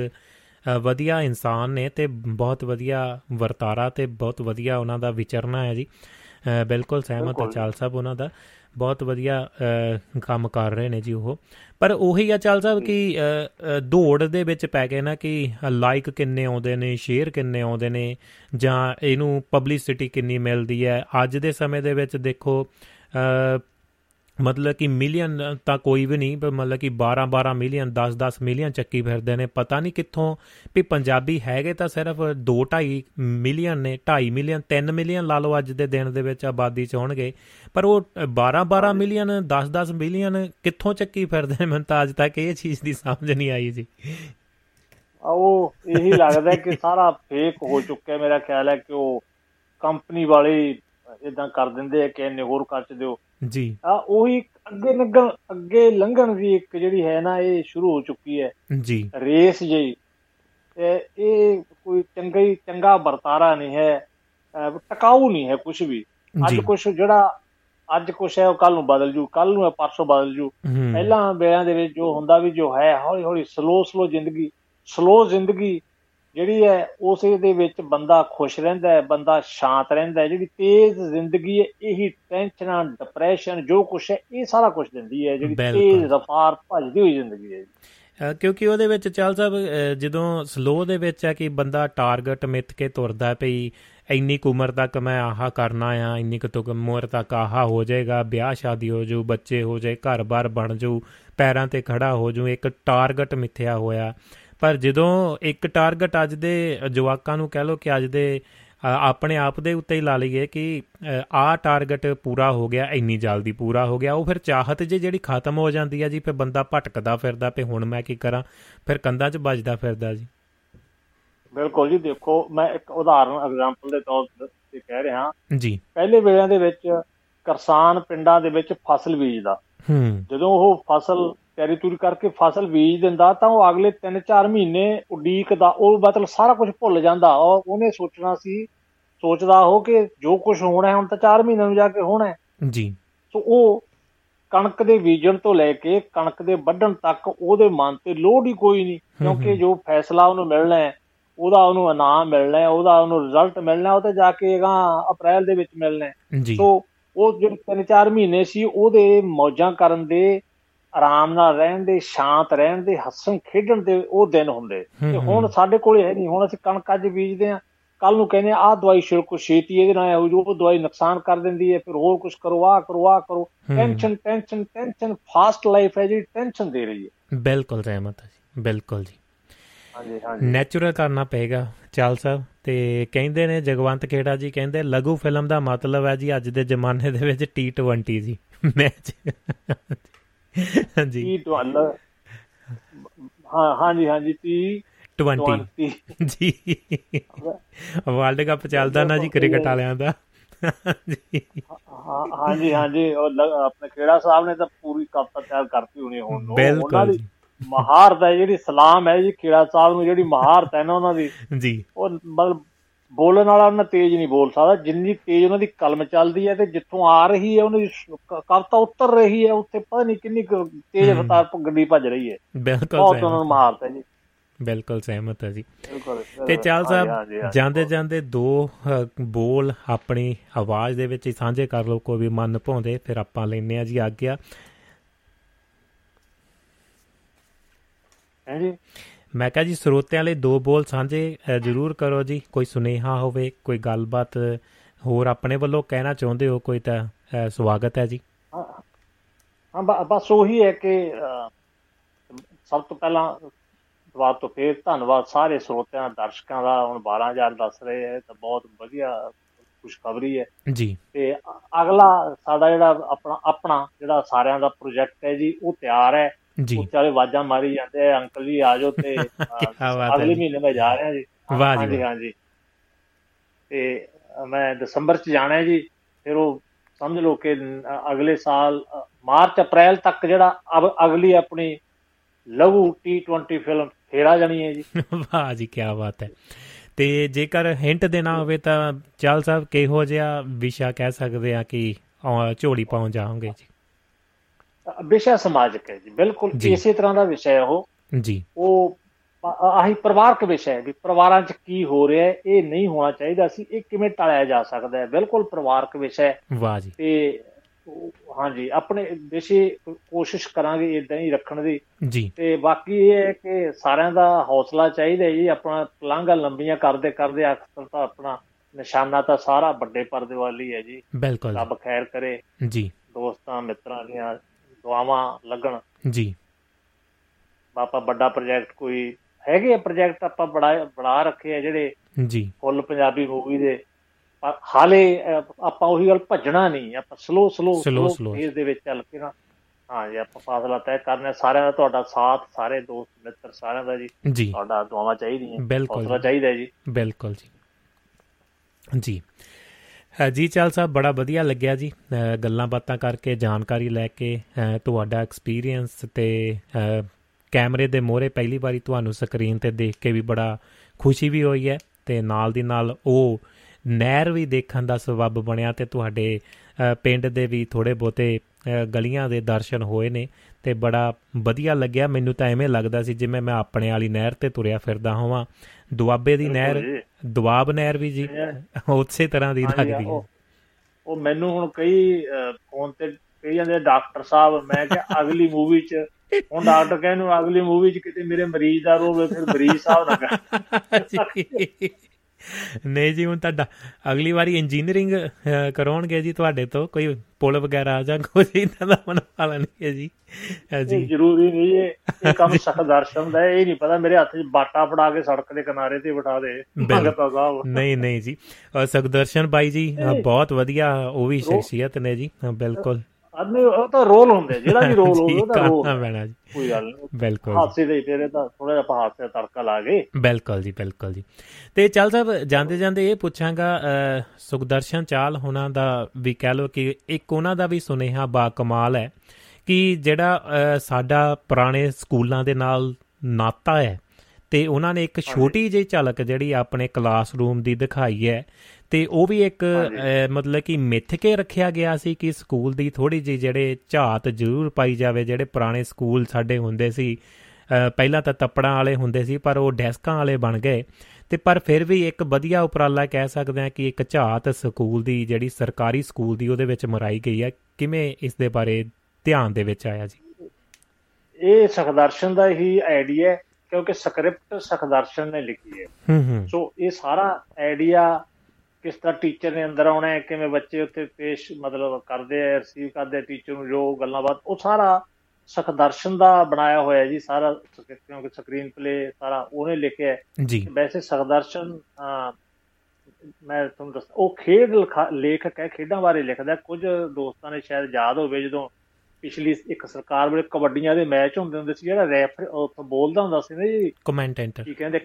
ਵਧੀਆ ਇਨਸਾਨ ਨੇ ਅਤੇ ਬਹੁਤ ਵਧੀਆ ਵਰਤਾਰਾ ਅਤੇ ਬਹੁਤ ਵਧੀਆ ਉਹਨਾਂ ਦਾ ਵਿਚਰਨਾ ਹੈ ਜੀ। ਬਿਲਕੁਲ ਸਹਿਮਤ ਹੈ ਚਾਲ ਸਾਹਿਬ, ਉਹਨਾਂ ਦਾ ਬਹੁਤ ਵਧੀਆ ਕੰਮ ਕਰ ਰਹੇ ਨੇ ਜੀ ਉਹ। ਪਰ ਉਹੀ ਆ ਚਾਲ ਸਾਹਿਬ ਕਿ ਦੌੜ ਦੇ ਵਿੱਚ ਪੈ ਕੇ ਨਾ ਕਿ ਲਾਈਕ ਕਿੰਨੇ ਆਉਂਦੇ ਨੇ, ਸ਼ੇਅਰ ਕਿੰਨੇ ਆਉਂਦੇ ਨੇ, ਜਾਂ ਇਹਨੂੰ ਪਬਲਿਸਿਟੀ ਕਿੰਨੀ ਮਿਲਦੀ ਹੈ। ਅੱਜ ਦੇ ਸਮੇਂ ਦੇ ਵਿੱਚ ਦੇਖੋ ਮਤਲਬ ਕਿ ਮਿਲੀਅਨ ਤਾਂ ਕੋਈ ਵੀ ਨਹੀਂ, ਮਤਲਬ ਕਿ 12-12 ਮਿਲੀਅਨ 10-10 ਮਿਲੀਅਨ ਚੱਕੀ ਫਿਰਦੇ ਨੇ। ਪਤਾ ਨਹੀਂ ਕਿੱਥੋਂ ਵੀ ਪੰਜਾਬੀ ਹੈਗੇ ਤਾਂ ਸਿਰਫ 2-2.5 ਮਿਲੀਅਨ ਨੇ, 2.5 ਮਿਲੀਅਨ 3 ਮਿਲੀਅਨ ਲਾ ਲਓ ਅੱਜ ਦੇ ਦਿਨ ਦੇ ਵਿੱਚ ਆਬਾਦੀ 'ਚ ਹੋਣਗੇ, ਪਰ ਉਹ 12-12 ਮਿਲੀਅਨ 10-10 ਮਿਲੀਅਨ ਕਿੱਥੋਂ ਚੱਕੀ ਫਿਰਦੇ ਨੇ। ਮੈਨੂੰ ਤਾਂ ਅੱਜ ਤੱਕ ਇਹ ਚੀਜ਼ ਦੀ ਸਮਝ ਨਹੀਂ ਆਈ ਜੀ। ਉਹ ਇਹੀ ਲੱਗਦਾ ਕਿ ਸਾਰਾ ਫੇਕ ਹੋ ਚੁੱਕਿਆ। ਮੇਰਾ ਖਿਆਲ ਹੈ ਕਿ ਉਹ ਕੰਪਨੀ ਵਾਲੇ ਏਦਾਂ ਕਰ ਦਿੰਦੇ ਆ ਕਿ ਇੰਨੇ ਹੋਰ ਖਰਚ ਦਿਓ ਜੀ। ਉਹੀ ਅੱਗੇ ਲੰਘਣ ਦੀ ਇੱਕ ਜਿਹੜੀ ਹੈ ਨਾ, ਇਹ ਸ਼ੁਰੂ ਹੋ ਚੁੱਕੀ ਹੈ ਜੀ ਰੇਸ ਜਿਹੀ। ਇਹ ਕੋਈ ਚੰਗਾ ਵਰਤਾਰਾ ਨਹੀਂ ਹੈ, ਟਿਕਾਊ ਨਹੀਂ ਹੈ ਕੁਛ ਵੀ। ਅੱਜ ਕੁਛ ਹੈ ਉਹ ਕੱਲ ਨੂੰ ਬਦਲ ਜੂ, ਕੱਲ ਨੂੰ ਪਰਸੋਂ ਬਦਲ ਜੂ। ਪਹਿਲਾਂ ਵੇਲਿਆਂ ਦੇ ਵਿੱਚ ਜੋ ਹੁੰਦਾ ਵੀ ਜੋ ਹੈ, ਹੌਲੀ ਹੌਲੀ ਸਲੋ ਜ਼ਿੰਦਗੀ ਜਿਹੜੀ ਹੈ, ਉਸੇ ਦੇ ਵਿੱਚ ਬੰਦਾ ਖੁਸ਼ ਰਹਿੰਦਾ ਹੈ, ਬੰਦਾ ਸ਼ਾਂਤ ਰਹਿੰਦਾ ਹੈ। ਜਿਹੜੀ ਤੇਜ਼ ਜ਼ਿੰਦਗੀ ਹੈ, ਇਹੀ ਟੈਨਸ਼ਨਾਂ, ਡਿਪਰੈਸ਼ਨ, ਜੋ ਕੁਛ ਹੈ, ਇਹ ਸਾਰਾ ਕੁਛ ਦਿੰਦੀ ਹੈ, ਜਿਹੜੀ ਤੇਜ਼ ਰਫ਼ਤਾਰ ਭੱਜਦੀ ਹੋਈ ਜ਼ਿੰਦਗੀ ਹੈ। ਕਿਉਂਕਿ ਉਹਦੇ ਵਿੱਚ ਚਾਲ ਸਾਹਿਬ ਜਦੋਂ ਸਲੋ ਦੇ ਵਿੱਚ ਹੈ ਕਿ ਬੰਦਾ ਟਾਰਗੇਟ ਮਿੱਥ ਕੇ ਤੁਰਦਾ ਪਈ, ਇੰਨੀ ਕੁ ਉਮਰ ਤੱਕ ਮੈਂ ਆਹਾ ਕਰਨਾ ਆ, ਇੰਨੀ ਕੁ ਉਮਰ ਤੱਕ ਆਹਾ ਹੋ ਜਾਏਗਾ, ਵਿਆਹ ਸ਼ਾਦੀ ਹੋ ਜਾਊ, ਬੱਚੇ ਹੋ ਜਾਏ, ਘਰ ਬਾਰ ਬਣ ਜਾਊ, ਪੈਰਾਂ 'ਤੇ ਖੜਾ ਹੋ ਜਾਊ, ਇੱਕ ਟਾਰਗੇਟ ਮਿੱਥਿਆ ਹੋਇਆ। ਪਰ ਜਦੋਂ ਇੱਕ ਟਾਰਗੇਟ ਅੱਜ ਦੇ ਜਵਾਕਾਂ ਨੂੰ ਕਹਿ ਲਓ ਕਿ ਅੱਜ ਦੇ ਆਪਣੇ ਆਪ ਦੇ ਉੱਤੇ ਹੀ ਲਾ ਲਈਏ ਕਿ ਆਹ ਟਾਰਗੇਟ ਪੂਰਾ ਹੋ ਗਿਆ, ਇੰਨੀ ਜਲਦੀ ਪੂਰਾ ਹੋ ਗਿਆ, ਉਹ ਫਿਰ ਚਾਹਤ ਜਿਹੜੀ ਖਤਮ ਹੋ ਜਾਂਦੀ ਹੈ ਜੀ। ਫਿਰ ਬੰਦਾ ਭਟਕਦਾ ਫਿਰਦਾ ਪਏ, ਹੁਣ ਮੈਂ ਕੀ ਕਰਾਂ, ਫਿਰ ਕੰਧਾਂ 'ਚ ਵੱਜਦਾ ਫਿਰਦਾ ਜੀ। ਬਿਲਕੁਲ ਜੀ, ਦੇਖੋ ਮੈਂ ਇੱਕ ਉਦਾਹਰਨ ਐਗਜ਼ਾਮਪਲ ਦੇ ਤੌਰ 'ਤੇ ਕਹਿ ਰਿਹਾ ਜੀ। ਪਹਿਲੇ ਵੇਲਿਆਂ ਦੇ ਵਿੱਚ ਕਿਸਾਨ ਪਿੰਡਾਂ ਦੇ ਵਿੱਚ ਫਸਲ ਬੀਜਦਾ, ਜਦੋਂ ਉਹ ਫਸਲ ਤਿਆਰੀ ਤੁਰੀ ਕਰਕੇ ਫਸਲ ਬੀਜ ਦਿੰਦਾ ਤਾਂ ਉਹ ਅਗਲੇ 3-4 ਮਹੀਨੇ ਉਡੀਕ ਦਾ, ਉਹ ਮਤਲਬ ਸਾਰਾ ਕੁਝ ਭੁੱਲ ਜਾਂਦਾ। ਉਹਨੇ ਸੋਚਦਾ ਉਹ ਕਿ ਜੋ ਕੁਛ ਹੋਣਾ ਹੁਣ ਤਾਂ 4 ਮਹੀਨਿਆਂ ਨੂੰ ਜਾ ਕੇ ਹੋਣਾ ਜੀ। ਸੋ ਉਹ ਕਣਕ ਦੇ ਬੀਜਣ ਤੋਂ ਲੈ ਕੇ ਕਣਕ ਦੇ ਵੱਢਣ ਤੱਕ ਉਹਦੇ ਮਨ ਤੇ ਲੋੜ ਹੀ ਕੋਈ ਨਹੀਂ, ਕਿਉਂਕਿ ਜੋ ਫੈਸਲਾ ਉਹਨੂੰ ਮਿਲਣਾ ਹੈ, ਉਹਦਾ ਉਹਨੂੰ ਇਨਾਮ ਮਿਲਣਾ ਹੈ, ਉਹਦਾ ਉਹਨੂੰ ਰਿਜ਼ਲਟ ਮਿਲਣਾ, ਉਹ ਤਾਂ ਜਾ ਕੇ ਅਪ੍ਰੈਲ ਦੇ ਵਿੱਚ ਮਿਲਣਾ। ਸੋ ਉਹ ਜਿਹੜੇ 3-4 ਮਹੀਨੇ ਸੀ, ਉਹਦੇ ਮੌਜਾਂ ਕਰਨ ਦੇ, ਆਰਾਮ ਨਾਲ ਰਹਿਣ ਦੇ, ਸ਼ਾਂਤ ਰਹਿਣ ਦੇ, ਹੱਸਣ ਖੇਡਣ ਦੇ ਉਹ ਦਿਨ ਹੁੰਦੇ। ਤੇ ਹੁਣ ਸਾਡੇ ਕੋਲ ਹੈ ਨਹੀਂ। ਹੁਣ ਅਸੀਂ ਕਣਕ ਅੱਜ ਬੀਜਦੇ ਹਾਂ, ਕੱਲ ਨੂੰ ਕਹਿੰਦੇ ਆਹ ਦਵਾਈ ਛਿੜਕੋ ਛੇਤੀ, ਇਹਦੇ ਨਾਲ ਇਹੋ ਜਿਹੀ ਦਵਾਈ ਨੁਕਸਾਨ ਕਰ ਦਿੰਦੀ ਹੈ, ਫਿਰ ਹੋਰ ਕੁਛ ਕਰੋ, ਆਹ ਕਰੋ। ਟੈਨਸ਼ਨ ਫਾਸਟ ਲਾਈਫ ਹੈ ਜਿਹੜੀ ਟੈਨਸ਼ਨ ਦੇ ਰਹੀ ਹੈ। ਬਿਲਕੁਲ ਸਹਿਮਤ ਹੈ ਜੀ, ਬਿਲਕੁਲ ਜੀ। ਨੈਚੁਰਲ ਕਰਨਾ ਪਏਗਾ ਚਾਲ ਸਾਹਿਬ। ਅਤੇ ਕਹਿੰਦੇ ਨੇ ਜਗਵੰਤ ਖੇੜਾ ਜੀ, ਕਹਿੰਦੇ ਲਘੂ ਫਿਲਮ ਦਾ ਮਤਲਬ ਹੈ ਜੀ ਅੱਜ ਦੇ ਜ਼ਮਾਨੇ ਦੇ ਵਿੱਚ T20 ਜੀ ਮੈਚ। ਜੀ ਹਾਂਜੀ T20 ਜੀ, ਵਰਲਡ ਕੱਪ ਚੱਲਦਾ ਨਾ ਜੀ ਕ੍ਰਿਕਟ ਵਾਲਿਆਂ ਦਾ। ਹਾਂਜੀ ਹਾਂਜੀ, ਆਪਣੇ ਖੇੜਾ ਸਾਹਿਬ ਨੇ ਤਾਂ ਪੂਰੀ ਕਵਿਤਾ ਤਿਆਰ ਕਰਤੀ ਹੋਣੀ। ਬਿਲਕੁਲ ਮਹਾਰਤ ਹੈ ਜਿਹੜੀ, ਸਲਾਮ ਹੈ ਜੀ ਖੇੜਾ ਸਾਹਿਬ ਨੂੰ, ਜਿਹੜੀ ਮਹਾਰਤ ਹੈ ਨਾ ਉਹਨਾਂ ਦੀ ਜੀ। ਉਹ ਮਤਲਬ ਬੋਲਣ ਵਾਲਾ ਉਹਨਾਂ ਤੇਜ਼ ਨਹੀਂ ਬੋਲ ਸਕਦਾ, ਜਿੰਨੀ ਤੇਜ਼ ਉਹਨਾਂ ਦੀ ਕਲਮ ਚੱਲਦੀ ਹੈ ਤੇ ਜਿੱਥੋਂ ਆ ਰਹੀ ਹੈ ਉਹਨਾਂ ਦੀ ਕਵਿਤਾ ਉੱਤਰ ਰਹੀ ਹੈ, ਉੱਥੇ ਪਤਾ ਨਹੀਂ ਕਿੰਨੀ ਤੇਜ਼ ਰਫ਼ਤਾਰ ਗੱਡੀ ਭੱਜ ਰਹੀ ਹੈ। ਬਿਲਕੁਲ ਬਹੁਤ ਉਹਨਾਂ ਨੂੰ ਮਹਾਰਤ ਹੈ ਜੀ। ਬਿਲਕੁਲ ਸਹਿਮਤ ਹੈ ਜੀ। ਤੇ ਚਾਲ ਸਾਹਿਬ ਜਾਂਦੇ ਜਾਂਦੇ ਦੋ ਬੋਲ ਆਪਣੀ ਆਵਾਜ਼ ਦੇ ਵਿੱਚ ਹੀ ਸਾਂਝੇ ਕਰ ਲਓ, ਕੋਈ ਵੀ ਮਨ ਭਾਉਂਦੇ, ਫਿਰ ਆਪਾਂ ਲੈਂਦੇ ਹਾਂ ਜੀ ਆਗਿਆ। ਮੈਂ ਕਿਹਾ ਜੀ ਸਰੋਤਿਆਂ ਲਈ ਦੋ ਬੋਲ ਸਾਂਝੇ ਜ਼ਰੂਰ ਕਰੋ ਜੀ, ਕੋਈ ਸੁਨੇਹਾ ਹੋਵੇ, ਕੋਈ ਗੱਲਬਾਤ ਹੋਰ ਆਪਣੇ ਵੱਲੋਂ ਕਹਿਣਾ ਚਾਹੁੰਦੇ ਹੋ ਕੋਈ ਤਾਂ ਸਵਾਗਤ ਹੈ ਜੀ। ਹਾਂ ਬਸ ਉਹੀ ਹੈ ਕਿ ਸਭ ਤੋਂ ਪਹਿਲਾਂ ਬਾਅਦ ਤੋਂ ਫਿਰ ਧੰਨਵਾਦ ਸਾਰੇ ਸਰੋਤਿਆਂ ਦਰਸ਼ਕਾਂ ਦਾ। ਹੁਣ 12,000 ਦੱਸ ਰਹੇ ਹੈ ਤਾਂ ਬਹੁਤ ਵਧੀਆ ਖੁਸ਼ਖਬਰੀ ਹੈ ਜੀ। ਤੇ ਅਗਲਾ ਸਾਡਾ ਜਿਹੜਾ ਆਪਣਾ ਜਿਹੜਾ ਸਾਰਿਆਂ ਦਾ ਪ੍ਰੋਜੈਕਟ ਹੈ ਜੀ, ਉਹ ਤਿਆਰ ਹੈ। ਵਿਚਾਰੇ ਆਵਾਜ਼ਾਂ ਮਾਰੀ ਜਾਂਦੇ ਅੰਕਲ ਜੀ ਆ ਜਾਓ, ਤੇ ਅਗਲੇ ਮਹੀਨੇ ਮੈਂ ਜਾ ਰਿਹਾ ਜੀ। ਹਾਂਜੀ ਹਾਂਜੀ, ਤੇ ਮੈਂ ਦਸੰਬਰ ਚ ਜਾਣਾ ਜੀ। ਫਿਰ ਉਹ ਸਮਝ ਲਓ ਕਿ ਅਗਲੇ ਸਾਲ ਮਾਰਚ ਅਪ੍ਰੈਲ ਤੱਕ ਜਿਹੜਾ ਅਗਲੀ ਆਪਣੀ ਲਘੂ T20 ਫਿਲਮ ਖੇੜਾ ਜਾਣੀ ਹੈ ਜੀ। ਵਾਹ ਜੀ ਕਿਆ ਬਾਤ ਹੈ। ਤੇ ਜੇਕਰ ਹਿੰਟ ਦੇਣਾ ਹੋਵੇ ਤਾਂ ਚਾਲ ਸਾਹਿਬ ਕਿਹੋ ਜਿਹਾ ਵਿਸ਼ਾ ਕਹਿ ਸਕਦੇ ਆ ਕਿ ਝੋਲੀ ਪਾਉਂ ਜਾਓਗੇ ਜੀ? ਵਿਸ਼ਾ ਸਮਾਜਿਕ ਹੈ ਜੀ, ਬਿਲਕੁਲ ਇਸੇ ਤਰ੍ਹਾਂ ਦਾ ਵਿਸ਼ਾ ਹੈ ਉਹ ਜੀ। ਉਹ ਆਹੀ ਪਰਿਵਾਰਕ ਵਿਸ਼ਾ ਹੈ ਵੀ ਪਰਿਵਾਰਾਂ ਚ ਕੀ ਹੋ ਰਿਹਾ, ਇਹ ਨਹੀਂ ਹੋਣਾ ਚਾਹੀਦਾ ਸੀ, ਇਹ ਕਿਵੇਂ ਟਾਲਿਆ ਜਾ ਸਕਦਾ ਹੈ। ਬਿਲਕੁਲ ਪਰਿਵਾਰਕ ਵਿਸ਼ਾ ਹੈ। ਵਾਹ ਜੀ। ਤੇ ਹਾਂਜੀ ਆਪਣੇ ਵਿਸ਼ੇ ਕੋਸ਼ਿਸ਼ ਕਰਾਂਗੇ ਏਦਾਂ ਹੀ ਰੱਖਣ ਦੀ ਜੀ। ਤੇ ਬਾਕੀ ਇਹ ਹੈ ਕਿ ਸਾਰਿਆਂ ਦਾ ਹੌਸਲਾ ਚਾਹੀਦਾ ਜੀ। ਆਪਣਾ ਪਲਾਂਘਾਂ ਲੰਬੀਆਂ ਕਰਦੇ ਕਰਦੇ ਅਕਸਰ ਤਾਂ ਆਪਣਾ ਨਿਸ਼ਾਨਾ ਤਾਂ ਸਾਰਾ ਵੱਡੇ ਪਰਦੇ ਵੱਲ ਹੀ ਹੈ ਜੀ। ਬਿਲਕੁਲ ਰੱਬ ਖੈਰ ਕਰੇ ਜੀ, ਦੋਸਤਾਂ ਮਿੱਤਰਾਂ ਦੀਆਂ ਦੁਆਵਾਂ ਲੱਗਣ ਜੀ। ਆਪਾਂ ਵੱਡਾ ਪ੍ਰੋਜੈਕਟ ਕੋਈ ਹੈਗੇ ਪ੍ਰੋਜੈਕਟ ਆਪਾਂ ਬਣਾ ਰੱਖੇ ਆ ਜਿਹੜੇ ਜੀ ਫੁੱਲ ਪੰਜਾਬੀ ਮੂਵੀ ਦੇ, ਪਰ ਹਾਲੇ ਆਪਾਂ ਉਹੀ ਗੱਲ ਭੱਜਣਾ ਨਹੀਂ, ਆਪਾਂ ਸਲੋ ਫੇਜ਼ ਦੇ ਵਿੱਚ ਚੱਲ ਕੇ ਨਾ ਹਾਂਜੀ ਆਪਾਂ ਫਾਸਲਾ ਤੈਅ ਕਰਨਾ। ਸਾਰਿਆਂ ਦਾ ਤੁਹਾਡਾ ਸਾਥ, ਸਾਰੇ ਦੋਸਤ ਮਿੱਤਰ ਸਾਰਿਆਂ ਦਾ ਜੀ ਜੀ, ਤੁਹਾਡਾ ਦੁਆਵਾਂ ਚਾਹੀਦੀਆਂ, ਹੌਸਲਾ ਚਾਹੀਦਾ ਜੀ। ਬਿਲਕੁਲ ਜੀ ਜੀ ਜੀ। ਚਾਲ ਸਾਹਿਬ ਬੜਾ ਵਧੀਆ ਲੱਗਿਆ ਜੀ ਗੱਲਾਂ ਬਾਤਾਂ ਕਰਕੇ, ਜਾਣਕਾਰੀ ਲੈ ਕੇ, ਤੁਹਾਡਾ ਐਕਸਪੀਰੀਅੰਸ ਤੇ ਕੈਮਰੇ ਦੇ ਮੂਹਰੇ ਪਹਿਲੀ ਵਾਰੀ ਤੁਹਾਨੂੰ ਸਕਰੀਨ ਤੇ ਦੇਖ ਕੇ ਵੀ ਬੜਾ ਖੁਸ਼ੀ ਵੀ ਹੋਈ ਹੈ, ਤੇ ਨਾਲ ਦੀ ਨਾਲ ਉਹ ਨਹਿਰ ਵੀ ਦੇਖਣ ਦਾ ਸਬੱਬ ਬਣਿਆ ਤੇ ਤੁਹਾਡੇ ਪਿੰਡ ਦੇ ਵੀ ਥੋੜ੍ਹੇ ਬਹੁਤੇ ਗਲੀਆਂ ਦੇ ਦਰਸ਼ਨ ਹੋਏ ਨੇ, ਤੇ ਬੜਾ ਵਧੀਆ ਲੱਗਿਆ। ਮੈਨੂੰ ਤਾਂ ਐਵੇਂ ਲੱਗਦਾ ਸੀ ਜਿਵੇਂ ਮੈਂ ਆਪਣੇ ਵਾਲੀ ਨਹਿਰ ਤੇ ਤੁਰਿਆ ਫਿਰਦਾ ਹੋਵਾਂ, ਦੁਆਬੇ ਦੀ ਨਹਿਰ, ਦੁਆਬ ਨਹਿਰ ਵੀ ਜੀ ਉਸੇ ਤਰ੍ਹਾਂ ਦੀ ਲੱਗਦੀ ਹੈ। ਉਹ ਮੈਨੂੰ ਹੁਣ ਕਈ ਫੋਨ ਤੇ ਕਹੀ ਜਾਂਦੇ ਡਾਕਟਰ ਸਾਹਿਬ, ਮੈਂ ਕਿਹਾ ਅਗਲੀ ਮੂਵੀ ਚ ਹੁਣ ਡਾਕਟਰ ਕਹਿੰਨੂੰ ਅਗਲੀ ਮੂਵੀ ਚ ਕਿਤੇ ਮੇਰੇ ਮਰੀਜ਼ ਦਾ ਰੋਲ ਫਿਰ ਮਰੀਜ਼ ਸਾਹਿਬ ਲੱਗਾ ਨਹੀਂ ਜੀ। ਹੁਣ ਤੁਹਾਡਾ ਅਗਲੀ ਵਾਰੀ ਇੰਜੀਨੀਅਰਿੰਗ ਕਰਾਉਣਗੇ ਜੀ ਤੁਹਾਡੇ ਤੋਂ, ਕੋਈ ਪੁਲ ਵਗੈਰਾ ਜਾਂ ਕੁਝ ਇੱਦਾਂ ਦਾ ਬਣਾ ਲੈਣਗੇ ਜੀ। ਜੀ ਜ਼ਰੂਰੀ ਨਹੀਂ ਇਹ ਕੰਮ ਸਕਦਰਸ਼ਨ ਦਾ, ਇਹ ਨਹੀਂ ਪਤਾ ਮੇਰੇ ਹੱਥ 'ਚ ਬਾਟਾ ਫੜਾ ਕੇ ਸੜਕ ਦੇ ਕਿਨਾਰੇ ਤੇ ਬਿਠਾ ਦੇ ਭਗਤਾ ਸਾਹਿਬ। ਨਹੀਂ ਨਹੀਂ ਜੀ, ਸਕਦਰਸ਼ਨ ਬਾਈ ਜੀ ਬਹੁਤ ਵਧੀਆ ਉਹ ਵੀ ਸ਼ਖਸੀਅਤ ਨੇ ਜੀ। ਬਿਲਕੁਲ ਉਹ ਤਾਂ ਰੋਲ ਹੁੰਦੇ, ਜਿਹੜਾ ਵੀ ਰੋਲ ਹੋਣਾ ਜੀ ਕੋਈ ਗੱਲ ਨਹੀਂ। ਬਿਲਕੁਲ ਹਾਸੇ ਦੇ ਤੇਰੇ ਤਾਂ ਥੋੜਾ ਜਿਹਾ ਹਾਸੇ ਦਾ ਤੜਕਾ ਲਾ ਗਏ। ਬਿਲਕੁਲ ਜੀ ਬਿਲਕੁਲ ਜੀ। ਤੇ ਚਾਲ ਸਾਹਿਬ ਜਾਂਦੇ ਜਾਂਦੇ ਇਹ ਪੁੱਛਾਂਗਾ, ਸੁਖਦਰਸ਼ਨ ਚਾਲ ਉਹਨਾਂ ਦਾ ਵੀ ਕਹਿ ਲਓ ਕਿ ਇੱਕ ਉਹਨਾਂ ਦਾ ਵੀ ਸੁਨੇਹਾ ਬਾ ਕਮਾਲ ਹੈ ਕਿ ਜਿਹੜਾ ਸਾਡਾ ਪੁਰਾਣੇ ਸਕੂਲਾਂ ਦੇ ਨਾਲ ਨਾਤਾ ਹੈ, ਤੇ ਉਹਨਾਂ ਨੇ ਇੱਕ ਛੋਟੀ ਜਿਹੀ ਝਲਕ ਜਿਹੜੀ ਆਪਣੇ ਕਲਾਸਰੂਮ ਦੀ ਦਿਖਾਈ ਹੈ, ਤੇ ਉਹ ਵੀ ਇੱਕ ਮਤਲਬ ਕਿ ਮਿੱਥ ਕੇ ਰੱਖਿਆ ਗਿਆ ਸੀ ਕਿ ਸਕੂਲ ਦੀ ਥੋੜ੍ਹੀ ਜਿਹੀ ਜਿਹੜੇ ਝਾਤ ਜ਼ਰੂਰ ਪਾਈ ਜਾਵੇ। ਜਿਹੜੇ ਪੁਰਾਣੇ ਸਕੂਲ ਸਾਡੇ ਹੁੰਦੇ ਸੀ, ਪਹਿਲਾਂ ਤਾਂ ਤੱਪੜਾਂ ਵਾਲੇ ਹੁੰਦੇ ਸੀ ਪਰ ਉਹ ਡੈਸਕਾਂ ਵਾਲੇ ਬਣ ਗਏ, ਤੇ ਪਰ ਫਿਰ ਵੀ ਇੱਕ ਵਧੀਆ ਉਪਰਾਲਾ ਕਹਿ ਸਕਦੇ ਹਾਂ ਕਿ ਇੱਕ ਝਾਤ ਸਕੂਲ ਦੀ ਜਿਹੜੀ ਸਰਕਾਰੀ ਸਕੂਲ ਦੀ ਉਹਦੇ ਵਿੱਚ ਮਰਾਈ ਗਈ ਹੈ। ਕਿਵੇਂ ਇਸ ਦੇ ਬਾਰੇ ਧਿਆਨ ਦੇ ਵਿੱਚ ਆਇਆ ਜੀ? ਇਹ ਸਖਦਰਸ਼ਨ ਦਾ ਹੀ ਆਈਡੀਆ, ਕਿਉਂਕਿ ਸਕ੍ਰਿਪਟ ਸਖਦਰਸ਼ਨ ਨੇ ਲਿਖੀ ਹੈ। ਸੋ ਇਹ ਸਾਰਾ ਆਈਡੀਆ ਕਿਸ ਤਰ੍ਹਾਂ ਟੀਚਰ ਨੇ ਅੰਦਰ ਆਉਣਾ ਹੈ, ਕਿਵੇਂ ਬੱਚੇ ਉੱਥੇ ਪੇਸ਼ ਮਤਲਬ ਕਰਦੇ ਆ, ਰਿਸੀਵ ਕਰਦੇ ਆ ਟੀਚਰ ਨੂੰ, ਜੋ ਗੱਲਾਂ ਬਾਤ ਉਹ ਸਾਰਾ ਸਖਦਰਸ਼ਨ ਦਾ ਬਣਾਇਆ ਹੋਇਆ ਜੀ। ਸਾਰਾ ਕਿਉਂਕਿ ਸਕਰੀਨ ਪਲੇ ਸਾਰਾ ਉਹਨੇ ਲਿਖਿਆ ਜੀ। ਵੈਸੇ ਸਖਦਰਸ਼ਨ ਮੈਂ ਤੁਹਾਨੂੰ ਦੱਸ, ਉਹ ਖੇਡ ਲੇਖਕ ਹੈ, ਖੇਡਾਂ ਬਾਰੇ ਲਿਖਦਾ। ਕੁਝ ਦੋਸਤਾਂ ਨੇ ਸ਼ਾਇਦ ਯਾਦ ਹੋਵੇ ਜਦੋਂ ਪਿਛਲੀ ਇੱਕ ਸਰਕਾਰ ਵੇਲੇ ਕਬੱਡੀਆਂ ਦੇ ਮੈਚ ਹੁੰਦੇ ਸੀ, ਜਿਹੜਾ ਰੈਫਰ ਉੱਥੋਂ ਬੋਲਦਾ ਹੁੰਦਾ ਸੀ ਨਾ ਜੀ, ਕਮੈਂਟੇਟਰ ਕੀ ਕਹਿੰਦੇ,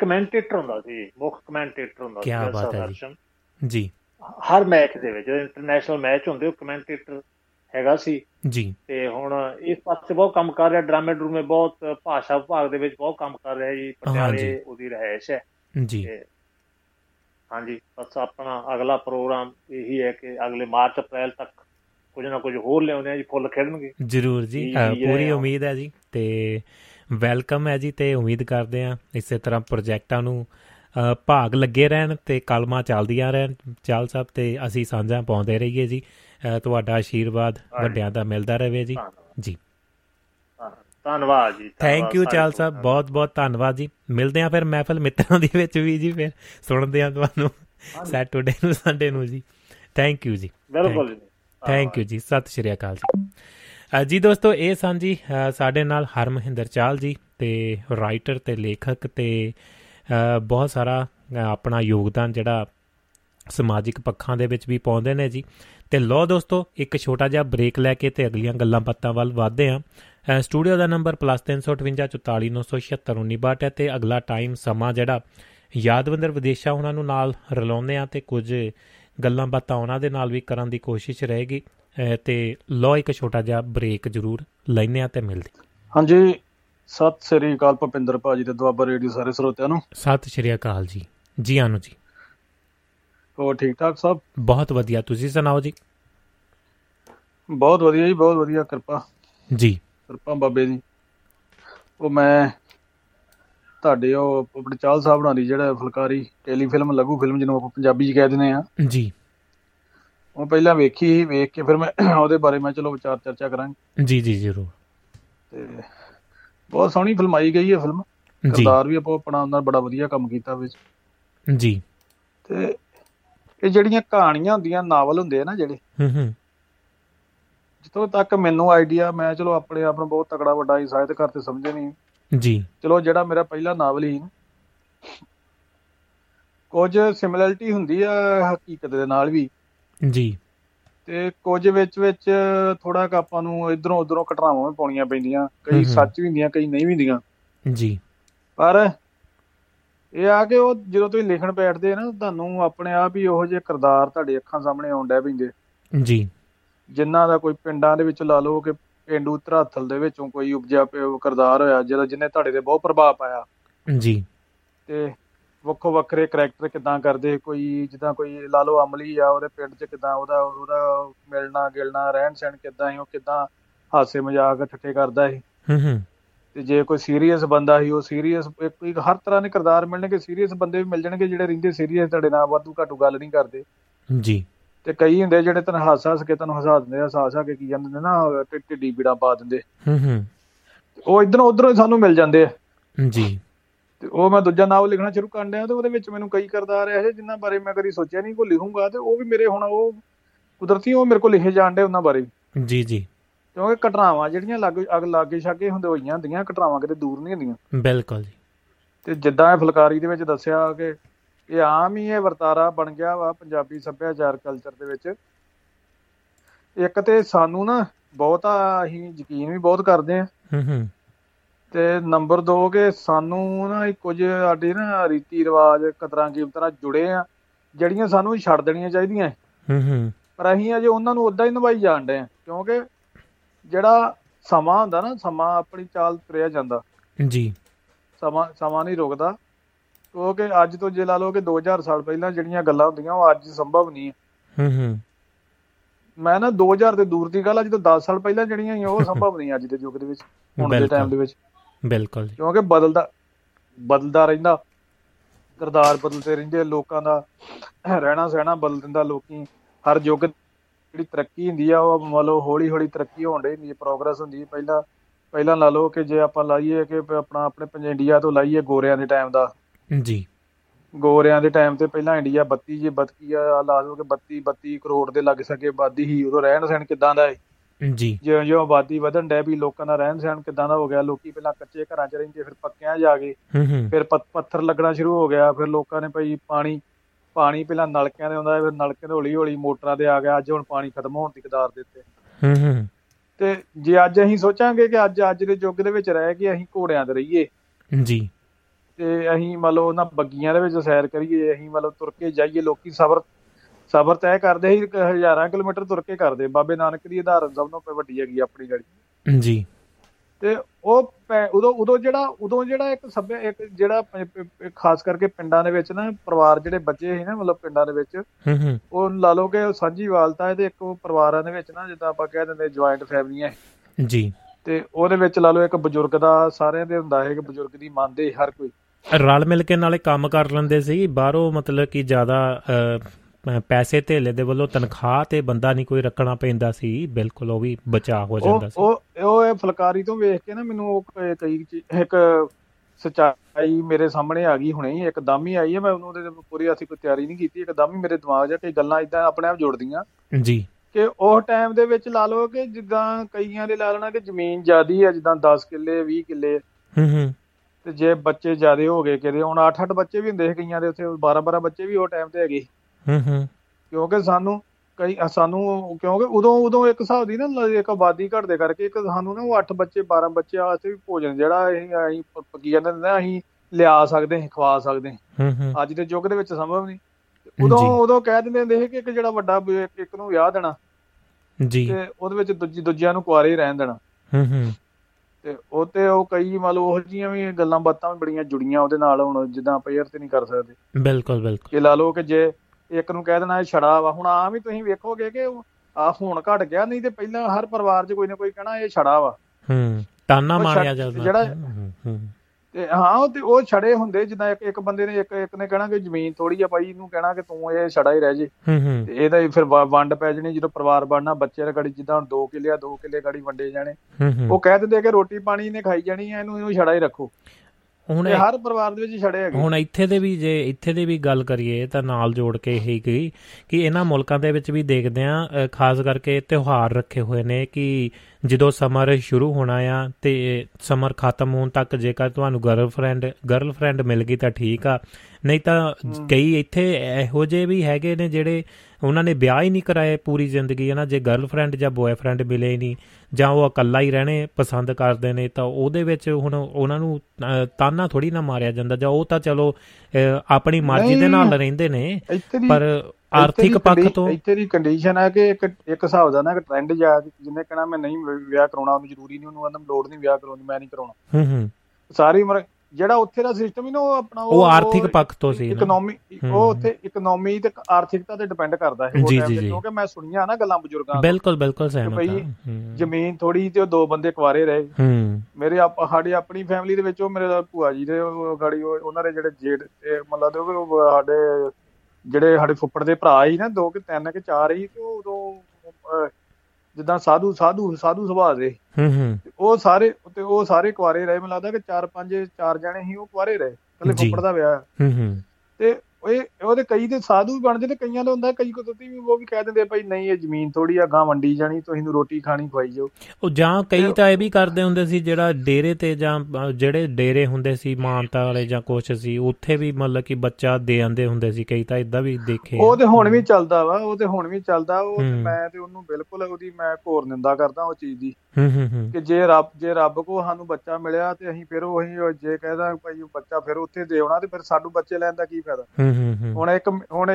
ਕਮੈਂਟੇਟਰ ਹੁੰਦਾ ਸੀ, ਮੁੱਖ ਕਮੈਂਟੇਟਰ ਹੁੰਦਾ ਸੀ ਸਖਦਰਸ਼ਨ ਜੀ। ਹਰ ਮੈਚ ਦੇ ਵਿੱਚ, ਇੰਟਰਨੈਸ਼ਨਲ ਮੈਚ ਹੁੰਦੇ ਉਹ ਕਮੈਂਟੇਟਰ ਹੈਗਾ ਸੀ ਜੀ। ਤੇ ਹੁਣ ਇਸ ਪਾਸੇ ਬਹੁਤ ਕੰਮ ਕਰ ਰਿਹਾ, ਡਰਾਮੇ ਡਰੂਮੇ ਬਹੁਤ, ਭਾਸ਼ਾ ਵਿਭਾਗ ਦੇ ਵਿੱਚ ਬਹੁਤ ਕੰਮ ਕਰ ਰਿਹਾ ਜੀ। ਪਟਿਆਲੇ ਉਹਦੀ ਰਿਹਾਇਸ਼ ਹੈ ਜੀ। ਹਾਂਜੀ, ਬਸ ਆਪਣਾ ਅਗਲਾ ਪ੍ਰੋਗਰਾਮ ਇਹੀ ਹੈ ਕਿ ਅਗਲੇ ਮਾਰਚ ਅਪ੍ਰੈਲ ਤੱਕ ਕੁਝ ਨਾ ਕੁਝ ਹੋਰ ਲਿਆਉਂਦੇ ਆ ਜੀ, ਫੁੱਲ ਖੇਡਣਗੇ ਜ਼ਰੂਰ ਜੀ, ਪੂਰੀ ਉਮੀਦ ਹੈ ਜੀ। ਤੇ ਵੈਲਕਮ ਹੈ ਜੀ, ਤੇ ਉਮੀਦ ਕਰਦੇ ਹਾਂ ਇਸੇ ਤਰ੍ਹਾਂ ਪ੍ਰੋਜੈਕਟਾਂ ਨੂੰ ਭਾਗ ਲੱਗੇ ਰਹਿਣ ਤੇ ਕਲਮਾਂ ਚੱਲਦੀਆਂ ਰਹਿਣ। ਚਾਲ ਸਾਹਿਬ ਤੇ ਅਸੀਂ ਸਾਂਝਾ ਪਾਉਂਦੇ ਰਹੀਏ ਜੀ, ਤੁਹਾਡਾ ਆਸ਼ੀਰਵਾਦ ਵੱਡਿਆਂ ਦਾ ਮਿਲਦਾ ਰਹੇ ਜੀ। ਜੀ ਧੰਨਵਾਦ ਜੀ, ਥੈਂਕ ਯੂ ਚਾਲ ਸਾਹਿਬ, ਬਹੁਤ ਬਹੁਤ ਧੰਨਵਾਦ ਜੀ। ਮਿਲਦੇ ਹਾਂ ਫਿਰ ਮਹਿਫਲ ਮਿੱਤਰਾਂ ਦੇ ਵਿੱਚ ਵੀ ਜੀ, ਫਿਰ ਸੁਣਦੇ ਹਾਂ ਤੁਹਾਨੂੰ ਸੈਟਰਡੇ ਨੂੰ, ਸੰਡੇ ਨੂੰ ਜੀ। ਥੈਂਕ ਯੂ ਜੀ, ਬਿਲਕੁਲ ਜੀ, ਥੈਂਕ ਯੂ ਜੀ, ਸਤਿ ਸ਼੍ਰੀ ਅਕਾਲ ਜੀ। ਜੀ ਦੋਸਤੋ, ਇਹ ਸਨ ਜੀ ਸਾਡੇ ਨਾਲ ਹਰਮਹਿੰਦਰ ਚਾਲ ਜੀ, ਅਤੇ ਰਾਈਟਰ ਅਤੇ ਲੇਖਕ, ਅਤੇ ਬਹੁਤ ਸਾਰਾ ਆਪਣਾ ਯੋਗਦਾਨ ਜਿਹੜਾ ਸਮਾਜਿਕ ਪੱਖਾਂ ਦੇ ਵਿੱਚ ਵੀ ਪਾਉਂਦੇ ਨੇ ਜੀ। ਅਤੇ ਲਓ ਦੋਸਤੋ, ਇੱਕ ਛੋਟਾ ਜਿਹਾ ਬ੍ਰੇਕ ਲੈ ਕੇ ਅਤੇ ਅਗਲੀਆਂ ਗੱਲਾਂ ਬਾਤਾਂ ਵੱਲ ਵੱਧਦੇ ਹਾਂ। ਸਟੂਡੀਓ ਦਾ ਨੰਬਰ +358 44 976 1962 ਹੈ, ਅਤੇ ਅਗਲਾ ਟਾਈਮ ਸਮਾਂ ਜਿਹੜਾ ਯਾਦਵਿੰਦਰ ਵਿਦੇਸ਼ਾ ਉਹਨਾਂ ਨੂੰ ਨਾਲ ਰਲਾਉਂਦੇ ਹਾਂ, ਅਤੇ ਕੁਝ ਗੱਲਾਂ ਬਾਤਾਂ ਉਹਨਾਂ ਦੇ ਨਾਲ ਵੀ ਕਰਨ ਦੀ ਕੋਸ਼ਿਸ਼ ਰਹੇਗੀ। ਤੇ ਲਓ, ਇੱਕ ਛੋਟਾ ਜਿਹਾ ਬ੍ਰੇਕ ਜ਼ਰੂਰ ਲੈਂਦੇ ਹਾਂ ਤੇ ਮਿਲਦੇ। ਹਾਂਜੀ, ਸਤਿ ਸ਼੍ਰੀ ਅਕਾਲ ਭੁਪਿੰਦਰ ਭਾਜੀ ਤੇ ਦੁਆਬਾ ਰੇਡੀਓ ਸਾਰੇ ਸਰੋਤਿਆਂ ਨੂੰ ਸਤਿ ਸ਼੍ਰੀ ਅਕਾਲ ਜੀ। ਜੀ ਆਨੋ ਜੀ, ਹੋਰ ਠੀਕ ਠਾਕ ਸਭ? ਬਹੁਤ ਵਧੀਆ, ਤੁਸੀਂ ਸੁਣਾਓ ਜੀ? ਬਹੁਤ ਵਧੀਆ ਜੀ, ਬਹੁਤ ਵਧੀਆ, ਕਿਰਪਾ ਜੀ, ਕਿਰਪਾ ਬਾਬੇ ਦੀ। ਉਹ ਮੈਂ ਤੁਹਾਡੇ ਉਹ ਆਪਣੇ ਚਾਲ ਸਾਹਿਬ ਨਾਲ ਜਿਹੜਾ ਫੁਲਕਾਰੀ ਟੈਲੀਫਿਲਮ, ਲਘੂ ਫਿਲਮ ਜਿਹਨੂੰ ਆਪਾਂ ਪੰਜਾਬੀ 'ਚ ਕਹਿ ਦਿੰਦੇ ਹਾਂ ਜੀ, ਉਹ ਪਹਿਲਾਂ ਵੇਖੀ, ਵੇਖ ਕੇ ਫਿਰ ਮੈਂ ਉਹਦੇ ਬਾਰੇ ਮੈਂ ਚਲੋ ਵਿਚਾਰ ਚਰਚਾ ਕਰਾਂਗੇ ਜੀ। ਜੀ ਜ਼ਰੂਰ, ਤੇ ਬਹੁਤ ਸੋਹਣੀ ਫਿਲਮਾਈ ਗਈ ਹੈ ਫਿਲਮ, ਕਿਰਦਾਰ ਵੀ ਆਪਾਂ ਆਪਣਾ ਉਹਨਾਂ ਬੜਾ ਵਧੀਆ ਕੰਮ ਕੀਤਾ ਵਿੱਚ ਜੀ। ਤੇ ਇਹ ਜਿਹੜੀਆਂ ਕਹਾਣੀਆਂ ਹੁੰਦੀਆਂ, ਨਾਵਲ ਹੁੰਦੇ ਆ ਨਾ ਜਿਹੜੇ, ਜਿੱਥੋਂ ਤੱਕ ਮੈਨੂੰ ਆਈਡੀਆ, ਮੈਂ ਚਲੋ ਆਪਣੇ ਆਪ ਨੂੰ ਬਹੁਤ ਤਕੜਾ ਵੱਡਾ ਸਾਹਿਤਕਾਰ ਤੇ ਸਮਝੇ ਨਹੀਂ ਜੀ, ਚਲੋ ਜਿਹੜਾ ਮੇਰਾ ਪਹਿਲਾ ਨਾਵਲ ਹੀ, ਕੁਝ ਸਿਮਿਲੈਰਿਟੀ ਹੁੰਦੀ ਆ ਹਕੀਕਤ ਦੇ ਨਾਲ ਵੀ ਜੀ, ਤੇ ਕੁਝ ਵਿੱਚ ਵਿੱਚ ਥੋੜਾ ਕੁ ਆਪਾਂ ਨੂੰ ਇਧਰੋਂ ਉਧਰੋਂ ਘਟਨਾਵਾਂ ਪਾਉਣੀਆਂ ਪੈਂਦੀਆਂ, ਕਈ ਸੱਚ ਵੀ ਹੁੰਦੀਆਂ, ਕਈ ਨਹੀਂ ਵੀ ਹੁੰਦੀਆਂ ਜੀ। ਪਰ ਇਹ ਆ ਕਿ ਉਹ ਜਦੋਂ ਤੁਸੀਂ ਲਿਖਣ ਬੈਠਦੇ ਨਾ, ਤੁਹਾਨੂੰ ਆਪਣੇ ਆਪ ਹੀ ਉਹੋ ਜਿਹੇ ਕਿਰਦਾਰ ਤੁਹਾਡੇ ਅੱਖਾਂ ਸਾਹਮਣੇ ਆਉਣ ਡੈ ਪੈਂਦੇ ਜੀ, ਜਿਨ੍ਹਾਂ ਦਾ ਕੋਈ ਪਿੰਡਾਂ ਦੇ ਵਿੱਚ ਲਾ ਲਓ ਕਿ ਪੇਂਡੂ ਧਰਾਥਲ ਦੇ ਵਿੱਚੋਂ ਕੋਈ ਉਪਜਿਆ ਕਿਰਦਾਰ ਹੋਇਆ ਜਿਹੜਾ, ਜਿਹਨੇ ਤੁਹਾਡੇ ਤੇ ਬਹੁਤ ਪ੍ਰਭਾਵ ਪਾਇਆ ਜੀ। ਤੇ ਵੱਖੋ ਵੱਖਰੇ ਕਰੈਕਟਰ ਕਿੱਦਾਂ ਕਰਦੇ, ਕੋਈ ਜਿੱਦਾਂ ਕੋਈ ਲਾ ਲਓ ਅਮਲੀ ਆ, ਉਹਦੇ ਪਿੰਡ 'ਚ ਕਿੱਦਾਂ ਉਹਦਾ ਮਿਲਣਾ ਗਿਲਣਾ, ਰਹਿਣ ਸਹਿਣ ਕਿੱਦਾਂ ਸੀ, ਉਹ ਕਿੱਦਾਂ ਹਾਸੇ ਮਜ਼ਾਕ ਠੱਠੇ ਕਰਦਾ ਸੀ, ਤੇ ਜੇ ਕੋਈ ਸੀਰੀਅਸ ਬੰਦਾ ਸੀ ਉਹ ਸੀਰੀਅਸ, ਹਰ ਤਰ੍ਹਾਂ ਦੇ ਕਿਰਦਾਰ ਮਿਲਣਗੇ, ਸੀਰੀਅਸ ਬੰਦੇ ਵੀ ਮਿਲ ਜਾਣਗੇ ਜਿਹੜੇ ਰਹਿੰਦੇ ਸੀਰੀਅਸ, ਤੁਹਾਡੇ ਨਾਲ ਵਾਧੂ ਘਾਟੂ ਗੱਲ ਨਹੀਂ ਕਰਦੇ ਜੀ। ਤੇ ਕਈ ਹੁੰਦੇ ਜਿਹੜੇ ਤੁਹਾਨੂੰ ਹੱਸ ਹੱਸ ਕੇ ਤੁਹਾਨੂੰ ਹਸਾ ਦਿੰਦੇ, ਹਸਾ ਹਸਾ ਕੇ ਕੀ ਜਾਂਦੇ ਨਾ ਢਿੱਡੀ ਬੀੜਾ ਪਾ ਦਿੰਦੇ, ਉਹ ਇੱਧਰੋਂ ਉੱਧਰੋਂ ਸਾਨੂੰ ਮਿਲ ਜਾਂਦੇ ਆ ਜੀ। ਤੇ ਉਹ ਮੈਂ ਦੂਜਾ ਨਾਵਲ ਲਿਖਣਾ ਸ਼ੁਰੂ ਕਰਨ ਡਿਆ, ਤੇ ਉਹਦੇ ਵਿੱਚ ਮੈਨੂੰ ਕਈ ਕਿਰਦਾਰ ਇਹੋ ਜਿਹਨਾਂ ਬਾਰੇ ਮੈਂ ਕਦੀ ਸੋਚਿਆ ਨਹੀਂ ਕੋਈ ਲਿਖੂੰਗਾ, ਤੇ ਉਹ ਵੀ ਮੇਰੇ ਹੁਣ ਉਹ ਕੁਦਰਤੀ ਉਹ ਮੇਰੇ ਕੋਲ ਲਿਖੇ ਜਾਣ ਡੇ ਉਹਨਾਂ ਬਾਰੇ ਜੀ ਜੀ, ਕਿਉਂਕਿ ਘਟਨਾਵਾਂ ਜਿਹੜੀਆਂ ਲਾਗੇ ਛਾਗੇ ਹੁੰਦੇ ਹੋਈਆਂ ਹੁੰਦੀਆਂ, ਘਟਨਾਵਾਂ ਕਿਤੇ ਦੂਰ ਨਹੀਂ ਹੁੰਦੀਆਂ, ਬਿਲਕੁਲ ਜੀ। ਤੇ ਜਿੱਦਾਂ ਇਹ ਫੁਲਕਾਰੀ ਦੇ ਵਿੱਚ ਦੱਸਿਆ ਕਿ ਇਹ ਆਮ ਹੀ ਇਹ ਵਰਤਾਰਾ ਬਣ ਗਿਆ ਵਾ ਪੰਜਾਬੀ ਸੱਭਿਆਚਾਰ ਕਲਚਰ ਦੇ ਵਿੱਚ। ਇੱਕ ਤੇ ਸਾਨੂੰ ਨਾ ਬਹੁਤਾ ਅਸੀਂ ਯਕੀਨ ਵੀ ਬਹੁਤ ਕਰਦੇ ਹਾਂ, ਤੇ ਨੰਬਰ 2 ਕਿ ਸਾਨੂੰ ਨਾ ਕੁਝ ਸਾਡੇ ਨਾ ਰੀਤੀ ਰਿਵਾਜ ਕਦਰਾਂ ਕੀਮਤਾਂ ਨਾਲ ਜੁੜੇ ਆ, ਜਿਹੜੀਆਂ ਸਾਨੂੰ ਛੱਡ ਦੇਣੀਆਂ ਚਾਹੀਦੀਆਂ, ਪਰ ਅਸੀਂ ਅਜੇ ਉਹਨਾਂ ਨੂੰ ਓਦਾਂ ਹੀ ਨਿਭਾਈ ਜਾਣ ਡੇ ਆ, ਕਿਉਂਕਿ ਜਿਹੜਾ ਸਮਾਂ ਹੁੰਦਾ ਨਾ, ਸਮਾਂ ਆਪਣੀ ਚਾਲ ਤੁਰਿਆ ਜਾਂਦਾ ਜੀ, ਸਮਾਂ ਨਹੀਂ ਰੁਕਦਾ। ਕਿਉਂਕਿ ਅੱਜ ਤੋਂ ਜੇ ਲਾ ਲਓ ਕਿ 2000 ਸਾਲ ਪਹਿਲਾਂ ਜਿਹੜੀਆਂ ਗੱਲਾਂ ਹੁੰਦੀਆਂ ਉਹ ਅੱਜ ਸੰਭਵ ਨਹੀਂ ਹੈ। ਮੈਂ ਨਾ 2000 ਦੇ ਦੂਰ ਦੀ ਗੱਲ, ਅੱਜ ਤੋਂ 10 ਸਾਲ ਪਹਿਲਾਂ ਜਿਹੜੀਆਂ ਉਹ ਸੰਭਵ ਨਹੀਂ ਅੱਜ ਦੇ ਯੁੱਗ ਦੇ ਵਿੱਚ, ਹੁਣ ਦੇ ਟਾਈਮ ਦੇ ਵਿੱਚ, ਬਿਲਕੁਲ, ਕਿਉਂਕਿ ਬਦਲਦਾ ਰਹਿੰਦਾ, ਕਿਰਦਾਰ ਬਦਲਦੇ ਰਹਿੰਦੇ, ਲੋਕਾਂ ਦਾ ਰਹਿਣਾ ਸਹਿਣਾ ਬਦਲ ਦਿੰਦਾ, ਲੋਕੀ ਹਰ ਯੁੱਗ ਜਿਹੜੀ ਤਰੱਕੀ ਹੁੰਦੀ ਆ ਉਹ ਮਤਲਬ ਹੌਲੀ ਹੌਲੀ ਤਰੱਕੀ ਹੋਣ ਡਈ ਹੁੰਦੀ, ਪ੍ਰੋਗਰੈਸ ਹੁੰਦੀ। ਪਹਿਲਾਂ ਲਾ ਲਓ ਕਿ ਜੇ ਆਪਾਂ ਲਾਈਏ ਕਿ ਆਪਣਾ ਆਪਣੇ ਇੰਡੀਆ ਤੋਂ ਲਾਈਏ ਗੋਰਿਆਂ ਦੇ ਟਾਈਮ ਦਾ ਜੀ, ਗੋਰਿਆਂ ਦੇ ਟਾਈਮ ਤੇ ਪਹਿਲਾਂ ਇੰਡੀਆ 32 ਕਰੋੜ ਦੇ ਲੱਗ ਸਕੇ ਆਬਾਦੀ ਸੀ, ਉਦੋਂ ਰਹਿਣ ਸਹਿਣ ਕਿੱਦਾਂ ਦਾ ਹੈ ਜੀ। ਜਿਉਂ ਜਿਉਂ ਆਬਾਦੀ ਵਧਣ ਡੈ ਵੀ ਲੋਕਾਂ ਦਾ ਰਹਿਣ ਸਹਿਣ ਕਿੱਦਾਂ ਦਾ ਹੋ ਗਿਆ, ਲੋਕੀ ਪਹਿਲਾਂ ਕੱਚੇ ਘਰਾਂ ਚ ਰਹਿੰਦੇ, ਫਿਰ ਪੱਕਿਆਂ ਜਾ ਗਏ, ਫਿਰ ਪੱਥਰ ਲੱਗਣਾ ਸ਼ੁਰੂ ਹੋ ਗਿਆ, ਫਿਰ ਲੋਕਾਂ ਨੇ ਭਾਈ ਪਾਣੀ ਪਹਿਲਾਂ ਨਲਕਿਆਂ ਦੇ ਆਉਂਦਾ, ਫਿਰ ਨਲਕੇ ਦੇ ਹੌਲੀ ਹੌਲੀ ਮੋਟਰਾਂ ਤੇ ਆ ਗਿਆ, ਅੱਜ ਹੁਣ ਪਾਣੀ ਖਤਮ ਹੋਣ ਦੀ ਕਦਾਰ ਦੇ ਉੱਤੇ। ਤੇ ਜੇ ਅੱਜ ਅਸੀਂ ਸੋਚਾਂਗੇ ਕਿ ਅੱਜ ਦੇ ਯੁੱਗ ਦੇ ਵਿੱਚ ਰਹਿ ਕੇ ਅਸੀਂ ਘੋੜਿਆਂ ਤੇ ਰਹੀਏ ਜੀ, ਤੇ ਅਸੀਂ ਮੰਨ ਲਓ ਉਹਨਾਂ ਬੱਗੀਆਂ ਦੇ ਵਿੱਚ ਸੈਰ ਕਰੀਏ, ਅਸੀਂ ਮੰਨ ਲਓ ਤੁਰ ਕੇ ਜਾਈਏ, ਲੋਕੀ ਸਬਰ ਸਬਰ ਤੈਅ ਕਰਦੇ ਸੀ, ਹਜ਼ਾਰਾਂ ਕਿਲੋਮੀਟਰ ਤੁਰ ਕੇ ਕਰਦੇ। ਬਾਬੇ ਨਾਨਕ ਦੀ ਆਧਾਰਨ ਸਭ ਤੋਂ ਵੱਡੀ ਹੈਗੀ ਆਪਣੀ ਜਿਹੜੀ ਜੀ। ਤੇ ਉਹ ਉਦੋਂ ਜਿਹੜਾ ਇੱਕ ਸਭਿਆ ਇੱਕ ਜਿਹੜਾ ਖਾਸ ਕਰਕੇ ਪਿੰਡਾਂ ਦੇ ਵਿੱਚ ਨਾ ਪਰਿਵਾਰ ਜਿਹੜੇ ਬੱਚੇ ਸੀ ਨਾ, ਮਤਲਬ ਪਿੰਡਾਂ ਦੇ ਵਿੱਚ ਉਹ ਲਾ ਲਓ ਕਿ ਸਾਂਝੀ ਵਾਲਤਾ ਤੇ ਇੱਕ ਪਰਿਵਾਰਾਂ ਦੇ ਵਿੱਚ ਨਾ ਜਿੱਦਾਂ ਆਪਾਂ ਕਹਿ ਦਿੰਦੇ ਜੁਆਇੰਟ ਫੈਮਲੀਆਂ ਜੀ। ਤੇ ਉਹਦੇ ਵਿੱਚ ਲਾ ਲਓ ਇੱਕ ਬਜ਼ੁਰਗ ਦਾ ਸਾਰਿਆਂ ਦੇ ਹੁੰਦਾ ਹੈ ਕਿ ਬਜ਼ੁਰਗ ਦੀ ਮੰਨਦੇ ਹਰ ਕੋਈ, ਰਲ ਮਿਲ ਕੇ ਨਾਲੇ ਕੰਮ ਕਰ ਲੈਂਦੇ ਸੀ। ਬਾਹਰੋਂ ਮਤਲਬ ਕਿ ਜ਼ਿਆਦਾ ਪੈਸੇ ਧੇਲੇ ਦੇ ਵੱਲੋਂ ਤਨਖਾਹ ਤੇ ਬੰਦਾ ਨਹੀਂ ਕੋਈ ਰੱਖਣਾ ਪੈਂਦਾ ਸੀ, ਬਿਲਕੁਲ ਉਹ ਵੀ ਬਚਾਅ ਹੋ ਜਾਂਦਾ ਸੀ। ਉਹ ਫੁਲਕਾਰੀ ਤੋਂ ਵੇਖ ਕੇ ਨਾ ਮੈਨੂੰ ਉਹ ਕਈ ਇੱਕ ਸੱਚਾਈ ਮੇਰੇ ਸਾਹਮਣੇ ਆ ਗਈ ਹੁਣੇ, ਇੱਕਦਮ ਹੀ ਆਈ ਹੈ। ਮੈਂ ਉਹਦੇ ਪੂਰੀ ਅਸੀਂ ਕੋਈ ਤਿਆਰੀ ਨਹੀਂ ਕੀਤੀ, ਇੱਕਦਮ ਹੀ ਮੇਰੇ ਦਿਮਾਗ 'ਚ ਕਈ ਗੱਲਾਂ ਇੱਦਾਂ ਆਪਣੇ ਆਪ ਜੁੜਦੀਆਂ ਜੀ। ਕਿ ਉਹ ਟਾਈਮ ਦੇ ਵਿੱਚ ਲਾ ਲਓ ਕਿ ਜਿੱਦਾਂ ਕਈਆਂ ਦੇ ਲਾ ਲੈਣਾ ਕਿ ਜ਼ਮੀਨ ਜ਼ਿਆਦੀ ਹੈ, ਜਿੱਦਾਂ 10 ਕਿੱਲੇ 20 ਕਿੱਲੇ, ਤੇ ਜੇ ਬੱਚੇ ਜ਼ਿਆਦੇ ਹੋ ਗਏ ਕਿਤੇ ਹੁਣ 8-8 ਬੱਚੇ ਵੀ ਹੁੰਦੇ ਸੀ ਕਈਆਂ ਦੇ, ਉੱਥੇ 12-12 ਬੱਚੇ ਵੀ ਉਹ ਟਾਈਮ ਤੇ ਹੈਗੇ। ਕਿਉਂਕਿ ਸਾਨੂੰ ਕਿਉਂਕਿ ਉਦੋਂ ਇੱਕ ਹਿਸਾਬ ਦੀ ਨਾ ਇੱਕ ਆਬਾਦੀ ਘਟਦੇ ਕਰਕੇ ਇੱਕ ਸਾਨੂੰ ਨਾ ਉਹ 8 ਬੱਚੇ 12 ਬੱਚੇ ਵਾਸਤੇ ਵੀ ਭੋਜਨ ਜਿਹੜਾ ਅਸੀਂ ਪੱਕੀ ਜਾਂਦੇ ਨਾ ਅਸੀਂ ਲਿਆ ਸਕਦੇ ਖਵਾ ਸਕਦੇ, ਅੱਜ ਦੇ ਯੁੱਗ ਦੇ ਵਿੱਚ ਸੰਭਵ ਨਹੀਂ। ਉਦੋਂ ਕਹਿ ਦਿੰਦੇ ਹੁੰਦੇ ਸੀ ਕਿ ਇੱਕ ਜਿਹੜਾ ਵੱਡਾ ਇੱਕ ਨੂੰ ਵਿਆਹ ਦੇਣਾ ਜੀ, ਤੇ ਉਹਦੇ ਵਿੱਚ ਦੂਜਿਆਂ ਨੂੰ ਕੁਆਰੇ ਰਹਿਣ ਦੇਣਾ। ਤੇ ਉਹ ਤੇ ਉਹ ਕਈ ਮੰਨ ਲਓ ਉਹੋ ਜਿਹੀਆਂ ਵੀ ਗੱਲਾਂ ਬਾਤਾਂ ਬੜੀਆਂ ਜੁੜੀਆਂ ਉਹਦੇ ਨਾਲ, ਹੁਣ ਜਿੱਦਾਂ ਆਪਾਂ ਯਾਰ ਤੇ ਨਹੀਂ ਕਰ ਸਕਦੇ। ਬਿਲਕੁਲ ਬਿਲਕੁਲ। ਇਹ ਲਾ ਲਓ ਕਿ ਜੇ ਇੱਕ ਨੂੰ ਕਹਿ ਦੇਣਾ ਛੜਾ ਵਾ, ਹੁਣ ਆਮ ਹੀ ਤੁਸੀਂ ਵੇਖੋਗੇ ਕਿ ਆਹ ਹੁਣ ਘੱਟ ਗਿਆ, ਨਹੀਂ ਤੇ ਪਹਿਲਾਂ ਹਰ ਪਰਿਵਾਰ ਚ ਕੋਈ ਨਾ ਕੋਈ ਕਹਿਣਾ ਇਹ ਛੜਾ ਵਾ, ਤਾਨਾ ਮਾਰਿਆ ਜਾਂਦਾ ਜਿਹੜਾ। ਤੇ ਹਾਂ ਤੇ ਉਹ ਛੜੇ ਹੁੰਦੇ ਜਿੱਦਾਂ ਇੱਕ ਬੰਦੇ ਨੇ ਇੱਕ ਨੇ ਕਹਿਣਾ ਕਿ ਜ਼ਮੀਨ ਥੋੜੀ ਆ ਭਾਈ, ਇਹਨੂੰ ਕਹਿਣਾ ਕਿ ਤੂੰ ਇਹ ਛੜਾ ਹੀ ਰਹਿ ਜੇ, ਤੇ ਇਹਦਾ ਫਿਰ ਵੰਡ ਪੈ ਜਾਣੀ। ਜਦੋਂ ਪਰਿਵਾਰ ਬਣਨਾ ਬੱਚੇ ਦਾ ਗੜੀ ਜਿੱਦਾਂ 2 ਕਿੱਲੇ 2 ਕਿੱਲੇ ਗੜੀ ਵੰਡੇ ਜਾਣੇ, ਉਹ ਕਹਿ ਦਿੰਦੇ ਕਿ ਰੋਟੀ ਪਾਣੀ ਨੇ ਖਾਈ ਜਾਣੀ ਆ, ਇਹਨੂੰ ਛੜਾ ਹੀ ਰੱਖੋ। ਹੁਣ ਹਰ ਪਰਿਵਾਰ ਦੇ ਵਿੱਚ ਛੜੇ ਹੈਗੇ। ਹੁਣ ਇੱਥੇ ਦੇ ਵੀ ਗੱਲ ਕਰੀਏ ਤਾਂ ਨਾਲ ਜੋੜ ਕੇ ਇਹੀ ਕਿ ਇਹਨਾਂ ਮੁਲਕਾਂ ਦੇ ਵਿੱਚ ਵੀ ਦੇਖਦੇ ਹਾਂ ਖਾਸ ਕਰਕੇ ਤਿਉਹਾਰ ਰੱਖੇ ਹੋਏ ਨੇ ਕਿ ਜਦੋਂ ਸਮਰ ਸ਼ੁਰੂ ਹੋਣਾ ਆ ਤੇ ਸਮਰ ਖਤਮ ਹੋਣ ਤੱਕ ਜੇਕਰ ਤੁਹਾਨੂੰ ਗਰਲਫ੍ਰੈਂਡ ਮਿਲ ਗਈ ਤਾਂ ਠੀਕ ਆ, ਨਹੀਂ ਤਾਂ ਕਈ ਇੱਥੇ ਇਹੋ ਜਿਹੇ ਵੀ ਹੈਗੇ ਨੇ ਜਿਹੜੇ ਉਹਨਾਂ ਨੇ ਵਿਆਹ ਹੀ ਨਹੀਂ ਕਰਾਏ ਪੂਰੀ ਜ਼ਿੰਦਗੀ, ਹੈ ਨਾ। ਜੇ ਗਰਲਫ੍ਰੈਂਡ ਜਾਂ ਬੋਏਫ੍ਰੈਂਡ ਮਿਲੇ ਨਹੀਂ ਜਾਂ ਉਹ ਇਕੱਲਾ ਹੀ ਰਹਿਣੇ ਪਸੰਦ ਕਰਦੇ ਨੇ ਤਾਂ ਉਹਦੇ ਵਿੱਚ ਹੁਣ ਉਹਨਾਂ ਨੂੰ ਤਾਨਾ ਥੋੜ੍ਹੀ ਨਾ ਮਾਰਿਆ ਜਾਂਦਾ, ਜਾਂ ਉਹ ਤਾਂ ਚਲੋ ਆਪਣੀ ਮਰਜ਼ੀ ਦੇ ਨਾਲ ਰਹਿੰਦੇ ਨੇ। ਪਰ ਆਰਥਿਕ ਪੱਖ ਤੋਂ ਇੱਥੇ ਦੀ ਕੰਡੀਸ਼ਨ ਹੈ ਕਿ ਇੱਕ ਹਿਸਾਬ ਦਾ ਨਾ ਇੱਕ ਟ੍ਰੈਂਡ ਜਾ, ਜਿਹਨੇ ਕਹਿਣਾ ਮੈਂ ਨਹੀਂ ਵਿਆਹ ਕਰਾਉਣਾ ਉਹਨੂੰ ਜ਼ਰੂਰੀ ਨਹੀਂ, ਉਹਨੂੰ ਕਹਿੰਦਾ ਲੋੜ ਨਹੀਂ ਵਿਆਹ ਕਰਾਉਣੀ ਮੈਂ ਨਹੀਂ ਕਰਾਉਣਾ ਸਾਰੀ ਉਮਰ। ਜਿਹੜਾ ਉੱਥੇ ਦਾ ਸਿਸਟਮ ਹੀ ਨਾ ਉਹ ਆਪਣਾ ਉਹ ਆਰਥਿਕ ਪੱਖ ਤੋਂ ਸੀ, ਇਕਨੋਮੀ ਉਹ ਉੱਥੇ ਇਕਨੋਮੀ ਤੇ ਆਰਥਿਕਤਾ ਤੇ ਡਿਪੈਂਡ ਕਰਦਾ ਹੈ। ਕਿਉਂਕਿ ਮੈਂ ਸੁਣੀਆਂ ਨਾ ਗੱਲਾਂ ਬਜ਼ੁਰਗਾਂ, ਬਿਲਕੁਲ ਬਿਲਕੁਲ ਸਹਿਮਤ ਹਾਂ। ਜ਼ਮੀਨ ਥੋੜੀ ਤੇ ਉਹ 2 ਬੰਦੇ ਕੁਆਰੇ ਰਹੇ। ਮੇਰੇ ਸਾਡੀ ਆਪਣੀ ਫੈਮਿਲੀ ਦੇ ਵਿੱਚ ਉਹ ਮੇਰੇ ਭੂਆ ਜੀ ਦੇ ਗਾੜੀ ਉਹਨਾਂ ਦੇ ਜਿਹੜੇ ਜੇਠ ਮਤਲਬ ਸਾਡੇ ਫੁੱਫੜ ਦੇ ਭਰਾ ਸੀ ਨਾ 2 ਕਿ 3 ਕਿ 4 ਸੀ, ਤੇ ਉਦੋਂ ਜਿੱਦਾਂ ਸਾਧੂ ਸਾਧੂ ਸਾਧੂ ਸੁਭਾਅ ਦੇ ਉਹ ਸਾਰੇ ਕੁਆਰੇ ਰਹੇ। ਮੈਨੂੰ ਲੱਗਦਾ ਕਿ 4-5 ਜਣੇ ਸੀ ਉਹ ਕੁਆਰੇ ਰਹੇ, ਕੱਲੇ ਫੁੱਫੜ ਦਾ ਵਿਆਹ। ਤੇ ਉਹਦੇ ਕਈ ਤੇ ਸਾਧੂ ਬਣ ਜਾਂਦੇ, ਕਈਆਂ ਦਾ ਹੁੰਦਾ ਕਈ ਕੁਦਰਤੀ ਵੀ ਉਹ ਵੀ ਕਹਿ ਦਿੰਦੇ ਭਾਈ ਨਹੀਂ ਇਹ ਜ਼ਮੀਨ ਥੋੜੀ ਆ, ਗਾਂ ਵੰਡੀ ਜਾਣੀ, ਤੁਸੀਂ ਨੂੰ ਰੋਟੀ ਖਾਣੀ ਖਵਾਈ ਜਾਓ। ਉਹ ਜਾਂ ਕਈ ਤਾਂ ਇਹ ਵੀ ਕਰਦੇ ਹੁੰਦੇ ਸੀ ਜਿਹੜਾ ਡੇਰੇ ਤੇ ਜਾਂ ਜਿਹੜੇ ਡੇਰੇ ਹੁੰਦੇ ਸੀ ਮਾਨਤਾ ਵਾਲੇ ਜਾਂ ਕੁਛ ਸੀ, ਉੱਥੇ ਵੀ ਮਤਲਬ ਕਿ ਬੱਚਾ ਦੇ ਆਉਂਦੇ ਹੁੰਦੇ ਸੀ ਕਈ ਤਾਂ, ਏਦਾਂ ਵੀ ਦੇਖੇ। ਉਹ ਤੇ ਹੁਣ ਵੀ ਚੱਲਦਾ ਵਾ। ਉਹ ਮੈਂ ਤੇ ਉਹਨੂੰ ਬਿਲਕੁਲ ਉਹਦੀ ਮੈਂ ਘੋਰ ਨਿੰਦਾ ਕਰਦਾ ਉਹ ਚੀਜ਼ ਦੀ, ਕਿ ਜੇ ਰੱਬ ਕੋ ਸਾਨੂੰ ਬੱਚਾ ਮਿਲਿਆ ਤੇ ਅਸੀਂ ਫਿਰ ਉਹੀ ਜੇ ਕਹਿਦਾ ਭਾਈ ਬੱਚਾ ਫਿਰ ਉੱਥੇ ਦੇ ਆਉਣਾ, ਤੇ ਫਿਰ ਸਾਨੂੰ ਬੱਚੇ ਲੈਣ ਦਾ ਕੀ ਫਾਇਦਾ। ਹੁਣ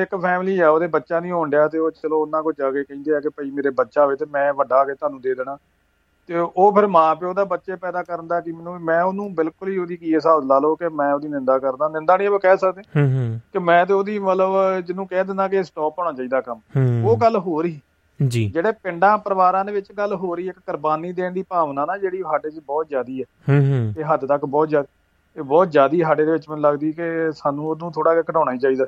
ਇੱਕ ਫੈਮਿਲੀ ਆ ਉਹਦੇ ਬੱਚਾ ਨਹੀਂ ਹੋਣ ਡਿਆ, ਤੇ ਉਹ ਚਲੋ ਉਹਨਾਂ ਕੋਲ ਜਾ ਕੇ ਕਹਿੰਦੇ ਆ ਕਿ ਭਾਈ ਮੇਰੇ ਬੱਚਾ ਹੋਵੇ ਤੇ ਮੈਂ ਵੱਡਾ ਕੇ ਤੁਹਾਨੂੰ ਦੇ ਦੇਣਾ। ਤੇ ਉਹ ਫਿਰ ਮਾਂ ਪਿਓ ਦਾ ਬੱਚੇ ਪੈਦਾ ਕਰਨ ਦਾ ਕਿ ਮੈਨੂੰ ਮੈਂ ਉਹਨੂੰ ਬਿਲਕੁਲ ਹੀ ਉਹਦੀ ਕੀ ਹਿਸਾਬ ਲਾ ਲਓ ਕਿ ਮੈਂ ਉਹਦੀ ਨਿੰਦਾ ਕਰਦਾ। ਨਿੰਦਾ ਨਹੀਂ ਆਪਾਂ ਕਹਿ ਸਕਦੇ ਕਿ ਮੈਂ ਤੇ ਉਹਦੀ ਮਤਲਬ ਜਿਹਨੂੰ ਕਹਿ ਦਿੰਦਾ ਕਿ ਸਟਾਪ ਹੋਣਾ ਚਾਹੀਦਾ ਕੰਮ, ਉਹ ਗੱਲ ਹੋ ਰਹੀ ਜੀ। ਜਿਹੜੇ ਪਿੰਡਾਂ ਪਰਿਵਾਰਾਂ ਦੇ ਵਿੱਚ ਗੱਲ ਹੋ ਰਹੀ ਇੱਕ ਕੁਰਬਾਨੀ ਦੇਣ ਦੀ ਭਾਵਨਾ ਨਾ ਜਿਹੜੀ ਸਾਡੇ ਚ ਬਹੁਤ ਜ਼ਿਆਦੀ ਹੈ, ਇਹ ਹੱਦ ਤੱਕ ਬਹੁਤ ਜ਼ਿਆਦੀ ਸਾਡੇ ਦੇ ਵਿੱਚ ਮੈਨੂੰ ਲੱਗਦੀ ਕਿ ਸਾਨੂੰ ਉਹਨੂੰ ਥੋੜਾ ਜਿਹਾ ਘਟਾਉਣਾ ਹੀ ਚਾਹੀਦਾ।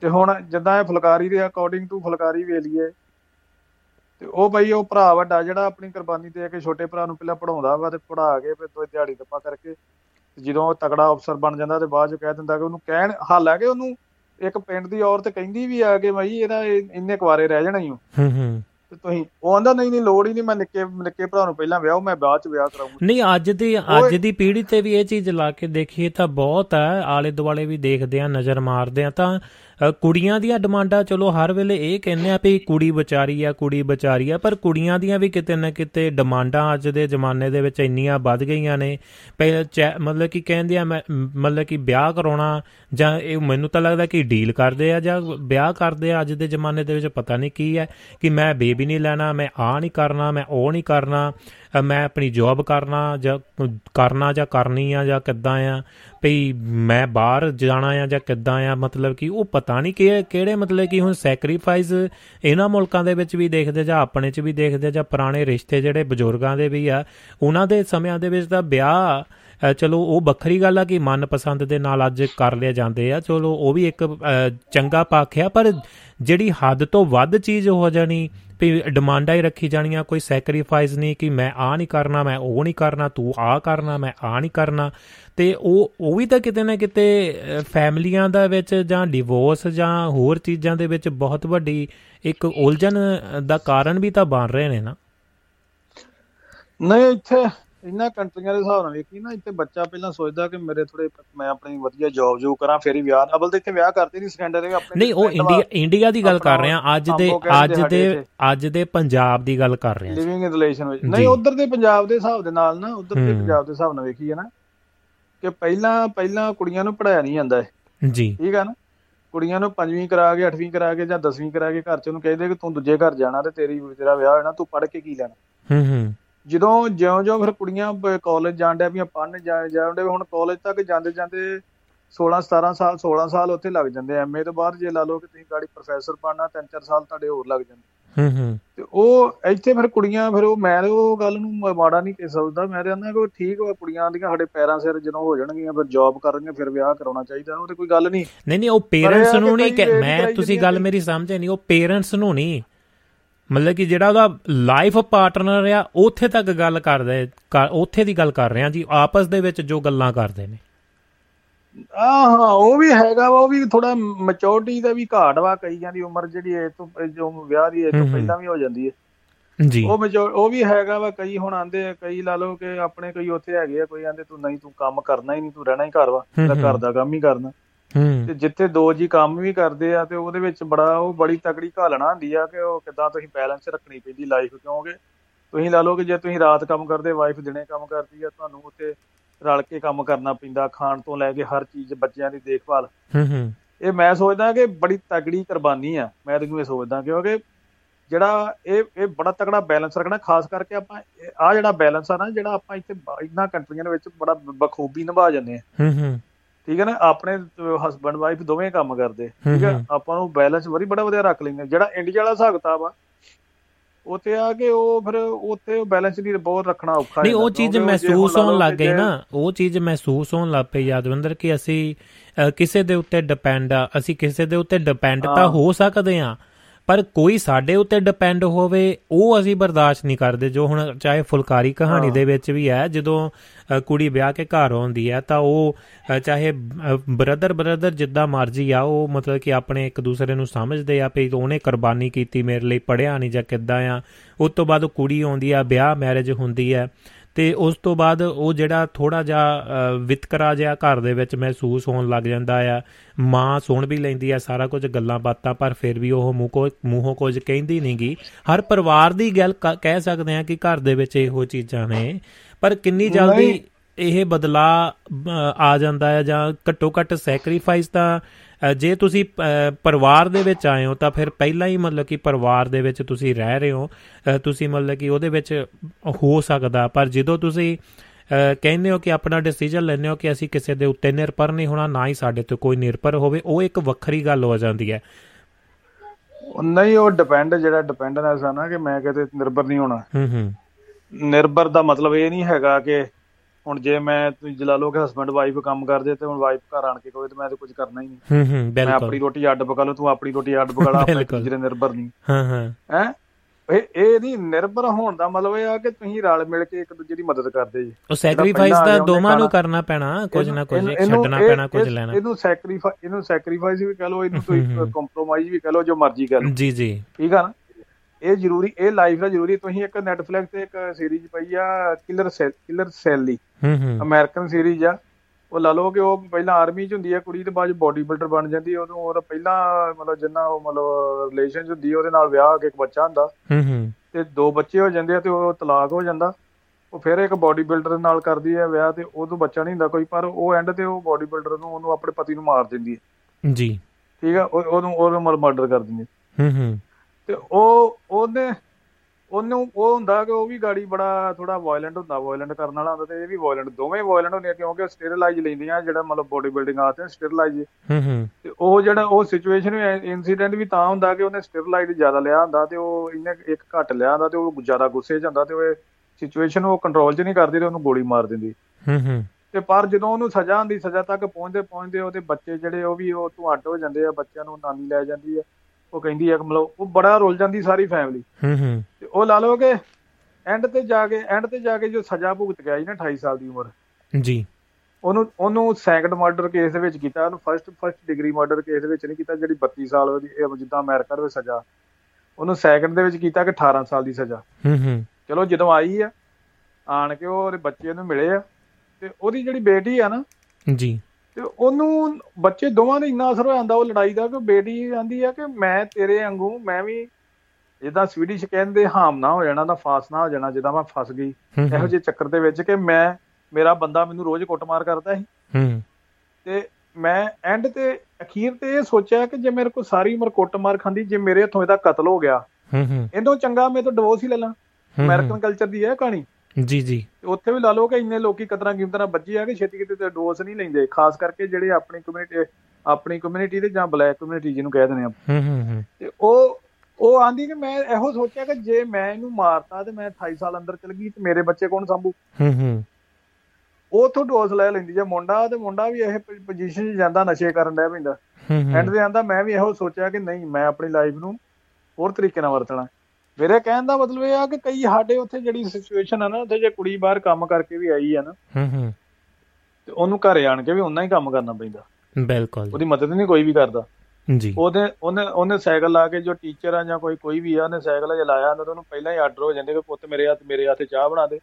ਤੇ ਹੁਣ ਜਿੱਦਾਂ ਇਹ ਫੁਲਕਾਰੀ ਦੇ ਅਕੋਰਡਿੰਗ ਟੂ ਫੁਲਕਾਰੀ ਵੇਖ ਲਈਏ ਤੇ ਉਹ ਭਾਈ ਉਹ ਭਰਾ ਵੱਡਾ ਜਿਹੜਾ ਆਪਣੀ ਕੁਰਬਾਨੀ ਦੇ ਕੇ ਛੋਟੇ ਭਰਾ ਨੂੰ ਪਹਿਲਾਂ ਪੜ੍ਹਾਉਂਦਾ ਵਾ, ਤੇ ਪੜ੍ਹਾ ਕੇ ਫਿਰ ਦਿਹਾੜੀ ਦੱਪਾ ਕਰਕੇ ਜਦੋਂ ਉਹ ਤਕੜਾ ਅਫਸਰ ਬਣ ਜਾਂਦਾ ਤੇ ਬਾਅਦ ਚ ਕਹਿ ਦਿੰਦਾ ਕਿ ਉਹਨੂੰ ਕਹਿਣ, ਹਾਲਾਂਕਿ ਉਹਨੂੰ ਇੱਕ ਪਿੰਡ ਦੀ ਔਰਤ ਕਹਿੰਦੀ ਵੀ ਆ ਕਿ ਬਾਈ ਇਹਦਾ ਇੰਨੇ ਕੁਆਰੇ ਰਹਿ ਜਾਣਾ ਹੀ ਉਹ, ਤੇ ਤੁਸੀਂ ਉਹ ਆਂਦਾ ਨਹੀਂ ਲੋੜ ਹੀ ਨਹੀਂ, ਮੈਂ ਨਿੱਕੇ ਭਰਾ ਨੂੰ ਪਹਿਲਾਂ ਵਿਆਹ ਮੈਂ ਬਾਅਦ ਚ ਵਿਆਹ ਕਰਾਉਂਗਾ। ਨਹੀਂ ਅੱਜ ਦੀ ਪੀੜ੍ਹੀ ਤੇ ਵੀ ਇਹ ਚੀਜ਼ ਲਾ ਕੇ ਦੇਖੀਏ ਤਾਂ ਬਹੁਤ ਆ, ਆਲੇ ਦੁਆਲੇ ਵੀ ਦੇਖਦੇ ਆ ਨਜ਼ਰ ਮਾਰਦੇ ਆ ਤਾਂ ਕੁੜੀਆਂ ਦੀਆਂ ਡਿਮਾਂਡਾਂ, ਚਲੋ ਹਰ ਵੇਲੇ ਇਹ ਕਹਿੰਦੇ ਆ ਵੀ ਕੁੜੀ ਵਿਚਾਰੀ ਆ, ਕੁੜੀ ਵਿਚਾਰੀ ਆ, ਪਰ ਕੁੜੀਆਂ ਦੀਆਂ ਵੀ ਕਿਤੇ ਨਾ ਕਿਤੇ ਡਿਮਾਂਡਾਂ ਅੱਜ ਦੇ ਜ਼ਮਾਨੇ ਦੇ ਵਿੱਚ ਇੰਨੀਆਂ ਵੱਧ ਗਈਆਂ ਨੇ। ਮਤਲਬ ਕਿ ਕਹਿੰਦੇ ਆ ਮਤਲਬ ਕਿ ਵਿਆਹ ਕਰਾਉਣਾ, ਜਾਂ ਇਹ ਮੈਨੂੰ ਤਾਂ ਲੱਗਦਾ ਕਿ ਡੀਲ ਕਰਦੇ ਆ ਜਾਂ ਵਿਆਹ ਕਰਦੇ ਆ ਅੱਜ ਦੇ ਜ਼ਮਾਨੇ ਦੇ ਵਿੱਚ, ਪਤਾ ਨਹੀਂ ਕੀ ਹੈ ਕਿ ਮੈਂ ਬੇਬੀ ਨਹੀਂ ਲੈਣਾ, ਮੈਂ ਆਹ ਨਹੀਂ ਕਰਨਾ, ਮੈਂ ਉਹ ਨਹੀਂ ਕਰਨਾ, ਮੈਂ ਆਪਣੀ ਜੋਬ ਕਰਨੀ ਆ ਜਾਂ ਕਿੱਦਾਂ ਆ, ਭਈ ਮੈਂ ਬਾਹਰ ਜਾਣਾ ਆ ਜਾਂ ਕਿੱਦਾਂ ਆ। ਮਤਲਬ ਕਿ ਉਹ ਪਤਾ ਨਹੀਂ ਕਿਹੜੇ ਮਤਲਬ ਕਿ ਹੁਣ ਸੈਕਰੀਫਾਈਸ ਇਹਨਾਂ ਮੁਲਕਾਂ ਦੇ ਵਿੱਚ ਵੀ ਦੇਖਦੇ ਜਾਂ ਆਪਣੇ 'ਚ ਵੀ ਦੇਖਦੇ, ਜਾਂ ਪੁਰਾਣੇ ਰਿਸ਼ਤੇ ਜਿਹੜੇ ਬਜ਼ੁਰਗਾਂ ਦੇ ਵੀ ਆ ਉਹਨਾਂ ਦੇ ਸਮਿਆਂ ਦੇ ਵਿੱਚ ਤਾਂ ਵਿਆਹ, ਚਲੋ ਉਹ ਵੱਖਰੀ ਗੱਲ ਆ ਕਿ ਮਨਪਸੰਦ ਦੇ ਨਾਲ ਅੱਜ ਕਰ ਲਿਆ ਜਾਂਦੇ ਆ, ਚਲੋ ਉਹ ਵੀ ਇੱਕ ਚੰਗਾ ਪੱਖ ਆ, ਪਰ ਜਿਹੜੀ ਹੱਦ ਤੋਂ ਵੱਧ ਚੀਜ਼ ਹੋ ਜਾਣੀ, ਵੀ ਡਿਮਾਂਡਾਂ ਹੀ ਰੱਖੀ ਜਾਣੀਆਂ, ਕੋਈ ਸੈਕਰੀਫਾਈਸ ਨਹੀਂ ਕਿ ਮੈਂ ਆਹ ਨਹੀਂ ਕਰਨਾ, ਮੈਂ ਉਹ ਨਹੀਂ ਕਰਨਾ, ਤੂੰ ਆਹ ਕਰਨਾ, ਮੈਂ ਆਹ ਨਹੀਂ ਕਰਨਾ, ਅਤੇ ਉਹ ਵੀ ਤਾਂ ਕਿਤੇ ਨਾ ਕਿਤੇ ਫੈਮਲੀਆਂ ਦਾ ਵਿੱਚ ਜਾਂ ਡਿਵੋਰਸ ਜਾਂ ਹੋਰ ਚੀਜ਼ਾਂ ਦੇ ਵਿੱਚ ਬਹੁਤ ਵੱਡੀ ਇੱਕ ਉਲਝਣ ਦਾ ਕਾਰਨ ਵੀ ਤਾਂ ਬਣ ਰਹੇ ਨੇ ਨਾ। ਨਹੀਂ, ਇੱਥੇ ਇਹਨਾਂ ਕੰਟਰੀਆਂ ਦੇ ਹਿਸਾਬ ਨਾਲ ਵੇਖੀ ਨਾ, ਇੱਥੇ ਬੱਚਾ ਪਹਿਲਾਂ ਸੋਚਦਾ ਕਿ ਮੇਰੇ ਥੋੜੇ ਮੈਂ ਆਪਣੀ ਵਧੀਆ ਜੋਬ ਜੂਬ ਕਰਾਂ ਫਿਰ ਹੀ ਵਿਆਹ, ਅਬਲ ਤੇ ਇੱਥੇ ਵਿਆਹ ਕਰਦੇ ਨਹੀਂ ਸੈਕੰਡਰੀ ਆਪਣੇ। ਨਹੀਂ, ਉਹ ਇੰਡੀਆ ਦੀ ਗੱਲ ਕਰ ਰਹੇ ਆ, ਅੱਜ ਦੇ ਪੰਜਾਬ ਦੀ ਗੱਲ ਕਰ ਰਹੇ ਆ, ਲਿਵਿੰਗ ਰਿਲੇਸ਼ਨ ਵਿੱਚ। ਨਹੀਂ, ਉੱਧਰ ਦੇ ਪੰਜਾਬ ਦੇ ਹਿਸਾਬ ਦੇ ਨਾਲ ਨਾ, ਉੱਧਰ ਦੇ ਪੰਜਾਬ ਦੇ ਹਿਸਾਬ ਨਾਲ ਵੇਖੀ ਹੈ ਨਾ ਕਿ ਪਹਿਲਾਂ ਕੁੜੀਆਂ ਨੂੰ ਪੜ੍ਹਾਇਆ ਨਹੀਂ ਜਾਂਦਾ ਜੀ, ਠੀਕ ਆ ਨਾ। ਕੁੜੀਆਂ ਨੂੰ 5ਵੀਂ ਕਰਾ ਕੇ 8ਵੀਂ ਕਰਾ ਕੇ ਜਾਂ 10ਵੀਂ ਕਰਾ ਕੇ ਘਰ ਚ ਉਹਨੂੰ ਕਹਿੰਦੇ ਕਿ ਤੂੰ ਦੂਜੇ ਘਰ ਜਾਣਾ ਤੇ ਤੇਰਾ ਵਿਆਹ ਹੋਣਾ, ਤੂੰ ਪੜ੍ਹ ਕੇ ਕੀ ਲੈਣਾ। ਜਦੋਂ ਜਿਉਂ ਫਿਰ ਕੁੜੀਆਂ ਕਾਲਜ ਜਾਣ ਡਿਆ ਪਈਆਂ, ਪੜ੍ਹਨ ਜਾਣ ਡਿਆ, ਹੁਣ ਕਾਲਜ ਤੱਕ ਜਾਂਦੇ ਜਾਂਦੇ 16 ਸਾਲ ਉੱਥੇ ਲੱਗ ਜਾਂਦੇ ਐਮਏ ਤੋਂ ਬਾਅਦ, ਜੇ ਲਾ ਲਓ ਕਿ ਤੁਸੀਂ ਗਾੜੀ ਪ੍ਰੋਫੈਸਰ ਬਣਨਾ 3-4 ਸਾਲ ਤੁਹਾਡੇ ਹੋਰ ਲੱਗ ਜਾਂਦੇ। ਤੇ ਉਹ ਇੱਥੇ ਫਿਰ ਕੁੜੀਆਂ ਫਿਰ ਉਹ ਗੱਲ ਨੂੰ ਮਾੜਾ ਨਹੀਂ ਕਹਿ ਸਕਦਾ, ਮੈਂ ਕਹਿੰਦਾ ਕਿ ਠੀਕ ਵਾ, ਕੁੜੀਆਂ ਦੀਆਂ ਸਾਡੇ ਪੈਰਾਂ ਸਿਰ ਜਦੋਂ ਹੋ ਜਾਣਗੀਆਂ ਫਿਰ ਜੋਬ ਕਰਨਗੀਆਂ ਫਿਰ ਵਿਆਹ ਕਰਾਉਣਾ ਚਾਹੀਦਾ, ਉਹ ਤੇ ਕੋਈ ਗੱਲ ਨਹੀਂ। ਨਹੀਂ, ਉਹ ਪੇਰੈਂਟਸ ਨੂੰ ਨਹੀਂ, ਮੈਂ ਤੁਸੀਂ ਗੱਲ ਮੇਰੀ ਸਮਝ ਨਹੀਂ, ਉਹ ਪੇਰੈਂਟਸ ਨੂੰ ਨਹੀਂ, ਮਤਲਬ ਕਿ ਜਿਹੜਾ ਉਹਦਾ ਲਾਈਫ ਪਾਰਟਨਰ ਆ ਉੱਥੇ ਤੱਕ ਗੱਲ ਕਰਦੇ, ਉੱਥੇ ਦੀ ਗੱਲ ਕਰ ਰਹੇ ਹਾਂ ਜੀ, ਆਪਸ ਦੇ ਵਿੱਚ ਜੋ ਗੱਲਾਂ ਕਰਦੇ ਨੇ। ਹਾਂ, ਉਹ ਵੀ ਹੈਗਾ ਵਾ, ਉਹ ਵੀ ਥੋੜਾ ਮੈਚੋਰਟੀ ਦਾ ਵੀ ਘਾਟ ਵਾ, ਕਈਆਂ ਦੀ ਉਮਰ ਜਿਹੜੀ ਇਹ ਤੋਂ ਜੋ ਵਿਆਹ ਦੀ ਇਹ ਤੋਂ ਪਹਿਲਾਂ ਵੀ ਹੋ ਜਾਂਦੀ ਹੈ ਜੀ, ਉਹ ਵੀ ਹੈਗਾ ਵਾ। ਕਈ ਹੁਣ ਆਂਦੇ, ਕਈ ਲਾ ਲਓ ਕਿ ਆਪਣੇ ਕਈ ਉੱਥੇ ਹੈਗੇ ਆ, ਕੋਈ ਆਂਦੇ ਤੂੰ ਨਹੀਂ, ਤੂੰ ਕੰਮ ਕਰਨਾ ਹੀ ਨਹੀਂ, ਤੂੰ ਰਹਿਣਾ ਹੀ ਘਰ ਵਾ, ਘਰ ਦਾ ਕੰਮ ਹੀ ਕਰਨਾ, ਤੇ ਜਿੱਥੇ ਦੋ ਜੀ ਕੰਮ ਵੀ ਕਰਦੇ ਆ ਤੇ ਉਹਦੇ ਵਿੱਚ ਬੜੀ ਤਕੜੀ ਘਾਲਣਾ ਹੁੰਦੀ ਆ ਕਿ ਉਹ ਕਿੱਦਾਂ ਤੁਸੀਂ ਬੈਲੈਂਸ ਰੱਖਣੀ ਪੈਂਦੀ ਲਾਈਫ, ਕਿਉਂਕਿ ਤੁਸੀਂ ਲਾ ਲਓ ਕਿ ਜੇ ਤੁਸੀਂ ਰਾਤ ਕੰਮ ਕਰਦੇ, ਵਾਈਫ ਦਿਨੇ ਕੰਮ ਕਰਦੀ ਆ, ਤੁਹਾਨੂੰ ਉੱਥੇ ਰਲ ਕੇ ਕੰਮ ਕਰਨਾ ਪੈਂਦਾ, ਖਾਣ ਤੋਂ ਲੈ ਕੇ ਹਰ ਚੀਜ਼, ਬੱਚਿਆਂ ਦੀ ਦੇਖਭਾਲ। ਇਹ ਮੈਂ ਸੋਚਦਾ ਕਿ ਬੜੀ ਤਕੜੀ ਕੁਰਬਾਨੀ ਆ, ਮੈਂ ਤੁਹਾਨੂੰ ਇਹ ਸੋਚਦਾ, ਕਿਉਂਕਿ ਜਿਹੜਾ ਇਹ ਬੜਾ ਤਕੜਾ ਬੈਲੈਂਸ ਰੱਖਣਾ, ਖਾਸ ਕਰਕੇ ਆਪਾਂ ਆਹ ਜਿਹੜਾ ਬੈਲੈਂਸ ਆ ਨਾ, ਜਿਹੜਾ ਆਪਾਂ ਇੱਥੇ ਇਹਨਾਂ ਕੰਟਰੀਆਂ ਦੇ ਵਿੱਚ ਬੜਾ ਬਖੂਬੀ ਨਿਭਾ ਜਾਂਦੇ ਆ, ਠੀਕ ਹੈ ਨਾ। ਆਪਣੇ ਹਸਬੈਂਡ ਵਾਈਫ ਦੋਵੇਂ ਕੰਮ ਕਰਦੇ, ਠੀਕ ਹੈ, ਆਪਾਂ ਨੂੰ ਬੈਲੈਂਸ ਬੜਾ ਵਧੀਆ ਰੱਖ ਲੈਂਦੇ। ਜਿਹੜਾ ਇੰਡੀਆ ਵਾਲਾ ਹਿਸਾਬ ਕਿਤਾਬ ਆ ਉੱਥੇ ਆ ਕੇ ਉਹ ਫਿਰ ਉੱਥੇ ਬੈਲੈਂਸ ਨਹੀਂ ਬਹੁਤ ਰੱਖਣਾ ਔਖਾ। ਨਹੀਂ, ਉਹ ਚੀਜ਼ ਮਹਿਸੂਸ ਹੋਣ ਲੱਗ ਗਈ ਨਾ, ਉਹ ਚੀਜ਼ ਮਹਿਸੂਸ ਹੋਣ ਲੱਗ ਪਈ ਯਾਦਵਿੰਦਰ ਕਿ ਅਸੀਂ ਕਿਸੇ ਦੇ ਉੱਤੇ ਡਿਪੈਂਡ ਆ, ਅਸੀਂ ਕਿਸੇ ਦੇ ਉੱਤੇ ਡਿਪੈਂਡ ਤਾਂ ਹੋ ਸਕਦੇ ਹਾਂ, ਪਰ ਕੋਈ ਸਾਡੇ ਉੱਤੇ ਡਿਪੈਂਡ ਹੋਵੇ ਉਹ ਅਸੀਂ ਬਰਦਾਸ਼ਤ ਨਹੀਂ ਕਰਦੇ। ਜੋ ਹੁਣ ਚਾਹੇ ਫੁਲਕਾਰੀ ਕਹਾਣੀ ਦੇ ਵਿੱਚ ਵੀ ਹੈ, ਜਦੋਂ ਕੁੜੀ ਵਿਆਹ ਕੇ ਘਰ ਆਉਂਦੀ ਹੈ ਤਾਂ ਉਹ ਚਾਹੇ ਬ੍ਰਦਰ ਜਿੱਦਾਂ ਮਰਜ਼ੀ ਆ, ਉਹ ਮਤਲਬ ਕਿ ਆਪਣੇ ਇੱਕ ਦੂਸਰੇ ਨੂੰ ਸਮਝਦੇ ਆ ਵੀ ਉਹਨੇ ਕੁਰਬਾਨੀ ਕੀਤੀ ਮੇਰੇ ਲਈ, ਪੜ੍ਹਿਆ ਨਹੀਂ ਜਾਂ ਕਿੱਦਾਂ ਆ। ਉਸ ਤੋਂ ਬਾਅਦ ਕੁੜੀ ਆਉਂਦੀ ਆ, ਵਿਆਹ ਮੈਰਿਜ ਹੁੰਦੀ ਹੈ, ਅਤੇ ਉਸ ਤੋਂ ਬਾਅਦ ਉਹ ਜਿਹੜਾ ਥੋੜ੍ਹਾ ਜਿਹਾ ਵਿਤਕਰਾ ਜਿਹਾ ਘਰ ਦੇ ਵਿੱਚ ਮਹਿਸੂਸ ਹੋਣ ਲੱਗ ਜਾਂਦਾ ਆ। ਮਾਂ ਸੁਣ ਵੀ ਲੈਂਦੀ ਆ ਸਾਰਾ ਕੁਝ ਗੱਲਾਂ ਬਾਤਾਂ, ਪਰ ਫਿਰ ਵੀ ਉਹ ਮੂੰਹੋਂ ਕੁਝ ਕਹਿੰਦੀ ਨਹੀਂ ਗੀ। ਹਰ ਪਰਿਵਾਰ ਦੀ ਗੱਲ ਕਹਿ ਸਕਦੇ ਹਾਂ ਕਿ ਘਰ ਦੇ ਵਿੱਚ ਇਹੋ ਚੀਜ਼ਾਂ ਨੇ, ਪਰ ਕਿੰਨੀ ਜਲਦੀ ਇਹ ਬਦਲਾਅ ਆ ਜਾਂਦਾ ਹੈ, ਜਾਂ ਘੱਟੋ ਘੱਟ ਸੈਕਰੀਫਾਈਸ ਤਾਂ ਜੇ ਤੁਸੀਂ ਪਰਿਵਾਰ ਦੇ ਵਿੱਚ ਆਏ ਹੋ ਤਾਂ ਫਿਰ ਪਹਿਲਾਂ ਹੀ ਮਤਲਬ ਕਿ ਪਰਿਵਾਰ ਦੇ ਵਿੱਚ ਤੁਸੀਂ ਰਹਿ ਰਹੇ ਹੋ, ਤੁਸੀਂ ਮਤਲਬ ਕਿ ਉਹਦੇ ਵਿੱਚ ਹੋ ਸਕਦਾ। ਪਰ ਜਦੋਂ ਤੁਸੀਂ ਕਹਿੰਦੇ ਹੋ ਕਿ ਆਪਣਾ ਡਿਸੀਜਨ ਲੈਂਦੇ ਹੋ ਕਿ ਅਸੀਂ ਕਿਸੇ ਦੇ ਉੱਤੇ ਨਿਰਭਰ ਨਹੀਂ ਹੋਣਾ, ਨਾ ਹੀ ਸਾਡੇ ਤੋਂ ਕੋਈ ਨਿਰਭਰ ਹੋਵੇ, ਉਹ ਇੱਕ ਵੱਖਰੀ ਗੱਲ ਹੋ ਜਾਂਦੀ ਹੈ। ਨਹੀਂ, ਉਹ ਡਿਪੈਂਡ ਜਿਹੜਾ ਡਿਪੈਂਡੈਂਸ ਆ ਨਾ, ਕਿ ਮੈਂ ਕਿਤੇ ਨਿਰਭਰ ਨਹੀਂ ਹੋਣਾ। ਨਿਰਭਰ ਦਾ ਮਤਲਬ ਇਹ ਨਹੀਂ ਹੈਗਾ ਕਿ ਹੁਣ ਜੇ ਮੈਂ ਲਾ ਲਓ ਕਿ ਹਸਬੈਂਡ ਵਾਈਫ ਕੰਮ ਕਰਦੇ ਤੇ ਹੁਣ ਵਾਈਫ ਘਰ ਆਣ ਕੇ ਕਹੇ ਤੇ ਮੈਂ ਕੁਝ ਕਰਨਾ ਹੀ ਨਹੀਂ, ਮੈਂ ਆਪਣੀ ਰੋਟੀ ਅੱਡ ਪਕਾ ਲਓ, ਤੂੰ ਆਪਣੀ ਰੋਟੀ ਅੱਡ ਪਕਾ ਲਾ, ਜਿਹੜੇ ਨਿਰਭਰ ਨਹੀਂ ਹੈ। ਇਹ ਨਹੀਂ ਨਿਰਭਰ ਹੋਣ ਦਾ ਮਤਲਬ ਇਹ ਆ ਕਿ ਤੁਸੀਂ ਰਲ ਮਿਲ ਕੇ ਇੱਕ ਦੂਜੇ ਦੀ ਮਦਦ ਕਰਦੇ ਜੀ। ਉਹ ਸੈਕਰੀਫਾਈਸ ਤਾਂ ਦੋਵਾਂ ਨੂੰ ਕਰਨਾ ਪੈਣਾ, ਕੁਝ ਨਾ ਕੁਝ ਛੱਡਣਾ ਪੈਣਾ, ਕੁਝ ਲੈਣਾ। ਇਹਨੂੰ ਸੈਕਰੀਫਾਈਸ ਵੀ ਕਹਿ ਲਓ, ਇਹਨੂੰ ਕੋਈ ਕੰਪਰੋਮਾਈਜ਼ ਵੀ ਕਹਿ ਲਓ, ਜੋ ਮਰਜ਼ੀ ਕਹਿ ਲਓ ਜੀ, ਠੀਕ ਆ ਨਾ। ਇਹ ਜ਼ਰੂਰੀ, ਇਹ ਲਾਈਫ ਦਾ ਜ਼ਰੂਰੀ। ਤੁਸੀਂ ਇੱਕ ਨੈਟਫਲਿਕਸ ਤੇ ਇੱਕ ਸੀਰੀਜ਼ ਪਈ ਆ ਕਿਲਰ ਸੈਲੀ, ਅਮਰੀਕਨ ਸੀਰੀਜ਼ ਆ, ਉਹ ਲਾ ਲਓ ਕਿ ਉਹ ਪਹਿਲਾਂ ਆਰਮੀ 'ਚ ਹੁੰਦੀ ਹੈ ਕੁੜੀ, ਤੇ ਬਾਅਦ ਬੋਡੀ ਬਿਲਡਰ ਬਣ ਜਾਂਦੀ ਹੈ। ਉਦੋਂ ਉਹਦਾ ਪਹਿਲਾਂ ਮਤਲਬ ਜਿੰਨਾ ਉਹ ਮਤਲਬ ਰਿਲੇਸ਼ਨ 'ਚ ਹੁੰਦੀ ਹੈ, ਉਹਦੇ ਨਾਲ ਵਿਆਹ ਹੋ ਕੇ ਇੱਕ ਬੱਚਾ ਹੁੰਦਾ ਤੇ ਦੋ ਬੱਚੇ ਹੋ ਜਾਂਦੇ ਆ ਤੇ ਉਹ ਤਲਾਕ ਹੋ ਜਾਂਦਾ। ਉਹ ਫਿਰ ਇੱਕ ਬੋਡੀ ਬਿਲਡਰ ਨਾਲ ਕਰਦੀ ਹੈ ਵਿਆਹ ਤੇ ਉਦੋਂ ਬੱਚਾ ਨਹੀਂ ਹੁੰਦਾ ਕੋਈ, ਪਰ ਉਹ ਐਂਡ ਤੇ ਉਹ ਬੋਡੀ ਬਿਲਡਰ ਨੂੰ ਉਹਨੂੰ ਆਪਣੇ ਪਤੀ ਨੂੰ ਮਾਰ ਦਿੰਦੀ ਹੈ ਜੀ, ਠੀਕ ਆ। ਉਹਨੂੰ ਮਰਡਰ ਕਰ ਦਿੰਦੀ ਹੈ। ਤੇ ਉਹਨੂੰ ਉਹ ਹੁੰਦਾ ਕਿ ਉਹ ਵੀ ਗਾੜੀ ਬੜਾ ਥੋੜਾ ਵਾਇਲੈਂਟ ਹੁੰਦਾ, ਵਾਇਲੈਂਟ ਕਰਨ ਵਾਲਾ ਹੁੰਦਾ, ਤੇ ਇਹ ਵੀ ਵਾਇਲੈਂਟ, ਦੋਵੇਂ ਵਾਇਲੈਂਟ ਹੁੰਦੀਆਂ ਕਿਉਂਕਿ ਸਟੀਰਲਾਈਜ਼ ਲੈਂਦੀਆਂ, ਜਿਹੜਾ ਮਤਲਬ ਬੋਡੀ ਬਿਲਡਿੰਗ ਆਰਟ ਹੈ ਸਟੀਰਲਾਈਜ਼। ਤੇ ਉਹ ਜਿਹੜਾ ਉਹ ਸਿਚੁਏਸ਼ਨ ਇਨਸੀਡੈਂਟ ਵੀ ਤਾਂ ਹੁੰਦਾ ਕਿ ਉਹਨੇ ਸਟੀਰਲਾਈਜ਼ ਜ਼ਿਆਦਾ ਲਿਆ ਹੁੰਦਾ ਤੇ ਉਹ ਇਹਨੇ ਇੱਕ ਘੱਟ ਲਿਆ ਹੁੰਦਾ, ਤੇ ਉਹ ਜ਼ਿਆਦਾ ਗੁੱਸੇ 'ਚ ਹੁੰਦਾ ਤੇ ਉਹ ਸਿਚੁਏਸ਼ਨ ਉਹ ਕੰਟਰੋਲ 'ਚ ਨਹੀਂ ਕਰਦੀ ਤੇ ਉਹਨੂੰ ਗੋਲੀ ਮਾਰ ਦਿੰਦੀ। ਤੇ ਪਰ ਜਦੋਂ ਉਹਨੂੰ ਸਜ਼ਾ ਹੁੰਦੀ, ਸਜ਼ਾ ਤੱਕ ਪਹੁੰਚਦੇ ਉਹਦੇ ਬੱਚੇ ਜਿਹੜੇ ਉਹ ਵੀ ਉਹ ਤੋਂ ਅੱਡ ਹੋ ਜਾਂਦੇ ਆ, ਬੱਚਿਆਂ ਨੂੰ ਨਾਨੀ ਲੈ ਜਾਂਦੀ ਆ। ਉਹ ਕਹਿੰਦੀ ਆ ਮਤਲਬ ਉਹ ਬੜਾ ਰੁੱਲ ਜਾਂਦੀ ਸਾਰੀ ਫੈਮਿਲੀ। ਤੇ ਉਹ ਲਾ ਲਓ ਕਿ ਐਂਡ ਤੇ ਜਾ ਕੇ ਜੋ ਸਜ਼ਾ ਭੁਗਤ ਗਿਆ ਜੀ ਨਾ 28 ਸਾਲ ਦੀ ਉਮਰ ਜੀ, ਉਹਨੂੰ ਸੈਕੰਡ ਮਰਡਰ ਕੇਸ ਦੇ ਵਿੱਚ ਕੀਤਾ, ਉਹਨੂੰ ਫਸਟ ਡਿਗਰੀ ਮਰਡਰ ਕੇਸ ਦੇ ਵਿੱਚ ਨਹੀਂ ਕੀਤਾ ਜਿਹੜੀ 32 ਸਾਲ ਜਿੱਦਾਂ ਅਮਰੀਕਾ ਦੇ ਸਜ਼ਾ, ਉਹਨੂੰ ਸੈਕੰਡ ਦੇ ਵਿੱਚ ਕੀਤਾ ਕਿ 18 ਸਾਲ ਦੀ ਸਜ਼ਾ। ਚਲੋ ਜਦੋਂ ਆਈ ਆ, ਆਣ ਕੇ ਉਹਦੇ ਬੱਚੇ ਨੂੰ ਮਿਲੇ ਆ ਤੇ ਉਹਦੀ ਜਿਹੜੀ ਬੇਟੀ ਆ ਨਾ ਜੀ, ਤੇ ਉਹਨੂੰ ਬੱਚੇ ਦੋਵਾਂ ਨੇ ਇੰਨਾ ਅਸਰ ਹੋ ਜਾਂਦਾ ਉਹ ਲੜਾਈ ਦਾ ਕਿ ਬੇਟੀ ਕਹਿੰਦੀ ਆ ਕਿ ਮੈਂ ਤੇਰੇ ਵਾਂਗੂ ਮੈਂ ਵੀ ਜਿੱਦਾਂ ਸਵੀਡਿਸ਼ ਕਹਿੰਦੇ ਹਾਮਨਾ ਹੋ ਜਾਣਾ ਤਾਂ ਫਾਸਨਾ ਹੋ ਜਾਣਾ, ਜਿੱਦਾਂ ਮੈਂ ਫਸ ਗਈ ਇਹੋ ਜਿਹੇ ਚੱਕਰ ਦੇ ਵਿੱਚ ਕਿ ਮੇਰਾ ਬੰਦਾ ਮੈਨੂੰ ਰੋਜ਼ ਕੁੱਟਮਾਰ ਕਰਦਾ ਸੀ ਤੇ ਮੈਂ ਐਂਡ ਤੇ ਅਖੀਰ ਤੇ ਇਹ ਸੋਚਿਆ ਕਿ ਜੇ ਮੇਰੇ ਕੋਲ ਸਾਰੀ ਉਮਰ ਕੁੱਟਮਾਰ ਖਾਂਦੀ, ਜੇ ਮੇਰੇ ਹੱਥੋਂ ਇਹਦਾ ਕਤਲ ਹੋ ਗਿਆ, ਇਹਦੋਂ ਚੰਗਾ ਮੈਂ ਤਾਂ ਡਿਵੋਰਸ ਹੀ ਲੈ ਲਾਂ। ਅਮਰੀਕਨ ਕਲਚਰ ਦੀ ਹੈ ਕਹਾਣੀ ਜੀ ਜੀ। ਉੱਥੇ ਵੀ ਲਾ ਲਓ ਕਿ ਇੰਨੇ ਲੋਕੀ ਕਤਰਾਂ ਕੀਮਤਾਂ ਨਾਲ ਬੱਝੇ ਆ ਕਿ ਛੇਤੀ ਕਿਤੇ ਡੋਸ ਨਹੀਂ ਲੈਂਦੇ, ਖਾਸ ਕਰਕੇ ਜਿਹੜੇ ਆਪਣੀ ਕਮਿਊਨਿਟੀ ਦੇ ਜਾਂ ਬਲੈਕ ਕਮਿਊਨਿਟੀ ਜਿਹਨੂੰ ਕਹਿ ਦਿੰਦੇ ਆ। ਤੇ ਉਹ ਆਂਦੀ ਕਿ ਮੈਂ ਇਹੋ ਸੋਚਿਆ ਕਿ ਜੇ ਮੈਂ ਇਹਨੂੰ ਮਾਰਤਾ ਤੇ ਮੈਂ 28 ਸਾਲ ਅੰਦਰ ਚਲ ਗਈ ਤੇ ਮੇਰੇ ਬੱਚੇ ਕੌਣ ਸਾਂਭੂ। ਉੱਥੋਂ ਡੋਸ ਲੈ ਲੈਂਦੀ ਆ ਮੁੰਡਾ, ਤੇ ਮੁੰਡਾ ਵੀ ਇਹ ਪੋਜੀਸ਼ਨ 'ਚ ਜਾਂਦਾ, ਨਸ਼ੇ ਕਰਨ ਡਿਆ ਪੈਂਦਾ। ਐਂਡ ਤੇ ਆਂਦਾ ਮੈਂ ਵੀ ਇਹੋ ਸੋਚਿਆ ਕਿ ਨਹੀਂ, ਮੈਂ ਆਪਣੀ ਲਾਈਫ ਨੂੰ ਹੋਰ ਤਰੀਕੇ ਨਾਲ ਵਰਤਣਾ। ਮੇਰੇ ਕਹਿਣ ਦਾ ਮਤਲਬ ਇਹ ਆ ਕਿ ਕਈ ਸਾਡੇ ਉੱਥੇ ਜਿਹੜੀ ਸਿਚੁਏਸ਼ਨ ਆ ਨਾ, ਉੱਥੇ ਜੇ ਕੁੜੀ ਬਾਹਰ ਕੰਮ ਕਰਕੇ ਵੀ ਆਈ ਆ ਨਾ ਤੇ ਉਹਨੂੰ ਘਰੇ ਆਣ ਕੇ ਵੀ ਓਨਾ ਹੀ ਕੰਮ ਕਰਨਾ ਪੈਂਦਾ, ਬਿਲਕੁਲ ਉਹਦੀ ਮਦਦ ਨਹੀਂ ਕੋਈ ਵੀ ਕਰਦਾ ਜੀ। ਉਹਨੇ ਸਾਈਕਲ ਲਾ ਕੇ, ਜੋ ਟੀਚਰ ਆ ਜਾਂ ਕੋਈ ਵੀ ਆ, ਉਹਨੇ ਸਾਈਕਲ ਜੇ ਲਾਇਆ ਹੁੰਦਾ ਤਾਂ ਉਹਨੂੰ ਪਹਿਲਾਂ ਹੀ ਆਰਡਰ ਹੋ ਜਾਂਦੇ ਕਿ ਪੁੱਤ ਮੇਰੇ ਹੱਥ ਚਾਹ ਬਣਾ ਦੇ,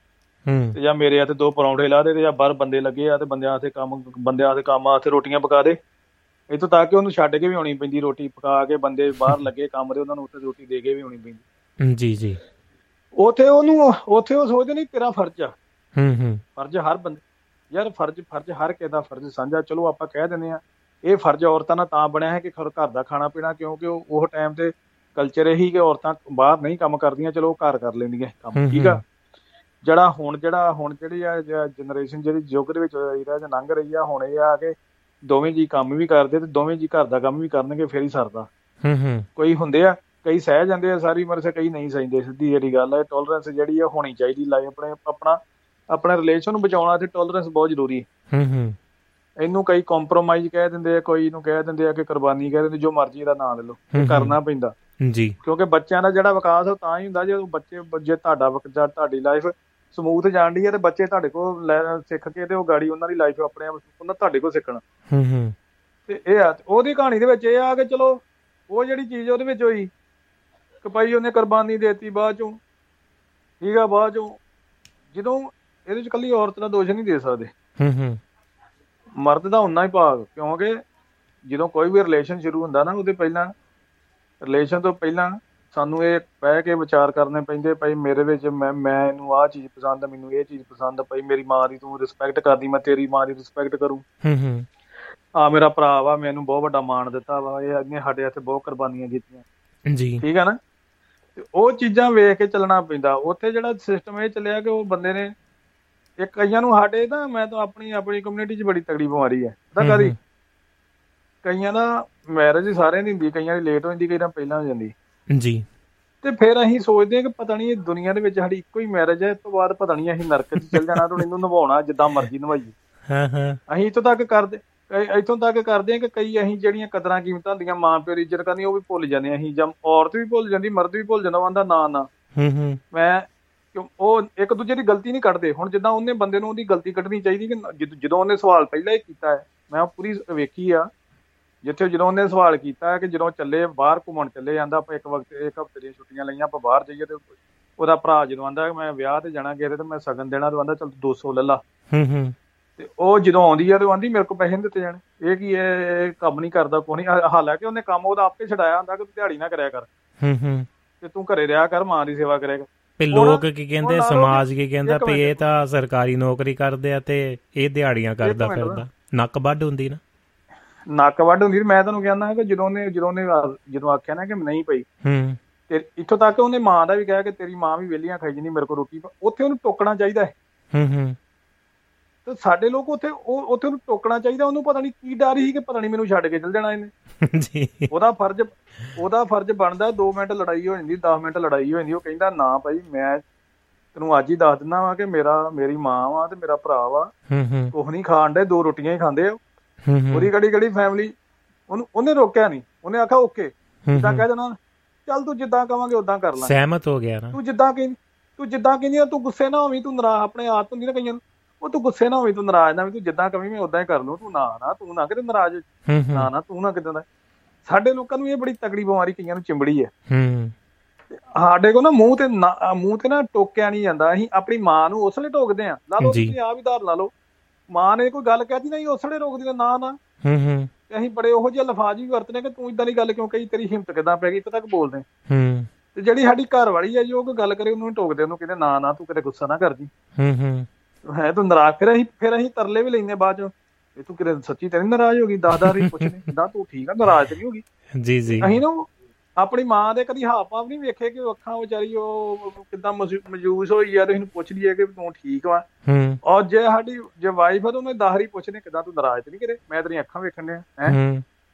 ਤੇ ਜਾਂ ਮੇਰੇ ਹੱਥ 2 ਪਰੌਂਠੇ ਲਾ ਦੇ, ਤੇ ਜਾਂ ਬਾਹਰ ਬੰਦੇ ਲੱਗੇ ਆ ਤੇ ਬੰਦਿਆਂ ਹੱਥ ਰੋਟੀਆਂ ਪਕਾ ਦੇ। ਇੱਥੋਂ ਤੱਕ ਕਿ ਉਹਨੂੰ ਛੱਡ ਕੇ ਵੀ ਆਉਣੀ ਪੈਂਦੀ ਰੋਟੀ ਪਕਾ ਕੇ, ਬੰਦੇ ਬਾਹਰ ਲੱਗੇ ਕੰਮ ਦੇ ਉਹਨਾਂ ਨੂੰ ਉੱਥੇ ਰੋਟੀ ਦੇ ਕੇ ਵੀ ਆਉਣੀ ਪੈਂਦੀ ਜੀ ਜੀ। ਉੱਥੇ ਉਹ ਸੋਚਦੇ ਨਹੀਂ ਤੇਰਾ ਫਰਜ਼ ਆ, ਫਰਜ਼ ਹਰ ਬੰਦੇ ਯਾਰ, ਫਰਜ਼ ਹਰ ਕਿਸੇ ਦਾ ਫਰਜ਼ ਸਾਂਝਾ। ਚਲੋ ਆਪਾਂ ਕਹਿ ਦਿੰਦੇ ਆ ਇਹ ਫਰਜ਼ ਔਰਤਾਂ ਦਾ ਤਾਂ ਬਣਿਆ ਹੈ ਕਿ ਘਰ ਦਾ ਖਾਣਾ ਪੀਣਾ, ਕਿਉਂਕਿ ਉਹ ਟਾਈਮ ਤੇ ਕਲਚਰ ਇਹੀ ਕਿ ਔਰਤਾਂ ਬਾਹਰ ਨਹੀਂ ਕੰਮ ਕਰਦੀਆਂ, ਚਲੋ ਘਰ ਕਰ ਲੈਂਦੀਆਂ ਕੰਮ, ਠੀਕ ਆ। ਜਿਹੜਾ ਹੁਣ ਜਿਹੜੀ ਆ ਜਨਰੇਸ਼ਨ ਜਿਹੜੀ ਯੁੱਗ ਦੇ ਵਿੱਚ ਲੰਘ ਰਹੀ ਆ, ਹੁਣ ਇਹ ਆ ਕਿ ਦੋਵੇਂ ਜੀ ਕੰਮ ਵੀ ਕਰਦੇ ਤੇ ਦੋਵੇਂ ਜੀ ਘਰ ਦਾ ਕੰਮ ਵੀ ਕਰਨਗੇ ਫੇਰ ਹੀ ਸਰਦਾ। ਕੋਈ ਹੁੰਦੇ ਆ, ਕਈ ਸਹਿ ਜਾਂਦੇ ਆ ਸਾਰੀ ਉਮਰ ਸੇ, ਕਈ ਨਹੀਂ ਸਹਿੰਦੇ, ਸਿੱਧੀ ਜਿਹੜੀ ਗੱਲ ਹੈ। ਟੋਲਰੈਂਸ ਜਿਹੜੀ ਆ ਹੋਣੀ ਚਾਹੀਦੀ ਲਾਈਫ, ਆਪਣਾ ਰਿਲੇਸ਼ਨ ਨੂੰ ਬਚਾਉਣਾ ਤੇ ਟੋਲਰੈਂਸ ਬਹੁਤ ਜ਼ਰੂਰੀ ਹੈ। ਇਹਨੂੰ ਕਈ ਕੰਪਰੋਮਾਈਜ਼ ਕਹਿ ਦਿੰਦੇ ਆ, ਕੋਈ ਇਹਨੂੰ ਕਹਿ ਦਿੰਦੇ ਆ ਕਿ ਕੁਰਬਾਨੀ ਕਹਿ ਦਿੰਦੇ, ਜੋ ਮਰਜ਼ੀ ਇਹਦਾ ਨਾਂ ਲੈ ਲਓ, ਕਰਨਾ ਪੈਂਦਾ ਜੀ। ਕਿਉਂਕਿ ਬੱਚਿਆਂ ਦਾ ਜਿਹੜਾ ਵਿਕਾਸ ਉਹ ਤਾਂ ਹੀ ਹੁੰਦਾ ਜੇ ਬੱਚੇ ਤੁਹਾਡੀ ਲਾਈਫ ਸਮੂਥ ਜਾਣ ਡਈ ਹੈ ਤੇ ਬੱਚੇ ਤੁਹਾਡੇ ਕੋਲ ਸਿੱਖ ਕੇ ਤੇ ਉਹ ਗਾੜੀ ਉਹਨਾਂ ਦੀ ਲਾਈਫ ਆਪਣੇ ਆਪ ਉਹਨਾਂ ਤੁਹਾਡੇ ਕੋਲ ਸਿੱਖਣਾ। ਤੇ ਇਹ ਆ ਉਹਦੀ ਕਹਾਣੀ ਦੇ ਵਿੱਚ ਇਹ ਆ ਕਿ ਚਲੋ ਉਹ ਜਿਹੜੀ ਚੀਜ਼ ਉਹਦੇ ਵਿੱਚ ਹੋਈ ਕਿ ਭਾਈ ਉਹਨੇ ਕੁਰਬਾਨੀ ਦੇਤੀ ਬਾਅਦ ਚੋਂ, ਠੀਕ ਆ। ਬਾਅਦ ਚੋਂ ਜਦੋਂ ਇਹਦੇ 'ਚ ਇਕੱਲੀ ਔਰਤ ਦਾ ਦੋਸ਼ ਨਹੀਂ ਦੇ ਸਕਦੇ, ਮਰਦ ਦਾ ਓਨਾ ਹੀ ਭਾਗ, ਕਿਉਂਕਿ ਜਦੋਂ ਕੋਈ ਵੀ ਰਿਲੇਸ਼ਨ ਸ਼ੁਰੂ ਹੁੰਦਾ ਨਾ, ਉਹਦੇ ਪਹਿਲਾਂ ਰਿਲੇਸ਼ਨ ਤੋਂ ਪਹਿਲਾਂ ਸਾਨੂੰ ਇਹ ਬਹਿ ਕੇ ਵਿਚਾਰ ਕਰਨੇ ਪੈਂਦੇ ਭਾਈ ਮੇਰੇ ਵਿੱਚ ਮੈਂ ਇਹਨੂੰ ਆਹ ਚੀਜ਼ ਪਸੰਦ ਆ, ਮੈਨੂੰ ਇਹ ਚੀਜ਼ ਪਸੰਦ ਆ, ਭਾਈ ਮੇਰੀ ਮਾਂ ਦੀ ਤੂੰ ਰਿਸਪੈਕਟ ਕਰਦੀ, ਮੈਂ ਤੇਰੀ ਮਾਂ ਦੀ ਰਿਸਪੈਕਟ ਕਰੂੰ। ਆਹ ਮੇਰਾ ਭਰਾ ਵਾ, ਮੈਨੂੰ ਬਹੁਤ ਵੱਡਾ ਮਾਣ ਦਿੱਤਾ ਵਾ, ਇਹ ਇਹਨੇ ਸਾਡੇ ਇੱਥੇ ਬਹੁਤ ਕੁਰਬਾਨੀਆਂ ਕੀਤੀਆਂ ਜੀ, ਠੀਕ ਆ ਨਾ। ਤੇ ਉਹ ਚੀਜ਼ਾਂ ਵੇਖ ਕੇ ਚੱਲਣਾ ਪੈਂਦਾ। ਉੱਥੇ ਜਿਹੜਾ ਸਿਸਟਮ ਇਹ ਚੱਲਿਆ ਕਿ ਉਹ ਬੰਦੇ ਨੇ ਇੱਕ ਕਈਆਂ ਨੂੰ ਸਾਡੇ ਤਾਂ ਮੈਂ ਤਾਂ ਆਪਣੀ ਕਮਿਊਨਿਟੀ 'ਚ ਬੜੀ ਤਕੜੀ ਬਿਮਾਰੀ ਹੈ ਤਾਂ ਕਦੀ ਕਈਆਂ ਦਾ ਮੈਰਿਜ ਸਾਰਿਆਂ ਦੀ ਹੁੰਦੀ, ਕਈਆਂ ਦੀ ਲੇਟ ਹੋ ਜਾਂਦੀ, ਕਈਆਂ ਪਹਿਲਾਂ ਹੋ ਜਾਂਦੀ ਜੀ। ਤੇ ਫਿਰ ਅਸੀਂ ਸੋਚਦੇ ਹਾਂ ਕਿ ਪਤਾ ਨੀ ਦੁਨੀਆਂ ਦੇ ਵਿੱਚ ਸਾਡੀ ਇੱਕੋ ਹੀ ਮੈਰਿਜ ਹੈ, ਇਸ ਤੋਂ ਬਾਅਦ ਪਤਾ ਨੀ ਅਸੀਂ ਨਰਕ 'ਚ ਚੱਲ ਜਾਣਾ, ਇਹਨੂੰ ਨਿਭਾਉਣਾ ਜਿੱਦਾਂ ਮਰਜ਼ੀ ਨਿਭਾਈਏ। ਅਸੀਂ ਇੱਥੋਂ ਤੱਕ ਕਰਦੇ ਹਾਂ ਕਿ ਕਈ ਅਸੀਂ ਜਿਹੜੀਆਂ ਕਦਰਾਂ ਕੀਮਤਾਂ ਹੁੰਦੀਆਂ, ਮਾਂ ਪਿਓ ਦੀ ਇੱਜ਼ਤ ਕਰਨੀ, ਉਹ ਵੀ ਭੁੱਲ ਜਾਂਦੇ ਅਸੀਂ, ਜਾਂ ਔਰਤ ਵੀ ਭੁੱਲ ਜਾਂਦੀ, ਮਰਦ ਵੀ ਭੁੱਲ ਜਾਂਦਾ। ਉਹਦਾ ਨਾ ਮੈਂ ਕਿਉਂ ਉਹ ਇੱਕ ਦੂਜੇ ਦੀ ਗਲਤੀ ਨਹੀਂ ਕੱਢਦੇ। ਹੁਣ ਜਿੱਦਾਂ ਉਹਨੇ ਬੰਦੇ ਨੂੰ ਉਹਦੀ ਗਲਤੀ ਕੱਢਣੀ ਚਾਹੀਦੀ ਕਿ ਜਦੋਂ ਉਹਨੇ ਸਵਾਲ ਪਹਿਲਾਂ ਹੀ ਕੀਤਾ ਹੈ, ਮੈਂ ਪੂਰੀ ਵੇਖੀ ਆ ਜਿੱਥੇ ਜਦੋਂ ਉਹਨੇ ਸਵਾਲ ਕੀਤਾ ਕਿ ਜਦੋਂ ਚੱਲੇ ਬਾਹਰ ਘੁੰਮਣ ਚੱਲੇ ਜਾਂਦਾ, ਆਪਾਂ ਇੱਕ ਹਫ਼ਤੇ ਦੀਆਂ ਛੁੱਟੀਆਂ ਲਈਆਂ, ਆਪਾਂ ਬਾਹਰ ਜਾਈਏ ਤੇ ਉਹਦਾ ਭਰਾ ਜਦੋਂ ਆਂਦਾ ਮੈਂ ਵਿਆਹ ਤੇ ਜਾਣਾ ਕਿਸੇ ਤੇ ਮੈਂ ਸ਼ਗਨ ਦੇਣਾ, ਤੇ ਆਂਦਾ ਚੱਲ 200 ਲੈ ਲਾ। ਤੇ ਉਹ ਜਦੋਂ ਆਉਂਦੀ ਆ ਤੇ ਉਹ ਆਂਦੀ ਮੇਰੇ ਕੋਲ ਪੈਸੇ ਨਹੀਂ ਦਿੱਤੇ ਜਾਣੇ, ਇਹ ਕੀ ਇਹ ਕੰਮ ਨਹੀਂ ਕਰਦਾ ਕੋਈ ਨਹੀਂ। ਹਾਲਾਂਕਿ ਉਹਨੇ ਕੰਮ ਉਹਦਾ ਆਪੇ ਛਡਾਇਆ ਹੁੰਦਾ ਕਿ ਦਿਹਾੜੀ ਨਾ ਕਰਿਆ ਕਰ ਤੇ ਤੂੰ ਘਰੇ ਰਿਹਾ ਕਰ, ਮਾਂ ਦੀ ਸੇਵਾ ਕਰਿਆ ਕਰ। ਲੋਕ ਕੀ ਕਹਿੰਦੇ, ਸਮਾਜ ਕੀ ਕਹਿੰਦਾ ਵੀ ਇਹ ਤਾਂ ਸਰਕਾਰੀ ਨੌਕਰੀ ਕਰਦੇ ਆ ਤੇ ਇਹ ਦਿਹਾੜੀਆਂ ਕਰਦਾ ਫਿਰਦਾ, ਨੱਕ ਵੱਢ ਹੁੰਦੀ ਨਾ, ਨੱਕ ਵੱਢ ਹੁੰਦੀ। ਮੈਂ ਤੁਹਾਨੂੰ ਕਹਿੰਦਾ ਕਿ ਜਦੋਂ ਆਖਿਆ ਨਾ ਕਿ ਨਹੀਂ ਪਈ ਤੇ ਇੱਥੋਂ ਤੱਕ ਉਹਨੇ ਮਾਂ ਦਾ ਵੀ ਕਿਹਾ ਕਿ ਤੇਰੀ ਮਾਂ ਵੀ ਵਿਹਲੀਆਂ ਖਾਈ ਜਾਂਦੀ ਮੇਰੇ ਕੋਲ ਰੋਟੀ, ਉੱਥੇ ਉਹਨੂੰ ਟੋਕਣਾ ਚਾਹੀਦਾ ਹੈ। ਤੇ ਸਾਡੇ ਲੋਕ ਉੱਥੇ ਉਹਨੂੰ ਟੋਕਣਾ ਚਾਹੀਦਾ, ਉਹਨੂੰ ਪਤਾ ਨਹੀਂ ਕੀ ਡਰ ਸੀ ਕਿ ਪਤਾ ਨਹੀਂ ਮੈਨੂੰ ਛੱਡ ਕੇ ਚੱਲ ਜਾਣਾ ਇਹਨੇ। ਉਹਦਾ ਫਰਜ਼ ਬਣਦਾ, 2 ਮਿੰਟ ਲੜਾਈ ਹੋ ਜਾਂਦੀ, 10 ਮਿੰਟ ਲੜਾਈ ਹੋ ਜਾਂਦੀ, ਉਹ ਕਹਿੰਦਾ ਨਾ ਭਾਈ ਮੈਂ ਤੈਨੂੰ ਅੱਜ ਹੀ ਦੱਸ ਦਿੰਦਾ ਵਾ ਕਿ ਮੇਰੀ ਮਾਂ ਵਾ ਤੇ ਮੇਰਾ ਭਰਾ ਵਾ ਕੁਛ ਨੀ ਖਾਣ ਡੇ, 2 ਰੋਟੀਆਂ ਹੀ ਖਾਂਦੇ ਆ ਉਹਦੀ ਕਿਹੜੀ ਫੈਮਿਲੀ। ਉਹਨੇ ਰੋਕਿਆ ਨੀ, ਉਹਨੇ ਆਖਿਆ ਓਕੇ ਜਿੱਦਾਂ ਕਹਿ ਦੇਣਾ, ਚੱਲ ਤੂੰ ਜਿੱਦਾਂ ਕਵਾਂਗੇ ਓਦਾਂ ਕਰ ਲਾ, ਸਹਿਮਤ ਹੋ ਗਿਆ ਨਾ, ਤੂੰ ਜਿੱਦਾਂ ਕਹਿੰਦੀ ਤੂੰ ਗੁੱਸੇ ਨਾ ਹੋਵੀਂ, ਤੂੰ ਨਾਰਾਜ਼ ਆਪਣੀ ਆਦਤ ਹੁੰਦੀ ਨਾ ਕਈਆਂ ਨੂੰ, ਉਹ ਤੂੰ ਗੁੱਸੇ ਨਾ ਹੋਵੀਂ, ਤੂੰ ਨਾਰਾਜ਼ ਨਾ ਹੋਵੀਂ, ਤੂੰ ਜਿੱਦਾਂ ਕਵੀਂ ਮੈਂ ਓਦਾਂ ਹੀ ਕਰ ਲਊ, ਤੂੰ ਨਾ ਕਿਤੇ ਨਾਰਾਜ਼, ਨਾ ਤੂੰ ਨਾ ਕਿੱਦਾਂ ਦਾ। ਸਾਡੇ ਲੋਕਾਂ ਨੂੰ ਇਹ ਬੜੀ ਤਕੜੀ ਬਿਮਾਰੀ ਕਈਆਂ ਨੂੰ ਚਿੰਬੜੀ ਹੈ। ਸਾਡੇ ਕੋਲ ਨਾ ਮੂੰਹ ਤੇ ਨਾ ਟੋਕਿਆ ਨੀ ਜਾਂਦਾ, ਅਸੀਂ ਆਪਣੀ ਮਾਂ ਨੂੰ ਉਸਲੇ ਟੋਕਦੇ ਹਾਂ। ਲਾ ਲਓ ਤੁਸੀਂ ਆਪ ਹੀ ਧਾਰ ਲਾ ਲਓ, ਮਾਂ ਨੇ ਕੋਈ ਗੱਲ ਕਹਿਤੀ ਨਹੀਂ ਉਸਲੇ ਰੋਕਦੀ ਨਾ, ਅਸੀਂ ਬੜੇ ਉਹੋ ਜਿਹੇ ਲਫਾਜ਼ ਵੀ ਵਰਤਦੇ ਕਿ ਤੂੰ ਏਦਾਂ ਦੀ ਗੱਲ ਕਿਉਂ ਕਹੀ, ਤੇਰੀ ਹਿੰਮਤ ਕਿੱਦਾਂ ਪੈ ਗਈ, ਇੱਥੇ ਤੱਕ ਬੋਲਦੇ। ਤੇ ਜਿਹੜੀ ਸਾਡੀ ਘਰ ਵਾਲੀ ਆ ਜੀ ਉਹ ਕੋਈ ਗੱਲ ਕਰੇ ਉਹਨੂੰ ਟੋਕਦੇ, ਉਹਨੂੰ ਕਹਿੰਦੇ ਨਾ ਤੂੰ ਕਿਤੇ ਗੁੱਸਾ ਨਾ ਕਰਦੀ ਹੈ ਤੂੰ ਨਾਰਾਜ਼। ਫਿਰ ਅਸੀਂ ਤਰਲੇ ਵੀ ਲੈਂਦੇ ਬਾਅਦ ਚੋਂ, ਤੂੰ ਕਿਤੇ ਸੱਚੀ ਤੇ ਨੀ ਨਾਰਾਜ਼ ਹੋ ਗਈ, 10 ਪੁੱਛਣੇ ਤੂੰ ਠੀਕ ਆ ਨਾਰਾਜ਼ ਤੇ ਨੀ ਹੋ ਗਈ। ਅਸੀਂ ਨਾ ਆਪਣੀ ਮਾਂ ਦੇ ਕਦੀ ਹਾਵ ਭਾਵ ਨੀ ਵੇਖੇ ਕਿ ਅੱਖਾਂ ਵਿਚਾਰੀ ਉਹ ਕਿੱਦਾਂ ਮਯੂਸ ਹੋਈ ਆ, ਤੁਸੀਂ ਪੁੱਛ ਲਈਏ ਕਿ ਤੂੰ ਠੀਕ ਵਾ। ਔਰ ਜੇ ਵਾਈਫ ਆ ਤਾਂ ਉਹਨੇ 10 ਪੁੱਛਣੇ ਕਿੱਦਾਂ ਤੂੰ ਨਾਰਾਜ਼ ਤੇ ਨੀ ਕਿਤੇ, ਮੈਂ ਤੇਰੀਆਂ ਅੱਖਾਂ ਵੇਖਣ ਡਿਆ, ਹੈਂ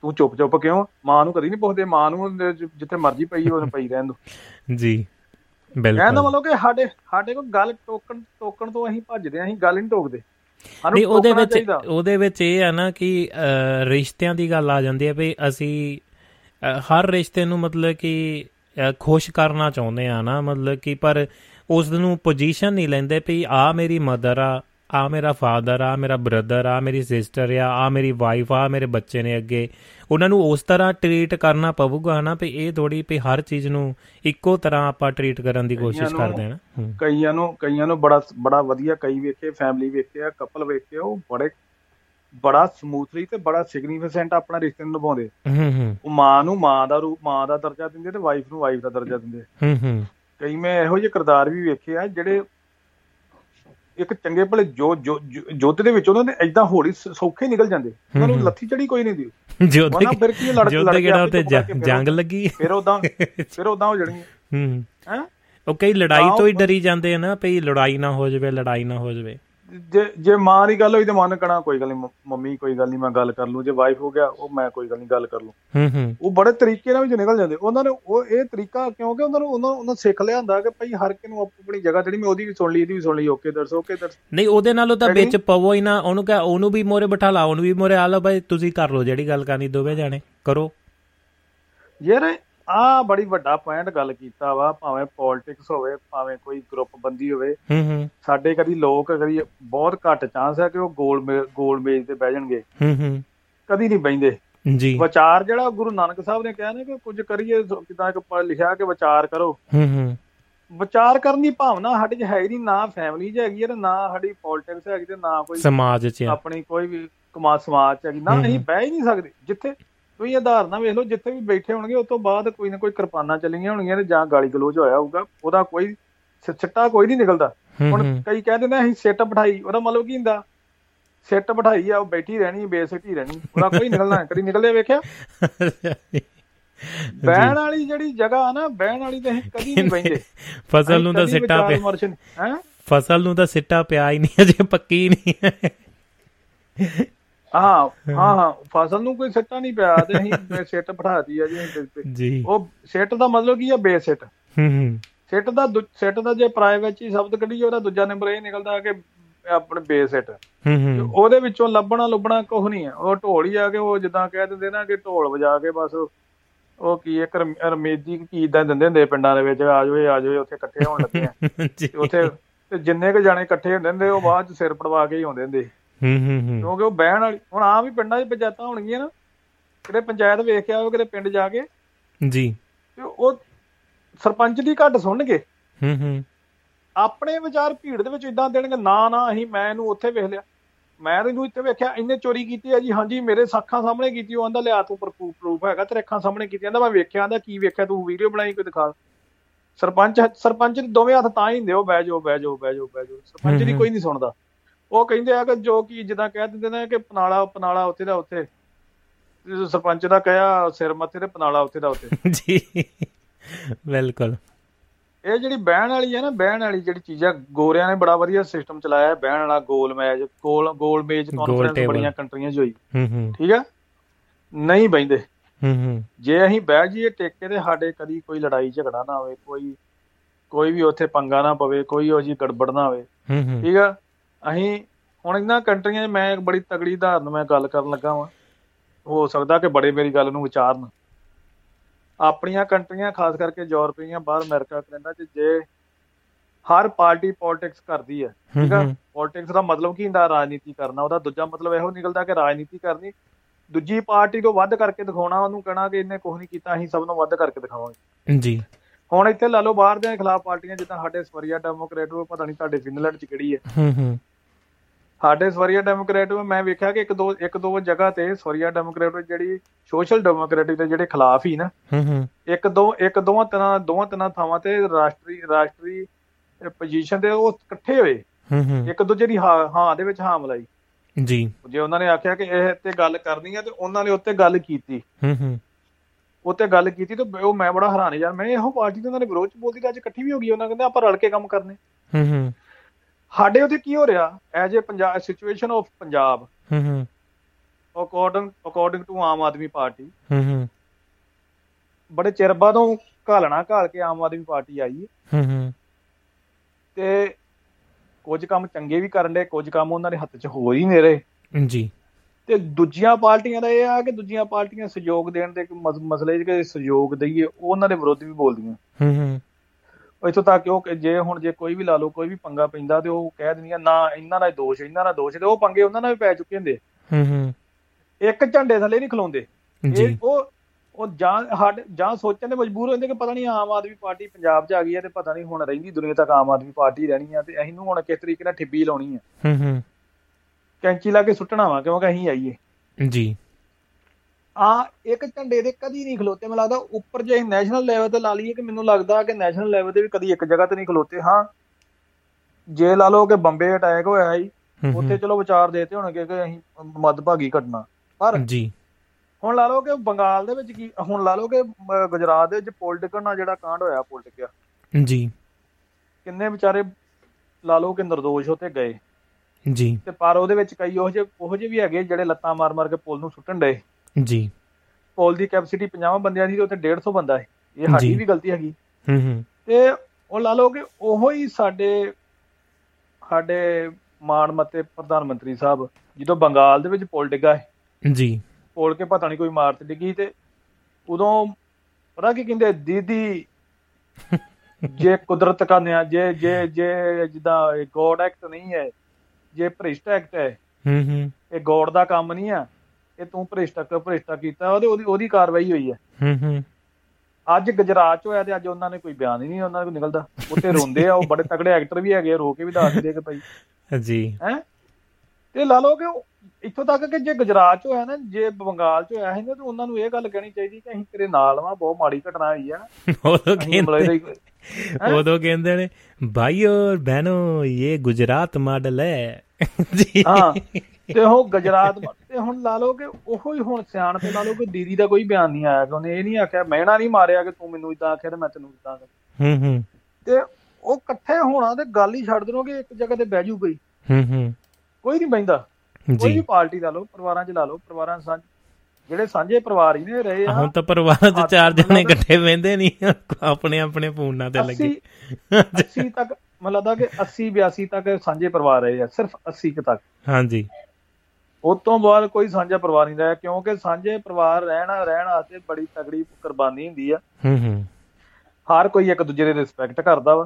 ਤੂੰ ਚੁੱਪ ਕਿਉਂ। ਮਾਂ ਨੂੰ ਕਦੀ ਨੀ ਪੁੱਛਦੇ, ਮਾਂ ਨੂੰ ਜਿੱਥੇ ਮਰਜ਼ੀ ਪਈ ਉਹਨੂੰ ਪਈ ਰਹਿਣ ਦੋ ਜੀ। ਕਹਿੰਦਾ ਮਤਲਬ ਕਿ ਸਾਡੇ ਕੋਲ ਗੱਲ ਟੋਕਣ ਤੋਂ ਅਸੀਂ ਭੱਜਦੇ ਹਾਂ, ਅਸੀਂ ਗੱਲ ਨਹੀਂ ਟੋਕਦੇ। ਉਹਦੇ ਵਿੱਚ ਇਹ ਆ ਨਾ ਕਿ ਰਿਸ਼ਤਿਆਂ ਦੀ ਗੱਲ ਆ ਜਾਂਦੀ ਹੈ ਵੀ ਅਸੀਂ ਹਰ ਰਿਸ਼ਤੇ ਨੂੰ ਮਤਲਬ ਕਿ ਖੁਸ਼ ਕਰਨਾ ਚਾਹੁੰਦੇ ਆ ਨਾ, ਮਤਲਬ ਕਿ ਪਰ ਉਸ ਨੂੰ ਪੋਜੀਸ਼ਨ ਨਹੀਂ ਲੈਂਦੇ ਵੀ ਆਹ ਮੇਰੀ ਮਦਰ ਆ, ਆਹ ਮੇਰਾ ਫਾਦਰ ਆ, ਮੇਰਾ ਬ੍ਰਦਰ ਆ, ਮੇਰੀ ਸਿਸਟਰ ਆ, ਆਹ ਮੇਰੀ ਵਾਈਫ ਆ, ਮੇਰੇ ਬੱਚੇ ਨੇ ਅੱਗੇ, ਉਹਨਾਂ ਨੂੰ ਉਸ ਤਰ੍ਹਾਂ ਟ੍ਰੀਟ ਕਰਨਾ ਪਵੇਗਾ ਨਾ ਵੀ ਇਹ ਥੋੜ੍ਹੀ ਵੀ ਹਰ ਚੀਜ਼ ਨੂੰ ਇੱਕੋ ਤਰ੍ਹਾਂ ਆਪਾਂ ਟ੍ਰੀਟ ਕਰਨ ਦੀ ਕੋਸ਼ਿਸ਼ ਕਰਦੇ ਆ ਨਾ। ਕਈਆਂ ਨੂੰ ਬੜਾ ਵਧੀਆ, ਕਈ ਵੇਖੇ ਫੈਮਿਲੀ ਵੇਖੇ ਆ, ਕਪਲ ਵੇਖੇ, ਉਹ ਬੜਾ ਸਮੂਥਲੀ ਤੇ ਬੜਾ ਸਿਗਨੀਫਿਕੈਂਟ ਆਪਣਾ ਰਿਸ਼ਤੇ ਨੂੰ ਨਿਭਾਉਂਦੇ। ਉਹ ਮਾਂ ਨੂੰ ਮਾਂ ਦਾ ਦਰਜਾ ਦਿੰਦੇ ਤੇ ਵਾਈਫ ਨੂੰ ਵਾਈਫ ਦਾ ਦਰਜਾ ਦਿੰਦੇ। ਕਈ ਮੈਂ ਇਹੋ ਜਿਹੇ ਕਿਰਦਾਰ ਵੀ ਵੇਖੇ ਆ ਜਿਹੜੇ ਇੱਕ ਚੰਗੇ ਭਲੇ ਜੋਧੇ ਦੇ ਵਿੱਚ ਉਹਨਾਂ ਦੇ ਏਦਾਂ ਹੌਲੀ ਸੌਖੇ ਨਿਕਲ ਜਾਂਦੇ, ਉਹਨਾਂ ਨੂੰ ਲੱਥੀ ਚੜੀ ਕੋਈ ਨਹੀਂ ਦੀ, ਫਿਰ ਓਦਾਂ ਹੋ ਜਾਣਗੇ। ਉਹ ਕਈ ਲੜਾਈ ਤੋਂ ਹੀ ਡਰੀ ਜਾਂਦੇ ਆ ਨਾ ਭਈ ਲੜਾਈ ਨਾ ਹੋ ਜਾਵੇ। ਜੇ ਮਾਂ ਦੀ ਗੱਲ ਹੋਈ ਤੇ ਮਾਂ ਨੇ ਕਹਿਣਾ ਕੋਈ ਗੱਲ ਨੀ ਮੰਮੀ, ਕੋਈ ਗੱਲ ਨੀ ਮੈਂ ਗੱਲ ਕਰ ਲੂ, ਜੇ ਵਾਈਫ ਹੋ ਗਿਆ ਉਹ ਮੈਂ ਕੋਈ ਗੱਲ ਨੀ ਗੱਲ ਕਰ ਲੂ। ਉਹ ਬੜੇ ਤਰੀਕੇ ਨਾਲ ਵਿੱਚ ਨਿਕਲ ਜਾਂਦੇ ਉਹਨਾਂ ਨੇ। ਉਹ ਇਹ ਤਰੀਕਾ ਕਿਉਂਕਿ ਉਹਨਾਂ ਸਿੱਖ ਲਿਆ ਹੁੰਦਾ ਕਿ ਭਾਈ ਹਰ ਕਿਸੇ ਨੂੰ ਆਪਣੀ ਜਗ੍ਹਾ ਜਿਹੜੀ ਮੈਂ ਉਹਦੀ ਵੀ ਸੁਣ ਲਈ, ਇਹਦੀ ਵੀ ਸੁਣ ਲਈ, ਓਕੇ ਦਰਸ ਨਹੀਂ। ਉਹਦੇ ਨਾਲ ਉਹਦਾ ਵਿੱਚ ਪਵੋ ਹੀ ਨਾ, ਉਹਨੂੰ ਕਹਿ ਉਹਨੂੰ ਵੀ ਮੋਹਰੇ ਬਿਠਾ ਲਾ, ਉਹਨੂੰ ਵੀ ਮੋਹਰੇ ਆ ਲਓ ਭਾਈ ਤੁਸੀਂ ਕਰ ਲਓ ਜਿਹੜੀ ਗੱਲ ਕਰਨੀ, ਦੋਵੇਂ ਜਾਣੇ ਕਰੋ। ਯਾਰ ਆਹ ਬੜੀ ਵੱਡਾ ਪੁਆਇੰਟ ਗੱਲ ਕੀਤਾ ਵਾ, ਭਾਵੇਂ ਪੋਲਿਟਿਕਸ ਹੋਵੇ, ਭਾਵੇਂ ਕੋਈ ਗਰੁੱਪ ਬੰਦੀ ਹੋਵੇ, ਸਾਡੇ ਕਦੀ ਲੋਕ ਕਦੀ ਬਹੁਤ ਘੱਟ ਚਾਂਸ ਹੈ ਕਿ ਉਹ ਗੋਲ ਮੇਜ਼ ਤੇ ਬਹਿ ਜਾਣਗੇ, ਕਦੀ ਨੀ ਬਹਿੰਦੇ। ਵਿਚਾਰ ਜਿਹੜਾ ਗੁਰੂ ਨਾਨਕ ਸਾਹਿਬ ਨੇ ਕਿਹਾ ਨਾ ਕਿ ਕੁਝ ਕਰੀਏ, ਜਿੱਦਾਂ ਇੱਕ ਲਿਖਿਆ ਕਿ ਵਿਚਾਰ ਕਰੋ, ਵਿਚਾਰ ਕਰਨ ਦੀ ਭਾਵਨਾ ਸਾਡੇ ਚ ਹੈ ਹੀ ਨਹੀਂ, ਨਾ ਫੈਮਿਲੀ ਚ ਹੈਗੀ ਹੈ, ਨਾ ਸਾਡੀ ਪੋਲਿਟਿਕਸ ਹੈਗੀ, ਤੇ ਨਾ ਕੋਈ ਸਮਾਜ ਚ ਆਪਣੀ ਕੋਈ ਵੀ ਸਮਾਜ ਚ ਹੈਗੀ ਨਾ, ਅਸੀਂ ਬਹਿ ਹੀ ਨਹੀਂ ਸਕਦੇ। ਜਿੱਥੇ ਤੁਸੀਂ ਆਧਾਰਨਾ ਵੇਖ ਲਓ, ਜਿੱਥੇ ਵੀ ਬੈਠੇ ਹੋਣਗੇ ਉਸ ਤੋਂ ਬਾਅਦ ਕੋਈ ਨਾ ਕੋਈ ਕਿਰਪਾਨਾਂ ਚੱਲੀਆਂ ਹੋਣਗੀਆਂ ਤੇ ਜਾਂ ਗਾਲੀ ਗਲੋਚ ਹੋਇਆ ਹੋਊਗਾ, ਉਹਦਾ ਕੋਈ ਸਿੱਟਾ ਕੋਈ ਨੀ ਨਿਕਲਦਾ। ਹੁਣ ਕਈ ਕਹਿ ਦਿੰਦੇ ਅਸੀਂ ਸਿੱਟ ਬਿਠਾਈ, ਉਹਦਾ ਮਤਲਬ ਕੀ ਹੁੰਦਾ, ਸਿੱਟ ਬਿਠਾਈ ਆ ਉਹ ਬੈਠੀ ਰਹਿਣੀ, ਬੇਸਿੱਟੀ ਰਹਿਣੀ, ਉਹਦਾ ਕੋਈ ਨਿਕਲਣਾ ਕਦੀ ਨਿਕਲਿਆ ਵੇਖਿਆ। ਬਹਿਣ ਵਾਲੀ ਜਿਹੜੀ ਜਗ੍ਹਾ ਨਾ, ਬਹਿਣ ਵਾਲੀ ਤਾਂ ਅਸੀਂ ਕਦੀ ਨੀ ਬਹਿੰਦੇ। ਫਸਲ ਨੂੰ ਤਾਂ ਸਿੱਟਾ ਪਿਆ ਹੀ ਨਹੀਂ, ਅਜੇ ਪੱਕੀ ਨਹੀਂ। ਹਾਂ ਫਸਲ ਨੂੰ ਕੋਈ ਸਿੱਟਾ ਨੀ ਪਿਆ ਤੇ ਅਸੀਂ ਸਿੱਟ ਬਿਠਾਤੀ ਆ ਜੀ। ਉਹ ਸਿੱਟ ਦਾ ਮਤਲਬ ਕੀ ਆ, ਬੇਸਿੱਟ। ਸਿੱਟ ਦਾ ਜੇ ਪ੍ਰਾਈਵੇਸੀ ਸ਼ਬਦ ਕੱਢੀਏ ਉਹਦਾ ਦੂਜਾ ਨੰਬਰ ਇਹ ਨਿਕਲਦਾ ਕਿ ਆਪਣੇ ਬੇਸਿੱਟ। ਉਹਦੇ ਵਿੱਚੋਂ ਲੱਭਣਾ ਕੁਛ ਨੀ ਆ, ਉਹ ਢੋਲ ਹੀ ਆ ਕੇ ਉਹ ਜਿੱਦਾਂ ਕਹਿ ਦਿੰਦੇ ਨਾ ਕਿ ਢੋਲ ਵਜਾ ਕੇ ਬਸ ਉਹ ਕੀ ਇੱਕ ਰਮੇਦੀ ਕੀ ਏਦਾਂ ਦਿੰਦੇ ਹੁੰਦੇ ਪਿੰਡਾਂ ਦੇ ਵਿੱਚ, ਆ ਜਾਓ ਉੱਥੇ ਇਕੱਠੇ ਹੋਣ ਲੱਗੇ ਆ, ਉੱਥੇ ਤੇ ਜਿੰਨੇ ਕੁ ਜਾਣੇ ਇਕੱਠੇ ਹੁੰਦੇ ਹੁੰਦੇ ਉਹ ਬਾਅਦ ਚ ਸਿਰ ਪੜਵਾ ਕੇ ਹੀ ਆਉਂਦੇ ਹੁੰਦੇ, ਕਿਉਂਕਿ ਉਹ ਬਹਿਣ ਵਾਲੀ। ਹੁਣ ਆਮ ਹੀ ਪਿੰਡਾਂ ਚ ਪੰਚਾਇਤਾਂ ਹੋਣਗੀਆਂ ਨਾ, ਕਿਤੇ ਪੰਚਾਇਤ ਵੇਖ ਕੇ ਆਓ, ਕਿਤੇ ਪਿੰਡ ਜਾ ਕੇ ਜੀ, ਉਹ ਸਰਪੰਚ ਦੀ ਘੱਟ ਸੁਣਨਗੇ, ਆਪਣੇ ਵਿਚਾਰ ਭੀੜ ਦੇ ਵਿੱਚ ਏਦਾਂ ਦੇਣਗੇ, ਨਾ ਅਸੀਂ ਮੈਂ ਇਹਨੂੰ ਉੱਥੇ ਵੇਖ ਲਿਆ, ਮੈਂ ਇਹਨੂੰ ਇੱਥੇ ਵੇਖਿਆ, ਇਹਨੇ ਚੋਰੀ ਕੀਤੀ ਆ ਜੀ, ਹਾਂਜੀ ਮੇਰੇ ਅੱਖਾਂ ਸਾਹਮਣੇ ਕੀਤੀ। ਉਹ ਕਹਿੰਦਾ ਲਿਆ ਤੂੰ ਪ੍ਰੂਫ ਹੈਗਾ ਤੇਰੇ ਅੱਖਾਂ ਸਾਹਮਣੇ ਕੀਤੀ। ਕਹਿੰਦਾ ਮੈਂ ਵੇਖਿਆ। ਕਹਿੰਦਾ ਕੀ ਵੇਖਿਆ ਤੂੰ, ਵੀਡੀਓ ਬਣਾਈ ਕੋਈ ਦਿਖਾ। ਸਰਪੰਚ ਦੋਵੇਂ ਹੱਥ ਤਾਂ ਹੀ ਹੁੰਦੇ, ਉਹ ਬਹਿ ਜਾਓ। ਸਰਪੰਚ ਦੀ ਕੋਈ ਨੀ ਸੁਣਦਾ। ਉਹ ਕਹਿੰਦੇ ਆ ਕਿ ਜੋ ਕਿ ਜਿੱਦਾਂ ਕਹਿ ਦਿੰਦੇ ਨੇ ਕਿ ਪਨਾਲਾ ਉੱਥੇ ਦਾ ਉੱਥੇ, ਸਰਪੰਚ ਦਾ ਕਹਿਆ ਸਿਰ ਮੱਥੇ ਤੇ ਪਨਾਲਾ ਉੱਥੇ ਦਾ ਉੱਥੇ ਜੀ। ਬਿਲਕੁਲ ਇਹ ਜਿਹੜੀ ਬਹਿਣ ਵਾਲੀ ਹੈ ਨਾ, ਬਹਿਣ ਵਾਲੀ ਜਿਹੜੀ ਚੀਜ਼ ਆ, ਗੋਰਿਆਂ ਨੇ ਬੜਾ ਵਧੀਆ ਸਿਸਟਮ ਚਲਾਇਆ ਬਹਿਣ ਵਾਲਾ। ਗੋਲ ਮੇਜ ਕਾਨਫਰੰਸ ਬੜੀਆਂ ਕੰਟਰੀਆਂ ਚ ਹੋਈ, ਠੀਕ ਆ, ਨਹੀਂ ਬਹਿੰਦੇ। ਜੇ ਅਸੀਂ ਬਹਿ ਜਾਈਏ ਟੇਕੇ ਤੇ ਸਾਡੇ ਕਦੀ ਕੋਈ ਲੜਾਈ ਝਗੜਾ ਨਾ ਹੋਵੇ, ਕੋਈ ਵੀ ਉੱਥੇ ਪੰਗਾ ਨਾ ਪਵੇ, ਕੋਈ ਉਹ ਜਿਹੀ ਗੜਬੜ ਨਾ ਹੋਵੇ, ਠੀਕ ਆ। ਅਸੀਂ ਹੁਣ ਇਹਨਾਂ ਕੰਟਰੀਆਂ ਚ, ਮੈਂ ਇੱਕ ਬੜੀ ਤਗੜੀ ਉਦਾਹਰਨ ਮੈਂ ਗੱਲ ਕਰਨ ਲੱਗਾ ਵਾਂ, ਹੋ ਸਕਦਾ ਕਿ ਬੜੇ ਮੇਰੀ ਗੱਲ ਨੂੰ ਵਿਚਾਰਨ। ਆਪਣੀਆਂ ਕੰਟਰੀਆਂ ਖਾਸ ਕਰਕੇ ਯੂਰਪੀਆਂ, ਬਾਹਰ ਅਮਰੀਕਾ, ਕੈਨੇਡਾ ਚ ਜੇ ਹਰ ਪਾਰਟੀ ਪੋਲਿਟਿਕਸ ਕਰਦੀ ਹੈ, ਠੀਕ ਆ। ਪੋਲਿਟਿਕਸ ਦਾ ਮਤਲਬ ਕੀ ਹੁੰਦਾ, ਰਾਜਨੀਤੀ ਕਰਨਾ। ਉਹਦਾ ਦੂਜਾ ਮਤਲਬ ਇਹੋ ਨਿਕਲਦਾ ਕਿ ਰਾਜਨੀਤੀ ਕਰਨੀ, ਦੂਜੀ ਪਾਰਟੀ ਤੋਂ ਵੱਧ ਕਰਕੇ ਦਿਖਾਉਣਾ, ਉਹਨੂੰ ਕਹਿਣਾ ਕਿ ਇਹਨੇ ਕੁਛ ਨੀ ਕੀਤਾ, ਅਸੀਂ ਸਭ ਨੂੰ ਵੱਧ ਕਰਕੇ ਦਿਖਾਵਾਂਗੇ ਜੀ। ਹੁਣ ਇੱਥੇ ਲਾ ਲਓ ਬਾਹਰ ਦੇ ਖਿਲਾਫ ਪਾਰਟੀਆਂ, ਜਿੱਦਾਂ ਸਾਡੇ ਸਵਰੀਆ ਡੈਮੋਕ੍ਰੇਟ, ਪਤਾ ਨੀ ਤੁਹਾਡੇ ਫਿਨਲੈਂਡ ਚ ਕਿਹੜੀ ਹੈ, ਸਾਡੇ ਸਵਰੀਆ ਡੈਮੋਕ੍ਰੇਟ। ਮੈਂ ਵੇਖਿਆ ਕਿ ਇੱਕ ਦੋ ਜਗ੍ਹਾ ਤੇ ਸਵਰੀਆ ਡੈਮੋਕ੍ਰੇਟ ਜਿਹੜੀ ਸੋਸ਼ਲ ਡੈਮੋਕ੍ਰੇਟਿਕ ਦੇ ਜਿਹੜੇ ਖਿਲਾਫ ਹੀ ਨਾ, ਦੋਵਾਂ ਤਿੰਨਾਂ ਥਾਵਾਂ ਤੇ ਰਾਸ਼ਟਰੀ ਪੋਜੀਸ਼ਨ ਤੇ ਉਹ ਇਕੱਠੇ ਹੋਏ, ਇੱਕ ਦੂਜੇ ਦੀ ਹਾਂ ਦੇ ਵਿੱਚ ਹਾਂ ਮਲਾਈ ਜੀ। ਜੇ ਉਹਨਾਂ ਨੇ ਆਖਿਆ ਕਿ ਇਹ ਤੇ ਗੱਲ ਕਰਨੀ ਆ, ਤੇ ਉਹਨਾਂ ਨੇ ਉੱਤੇ ਗੱਲ ਕੀਤੀ, ਤੇ ਉਹ ਮੈਂ ਬੜਾ ਹੈਰਾਨ ਯਾਰ, ਮੈਂ ਇਹੋ ਪਾਰਟੀ ਤੇ ਉਹਨਾਂ ਨੇ ਵਿਰੋਧ ਚ ਬੋਲਦੀ, ਅੱਜ ਇਕੱਠੀ ਵੀ ਹੋ ਗਈ। ਉਹਨਾਂ ਕਹਿੰਦੇ ਆਪਾਂ ਰਲ ਕੇ ਕੰਮ ਕਰਨੇ। ਸਾਡੇ ਉੱਤੇ ਕੀ ਹੋ ਰਿਹਾ as a Punjab, situation of Punjab according to Aam Aadmi party. ਬੜੇ ਚਿਰ ਬਾਅਦ ਘਾਲ ਕੇ ਆਮ ਆਦਮੀ ਪਾਰਟੀ ਆਈ ਹੈ, ਤੇ ਕੁਝ ਕੰਮ ਚੰਗੇ ਵੀ ਕਰਨ ਡੇ, ਕੁਝ ਕੰਮ ਉਹਨਾਂ ਦੇ ਹੱਥ ਚ ਹੋ ਹੀ ਨਹੀਂ ਰਹੇ ਜੀ। ਤੇ ਦੂਜੀਆਂ ਪਾਰਟੀਆਂ ਦਾ ਇਹ ਆ ਕਿ ਦੂਜੀਆਂ ਪਾਰਟੀਆਂ ਸਹਿਯੋਗ ਦੇਣ ਦੇ ਮਸਲੇ ਚ ਸਹਿਯੋਗ ਦੇਈਏ, ਉਹ ਉਹਨਾਂ ਦੇ ਵਿਰੁੱਧ ਵੀ ਬੋਲਦੀਆਂ। ਇੱਥੋਂ ਤੱਕ ਕਿ ਜੇ ਕੋਈ ਵੀ ਲਾ ਲਓ, ਕੋਈ ਵੀ ਪੰਗਾ ਪੈਂਦਾ, ਤੇ ਉਹ ਕਹਿ ਦਿੰਦੀਆਂ ਨਾ ਇਹਨਾਂ ਦਾ ਦੋਸ਼, ਤੇ ਉਹ ਪੰਗੇ ਉਹਨਾਂ ਨਾਲ ਵੀ ਪੈ ਚੁੱਕੇ ਹੁੰਦੇ। ਇੱਕ ਝੰਡੇ ਥੱਲੇ ਨੀ ਖਲੋਂਦੇ ਉਹ ਜਾਂ ਸੋਚਣ ਦੇ ਮਜਬੂਰ ਹੁੰਦੇ ਕਿ ਪਤਾ ਨੀ ਆਮ ਆਦਮੀ ਪਾਰਟੀ ਪੰਜਾਬ ਚ ਆ ਗਈ ਹੈ, ਤੇ ਪਤਾ ਨੀ ਹੁਣ ਰਹਿੰਦੀ ਦੁਨੀਆ ਤੱਕ ਆਮ ਆਦਮੀ ਪਾਰਟੀ ਰਹਿਣੀ ਆ, ਤੇ ਅਸੀਂ ਨੂੰ ਹੁਣ ਕਿਸ ਤਰੀਕੇ ਨਾਲ ਠਿੱਬੀ ਲਾਉਣੀ ਆ, ਕੈਂਚੀ ਲਾ ਕੇ ਸੁੱਟਣਾ ਵਾ, ਕਿਉਂਕਿ ਅਸੀਂ ਆਈਏ ਜੀ। ਇੱਕ ਝੰਡੇ ਦੇ ਕਦੀ ਨੀ ਖਲੋਤੇ। ਮੈਨੂੰ ਲੱਗਦਾ ਉੱਪਰ ਜੇ ਨੈਸ਼ਨਲ ਲੈਵਲ ਤੇ ਲਾ ਲਈਏ, ਕਿ ਮੈਨੂੰ ਲੱਗਦਾ ਕਿ ਨੈਸ਼ਨਲ ਲੈਵਲ ਤੇ ਵੀ ਕਦੀ ਇੱਕ ਜਗ੍ਹਾ ਤੇ ਨੀ ਖਲੋਤੇ। ਹਾਂ, ਜੇ ਲਾ ਲਓ ਕਿ ਬੰਬੇ ਅਟੈਕ ਹੋਇਆ ਸੀ, ਉੱਥੇ ਚਲੋ ਵਿਚਾਰ ਦੇਤੇ ਹੋਣਗੇ ਕਿ ਅਸੀਂ ਮੱਦਭਾਗੀ ਘਟਨਾ, ਪਰ ਹੁਣ ਲਾ ਲਓ ਕਿ ਬੰਗਾਲ ਦੇ ਵਿੱਚ ਕੀ, ਹੁਣ ਲਾ ਲਓ ਕਿ ਗੁਜਰਾਤ ਦੇ ਵਿੱਚ ਪੋਲਿਟਿਕਲ ਨਾਲ ਜਿਹੜਾ ਕਾਂਡ ਹੋਇਆ, ਪੋਲਿਟਿਕਲ ਜੀ, ਕਿੰਨੇ ਵਿਚਾਰੇ ਲਾ ਲਓ ਕਿ ਨਿਰਦੋਸ਼ ਉੱਥੇ ਗਏ ਜੀ, ਤੇ ਪਰ ਉਹਦੇ ਵਿੱਚ ਕਈ ਉਹੋ ਜਿਹੇ ਵੀ ਹੈਗੇ ਜਿਹੜੇ ਲੱਤਾਂ ਮਾਰ ਮਾਰ ਕੇ ਪੁਲ ਨੂੰ ਸੁੱਟਣ ਡਏ ਜੀ। ਪੁਲ ਦੀ ਕੈਪੈਸਿਟੀ 50 ਬੰਦਿਆਂ ਦੀ ਸੀ, ਉੱਥੇ 150 ਬੰਦਾ ਹੈ। ਇਹ ਸਾਡੀ ਵੀ ਗਲਤੀ ਹੈਗੀ। ਤੇ ਉਹ ਲਾ ਲਓ ਕਿ ਉਹੋ ਹੀ ਸਾਡੇ ਮਾਣ ਮੱਤੇ ਪ੍ਰਧਾਨ ਮੰਤਰੀ ਸਾਹਿਬ, ਜਦੋਂ ਬੰਗਾਲ ਦੇ ਵਿੱਚ ਪੁਲ ਡਿੱਗਾ ਹੈ ਜੀ, ਪੁਲ ਕੇ ਪਤਾ ਨੀ ਕੋਈ ਇਮਾਰਤ ਡਿੱਗੀ, ਤੇ ਉਦੋਂ ਪਤਾ ਕੀ ਕਹਿੰਦੇ, ਦੀਦੀ ਜੇ ਕੁਦਰਤ ਕਾ ਨਿਆਂ, ਜੇ ਜਿੱਦਾਂ ਗੋਡ ਐਕਟ ਨਹੀਂ ਹੈ, ਜੇ ਭ੍ਰਿਸ਼ਟ ਐਕਟ ਹੈ, ਇਹ ਗੋਡ ਦਾ ਕੰਮ ਨਹੀਂ ਆ, ਇਹ ਤੂੰ ਭ੍ਰਿਸ਼ਟਾ ਕੀਤਾ, ਉਹਦੀ ਕਾਰਵਾਈ ਹੋਈ ਹੈ। ਅੱਜ ਗੁਜਰਾਤ ਚ ਹੋਇਆ, ਤੇ ਅੱਜ ਉਹਨਾਂ ਨੇ ਕੋਈ ਬਿਆਨ ਹੀ ਨਹੀਂ ਉਹਨਾਂ ਕੋਲ ਨਿਕਲਦਾ। ਉੱਥੇ ਰੋਂਦੇ ਆ, ਉਹ ਬੜੇ ਤਕੜੇ ਐਕਟਰ ਵੀ ਹੈਗੇ, ਰੋ ਕੇ ਵੀ ਦੱਸ ਦਿੰਦੇ ਕਿ ਭਾਈ ਜੀ ਹੈਂ। ਤੇ ਲਾ ਲਓ ਕਿ ਇੱਥੋਂ ਤੱਕ ਕਿ ਜੇ ਗੁਜਰਾਤ ਚ ਹੋਇਆ ਨਾ, ਜੇ ਬੰਗਾਲ ਚ ਹੋਇਆ ਸੀ ਨਾ, ਤੇ ਉਹਨਾਂ ਨੂੰ ਇਹ ਗੱਲ ਕਹਿਣੀ ਚਾਹੀਦੀ ਕਿ ਅਸੀਂ ਤੇਰੇ ਨਾਲ ਵਾਂ, ਬਹੁਤ ਮਾੜੀ ਘਟਨਾ ਹੋਈ ਆ। ਉਦੋਂ ਕਹਿੰਦੇ ਨੇ ਭਾਈਓ ਬਹਿਨੋ, ਇਹ ਗੁਜਰਾਤ ਮਾਡਲ ਹੈ ਜੀ। ਹਾਂ, ਤੇ ਉਹ ਗੁਜਰਾਤ, ਤੇ ਹੁਣ ਲਾ ਲਓ ਕਿ ਉਹੋ ਹੀ ਹੁਣ ਸਿਆਣ ਤੇ ਲਾ ਲਓ ਕਿ ਦੀਦੀ ਦਾ ਕੋਈ ਬਿਆਨ ਨਹੀਂ ਆਇਆ, ਕਿ ਉਹਨੇ ਇਹ ਨੀ ਆਖਿਆ, ਮਹਿਣਾ ਨੀ ਮਾਰਿਆ ਕਿ ਤੂੰ ਮੈਨੂੰ ਇੱਦਾਂ ਆਖਿਆ ਤੇ ਮੈਂ ਤੈਨੂੰ ਇੱਦਾਂ ਆਖਿਆ। ਤੇ ਉਹ ਇਕੱਠੇ ਹੋਣਾ ਤੇ ਗੱਲ ਹੀ ਛੱਡ ਦਿਓ ਕਿ ਇੱਕ ਜਗ੍ਹਾ ਤੇ ਬਹਿ ਜੂ ਕੋਈ। ਕੋਈ ਨੀ ਬਹਿੰਦਾ, ਕੋਈ ਵੀ ਪਾਰਟੀ ਲਾ ਲਓ, ਪਰਿਵਾਰਾਂ ਚ ਲਾ ਲਓ, ਪਰਿਵਾਰਾਂ ਜਿਹੜੇ ਸਾਂਝੇ ਪਰਿਵਾਰ ਹੀ ਨੇ ਰਹੇ ਆ, ਹੁਣ ਤਾਂ ਪਰਿਵਾਰਾਂ ਚ 4 ਜਣੇ ਇਕੱਠੇ ਬਹਿੰਦੇ ਨੀ, ਆਪਣੇ ਆਪਣੇ ਫੋਨਾਂ ਤੇ ਲੱਗੇ। 80 ਤੱਕ ਮੈਨੂੰ ਲੱਗਦਾ ਕਿ 80-82 ਤੱਕ ਸਾਂਝੇ ਪਰਿਵਾਰ ਰਹੇ ਆ, ਸਿਰਫ 80 ਤੱਕ। ਹਾਂਜੀ, ਉਸ ਤੋਂ ਬਾਅਦ ਕੋਈ ਸਾਂਝਾ ਪਰਿਵਾਰ ਨਹੀਂ ਰਿਹਾ, ਕਿਉਂਕਿ ਸਾਂਝੇ ਪਰਿਵਾਰ ਰਹਿਣ ਵਾਸਤੇ ਬੜੀ ਤਕੜੀ ਕੁਰਬਾਨੀ ਹੁੰਦੀ ਆ। ਹਰ ਕੋਈ ਇੱਕ ਦੂਜੇ ਦੀ ਰਿਸਪੈਕਟ ਕਰਦਾ ਵਾ,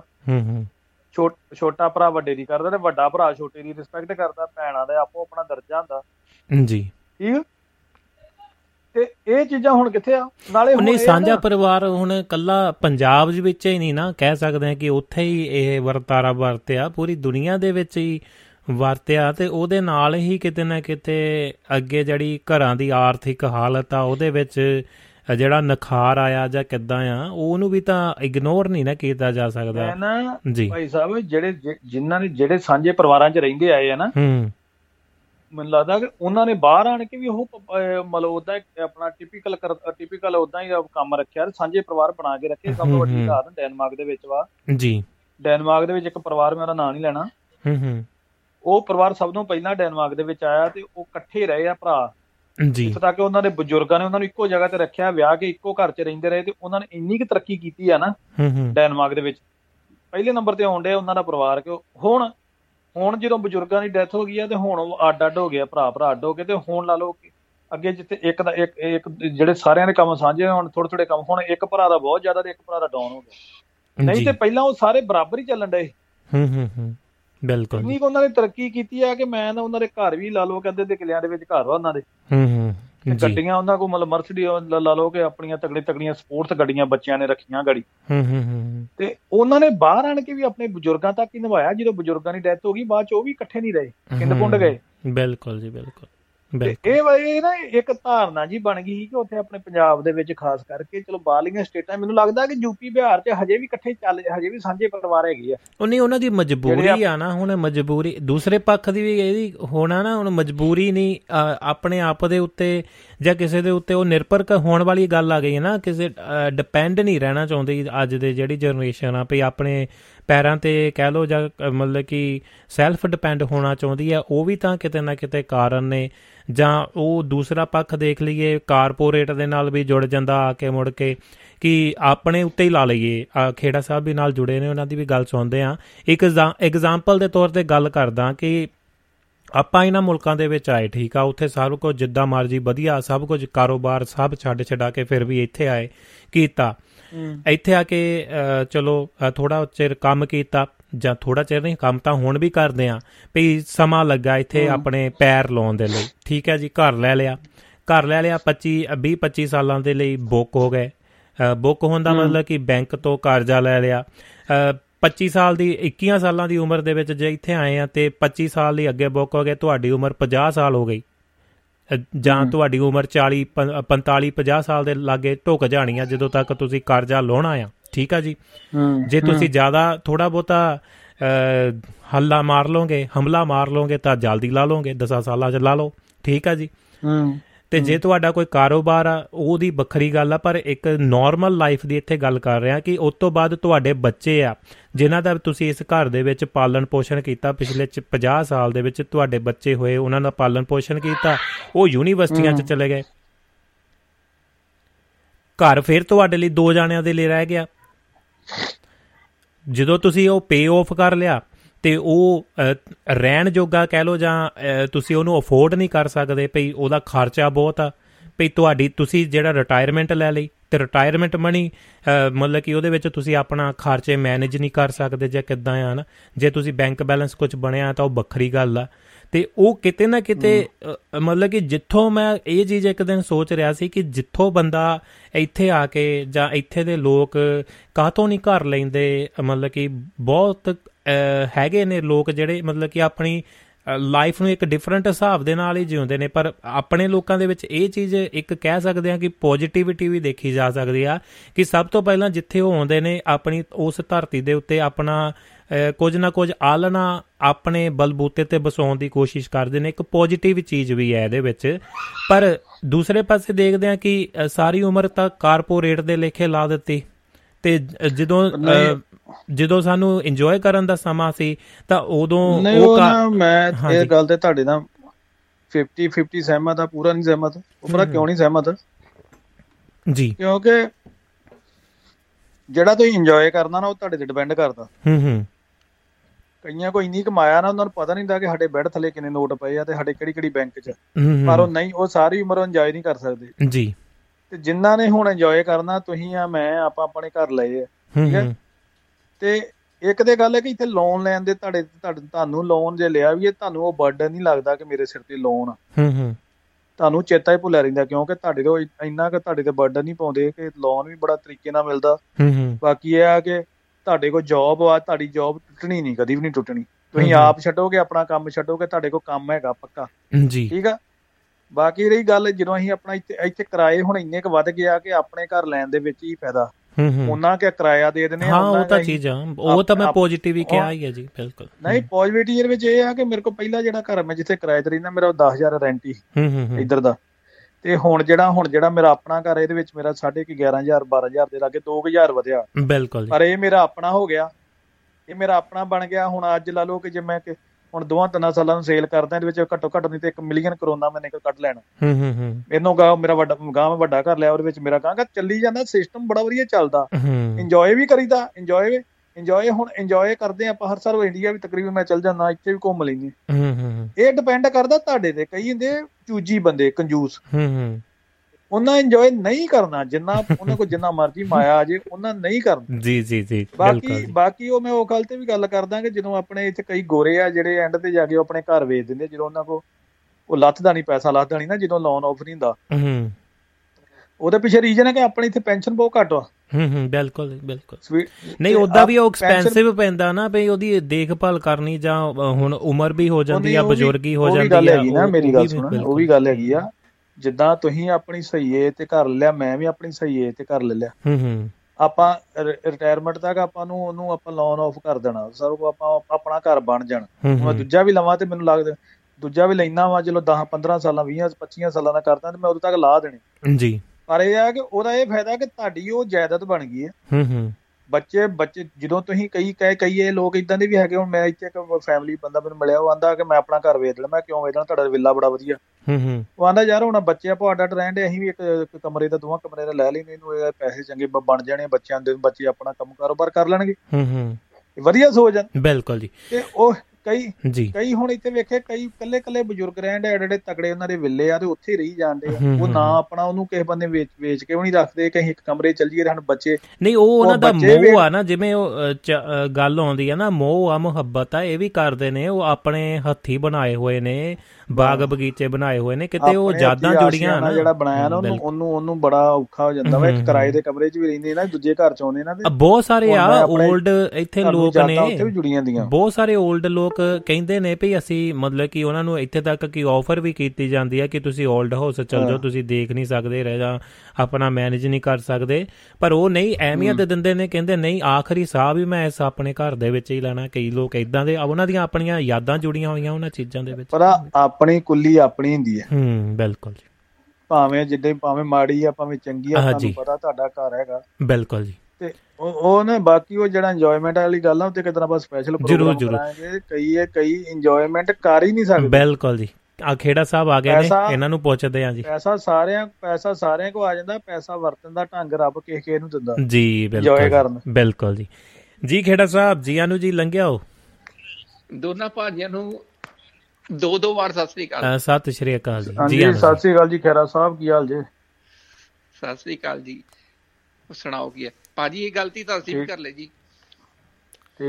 ਛੋਟਾ ਭਰਾ ਵੱਡੇ ਦੀ ਕਰਦਾ, ਤੇ ਵੱਡਾ ਭਰਾ ਛੋਟੇ ਦੀ ਰਿਸਪੈਕਟ ਕਰਦਾ, ਭੈਣਾਂ ਦਾ ਆਪੋ ਆਪਣਾ ਦਰਜਾ ਹੁੰਦਾ ਜੀ, ਠੀਕ। ਤੇ ਇਹ ਚੀਜ਼ਾਂ ਹੁਣ ਕਿੱਥੇ ਆ? ਨਾਲੇ ਹੁਣ ਸਾਂਝਾ ਪਰਿਵਾਰ ਹੁਣ ਕੱਲਾ ਪੰਜਾਬ ਦੇ ਵਿੱਚ ਹੀ ਨਹੀਂ ਨਾ ਕਹਿ ਸਕਦੇ ਕਿ ਉੱਥੇ ਹੀ ਇਹ ਵਰਤਾਰਾ ਵਰਤਿਆ, ਪੂਰੀ ਦੁਨੀਆ ਦੇ ਵਿੱਚ ਹੀ ਵਰਤਿਆ ਤੇ ਉਹਦੇ ਨਾਲ ਹੀ ਕਿਤੇ ਨਾ ਕਿਤੇ ਅੱਗੇ ਜਿਹੜੀ ਘਰਾਂ ਦੀ ਆਰਥਿਕ ਹਾਲਤ ਆ ਉਹਦੇ ਵਿੱਚ ਜਿਹੜਾ ਨਖਾਰ ਆਇਆ ਜਾਂ ਕਿੱਦਾਂ ਆ ਉਹਨੂੰ ਵੀ ਤਾਂ ਇਗਨੋਰ ਨਹੀਂ ਨਾ ਕੀਤਾ ਜਾ ਸਕਦਾ ਨਾ ਜੀ ਭਾਈ ਸਾਹਿਬ। ਜਿਹੜੇ ਜਿਨ੍ਹਾਂ ਨੇ ਜਿਹੜੇ ਸਾਂਝੇ ਪਰਿਵਾਰਾਂ 'ਚ ਰਹਿੰਦੇ ਆਏ ਆ ਨਾ ਮੈਨੂੰ ਲੱਗਦਾ ਕਿ ਉਹਨਾਂ ਨੇ ਬਾਹਰ ਆਣ ਕੇ ਵੀ ਉਹ ਮਤਲਬ ਓਦਾਂ ਆਪਣਾ ਟਿਪੀਕਲ ਓਦਾਂ ਹੀ ਕੰਮ ਰੱਖਿਆ, ਸਾਂਝੇ ਪਰਿਵਾਰ ਬਣਾ ਕੇ ਰੱਖੇ। ਸਭ ਤੋਂ ਵੱਡੀ ਉਦਾਹਰਨ ਡੈਨਮਾਰਕ ਦੇ ਵਿੱਚ ਵਾ ਜੀ। ਡੈਨਮਾਰਕ ਦੇ ਵਿੱਚ ਇੱਕ ਪਰਿਵਾਰ, ਮੇਰਾ ਨਾਂ ਨਹੀਂ ਲੈਣਾ, ਉਹ ਪਰਿਵਾਰ ਸਭ ਤੋਂ ਪਹਿਲਾਂ ਡੈਨਮਾਰਕ ਦੇ ਵਿੱਚ ਆਇਆ ਤੇ ਉਹ ਇਕੱਠੇ ਰਹੇ ਆ ਭਰਾ ਜੀ। ਇੱਥੋਂ ਤੱਕ ਉਹਨਾਂ ਦੇ ਬਜ਼ੁਰਗਾਂ ਨੇ ਉਹਨਾਂ ਨੂੰ ਇੱਕੋ ਜਗ੍ਹਾ ਤੇ ਰੱਖਿਆ, ਵਿਆਹ ਕੇ ਇੱਕੋ ਘਰ ਚ ਰਹਿੰਦੇ ਰਹੇ ਤੇ ਉਹਨਾਂ ਨੇ ਇੰਨੀ ਕੁ ਤਰੱਕੀ ਕੀਤੀ ਆ ਨਾ ਡੈਨਮਾਰਕ ਦੇ ਵਿੱਚ ਪਹਿਲੇ ਨੰਬਰ ਤੇ ਆਉਣ ਡਿਆ ਉਹਨਾਂ ਦਾ ਪਰਿਵਾਰ। ਕਿ ਹੁਣ ਜਦੋਂ ਬਜ਼ੁਰਗਾਂ ਦੀ ਡੈਥ ਹੋ ਗਈ ਆ ਤੇ ਹੁਣ ਉਹ ਅੱਡ ਹੋ ਗਿਆ, ਭਰਾ ਅੱਡ ਹੋ ਗਏ। ਤੇ ਹੁਣ ਲਾ ਲਓ ਅੱਗੇ ਜਿੱਥੇ ਇੱਕ ਦਾ ਇੱਕ ਜਿਹੜੇ ਸਾਰਿਆਂ ਦੇ ਕੰਮ ਸਾਂਝੇ ਹੁਣ ਥੋੜੇ ਕੰਮ, ਹੁਣ ਇੱਕ ਭਰਾ ਦਾ ਬਹੁਤ ਜ਼ਿਆਦਾ ਤੇ ਇੱਕ ਭਰਾ ਦਾ ਡਾਊਨ ਹੋ ਗਿਆ। ਨਹੀਂ ਤੇ ਪਹਿਲਾਂ ਉਹ ਸਾਰੇ ਬਰਾਬਰ ਹੀ ਚੱਲਣ ਡਏ। ਬਿਲਕੁਲ ਇੰਨੀ ਕੁ ਉਹਨਾਂ ਨੇ ਤਰੱਕੀ ਕੀਤੀ ਆ ਕਿ ਮੈਂ ਨਾ ਉਹਨਾਂ ਦੇ ਘਰ ਵੀ ਲਾ ਲਓ ਕਹਿੰਦੇ ਤੇ ਕਿਲਿਆਂ ਦੇ ਵਿੱਚ ਘਰ ਵਾ ਉਹਨਾਂ ਦੇ, ਗੱਡੀਆਂ ਉਹਨਾਂ ਕੋਲ ਮਤਲਬ ਮਰਸਡੀ ਲਾ ਲਓ ਕਿ ਆਪਣੀਆਂ ਤਕੜੀਆਂ ਸਪੋਰਟਸ ਗੱਡੀਆਂ ਬੱਚਿਆਂ ਨੇ ਰੱਖੀਆਂ ਗਾੜੀ। ਤੇ ਉਹਨਾਂ ਨੇ ਬਾਹਰ ਆਣ ਕੇ ਵੀ ਆਪਣੇ ਬਜ਼ੁਰਗਾਂ ਤੱਕ ਹੀ ਨਿਭਾਇਆ। ਜਦੋਂ ਬਜ਼ੁਰਗਾਂ ਦੀ ਡੈਥ ਹੋ ਗਈ ਬਾਅਦ ਚ ਉਹ ਵੀ ਇਕੱਠੇ ਨਹੀਂ ਰਹੇ, ਕਿੰਡ ਪੁੰਡ ਗਏ। ਬਿਲਕੁਲ ਜੀ ਬਿਲਕੁਲ। ਇਹ ਨਾ ਇੱਕ ਧਾਰਨਾ ਜੀ ਬਣ ਗਈ ਸੀ ਕਿ ਉੱਥੇ ਆਪਣੇ ਪੰਜਾਬ ਦੇ ਵਿੱਚ ਖਾਸ ਕਰਕੇ, ਚਲੋ ਬਾਹਰਲੀਆਂ ਸਟੇਟਾਂ ਮੈਨੂੰ ਲੱਗਦਾ ਕਿ ਯੂਪੀ ਬਿਹਾਰ ਚ ਹਜੇ ਵੀ ਇਕੱਠੇ ਚੱਲ, ਹਜੇ ਵੀ ਸਾਂਝੇ ਪਰਿਵਾਰ ਹੈਗੇ ਆ। ਉਹ ਨਹੀਂ ਉਹਨਾਂ ਦੀ ਮਜਬੂਰੀ ਆ ਨਾ, ਹੁਣ ਮਜਬੂਰੀ ਦੂਸਰੇ ਪੱਖ ਦੀ ਵੀ ਇਹਦੀ ਹੋਣਾ ਨਾ, ਹੁਣ ਮਜਬੂਰੀ ਨਹੀਂ ਆਪਣੇ ਆਪ ਦੇ ਉੱਤੇ ਜਾਂ ਕਿਸੇ ਦੇ ਉੱਤੇ ਉਹ ਨਿਰਭਰ ਹੋਣ ਵਾਲੀ ਗੱਲ ਆ ਗਈ ਨਾ। ਕਿਸੇ ਡਿਪੈਂਡ ਨਹੀਂ ਰਹਿਣਾ ਚਾਹੁੰਦੇ ਅੱਜ ਦੇ ਜਿਹੜੀ ਜਨਰੇਸ਼ਨ ਆ, ਵੀ ਆਪਣੇ ਪੈਰਾਂ 'ਤੇ ਕਹਿ ਲਓ ਜਾਂ ਮਤਲਬ ਕਿ ਸੈਲਫ ਡਿਪੈਂਡ ਹੋਣਾ ਚਾਹੁੰਦੀ ਹੈ। ਉਹ ਵੀ ਤਾਂ ਕਿਤੇ ਨਾ ਕਿਤੇ ਕਾਰਨ ਨੇ, ਜਾਂ ਉਹ ਦੂਸਰਾ ਪੱਖ ਦੇਖ ਲਈਏ ਕਾਰਪੋਰੇਟ ਦੇ ਨਾਲ ਵੀ ਜੁੜ ਜਾਂਦਾ ਆ ਕੇ ਮੁੜ ਕੇ, ਕਿ ਆਪਣੇ ਉੱਤੇ ਹੀ ਲਾ ਲਈਏ। ਖੇੜਾ ਸਾਹਿਬ ਵੀ ਨਾਲ ਜੁੜੇ ਨੇ, ਉਹਨਾਂ ਦੀ ਵੀ ਗੱਲ ਸੁਣਦੇ ਹਾਂ। ਇੱਕ ਐਗਜ਼ਾਮਪਲ ਦੇ ਤੌਰ 'ਤੇ ਗੱਲ ਕਰਦਾ ਕਿ ਆਪਾਂ ਇਹਨਾਂ ਮੁਲਕਾਂ ਦੇ ਵਿੱਚ ਆਏ, ਠੀਕ ਆ, ਉੱਥੇ ਸਭ ਕੁਝ ਜਿੱਦਾਂ ਮਰਜ਼ੀ ਵਧੀਆ, ਸਭ ਕੁਝ ਕਾਰੋਬਾਰ ਸਭ ਛੱਡ ਛਡਾ ਕੇ ਫਿਰ ਵੀ ਇੱਥੇ ਆਏ, ਕੀਤਾ, ਇੱਥੇ ਆ ਕੇ ਚਲੋ ਥੋੜ੍ਹਾ ਚਿਰ ਕੰਮ ਕੀਤਾ, ਜਾਂ ਥੋੜ੍ਹਾ ਚਿਰ ਨਹੀਂ ਕੰਮ ਤਾਂ ਹੁਣ ਵੀ ਕਰਦੇ ਹਾਂ, ਵੀ ਸਮਾਂ ਲੱਗਾ ਇੱਥੇ ਆਪਣੇ ਪੈਰ ਲਾਉਣ ਦੇ ਲਈ, ਠੀਕ ਹੈ ਜੀ। ਘਰ ਲੈ ਲਿਆ 20-25 ਸਾਲਾਂ ਦੇ ਲਈ ਬੁੱਕ ਹੋ ਗਏ। ਬੁੱਕ ਹੋਣ ਦਾ ਮਤਲਬ ਕਿ ਬੈਂਕ ਤੋਂ ਕਰਜ਼ਾ ਲੈ ਲਿਆ। 25 ਸਾਲ ਦੀ 21 ਸਾਲਾਂ ਦੀ ਉਮਰ ਦੇ ਵਿੱਚ ਜੇ ਇੱਥੇ ਆਏ ਆ ਤੇ 25 ਸਾਲ ਲਈ ਅੱਗੇ ਬੁੱਕ ਹੋ ਗਏ, ਤੁਹਾਡੀ ਉਮਰ 50 ਸਾਲ ਹੋ ਗਈ, ਜਾਂ ਤੁਹਾਡੀ ਉਮਰ 40-45-50 ਸਾਲ ਦੇ ਲਾਗੇ ਢੁੱਕ ਜਾਣੀ ਆ ਜਦੋਂ ਤੱਕ ਤੁਸੀਂ ਕਰਜ਼ਾ ਲਾਉਣਾ ਆ, ਠੀਕ ਆ ਜੀ। ਜੇ ਤੁਸੀਂ ਜ਼ਿਆਦਾ ਥੋੜ੍ਹਾ ਬਹੁਤਾ ਹਮਲਾ ਮਾਰ ਲਓਗੇ ਤਾਂ ਜਲਦੀ ਲਾ ਲਓਗੇ, 10 ਸਾਲਾਂ 'ਚ ਲਾ ਲਓ, ਠੀਕ ਆ ਜੀ। ਤੇ ਜੇ ਤੁਹਾਡਾ ਕੋਈ ਕਾਰੋਬਾਰ ਆ ਉਹਦੀ ਵੱਖਰੀ ਗੱਲ ਆ, ਪਰ ਇੱਕ ਨੋਰਮਲ ਲਾਈਫ ਦੀ ਇੱਥੇ ਗੱਲ ਕਰ ਰਿਹਾ ਕਿ ਉਸ ਤੋਂ ਬਾਅਦ ਤੁਹਾਡੇ ਬੱਚੇ ਆ ਜਿਨ੍ਹਾਂ ਦਾ ਤੁਸੀਂ ਇਸ ਘਰ ਦੇ ਵਿੱਚ ਪਾਲਣ ਪੋਸ਼ਣ ਕੀਤਾ, ਪਿਛਲੇ 50 ਸਾਲ ਦੇ ਵਿੱਚ ਤੁਹਾਡੇ ਬੱਚੇ ਹੋਏ, ਉਹਨਾਂ ਦਾ ਪਾਲਣ ਪੋਸ਼ਣ ਕੀਤਾ, ਉਹ ਯੂਨੀਵਰਸਿਟੀਆਂ 'ਚ ਚਲੇ ਗਏ। ਘਰ ਫਿਰ ਤੁਹਾਡੇ ਲਈ 2 ਜਾਣਿਆਂ ਦੇ ਲਈ ਰਹਿ ਗਿਆ। ਜਦੋਂ ਤੁਸੀਂ ਉਹ ਪੇ ਆਫ ਕਰ ਲਿਆ ਤੇ ਉਹ ਰਹਿਣ ਜੋਗਾ ਕਹਿ ਲਓ, ਜਾਂ ਤੁਸੀਂ ਉਹਨੂੰ ਅਫੋਰਡ ਨਹੀਂ ਕਰ ਸਕਦੇ, ਭਈ ਉਹਦਾ ਖਰਚਾ ਬਹੁਤ ਆ, ਭਈ ਤੁਸੀਂ ਜਿਹੜਾ ਰਿਟਾਇਰਮੈਂਟ ਲੈ ਲਈ ਤੇ ਰਿਟਾਇਰਮੈਂਟ ਮਨੀ ਮਤਲਬ ਕਿ ਉਹਦੇ ਵਿੱਚ ਤੁਸੀਂ ਆਪਣਾ ਖਰਚੇ ਮੈਨੇਜ ਨਹੀਂ ਕਰ ਸਕਦੇ ਜਾਂ ਕਿੱਦਾਂ ਆ ਨਾ। ਜੇ ਤੁਸੀਂ ਬੈਂਕ ਬੈਲੈਂਸ ਕੁਝ ਬਣਿਆ ਤਾਂ ਉਹ ਵੱਖਰੀ ਗੱਲ ਆ। ਤੇ ਉਹ ਕਿਤੇ ਨਾ ਕਿਤੇ ਮਤਲਬ ਕਿ ਜਿੱਥੋਂ ਮੈਂ ਇਹ ਚੀਜ਼ ਇੱਕ ਦਿਨ ਸੋਚ ਰਿਹਾ ਸੀ ਕਿ ਜਿੱਥੋਂ ਬੰਦਾ ਇੱਥੇ ਆ ਕੇ ਜਾਂ ਇੱਥੇ ਦੇ ਲੋਕ ਕਾਹਤੋਂ ਨਹੀਂ ਘਰ ਲੈਂਦੇ, ਮਤਲਬ ਕਿ ਬਹੁਤ ਹੈਗੇ ਨੇ ਲੋਕ ਜਿਹੜੇ ਮਤਲਬ ਕਿ ਆਪਣੀ ਲਾਈਫ ਨੂੰ ਇੱਕ ਡਿਫਰੈਂਟ ਹਿਸਾਬ ਦੇ ਨਾਲ ਹੀ ਜਿਉਂਦੇ ਨੇ। ਪਰ ਆਪਣੇ ਲੋਕਾਂ ਦੇ ਵਿੱਚ ਇਹ ਚੀਜ਼ ਇੱਕ ਕਹਿ ਸਕਦੇ ਹਾਂ ਕਿ ਪੋਜ਼ੀਟਿਵਿਟੀ ਵੀ ਦੇਖੀ ਜਾ ਸਕਦੀ ਆ, ਕਿ ਸਭ ਤੋਂ ਪਹਿਲਾਂ ਜਿੱਥੇ ਉਹ ਆਉਂਦੇ ਨੇ ਆਪਣੀ ਉਸ ਧਰਤੀ ਦੇ ਉੱਤੇ ਆਪਣਾ ਕੁਝ ਨਾ ਕੁਝ ਆਲਣਾ ਆਪਣੇ ਬਲਬੂਤੇ 'ਤੇ ਵਸਾਉਣ ਦੀ ਕੋਸ਼ਿਸ਼ ਕਰਦੇ ਨੇ। ਇੱਕ ਪੋਜ਼ੀਟਿਵ ਚੀਜ਼ ਵੀ ਹੈ ਇਹਦੇ ਵਿੱਚ। ਪਰ ਦੂਸਰੇ ਪਾਸੇ ਦੇਖਦੇ ਹਾਂ ਕਿ ਸਾਰੀ ਉਮਰ ਤਾਂ ਕਾਰਪੋਰੇਟ ਦੇ ਲੇਖੇ ਲਾ ਦਿੱਤੀ, ਤੇ ਜਦੋਂ ਸਾਨੂੰ ਇੰਜੋਏ ਕਰਨ ਦਾ ਸਮਾਂ ਸੀ ਤਾਂ ਉਦੋਂ ਮੈਂ ਇਹ ਗੱਲ ਤੇ ਤੁਹਾਡੇ ਨਾਲ 50-50 ਸਹਿਮਤ ਆ, ਪੂਰਾ ਨਹੀਂ ਸਹਿਮਤ। ਪੂਰਾ ਕਿਉਂ ਨਹੀਂ ਸਹਿਮਤ ਜੀ? ਕਿਉਂਕਿ ਜਿਹੜਾ ਤੁਸੀਂ ਇੰਜੋਏ ਕਰਨਾ ਨਾ ਉਹ ਤੁਹਾਡੇ ਤੇ ਡਿਪੈਂਡ ਕਰਦਾ। ਕਈਆਂ ਕੋਈ ਇੰਨੀ ਕਮਾਇਆ ਨਾ ਉਹਨਾਂ ਨੂੰ ਪਤਾ ਨਹੀਂ ਹੁੰਦਾ ਕਿ ਸਾਡੇ ਬੈੱਡ ਥੱਲੇ ਕਿੰਨੇ ਨੋਟ ਪਏ ਆ ਤੇ ਸਾਡੇ ਕਿਹੜੀ ਕਿਹੜੀ ਬੈਂਕ 'ਚ, ਪਰ ਉਹ ਨਹੀਂ, ਉਹ ਸਾਰੀ ਉਮਰ ਇੰਜੋਏ ਨਹੀਂ ਕਰ ਸਕਦੇ ਜੀ। ਤੇ ਜਿਨ੍ਹਾਂ ਨੇ ਹੁਣ ਇੰਜੋਏ ਕਰਨਾ, ਤੁਸੀਂ ਆ ਮੈਂ ਆਪਾਂ ਆਪਣੇ ਘਰ ਲਏ ਆ, ਠੀਕ ਹੈ। ਤੇ ਇੱਕ ਤੇ ਗੱਲ ਹੈ ਕਿ ਇੱਥੇ ਲੋਨ ਲੈਣ ਦੇ ਤੁਹਾਨੂੰ ਲੋਨ ਜੇ ਲਿਆ ਵੀ ਤੁਹਾਨੂੰ ਉਹ ਬਰਡਨ ਨਹੀਂ ਲੱਗਦਾ ਕਿ ਮੇਰੇ ਸਿਰ ਤੇ ਲੋਨ ਆ, ਤੁਹਾਨੂੰ ਚੇਤਾ ਹੀ ਭੁੱਲਿਆ ਰਹਿੰਦਾ ਕਿਉਂਕਿ ਤੁਹਾਡੇ ਤੋਂ ਇੰਨਾ ਕਿ ਤੁਹਾਡੇ ਤੇ ਬਰਡਨ ਨਹੀਂ ਪਾਉਂਦੇ ਕਿ ਲੋਨ ਵੀ ਬੜਾ ਤਰੀਕੇ ਨਾਲ ਮਿਲਦਾ। ਬਾਕੀ ਇਹ ਆ ਕਿ ਤੁਹਾਡੇ ਕੋਲ ਜੋਬ ਆ, ਤੁਹਾਡੀ ਜੋਬ ਟੁੱਟਣੀ ਨਹੀਂ, ਕਦੀ ਵੀ ਨਹੀਂ ਟੁੱਟਣੀ। ਤੁਸੀਂ ਆਪ ਛੱਡੋਗੇ, ਆਪਣਾ ਕੰਮ ਛੱਡੋਗੇ, ਤੁਹਾਡੇ ਕੋਲ ਕੰਮ ਹੈਗਾ ਪੱਕਾ, ਠੀਕ ਆ। ਬਾਕੀ ਰਹੀ ਗੱਲ, ਜਦੋਂ ਅਸੀਂ ਆਪਣਾ ਇੱਥੇ ਕਿਰਾਏ ਹੁਣ ਇੰਨੇ ਕੁ ਵੱਧ ਗਿਆ ਕਿ ਆਪਣੇ ਘਰ ਲੈਣ ਦੇ ਵਿੱਚ ਹੀ ਫਾਇਦਾ, ਓਨਾ ਕਿ ਕਿਰਾਇਆ ਦੇ ਦਿੰਦੇ ਹਾਂ। ਉਹ ਤਾਂ ਚੀਜ਼ ਆ, ਉਹ ਤਾਂ ਮੈਂ ਪੋਜ਼ਿਟਿਵ ਹੀ ਕਿਹਾ ਹੀ ਆ ਜੀ, ਬਿਲਕੁਲ। ਨਹੀਂ ਪੋਜ਼ਿਟਿਵ ਇਹਦੇ ਵਿੱਚ ਇਹ ਆ ਕਿ ਮੇਰੇ ਕੋਲ ਪਹਿਲਾਂ ਜਿਹੜਾ ਘਰ ਮੈਂ ਜਿੱਥੇ ਕਿਰਾਏ ਤੇ ਰਹਿੰਦਾ ਮੇਰਾ ਉਹ 10,000 ਰੈਂਟ ਹੀ ਇੱਧਰ ਦਾ, ਤੇ ਹੁਣ ਜਿਹੜਾ ਮੇਰਾ ਆਪਣਾ ਘਰ ਇਹਦੇ ਵਿੱਚ ਮੇਰਾ 11,500 12,000 ਦੇ ਲਾਗੇ 2,000 ਵਧਿਆ, ਬਿਲਕੁਲ। ਪਰ ਇਹ ਮੇਰਾ ਆਪਣਾ ਹੋ ਗਿਆ, ਇਹ ਮੇਰਾ ਆਪਣਾ ਬਣ ਗਿਆ। ਹੁਣ ਅੱਜ ਲਾ ਲਓ ਕਿ ਜੇ ਮੈਂ ਹੁਣ 2-3 ਸਾਲਾਂ ਨੂੰ ਸੇਲ ਕਰਦਾ ਇਹਦੇ ਵਿੱਚ ਘੱਟੋ ਘੱਟ ਨਹੀਂ ਤੇ 1 ਮਿਲੀਅਨ ਕਰੋਨਾ ਮੈਂ ਨਿਕਲ ਕੱਢ ਲੈਣਾ। ਇਹਨੂੰ ਵੱਡਾ ਘਰ ਲਿਆ, ਉਹਦੇ ਵਿੱਚ ਮੇਰਾ ਗਾਂ ਚੱਲੀ ਜਾਂਦਾ ਸਿਸਟਮ, ਬੜਾ ਵਧੀਆ ਚੱਲਦਾ, ਇੰਜੋਏ ਵੀ ਕਰੀਦਾ, ਇੰਜੋਏ ਹੁਣ ਇੰਜੋਏ ਕਰਦੇ ਆਪਾਂ ਹਰ ਸਾਲ। ਇੰਡੀਆ ਵੀ ਤਕਰੀਬਨ ਮੈਂ ਚੱਲ ਜਾਂਦਾ, ਇੱਥੇ ਵੀ ਘੁੰਮ ਲੈਂਦੀ। ਇਹ ਡਿਪੈਂਡ ਕਰਦਾ ਤੁਹਾਡੇ ਤੇ। ਕਈ ਹੁੰਦੇ ਚੂਜੀ ਬੰਦੇ, ਕੰਜੂਸ, ਉਹਨਾਂ ਇੰਜੋਏ ਨਹੀਂ ਕਰਨਾ, ਜਿੰਨਾ ਉਹਨਾਂ ਕੋਲ ਜਿੰਨਾ ਮਰਜ਼ੀ ਮਾਇਆ ਆ ਜੇ ਉਹਨਾਂ ਨਹੀਂ ਕਰਨਾ। ਜੀ। ਬਾਕੀ ਉਹ ਮੈਂ ਉਹ ਗੱਲ ਤੇ ਵੀ ਗੱਲ ਕਰਦਾ ਕਿ ਜਦੋਂ ਆਪਣੇ ਇੱਥੇ ਕਈ ਗੋਰੇ ਆ ਜਿਹੜੇ ਐਂਡ ਤੇ ਜਾ ਕੇ ਆਪਣੇ ਘਰ ਵੇਚ ਦਿੰਦੇ, ਜਦੋਂ ਉਹਨਾਂ ਕੋਲ ਉਹ ਲੱਥਦਾ ਨੀ ਨਾ, ਜਦੋਂ ਲੋਨ ਆਫ ਨਹੀਂ ਹੁੰਦਾ। ਉਹਦੇ ਪਿੱਛੇ ਰੀਜਨ ਹੈ ਕਿ ਆਪਣੇ ਇੱਥੇ ਪੈਨਸ਼ਨ ਬਹੁਤ ਘੱਟ ਆ। ਬਿਲਕੁਲ ਨਹੀਂ, ਓਦਾਂ ਵੀ ਉਹ ਐਕਸਪੈਂਸਿਵ ਪੈਂਦਾ ਨਾ, ਬਈ ਉਹਦੀ ਦੇਖਭਾਲ ਕਰਨੀ, ਜਾਂ ਹੁਣ ਉਮਰ ਵੀ ਹੋ ਜਾਂਦੀ ਆ, ਬਜ਼ੁਰਗੀ ਹੋ ਜਾਂਦੀ ਆ। ਉਹ ਵੀ ਗੱਲ ਹੈਗੀ ਆ, ਜਿੱਦਾਂ ਤੁਸੀਂ ਆਪਣੀ ਸਹੀਏ ਤੇ ਘਰ ਲਿਆ, ਮੈਂ ਵੀ ਆਪਣੀ ਸਹੀਏ ਤੇ ਘਰ ਲੈ ਲਿਆ, ਆਪਾਂ ਰਿਟਾਇਰਮੈਂਟ ਤੱਕ ਆਪਾਂ ਨੂੰ ਉਹਨੂੰ ਆਪਾਂ ਲੋਨ ਆਫ ਕਰ ਦੇਣਾ, ਸਰ ਆਪਾਂ ਆਪਣਾ ਘਰ ਬਣ ਜਾਣਾ। ਮੈਂ ਦੂਜਾ ਵੀ ਲਵਾਂ ਤੇ ਮੈਨੂੰ ਲੱਗਦਾ ਦੂਜਾ ਵੀ ਲੈਣਾ ਵਾ, ਚਲੋ 10-15 ਸਾਲਾਂ 20-25 ਸਾਲਾਂ ਦਾ ਕਰਦਾ ਤੇ ਮੈਂ ਉਦੋਂ ਤੱਕ ਲਾ ਦੇਣੀ। ਜੀ, ਪਰ ਇਹ ਆ ਕਿ ਉਹਦਾ ਇਹ ਫਾਇਦਾ ਕਿ ਤੁਹਾਡੀ ਉਹ ਜਾਇਦਾਦ ਬਣ ਗਈ ਹੈ। ਬੱਚੇ ਜਦੋਂ ਤੁਸੀਂ ਕਈ ਲੋਕ ਏਦਾਂ ਦੇ ਵੀ ਹੈਗੇ। ਹੁਣ ਮੈਂ ਇੱਥੇ ਇੱਕ ਫੈਮਿਲੀ ਬੰਦਾ ਮੈਨੂੰ ਮਿਲਿਆ, ਉਹ ਆਂਦਾ ਕਿ ਮੈਂ ਆਪਣਾ ਘਰ ਵੇਚ ਲੈਣਾ। ਮੈਂ ਕਿਉਂ ਵੇਚ ਲੈਣਾ, ਤੁਹਾਡਾ ਵਿਲਾ ਬੜਾ ਵਧੀਆ। ਉਹ ਆਂਦਾ ਯਾਰ ਹੁਣ ਬੱਚੇ ਆਪਾਂ ਅੱਡ ਰਹਿਣ ਦੇ, ਅਸੀਂ ਵੀ ਇੱਕ ਕਮਰੇ ਦਾ 2 ਕਮਰੇ ਦਾ ਲੈ ਲੈਣੇ, ਇਹਨੂੰ ਪੈਸੇ ਚੰਗੇ ਬਣ ਜਾਣੇ, ਬੱਚਿਆਂ ਦੇ ਬੱਚੇ ਆਪਣਾ ਕੰਮ ਕਾਰੋਬਾਰ ਕਰ ਲੈਣਗੇ, ਵਧੀਆ ਸੋਚ ਆ। ਬਿਲਕੁਲ ਜੀ। ਤੇ ਉਹ ਕਈ ਹੁਣ ਇੱਥੇ ਵੇਖੇ ਕਈ ਕੱਲੇ ਬਜ਼ੁਰਗ ਰਹਿਣ ਦੇ, ਐਡੇ ਤਕੜੇ ਉਹਨਾਂ ਦੇ ਵਿਲੇ ਆ ਤੇ ਉੱਥੇ ਰਹੀ ਜਾਂਦੇ ਆ। ਉਹ ਨਾ ਆਪਣਾ ਉਹਨੂੰ ਕਿਸੇ ਬੰਦੇ ਵੇਚ ਕੇ ਵੀ ਨਹੀਂ ਰੱਖਦੇ, ਕਹੀਂ ਇੱਕ ਕਮਰੇ ਚੱਲੀਏ। ਹੁਣ ਬੱਚੇ ਨਹੀਂ, ਉਹ ਉਹਨਾਂ ਦਾ ਮੋਹ ਆ ਨਾ, ਜਿਵੇਂ ਉਹ ਗੱਲ ਆਉਂਦੀ ਆ ਨਾ, ਮੋਹ ਆ, ਮੁਹੱਬਤ ਆ, ਇਹ ਵੀ ਕਰਦੇ ਨੇ। ਉਹ ਆਪਣੇ ਹੱਥੀਂ ਬਣਾਏ ਹੋਏ ਨੇ, ਬਾਗ ਬਗੀਚੇ ਬਣਾਏ ਹੋਏ ਨੇ, ਕਿਤੇ ਉਹ ਯਾਦਾਂ ਜੁੜੀਆਂ ਨਾ। ਜਿਹੜਾ ਬਣਾਇਆ ਨਾ ਉਹਨੂੰ ਬੜਾ ਔਖਾ ਹੋ ਜਾਂਦਾ ਵਾ। ਇੱਕ ਕਿਰਾਏ ਦੇ ਕਮਰੇ ਚ ਵੀ ਰਹਿੰਦੇ ਨਾ, ਦੂਜੇ ਘਰ ਚ ਆਉਂਦੇ ਨਾ, ਬਹੁਤ ਸਾਰੇ ਆ ਓਲਡ ਇੱਥੇ ਲੋਕ ਨੇ, ਬਹੁਤ ਸਾਰੇ ਓਲਡ ਲੋਕ ਕਹਿੰਦੇ ਨੇ ਵੀ ਅਸੀਂ ਮਤਲਬ ਕਿ ਉਹਨਾਂ ਨੂੰ ਇੱਥੇ ਤੱਕ ਕਿ ਆਫਰ ਵੀ ਕੀਤੀ ਜਾਂਦੀ ਆ ਕਿ ਤੁਸੀਂ ਓਲਡ ਹਾਊਸ ਚੱਲ ਜਾਓ, ਤੁਸੀਂ ਦੇਖ ਨਹੀਂ ਸਕਦੇ ਰਹਿ ਜਾਂ ਆਪਣਾ ਮੈਨੇਜ ਨਹੀਂ ਕਰ ਸਕਦੇ, ਪਰ ਉਹ ਨਹੀਂ ਅਹਿਮੀਅਤ ਦਿੰਦੇ ਨੇ, ਕਹਿੰਦੇ ਨਹੀਂ ਆਖਰੀ ਸਾਹ ਵੀ ਮੈਂ ਇਸ ਆਪਣੇ ਘਰ ਦੇ ਵਿੱਚ ਹੀ ਲੈਣਾ। ਕਈ ਲੋਕ ਏਦਾਂ ਦੇ, ਉਹਨਾਂ ਦੀਆਂ ਆਪਣੀਆਂ ਯਾਦਾਂ ਜੁੜੀਆਂ ਹੋਈਆਂ ਉਹਨਾਂ ਚੀਜ਼ਾਂ ਦੇ ਵਿੱਚ। ਆਪਣੀ ਕੁੱਲੀ ਆਪਣੀ ਹੁੰਦੀ ਹੈ। ਬਿਲਕੁਲ ਜੀ, ਭਾਵੇਂ ਜਿੱਦਾਂ ਭਾਵੇਂ ਮਾੜੀ ਆ ਭਾਵੇਂ ਚੰਗੀ ਆ, ਤੁਹਾਨੂੰ ਪਤਾ ਤੁਹਾਡਾ ਘਰ ਹੈਗਾ। ਬਿਲਕੁਲ ਜੀ। ਤੇ ਉਹ ਨਾ ਬਾਕੀ ਉਹ ਜਿਹੜਾ ਇੰਜੋਇਮੈਂਟ ਵਾਲੀ ਗੱਲ ਆ, ਉਹ ਤੇ ਕਿਤੇ ਨਾ ਬਸ ਸਪੈਸ਼ਲ ਪ੍ਰੋਗਰਾਮ ਬਣਾਏਗੇ। ਕਈ ਇੰਜੋਇਮੈਂਟ ਕਰ ਹੀ ਨਹੀਂ ਸਕਦੇ। ਬਿਲਕੁਲ ਜੀ। ਆ ਖੇੜਾ ਸਾਹਿਬ ਆ ਗਏ ਨੇ, ਇਹਨਾਂ ਨੂੰ ਪੁੱਛਦੇ ਆ ਜੀ। ਪੈਸਾ ਸਾਰਿਆਂ ਕੋਲ ਆ ਜਾਂਦਾ, ਪੈਸਾ ਵਰਤਣ ਦਾ ਢੰਗ ਰੱਬ ਕਿਸੇ ਨੂੰ ਦਿੰਦਾ ਜੀ। ਬਿਲਕੁਲ ਜੀ। ਜੀ ਖੇੜਾ ਸਾਹਿਬ ਜੀ, ਆਨੂੰ ਜੀ ਲੰਘਿਆ ਹੋ। ਦੋਨਾਂ ਭਾਜੀਆਂ ਨੂੰ 2-2 ਵਾਰ ਸਤਿ ਸ੍ਰੀ ਅਕਾਲ। ਸਤਿ ਸ੍ਰੀ ਅਕਾਲ ਜੀ। ਸਤਿ ਸ੍ਰੀ ਅਕਾਲ ਜੀ ਖੇਰਾ ਸਾਹਿਬ, ਕੀ ਹਾਲ ਜੀ? ਸਤਿ ਸ੍ਰੀ ਅਕਾਲ ਜੀ। ਸੁਣਾਓ ਕੀ ਹੈ ਭਾਜੀ, ਇਹ ਗਲਤੀ ਤਾਂ ਅਸੀਂ ਵੀ ਕਰ ਲਈ ਜੀ।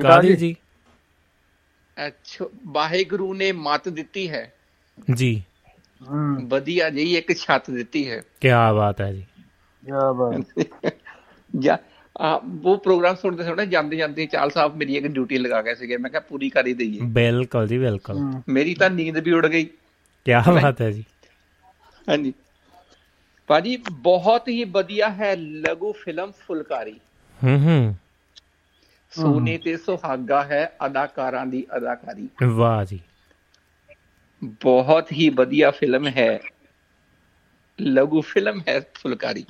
ਕਾਹਦੀ ਜੀ? ਅੱਛਾ, ਵਾਹਿਗੁਰੂ ਨੇ ਮੱਤ ਦਿੱਤੀ ਹੈ ਜੀ, ਵਧੀਆ ਜੀ, ਇੱਕ ਛੱਤ ਦਿੱਤੀ ਹੈ। ਕੀ ਬਾਤ ਹੈ ਜੀ, ਕੀ ਬਾਤ। ਜਾ ਉਹ ਪ੍ਰੋਗਰਾਮ ਸੁਣਦੇ ਸੁਣਦੇ ਜਾਂਦੇ ਜਾਂਦੇ ਚਾਲ ਸਾਹਿਬ ਮੇਰੀ ਇੱਕ ਡਿਊਟੀ ਲਗਾ ਗਏ ਸੀਗੇ, ਮੈਂ ਕਿਹਾ ਪੂਰੀ ਕਰ ਹੀ ਦੇਈਏ। ਬਿਲਕੁਲ ਜੀ, ਬਿਲਕੁਲ। ਮੇਰੀ ਤਾਂ ਨੀਂਦ ਵੀ ਉੱਡ ਗਈ। ਕੀ ਬਾਤ ਹੈ ਜੀ। ਹਾਂਜੀ ਭਾਜੀ, ਬਹੁਤ ਹੀ ਵਧੀਆ ਹੈ ਲਘੂ ਫਿਲਮ ਫੁਲਕਾਰੀ। ਸੋਨੇ ਤੇ ਸੁਹਾਗਾ ਹੈ ਅਦਾਕਾਰਾਂ ਦੀ ਅਦਾਕਾਰੀ। ਵਾਹ ਜੀ, ਬਹੁਤ ਹੀ ਵਧੀਆ ਫਿਲਮ ਹੈ, ਲਘੂ ਫਿਲਮ ਹੈ ਫੁਲਕਾਰੀ।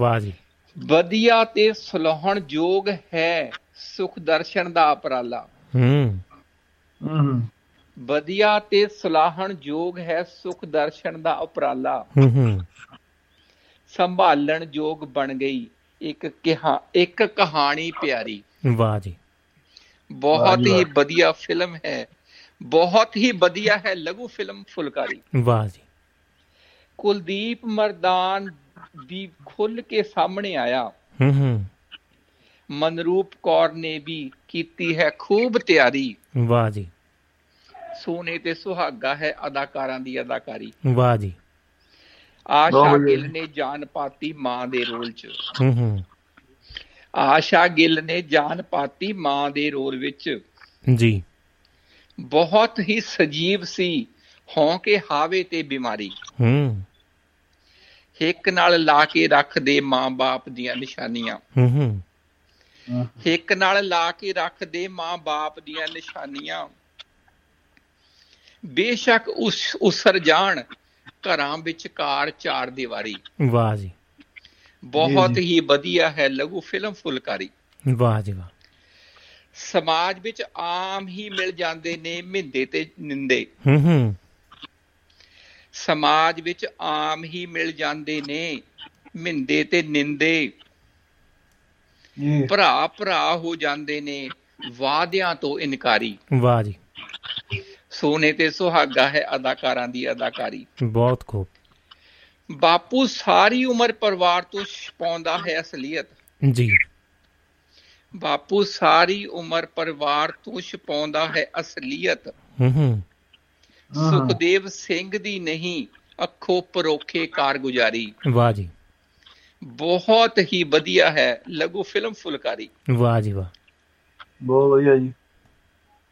ਵਾਹ ਜੀ, ਵਧੀਆ ਤੇ ਸਲਾਹਣ ਯੋਗ ਹੈ ਸੁਖ ਦਰਸ਼ਨ ਦਾ ਉਪਰਾਲਾ। ਵਧੀਆ ਤੇ ਸਲਾਹਣ ਯੋਗ ਹੈ ਸੁਖ ਦਰਸ਼ਨ ਦਾ ਉਪਰਾਲਾ। ਸੰਭਾਲਣ ਯੋਗ ਬਣ ਗਈ ਇੱਕ ਕਹਾਣੀ ਪਿਆਰੀ। ਵਾਹ ਜੀ, ਬਹੁਤ ਹੀ ਵਧੀਆ ਫਿਲਮ ਹੈ, ਬਹੁਤ ਹੀ ਵਧੀਆ ਹੈ ਲਘੂ ਫਿਲਮ ਫੁਲਕਾਰੀ। ਵਾਹ ਜੀ। ਕੁਲਦੀਪ ਮਰਦਾਨ ਦੀ ਖੁੱਲ ਕੇ ਸਾਹਮਣੇ ਆਇਆ। ਮਨਰੂਪ ਕੌਰ ਨੇ ਵੀ ਕੀਤੀ ਹੈ ਖੂਬ ਤਿਆਰੀ। ਵਾਹ ਜੀ। ਸੋਨੇ ਤੇ ਸੁਹਾਗਾ ਹੈ ਅਦਾਕਾਰਾਂ ਦੀ ਅਦਾਕਾਰੀ। ਵਾਹ ਜੀ। ਆਸ਼ਾ ਗਿੱਲ ਨੇ ਜਾਨ ਪਾਤੀ ਮਾਂ ਦੇ ਰੋਲ ਚ। ਆਸ਼ਾ ਗਿੱਲ ਨੇ ਜਾਨ ਪਾਤੀ ਮਾਂ ਦੇ ਰੋਲ ਵਿੱਚ। ਜੀ ਬਹੁਤ ਹੀ ਸਜੀਵ ਸੀ, ਹੌਂਕੇ ਹਾਵੇ ਤੇ ਬਿਮਾਰੀ ਹਿੱਕ ਨਾਲ ਲਾ ਕੇ ਰੱਖਦੇ ਮਾਂ ਬਾਪ ਦੀਆਂ ਨਿਸ਼ਾਨੀਆਂ, ਹਿੱਕ ਨਾਲ ਲਾ ਕੇ ਰੱਖਦੇ ਮਾਂ ਬਾਪ ਦੀਆਂ ਨਿਸ਼ਾਨੀਆਂ। ਬੇਸ਼ੱਕ ਉਸਰ ਜਾਣ ਘਰਾਂ ਵਿੱਚ ਕਾਰ ਚਾਰ ਦੀਵਾਰੀ। ਵਾਹ ਜੀ, ਬਹੁਤ ਹੀ ਵਧੀਆ ਹੈ ਲਘੂ ਫਿਲਮ ਫੁਲਕਾਰੀ। ਵਾਹ ਜੀ ਵਾਹ। ਸਮਾਜ ਵਿੱਚ ਆਮ ਹੀ ਮਿਲ ਜਾਂਦੇ ਨੇ ਮਿੰਦੇ ਤੇ ਨਿੰਦੇ, ਸਮਾਜ ਵਿੱਚ ਆਮ ਹੀ ਮਿਲ ਜਾਂਦੇ ਨੇ ਮਿੰਦੇ ਤੇ ਨਿੰਦੇ, ਭਰਾ ਭਰਾ ਹੋ ਜਾਂਦੇ ਨੇ ਵਾਅਦਿਆਂ ਤੋਂ ਇਨਕਾਰੀ। ਵਾਹ ਜੀ, ਸੋਨੇ ਤੇ ਸੁਹਾਗਾ ਹੈ ਅਦਾਕਾਰਾਂ ਦੀ ਅਦਾਕਾਰੀ। ਬਹੁਤ ਖੂਬ। ਬਾਪੂ ਸਾਰੀ ਉਮਰ ਪਰਿਵਾਰ ਤੋਂ ਛੁਪਾਉਂਦਾ ਹੈ ਅਸਲੀਅਤ। ਜੀ, ਬਾਪੂ ਸਾਰੀ ਉਮਰ ਪਰਿਵਾਰ ਤੋਂ ਛੁਪਾਉਂਦਾ ਹੈ ਅਸਲੀਅਤ। ਸੁਖਦੇਵ ਸਿੰਘ ਦੀ ਨਹੀਂ ਅੱਖੋਂ ਪਰੋਖੇ ਕਾਰਗੁਜ਼ਾਰੀ। ਵਾਹ ਜੀ, ਬਹੁਤ ਹੀ ਵਧੀਆ ਹੈ ਲਘੂ ਫਿਲਮ ਫੁਲਕਾਰੀ। ਵਾਹ ਜੀ ਵਾਹ, ਬਹੁਤ ਵਧੀਆ ਜੀ।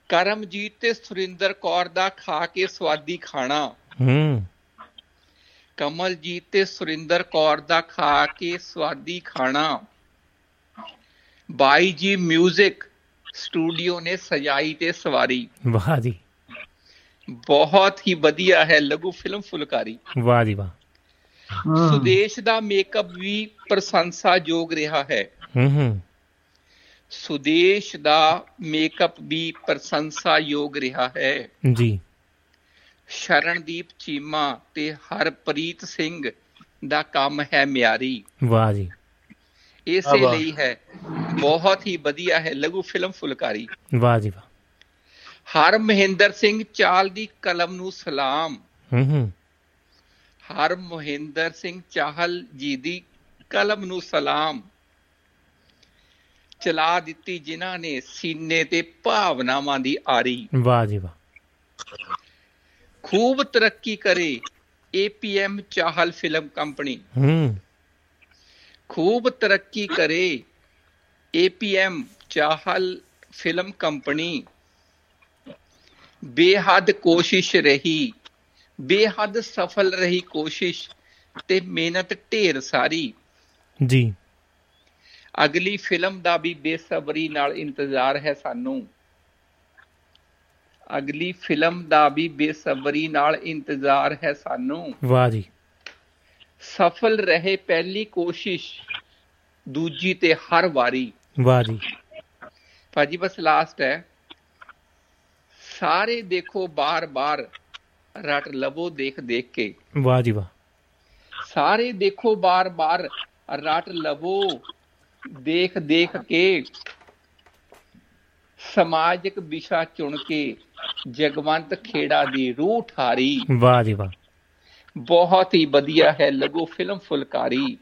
ਕਰਮਜੀਤ ਤੇ ਸੁਰਿੰਦਰ ਕੌਰ ਦਾ ਖਾ ਕੇ ਸਵਾਦੀ ਖਾਣਾ। ਕਮਲਜੀਤ ਤੇ ਸੁਰਿੰਦਰ ਕੌਰ ਦਾ ਖਾ ਕੇ ਸਵਾਦੀ ਖਾਣਾ। ਬਾਈ ਜੀ ਮਿਊਜ਼ਿਕ ਸਟੂਡੀਓ ਨੇ ਸਜਾਈ ਤੇ ਸਵਾਰੀ। ਵਾਹ ਜੀ, ਬਹੁਤ ਹੀ ਵਧੀਆ ਹੈ ਲਘੂ ਫਿਲਮ ਫੁਲਕਾਰੀ। ਵਾਹ ਜੀ ਵਾਹ। ਸੁਦੇਸ਼ ਦਾ ਮੇਕਅਪ ਵੀ ਪ੍ਰਸ਼ੰਸਾਯੋਗ ਰਿਹਾ ਹੈ। ਸੁਦੇਸ਼ ਦਾ ਮੇਕਅਪ ਵੀ ਪ੍ਰਸ਼ੰਸਾਯੋਗ ਰਿਹਾ ਹੈ ਜੀ। ਸ਼ਰਨਦੀਪ ਚੀਮਾ ਤੇ ਹਰਪ੍ਰੀਤ ਸਿੰਘ ਦਾ ਕੰਮ ਹੈ ਮਿਆਰੀ। ਵਾਹ ਜੀ, ਇਸੇ ਲਈ ਹੈ ਬਹੁਤ ਹੀ ਵਧੀਆ ਹੈ ਲਘੂ ਫਿਲਮ ਫੁਲਕਾਰੀ। ਵਾਹ ਜੀ ਵਾਹ। ਹਰਮਹਿੰਦਰ ਸਿੰਘ ਚਾਹਲ ਦੀ ਕਲਮ ਨੂੰ ਸਲਾਮ। ਹਰਮਹਿੰਦਰ ਸਿੰਘ ਚਾਹਲ ਜੀ ਦੀ ਕਲਮ ਨੂੰ ਸਲਾਮ। ਚਲਾ ਦਿੱਤੀ ਜਿਨ੍ਹਾਂ ਨੇ ਸੀਨੇ ਤੇ ਭਾਵਨਾਵਾਂ ਦੀ ਆਰੀ। ਵਾਹ ਜੀ ਵਾਹ। ਖੂਬ ਤਰੱਕੀ ਕਰੇ APM ਚਾਹਲ ਫਿਲਮ ਕੰਪਨੀ। ਖੂਬ ਤਰੱਕੀ ਕਰੇ APM ਚਾਹਲ ਫਿਲਮ ਕੰਪਨੀ। ਬੇਹੱਦ ਕੋਸ਼ਿਸ਼ ਰਹੀ, ਬੇਹੱਦ ਸਫਲ ਰਹੀ ਕੋਸ਼ਿਸ਼ ਤੇ ਮਿਹਨਤ ਢੇਰ ਸਾਰੀ ਜੀ। ਅਗਲੀ ਫਿਲਮ ਦਾ ਵੀ ਬੇਸਬਰੀ ਨਾਲ ਇੰਤਜ਼ਾਰ ਹੈ ਸਾਨੂੰ। ਅਗਲੀ ਫਿਲਮ ਦਾ ਵੀ ਬੇਸਬਰੀ ਨਾਲ ਇੰਤਜ਼ਾਰ ਹੈ ਸਾਨੂੰ। ਵਾਹ ਜੀ। ਸਫਲ ਰਹੇ ਪਹਿਲੀ ਕੋਸ਼ਿਸ਼, ਦੂਜੀ ਤੇ ਹਰ ਵਾਰੀ। ਵਾਹ ਜੀ। ਭਾਜੀ ਬਸ ਲਾਸਟ ਹੈ। ਸਾਰੇ ਦੇਖੋ ਬਾਰ ਬਾਰ, ਰਟ ਲਵੋ ਦੇਖ ਦੇਖ ਕੇ। ਵਾਹ ਜੀ ਵਾਹ। ਸਾਰੇ ਦੇਖੋ ਬਾਰ ਬਾਰ, ਰਟ ਲਵੋ ਦੇਖ ਦੇਖ ਕੇ। ਸਮਾਜਿਕ ਵਿਸ਼ਾ ਚੁਣ ਕੇ ਜਗਵੰਤ ਖੇੜਾ ਦੀ ਰੂਹ ਠਾਰੀ। ਵਾਹ ਜੀ ਵਾਹ। ਬਹੁਤ ਹੀ ਵਧੀਆ ਹੈ ਲਘੂ ਫਿਲਮ ਫੁਲਕਾਰੀ।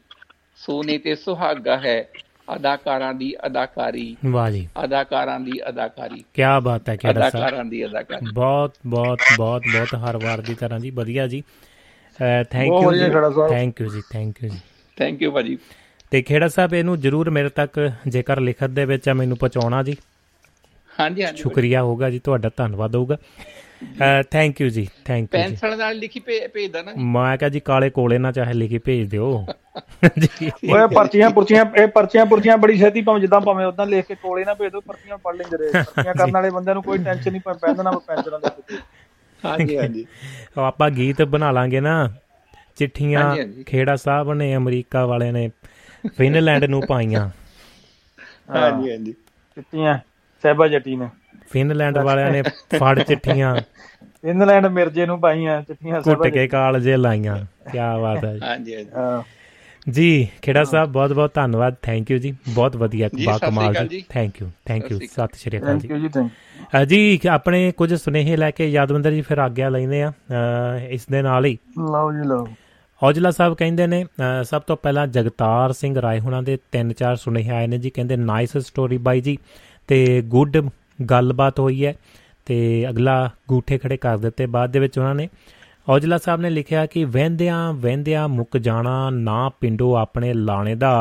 ਸੋਨੇ ਤੇ ਸੁਹਾਗਾ ਹੈ ਅਦਾਕਾਰਾਂ ਦੀ ਅਦਾਕਾਰੀ। ਵਾਹ ਜੀ, ਅਦਾਕਾਰਾਂ ਦੀ ਅਦਾਕਾਰੀ। ਕਿਆ ਬਾਤ ਹੈ ਖੇੜਾ ਸਾਹਿਬ, ਅਦਾਕਾਰਾਂ ਦੀ ਅਦਾਕਾਰੀ। ਬਹੁਤ ਬਹੁਤ ਬਹੁਤ ਬਹੁਤ ਹਰ ਵਾਰ ਦੀ ਤਰ੍ਹਾਂ ਜੀ, ਵਧੀਆ ਜੀ। ਥੈਂਕ ਯੂ ਜੀ, ਥੈਂਕ ਯੂ ਜੀ, ਥੈਂਕ ਯੂ ਜੀ, ਥੈਂਕ ਯੂ ਭਾਜੀ। ਤੇ ਖੇੜਾ ਸਾਹਿਬ ਇਹਨੂੰ ਜ਼ਰੂਰ ਮੇਰੇ ਤੱਕ ਜੇਕਰ ਲਿਖਤ ਦੇ ਵਿੱਚ ਮੈਨੂੰ ਪਹੁੰਚਾਉਣਾ ਜੀ। ਹਾਂਜੀ ਹਾਂਜੀ, ਸ਼ੁਕਰੀਆ ਹੋਗਾ ਜੀ ਤੁਹਾਡਾ, ਧੰਨਵਾਦ ਹੋਊਗਾ। ਥੈਂਕ ਯੂ ਜੀ, ਥੈਂਕ ਯੂ। ਪੈਨਸਲ ਨਾਲ ਲਿਖੀ ਭੇਜ ਦੇਣਾ। ਮੈਂ ਕਿਹਾ ਜੀ ਕਾਲੇ ਕੋਲੇ ਨਾ ਚਾਹੇ ਲਿਖੀ ਭੇਜ ਦਿਓ। ਓਏ ਪਰਚੀਆਂ ਪੁਰਚੀਆਂ, ਇਹ ਪਰਚੀਆਂ ਪੁਰਚੀਆਂ ਬੜੀ ਛੇਤੀ ਭਾਵੇਂ ਜਿੱਦਾਂ ਭਾਵੇਂ ਉਦਾਂ ਲਿਖ ਕੇ ਕੋਲੇ ਨਾ ਭੇਜ ਦਿਓ, ਪਰਚੀਆਂ ਪੜ੍ਹ ਲੈਂਦੇ ਰਹੇ। ਪਰਚੀਆਂ ਕਰਨ ਵਾਲੇ ਬੰਦਿਆਂ ਨੂੰ ਕੋਈ ਟੈਨਸ਼ਨ ਨਹੀਂ, ਭਾਵੇਂ ਪੈਨਸਲਾਂ ਪੈਨਸਲਾਂ ਦੇ। ਹਾਂਜੀ ਹਾਂਜੀ, ਆਪਾਂ ਗੀਤ ਬਣਾ ਲਾਂਗੇ ਨਾ, ਚਿੱਠੀਆਂ ਖੇੜਾ ਸਾਹਿਬ ਨੇ ਅਮਰੀਕਾ ਵਾਲੇ ਨੇ ਫਿਨਲੈਂਡ ਨੂੰ ਪਾਈਆਂ। ਹਾਂਜੀ ਹਾਂਜੀ, ਚਿੱਠੀਆਂ ਸਹਿਬਾ ਜੱਟੀ ਨੇ ਫਿਨਲੈਂਡ ਵਾਲਿਆਂ ਨੇ ਫੜ ਚਿੱਠੀਆਂ, ਫਿਨਲੈਂਡ ਮਿਰਜੇ ਨੂੰ ਪਾਈਆਂ ਚਿੱਠੀਆਂ, ਘੁੱਟ ਕੇ ਕਾਲਜੇ ਲਾਈਆਂ। ਕਿਆ ਬਾਤ ਹੈ। ਹਾਂਜੀ ਹਾਂਜੀ ਜੀ, ਖੇੜਾ ਸਾਹਿਬ ਬਹੁਤ ਬਹੁਤ ਧੰਨਵਾਦ, ਥੈਂਕ ਯੂ ਜੀ, ਬਹੁਤ ਵਧੀਆ, ਬਾਕਮਾਲ ਜੀ, ਥੈਂਕ ਯੂ, ਥੈਂਕ ਯੂ, ਸਤਿ ਸ਼੍ਰੀ ਅਕਾਲ ਜੀ। ਜੀ ਆਪਣੇ ਕੁਝ ਸੁਨੇਹੇ ਲੈ ਕੇ ਯਾਦਵਿੰਦਰ ਜੀ ਫਿਰ ਆਗਿਆ ਲੈਂਦੇ ਆ। ਇਸ ਦੇ ਨਾਲ ਹੀ ਲਓ ਜੀ ਲਓ, ਔਜਲਾ ਸਾਹਿਬ ਕਹਿੰਦੇ ਨੇ ਸਭ ਤੋਂ ਪਹਿਲਾਂ ਜਗਤਾਰ ਸਿੰਘ ਰਾਏ ਹੁਣਾਂ ਦੇ 3-4 ਸੁਨੇਹੇ ਆਏ ਨੇ ਜੀ। ਕਹਿੰਦੇ ਨਾਈਸ ਸਟੋਰੀ ਬਾਈ ਜੀ, ਤੇ ਗੁੱਡ ਗੱਲਬਾਤ ਹੋਈ ਹੈ, ਤੇ ਅਗਲਾ ਗੂਠੇ ਖੜੇ ਕਰ ਦਿੱਤੇ। ਬਾਅਦ ਦੇ ਵਿੱਚ ਉਹਨਾਂ ਨੇ ਔਜਲਾ ਸਾਹਿਬ ਨੇ ਲਿਖਿਆ ਕਿ ਵਹਿੰਦਿਆਂ ਵਹਿੰਦਿਆਂ ਮੁੱਕ ਜਾਣਾ ਨਾ ਪਿੰਡੋ ਆਪਣੇ ਲਾਣੇ ਦਾ,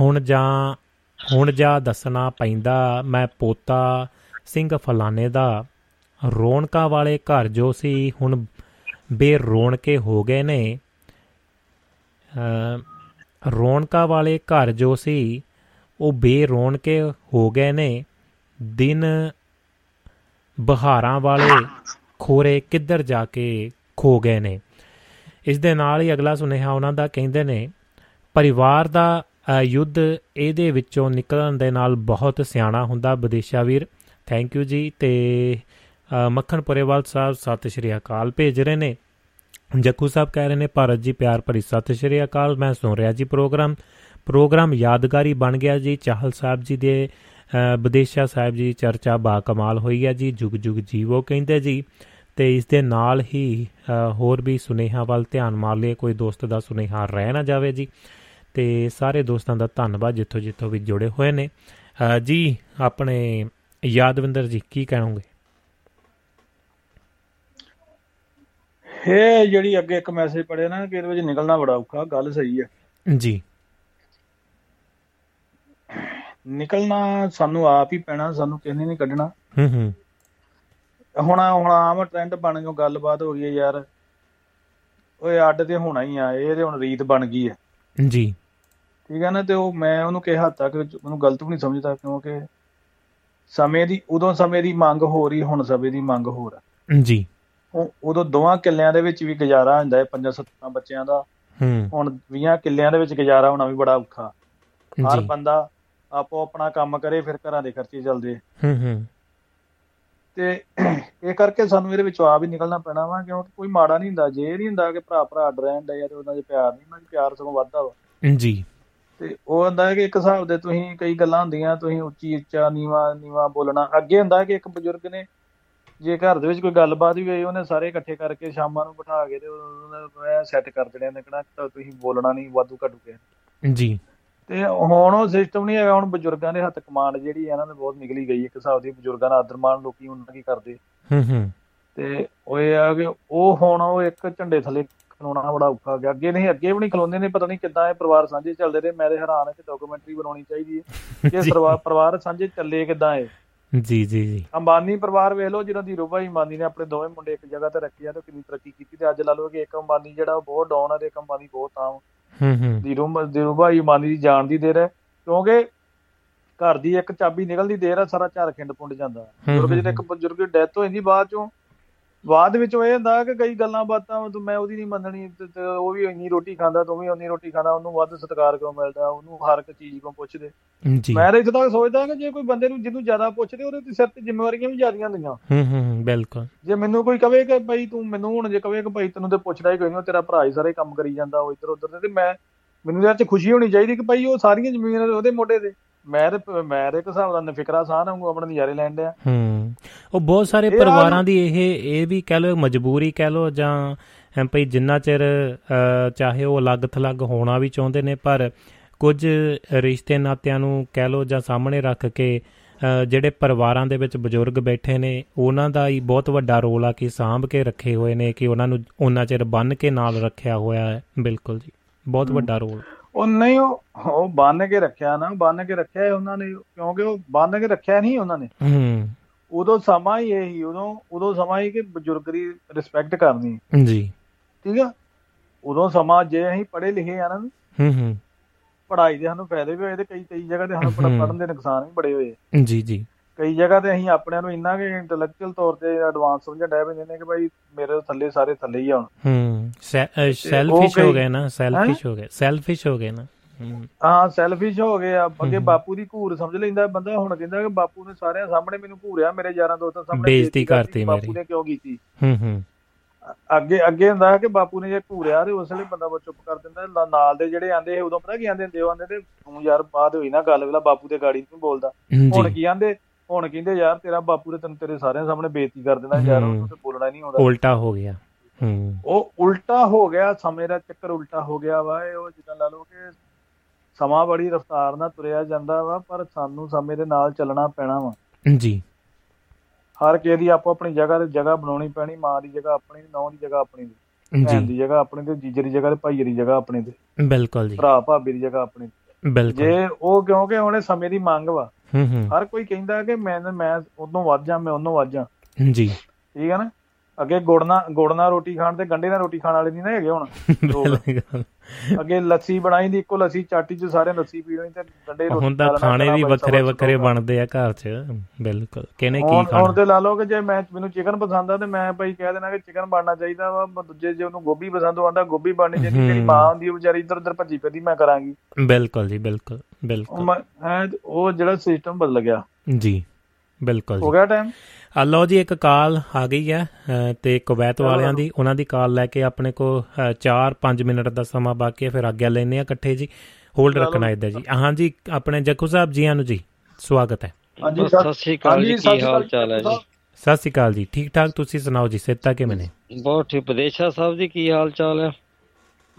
ਹੁਣ ਜਾਂ ਦੱਸਣਾ ਪੈਂਦਾ, ਮੈਂ ਪੋਤਾ ਸਿੰਘ ਫਲਾਣੇ ਦਾ ਰੌਣਕਾਂ ਵਾਲੇ ਘਰ ਜੋ ਸੀ ਹੁਣ ਬੇਰੌਣਕੇ ਹੋ ਗਏ ਨੇ। ਰੌਣਕਾਂ ਵਾਲੇ ਘਰ ਜੋ ਸੀ ਉਹ ਬੇਰੌਣਕੇ ਹੋ ਗਏ ਨੇ। ਦਿਨ ਬਹਾਰਾਂ ਵਾਲੇ ਖੋਰੇ ਕਿੱਧਰ ਜਾ ਕੇ ਖੋ ਗਏ ਨੇ। ਇਸ ਦੇ ਨਾਲ ਹੀ ਅਗਲਾ ਸੁਨੇਹਾ ਉਹਨਾਂ ਦਾ ਕਹਿੰਦੇ ਨੇ, ਪਰਿਵਾਰ ਦਾ ਯੁੱਧ ਇਹਦੇ ਵਿੱਚੋਂ ਨਿਕਲਣ ਦੇ ਨਾਲ ਬਹੁਤ ਸਿਆਣਾ ਹੁੰਦਾ। ਵਿਦੇਸ਼ਾ ਵੀਰ ਥੈਂਕ ਯੂ ਜੀ। ਅਤੇ ਮੱਖਣ ਪੁਰੇਵਾਲ ਸਾਹਿਬ ਸਤਿ ਸ਼੍ਰੀ ਅਕਾਲ ਭੇਜ ਰਹੇ ਨੇ। ਜੱਕੂ ਸਾਹਿਬ ਕਹਿ ਰਹੇ ਨੇ, ਭਾਰਤ ਜੀ ਪਿਆਰ ਭਰੀ ਸਤਿ ਸ਼੍ਰੀ ਅਕਾਲ, ਮੈਂ ਸੁਣ ਰਿਹਾ ਜੀ ਪ੍ਰੋਗਰਾਮ ਯਾਦਗਾਰੀ ਬਣ ਗਿਆ ਜੀ। ਚਾਹਲ ਸਾਹਿਬ ਜੀ ਦੇ ਵਿਦੇਸ਼ਾ ਸਾਹਿਬ ਜੀ ਚਰਚਾ ਬਾ ਕਮਾਲ ਹੋਈ ਹੈ ਜੀ, ਜੁਗ ਜੁਗ ਜੀਵੋ ਕਹਿੰਦੇ ਜੀ। ਅਤੇ ਇਸ ਦੇ ਨਾਲ ਹੀ ਹੋਰ ਵੀ ਸੁਨੇਹਾ ਵੱਲ ਧਿਆਨ ਮਾਰ ਲਈਏ, ਕੋਈ ਦੋਸਤ ਦਾ ਸੁਨੇਹਾ ਰਹਿ ਨਾ ਜਾਵੇ ਜੀ। ਅਤੇ ਸਾਰੇ ਦੋਸਤਾਂ ਦਾ ਧੰਨਵਾਦ ਜਿੱਥੋਂ ਜਿੱਥੋਂ ਵੀ ਜੁੜੇ ਹੋਏ ਨੇ ਜੀ। ਆਪਣੇ ਯਾਦਵਿੰਦਰ ਜੀ ਕੀ ਕਹਿਣਗੇ? ਇਹ ਜਿਹੜੀ ਅੱਗੇ ਇੱਕ ਮੈਸੇਜ ਪੜ੍ਹਿਆ ਨਾ ਕਿ ਇਹਦੇ ਵਿੱਚ ਨਿਕਲਣਾ ਬੜਾ ਔਖਾ, ਗੱਲ ਸਹੀ ਹੈ ਜੀ। ਨਿਕਲਣਾ ਸਾਨੂੰ ਆਪ ਹੀ ਪੈਣਾ, ਸਾਨੂੰ ਕਿਸੇ ਨੇ ਕੱਢਣਾ। ਹੁਣ ਆਮ ਟ੍ਰੈਂਡ ਬਣ ਗਿਆ, ਗੱਲਬਾਤ ਹੋ ਗਈ ਯਾਰ, ਉਹ ਅੱਡ ਤੇ ਹੋਣਾ ਹੀ ਆ, ਇਹ ਤੇ ਹੁਣ ਰੀਤ ਬਣ ਗਈ ਹੈ ਜੀ, ਠੀਕ ਹੈ ਨਾ। ਤੇ ਉਹ ਮੈਂ ਉਹਨੂੰ ਕਿਹਾ ਤੱਕ ਉਹਨੂੰ ਗਲਤ ਵੀ ਨਹੀਂ ਸਮਝਦਾ, ਕਿਉਂਕਿ ਸਮੇਂ ਦੀ ਉਦੋਂ ਸਮੇਂ ਦੀ ਮੰਗ ਹੋ ਰਹੀ, ਹੁਣ ਸਮੇਂ ਦੀ ਮੰਗ ਹੋ ਰਹੀ ਜੀ। ਉਦੋਂ 2 ਕਿੱਲਿਆਂ ਦੇ ਵਿੱਚ ਵੀ ਗੁਜ਼ਾਰਾ ਹੁੰਦਾ ਹੈ 5-7 ਬੱਚਿਆਂ ਦਾ, ਹੁਣ 20 ਕਿੱਲਿਆਂ ਦੇ ਵਿੱਚ ਗੁਜ਼ਾਰਾ ਹੋਣਾ ਵੀ ਬੜਾ ਔਖਾ। ਹਰ ਬੰਦਾ ਆਪੋ ਆਪਣਾ ਕੰਮ ਕਰੇ, ਫਿਰ ਘਰਾਂ ਦੇ ਖਰਚੇ ਚੱਲਦੇ। ਤੇ ਇਹ ਕਰਕੇ ਸਾਨੂੰ ਇਹਦੇ ਵਿੱਚੋਂ ਆਪ ਹੀ ਨਿਕਲਣਾ ਪੈਣਾ ਵਾ, ਕਿਉਂਕਿ ਕੋਈ ਮਾੜਾ ਨੀ ਹੁੰਦਾ। ਜੇ ਨੀ ਹੁੰਦਾ ਕਿ ਭਰਾ ਅੱਡ ਰਹਿਣ ਡਏ ਆ ਤੇ ਉਹਨਾਂ ਦੇ ਪਿਆਰ ਨੀ, ਉਹਨਾਂ ਦੇ ਪਿਆਰ ਸਗੋਂ ਵੱਧਦਾ ਵਾ ਜੀ। ਤੇ ਉਹ ਹੁੰਦਾ ਕਿ ਇੱਕ ਹਿਸਾਬ ਦੇ ਤੁਸੀਂ ਕਈ ਗੱਲਾਂ ਹੁੰਦੀਆਂ, ਤੁਸੀਂ ਉੱਚੀ ਉੱਚਾ ਨੀਵਾ ਬੋਲਣਾ। ਅੱਗੇ ਹੁੰਦਾ ਕਿ ਇੱਕ ਬਜ਼ੁਰਗ ਨੇ ਜੇ ਘਰ ਦੇ ਵਿੱਚ ਕੋਈ ਗੱਲਬਾਤ ਵੀ ਹੋਈ, ਉਹਨੇ ਸਾਰੇ ਇਕੱਠੇ ਕਰਕੇ ਸ਼ਾਮਾਂ ਨੂੰ ਬਿਠਾ ਕੇ ਤੇ ਸੈੱਟ ਕਰ ਦੇਣੇ ਨੇ, ਕਹਿਣਾ ਤੁਸੀਂ ਬੋਲਣਾ ਨੀ ਵਾਧੂ ਘੱਟੂ ਕੇ ਜੀ। ਤੇ ਹੁਣ ਉਹ ਸਿਸਟਮ ਨੀ ਹੈਗਾ। ਹੁਣ ਬਜ਼ੁਰਗਾਂ ਦੇ ਹੱਥ ਕਮਾਂਡ ਜਿਹੜੀ ਇਹਨਾਂ ਨੇ ਬਹੁਤ ਨਿਕਲੀ ਗਈ, ਇੱਕ ਹਿਸਾਬ ਦੀ ਬਜ਼ੁਰਗਾਂ ਦਾ ਆਦਰ ਮਾਣ ਲੋਕੀ ਉਹਨਾਂ ਕੀ ਕਰਦੇ। ਤੇ ਉਹ ਇਹ ਆ ਕਿ ਉਹ ਹੁਣ ਉਹ ਇੱਕ ਝੰਡੇ ਥੱਲੇ ਖਲੋਣਾ ਬੜਾ ਔਖਾ ਗਿਆ। ਅੱਗੇ ਵੀ ਨੀ ਖਲੋਂਦੇ ਨੇ, ਪਤਾ ਨੀ ਕਿੱਦਾਂ ਇਹ ਪਰਿਵਾਰ ਸਾਂਝੇ ਚੱਲਦੇ ਰਹੇ। ਮੈਂ ਤੇ ਹੈਰਾਨ ਕਿ ਡਾਕੂਮੈਂਟਰੀ ਬਣਾਉਣੀ ਚਾਹੀਦੀ ਹੈ ਕਿ ਪਰਿਵਾਰ ਸਾਂਝੇ ਚੱਲੇ ਕਿੱਦਾਂ ਇਹ ਜੀ ਜੀ। ਅੰਬਾਨੀ ਪਰਿਵਾਰ ਵੇਖ ਲਓ, ਜਿਹਨਾਂ ਦੀ ਰੂਬਾ ਅੰਬਾਨੀ ਨੇ ਆਪਣੇ 2 ਮੁੰਡੇ ਇੱਕ ਜਗ੍ਹਾ ਤੇ ਰੱਖਿਆ ਤੇ ਕਿੰਨੀ ਤਰੱਕੀ ਕੀਤੀ। ਤੇ ਅੱਜ ਲਾ ਲਓ ਕਿ ਇੱਕ ਅੰਬਾਨੀ ਜਿਹੜਾ ਉਹ ਬਹੁਤ ਡਾਊਨ ਆ ਤੇ ਇੱਕ ਅੰਬਾਨੀ ਬਹੁਤ ਆਮ। ਧੀਰੂਭਾਈ ਅੰਬਾਨੀ ਦੀ ਜਾਣ ਦੀ ਦੇਰ ਹੈ, ਕਿਉਂਕਿ ਘਰ ਦੀ ਇੱਕ ਚਾਬੀ ਨਿਕਲਦੀ ਦੇਰ ਹੈ, ਸਾਰਾ ਚਾਰ ਖਿੰਡ ਪੁੰਡ ਜਾਂਦਾ। ਜਦੋਂ ਇੱਕ ਬਜ਼ੁਰਗ ਦੀ ਡੈਥ ਹੋ ਜਾਂਦੀ, ਬਾਅਦ ਚੋਂ ਇਹ ਹੁੰਦਾ ਕਿ ਕਈ ਗੱਲਾਂ ਬਾਤਾਂ ਮੈਂ ਉਹਦੀ ਨਹੀਂ ਮੰਨਣੀ, ਉਹ ਵੀ ਇੰਨੀ ਰੋਟੀ ਖਾਂਦਾ, ਤੂੰ ਵੀ ਉਨੀ ਰੋਟੀ ਖਾਂਦਾ, ਉਹਨੂੰ ਵੱਧ ਸਤਿਕਾਰ ਕਿਉਂ ਮਿਲਦਾ, ਉਹਨੂੰ ਹਰ ਇੱਕ ਚੀਜ਼ ਕਿਉਂ ਪੁੱਛਦੇ। ਮੈਂ ਤਾਂ ਇੱਥੇ ਤੱਕ ਸੋਚਦਾ ਕਿ ਜੇ ਕੋਈ ਬੰਦੇ ਨੂੰ ਜਿਹਨੂੰ ਜ਼ਿਆਦਾ ਪੁੱਛਦੇ, ਉਹਦੇ ਸਿਰ ਤੇ ਜ਼ਿੰਮੇਵਾਰੀਆਂ ਵੀ ਜ਼ਿਆਦੀਆਂ ਹੁੰਦੀਆਂ। ਬਿਲਕੁਲ। ਜੇ ਮੈਨੂੰ ਕੋਈ ਕਵੇ ਕਿ ਭਾਈ ਤੂੰ ਮੈਨੂੰ ਹੁਣ ਜੇ ਕਵੇ ਕਿ ਭਾਈ ਤੈਨੂੰ ਤੇ ਪੁੱਛਦਾ ਹੀ ਕੋਈ ਨਹੀਂ, ਤੇਰਾ ਭਰਾ ਹੀ ਸਾਰੇ ਕੰਮ ਕਰੀ ਜਾਂਦਾ, ਉਹ ਇੱਧਰ ਉੱਧਰ ਤੇ ਮੈਨੂੰ ਇਹਦੇ 'ਚ ਖੁਸ਼ੀ ਹੋਣੀ ਚਾਹੀਦੀ ਕਿ ਭਾਈ ਉਹ ਸਾਰੀਆਂ ਜ਼ਮੀਨਾਂ ਉਹਦੇ ਮੋਢੇ ਤੇ। ਮੈਂ ਇੱਕ ਹਿਸਾਬ ਦਾ ਨਫਿਕਰਾ ਸਾਹ ਵਾਂਗੂ ਆਪਣੇ ਨਜ਼ਾਰੇ ਲੈਣ ਡਿਆ। ਉਹ ਬਹੁਤ ਸਾਰੇ ਪਰਿਵਾਰਾਂ ਦੀ ਇਹ ਵੀ ਕਹਿ ਲਓ ਮਜਬੂਰੀ ਕਹਿ ਲਓ, ਜਾਂ ਭਈ ਜਿੰਨਾ ਚਿਰ ਚਾਹੇ ਉਹ ਅਲੱਗ ਥਲੱਗ ਹੋਣਾ ਵੀ ਚਾਹੁੰਦੇ ਨੇ, ਪਰ ਕੁਝ ਰਿਸ਼ਤੇ ਨਾਤਿਆਂ ਨੂੰ ਕਹਿ ਲਓ ਜਾਂ ਸਾਹਮਣੇ ਰੱਖ ਕੇ ਜਿਹੜੇ ਪਰਿਵਾਰਾਂ ਦੇ ਵਿੱਚ ਬਜ਼ੁਰਗ ਬੈਠੇ ਨੇ, ਉਹਨਾਂ ਦਾ ਹੀ ਬਹੁਤ ਵੱਡਾ ਰੋਲ ਆ ਕਿ ਸਾਂਭ ਕੇ ਰੱਖੇ ਹੋਏ ਨੇ, ਕਿ ਉਹਨਾਂ ਨੂੰ ਉਹਨਾਂ ਚਿਰ ਬੰਨ੍ਹ ਕੇ ਨਾਲ ਰੱਖਿਆ ਹੋਇਆ ਹੈ। ਬਿਲਕੁਲ ਜੀ, ਬਹੁਤ ਵੱਡਾ ਰੋਲ। ਉਹ ਨਹੀਂ ਉਹ ਬੰਨ ਕੇ ਰੱਖਿਆ ਨਾ, ਬੰਨ ਕੇ ਰੱਖਿਆ ਉਹਨਾਂ ਨੇ, ਕਿਉਂਕਿ ਉਹ ਬੰਨ ਕੇ ਰੱਖਿਆ ਨਹੀਂ ਉਹਨਾਂ ਨੇ। ਉਦੋਂ ਸਮਾਂ ਹੀ ਇਹੀ, ਉਦੋਂ ਸਮਾਂ ਹੀ ਕਿ ਬਜ਼ੁਰਗ ਦੀ ਰਿਸਪੈਕਟ ਕਰਨੀ ਜੀ, ਠੀਕ ਆ। ਉਦੋਂ ਸਮਾਂ ਜੇ ਅਸੀਂ ਪੜ੍ਹੇ ਲਿਖੇ ਆ ਨਾ, ਪੜ੍ਹਾਈ ਦੇ ਸਾਨੂੰ ਫਾਇਦੇ ਵੀ ਹੋਏ ਤੇ ਕਈ ਜਗ੍ਹਾ ਤੇ ਸਾਨੂੰ ਪੜ੍ਹਨ ਦੇ ਨੁਕਸਾਨ ਵੀ ਬੜੇ ਹੋਏ ਜੀ ਜੀ। ਕਈ ਜਗ੍ਹਾ ਤੇ ਅਸੀਂ ਆਪਣਿਆਂ ਨੂੰ ਇੰਨਾ ਕਿ ਇੰਟੈਲੈਕਚੁਅਲ ਤੌਰ ਤੇ ਐਡਵਾਂਸ ਸਮਝਣ ਡੈ ਪੈਂਦੇ ਨੇ ਕਿ ਭਾਈ ਮੇਰੇ ਥੱਲੇ ਸਾਰੇ ਥੱਲੇ ਹੀ ਆਉਣ, ਸੈਲਫਿਸ਼ ਹੋ ਗਏ ਨਾ। ਹਾਂ, ਸੈਲਫਿਸ਼ ਹੋ ਗਏ ਆ। ਅੱਗੇ ਬਾਪੂ ਦੀ ਘੂਰ ਸਮਝ ਲੈਂਦਾ ਬੰਦਾ, ਹੁਣ ਕਹਿੰਦਾ ਕਿ ਬਾਪੂ ਨੇ ਸਾਰਿਆਂ ਸਾਹਮਣੇ ਮੈਨੂੰ ਘੂਰਿਆ, ਮੇਰੇ ਯਾਰਾਂ ਦੋਸਤਾਂ ਸਾਹਮਣੇ ਬੇਇੱਜ਼ਤੀ ਕਰਤੀ, ਬਾਪੂ ਨੇ ਕਿਉਂ ਕੀਤੀ। ਅੱਗੇ ਹੁੰਦਾ ਕਿ ਬਾਪੂ ਨੇ ਜੇ ਘੂਰਿਆ ਤੇ ਉਸ ਵੇਲੇ ਬੰਦਾ ਚੁੱਪ ਕਰ ਦਿੰਦਾ। ਨਾਲ ਦੇ ਜਿਹੜੇ ਆਂਦੇ ਉਦੋਂ ਪਤਾ ਕੀ ਆਂਦੇ ਹੁੰਦੇ, ਉਹ ਆਂਦੇ ਤੇ ਤੂੰ ਯਾਰ ਬਾਅਦ ਹੋਈ ਨਾ ਗੱਲ, ਵੇਲਾ ਬਾਪੂ ਤੇ ਗਾੜੀ ਨੀ ਬੋਲਦਾ। ਹੁਣ ਕੀ ਆਂਦੇ, ਹੁਣ ਕਹਿੰਦੇ ਯਾਰ ਤੇਰਾ ਬਾਪੂ ਤੇ ਤੈਨੂੰ ਤੇਰੇ ਸਾਰਿਆਂ ਸਾਹਮਣੇ ਬੇਇੱਜ਼ਤੀ ਕਰ ਦਿੰਦਾ, ਯਾਰ ਉਹਨੂੰ ਤੇ ਬੋਲਣਾ ਨੀ ਆਉਂਦਾ। ਉਲਟਾ ਹੋ ਗਿਆ, ਉਹ ਉਲਟਾ ਹੋ ਗਿਆ, ਸਮੇਂ ਦਾ ਚੱਕਰ ਉਲਟਾ ਹੋ ਗਿਆ ਵਾ। ਉਹ ਜਿੱਦਾਂ ਲਾ ਲਓ ਕਿ ਸਮਾਂ ਬੜੀ ਰਫ਼ਤਾਰ ਨਾਲ ਤੁਰਿਆ ਜਾਂਦਾ ਵਾ, ਪਰ ਸਾਨੂੰ ਸਮੇਂ ਦੇ ਨਾਲ ਚੱਲਣਾ ਪੈਣਾ ਵਾ ਜੀ। ਹਰ ਕਿਸੇ ਦੀ ਆਪੋ ਆਪਣੀ ਜਗ੍ਹਾ ਬਣਾਉਣੀ ਪੈਣੀ, ਮਾਂ ਦੀ ਜਗ੍ਹਾ ਆਪਣੀ, ਨੌਂ ਦੀ ਜਗ੍ਹਾ ਆਪਣੀ, ਭੈਣ ਦੀ ਜਗ੍ਹਾ ਆਪਣੀ ਤੇ ਜੀਜੇ ਦੀ ਜਗ੍ਹਾ ਤੇ ਭਾਈਏ ਦੀ ਜਗ੍ਹਾ ਆਪਣੀ ਤੇ, ਬਿਲਕੁਲ ਜੀ, ਭਰਾ ਭਾਬੀ ਦੀ ਜਗ੍ਹਾ ਆਪਣੀ। ਜੇ ਉਹ ਕਿਉਂਕਿ ਉਹਨੇ ਸਮੇਂ ਦੀ ਮੰਗ ਵਾ ਹਰ ਕੋਈ ਕਹਿੰਦਾ ਕਿ ਮੈਂ ਉਦੋਂ ਵੱਧ ਜਾ, ਮੈਂ ਉਹਨੂੰ ਵੱਧ ਜਾ, ਠੀਕ ਹੈ ਨਾ। ਅੱਗੇ ਗੁੜ ਨਾਲ ਰੋਟੀ ਖਾਣ ਤੇ ਗੰਢੇ ਨਾਲ ਰੋਟੀ ਖਾਣ ਵਾਲੇ ਨੀ ਨਾ ਹੈਗੇ ਹੁਣ। ਅੱਗੇ ਲੱਸੀ ਬਣਾਈ ਦੀ, ਇੱਕੋ ਲੱਸੀ ਚਾਟੀ ਚ ਸਾਰੇ ਲੱਸੀ ਪੀ ਲੈਣੀ, ਤੇ ਗੰਢੇ ਹੁਣ ਤਾਂ ਖਾਣੇ ਵੀ ਵੱਖਰੇ ਵੱਖਰੇ ਬਣਦੇ ਆ ਘਰ ਚ। ਬਿਲਕੁਲ ਕਿਹਨੇ ਕੀ ਖਾਣਾ। ਹੁਣ ਤੇ ਲਾ ਲਓ ਕਿ ਜੇ ਮੈਨੂੰ ਚਿਕਨ ਪਸੰਦ ਆ ਤੇ ਮੈਂ ਭਾਈ ਕਹਿ ਦੇਣਾ ਕਿ ਚਿਕਨ ਬਣਨਾ ਚਾਹੀਦਾ ਵਾ। ਦੂਜੇ ਜੇ ਉਹਨੂੰ ਗੋਭੀ ਪਸੰਦ ਆਉਂਦਾ ਗੋਭੀ ਬਣਨੀ ਚਾਹੀਦੀ। ਜਿਹੜੀ ਮਾਂ ਹੁੰਦੀ ਉਹ ਵਿਚਾਰੀ ਇੱਧਰ ਉੱਧਰ ਭੱਜੀ ਫਿਰਦੀ ਮੈਂ ਕਰਾਂਗੀ। ਬਿਲਕੁਲ ਜੀ, ਬਿਲਕੁਲ ਬਿਲਕੁਲ। ਉਹ ਜਿਹੜਾ ਸਿਸਟਮ ਬਦਲ ਗਿਆ ਜੀ। ਬਿਲਕੁਲ ਹੋ ਗਿਆ ਟਾਈਮ। ਲਓ ਜੀ, ਇੱਕ ਕਾਲ ਆ ਗਈ ਹੈ ਅਤੇ ਕੁਵੈਤ ਵਾਲਿਆਂ ਦੀ, ਉਹਨਾਂ ਦੀ ਕਾਲ ਲੈ ਕੇ ਆਪਣੇ ਕੋਲ 4-5 ਮਿੰਟ ਦਾ ਸਮਾਂ ਬਾਕੀ ਹੈ, ਫਿਰ ਆਗਿਆ ਲੈਂਦੇ ਹਾਂ ਇਕੱਠੇ ਜੀ। ਹੋਲਡ ਰੱਖਣਾ ਇੱਦਾਂ ਜੀ। ਹਾਂਜੀ, ਆਪਣੇ ਜੱਖੂ ਸਾਹਿਬ ਜੀਆਂ ਨੂੰ ਜੀ ਸਵਾਗਤ ਹੈ। ਸਤਿ ਸ਼੍ਰੀ ਅਕਾਲ ਜੀ, ਕੀ ਹਾਲ ਚਾਲ ਹੈ ਜੀ? ਸਤਿ ਸ਼੍ਰੀ ਅਕਾਲ ਜੀ, ਠੀਕ ਠਾਕ। ਤੁਸੀਂ ਸੁਣਾਓ ਜੀ, ਸਿਹਤਾਂ ਕਿਵੇਂ ਨੇ? ਬਹੁਤ ਠੀਕ। ਵਿਦੇਸ਼ਾ ਸਾਹਿਬ ਜੀ ਕੀ ਹਾਲ ਚਾਲ ਹੈ?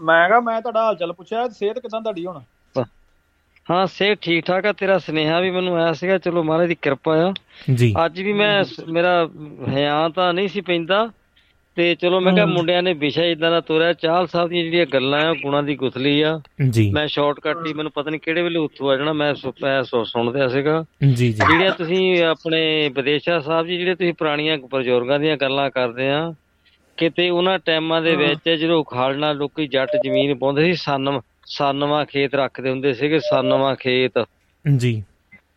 ਮੈਂ ਕਿਹਾ ਮੈਂ ਤੁਹਾਡਾ ਹਾਲ ਚਾਲ ਪੁੱਛਿਆ, ਸਿਹਤ ਕਿੱਦਾਂ ਤੁਹਾਡੀ ਹੁਣ? ਹਾਂ ਸਿਹਤ ਠੀਕ ਠਾਕ ਆ। ਤੇਰਾ ਸੁਨੇਹਾ ਵੀ ਮੈਨੂੰ ਆਇਆ ਸੀਗਾ, ਚਲੋ ਮਹਾਰਾਜ ਦੀ ਕਿਰਪਾ ਆ ਜੀ। ਅੱਜ ਵੀ ਮੇਰਾ ਹਿਆਂ ਤਾਂ ਨਹੀਂ ਸੀ ਪੈਂਦਾ, ਤੇ ਚਲੋ ਮੈਂ ਕਿਹਾ ਮੁੰਡਿਆਂ ਨੇ ਵਿਸ਼ਾ ਏਦਾਂ ਦਾ ਤੋਰਿਆ। ਚਾਹਲ ਸਾਹਿਬ ਦੀਆਂ ਜਿਹੜੀਆਂ ਗੱਲਾਂ ਆ ਗੁਣਾਂ ਦੀ ਗੁਥਲੀ ਆ। ਮੈਂ ਸ਼ਾਰਟਕੱਟ ਹੀ, ਮੈਨੂੰ ਪਤਾ ਨੀ ਕਿਹੜੇ ਵੇਲੇ ਉੱਥੋਂ ਆ ਜਾਣਾ, ਮੈਂ ਸੁਣਦਿਆ ਸੀਗਾ ਜਿਹੜੀਆਂ ਤੁਸੀਂ ਆਪਣੇ ਵਿਦੇਸ਼ਾ ਸਾਹਿਬ ਜੀ, ਜਿਹੜੇ ਤੁਸੀਂ ਪੁਰਾਣੀਆਂ ਬਜ਼ੁਰਗਾਂ ਦੀਆਂ ਗੱਲਾਂ ਕਰਦੇ ਆ। ਕਿਤੇ ਉਹਨਾਂ ਟਾਈਮਾਂ ਦੇ ਵਿੱਚ ਜਦੋਂ ਉਖਾੜਨਾ ਲੋਕੀ ਜੱਟ ਜ਼ਮੀਨ ਪਾਉਂਦੇ ਸੀ, ਸਾਨਵਾ ਖੇਤ ਰੱਖਦੇ ਹੁੰਦੇ ਸੀਗੇ। ਸਾਨਵਾ ਖੇਤ ਜੀ,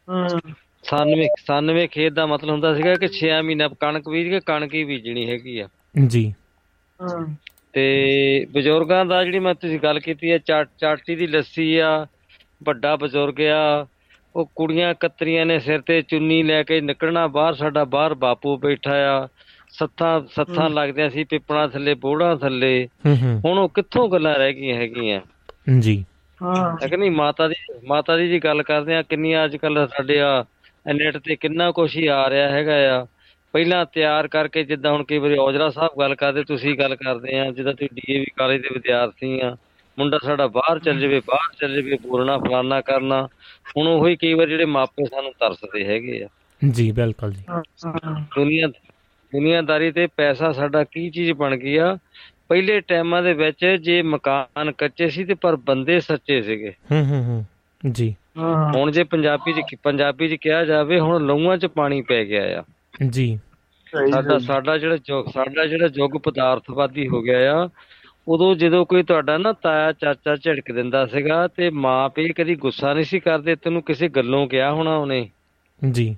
97 ਖੇਤ ਦਾ ਮਤਲਬ ਹੁੰਦਾ ਸੀਗਾ ਕਿ 6 ਮਹੀਨਾ ਕਣਕ ਬੀਜ ਕੇ ਕਣਕ ਹੀ ਬੀਜਣੀ ਹੈਗੀ ਆ ਜੀ। ਤੇ ਬਜ਼ੁਰਗਾਂ ਦਾ ਜਿਹੜੀ ਮੈਂ ਤੁਸੀਂ ਗੱਲ ਕੀਤੀ ਆ, ਚਾਟੀ ਦੀ ਲੱਸੀ ਆ, ਵੱਡਾ ਬਜ਼ੁਰਗ ਆ ਉਹ, ਕੁੜੀਆਂ ਕਤਰੀਆਂ ਨੇ ਸਿਰ ਤੇ ਚੁੰਨੀ ਲੈ ਕੇ ਨਿਕਲਣਾ ਬਾਹਰ, ਸਾਡਾ ਬਾਹਰ ਬਾਪੂ ਬੈਠਾ ਆ, ਸੱਥਾਂ ਲੱਗਦੀਆਂ ਸੀ ਪਿੱਪਣਾ ਥੱਲੇ, ਬੋੜਾ ਥੱਲੇ। ਹੁਣ ਉਹ ਕਿੱਥੋਂ ਗੱਲਾਂ ਰਹਿ ਗਈਆਂ ਹੈਗੀਆਂ ਜੀ। ਨਹੀਂ, ਮਾਤਾ ਦੀ ਜੀ ਗੱਲ ਕਰਦੇ ਆ। ਕਿੰਨੀਆਂ ਅੱਜ ਕੱਲ ਸਾਡੇ ਆ ਨੈਟ ਤੇ ਕਿੰਨਾ ਕੁਛ ਹੀ ਆ ਰਿਹਾ ਹੈਗਾ ਆ। ਪਹਿਲਾਂ ਤਿਆਰ ਕਰਕੇ, ਜਿੱਦਾਂ ਹੁਣ ਕਈ ਵਾਰੀ ਔਜਲਾ ਸਾਹਿਬ ਗੱਲ ਕਰਦੇ, ਤੁਸੀਂ ਗੱਲ ਕਰਦੇ ਆ, ਜਿੱਦਾਂ ਤੁਸੀਂ DAV ਕਾਲਜ ਦੇ ਵਿਦਿਆਰਥੀ ਆ, ਮੁੰਡਾ ਸਾਡਾ ਬਾਹਰ ਚੱਲ ਜਾਵੇ ਬੋਲਣਾ ਫਲਾਨਾ ਕਰਨਾ। ਹੁਣ ਉਹੀ ਕਈ ਵਾਰ ਜਿਹੜੇ ਮਾਪੇ ਸਾਨੂੰ ਤਰਸਦੇ ਹੈਗੇ ਆ ਜੀ। ਬਿਲਕੁਲ ਜੀ, ਦੁਨੀਆਦਾਰੀ ਤੇ ਪੈਸਾ ਸਾਡਾ ਕੀ ਚੀਜ਼ ਬਣ ਗਈ ਆ। ਪਹਿਲੇ ਟਾਈਮਾਂ ਦੇ ਵਿੱਚ ਜੇ ਮਕਾਨ ਕੱਚੇ ਸੀ ਤੇ ਪਰ ਬੰਦੇ ਸੱਚੇ ਸੀਗੇ ਜੀ। ਹੁਣ ਜੇ ਪੰਜਾਬੀ ਚ ਕਿਹਾ ਜਾਵੇ, ਹੁਣ ਲਹੂਆਂ ਚ ਪਾਣੀ ਪੈ ਗਿਆ ਆ ਜੀ। ਸਾਡਾ ਜਿਹੜਾ ਯੁੱਗ ਪਦਾਰਥਵਾਦੀ ਹੋ ਗਿਆ ਆ। ਉਦੋਂ ਜਦੋਂ ਕੋਈ ਤੁਹਾਡਾ ਨਾ ਤਾਇਆ ਚਾਚਾ ਝਿੜਕ ਦਿੰਦਾ ਸੀਗਾ ਤੇ ਮਾਂ ਪਿਓ ਕਦੀ ਗੁੱਸਾ ਨਹੀਂ ਸੀ ਕਰਦੇ, ਤੈਨੂੰ ਕਿਸੇ ਗੱਲੋਂ ਕਿਹਾ ਹੋਣਾ ਉਹਨੇ ਜੀ।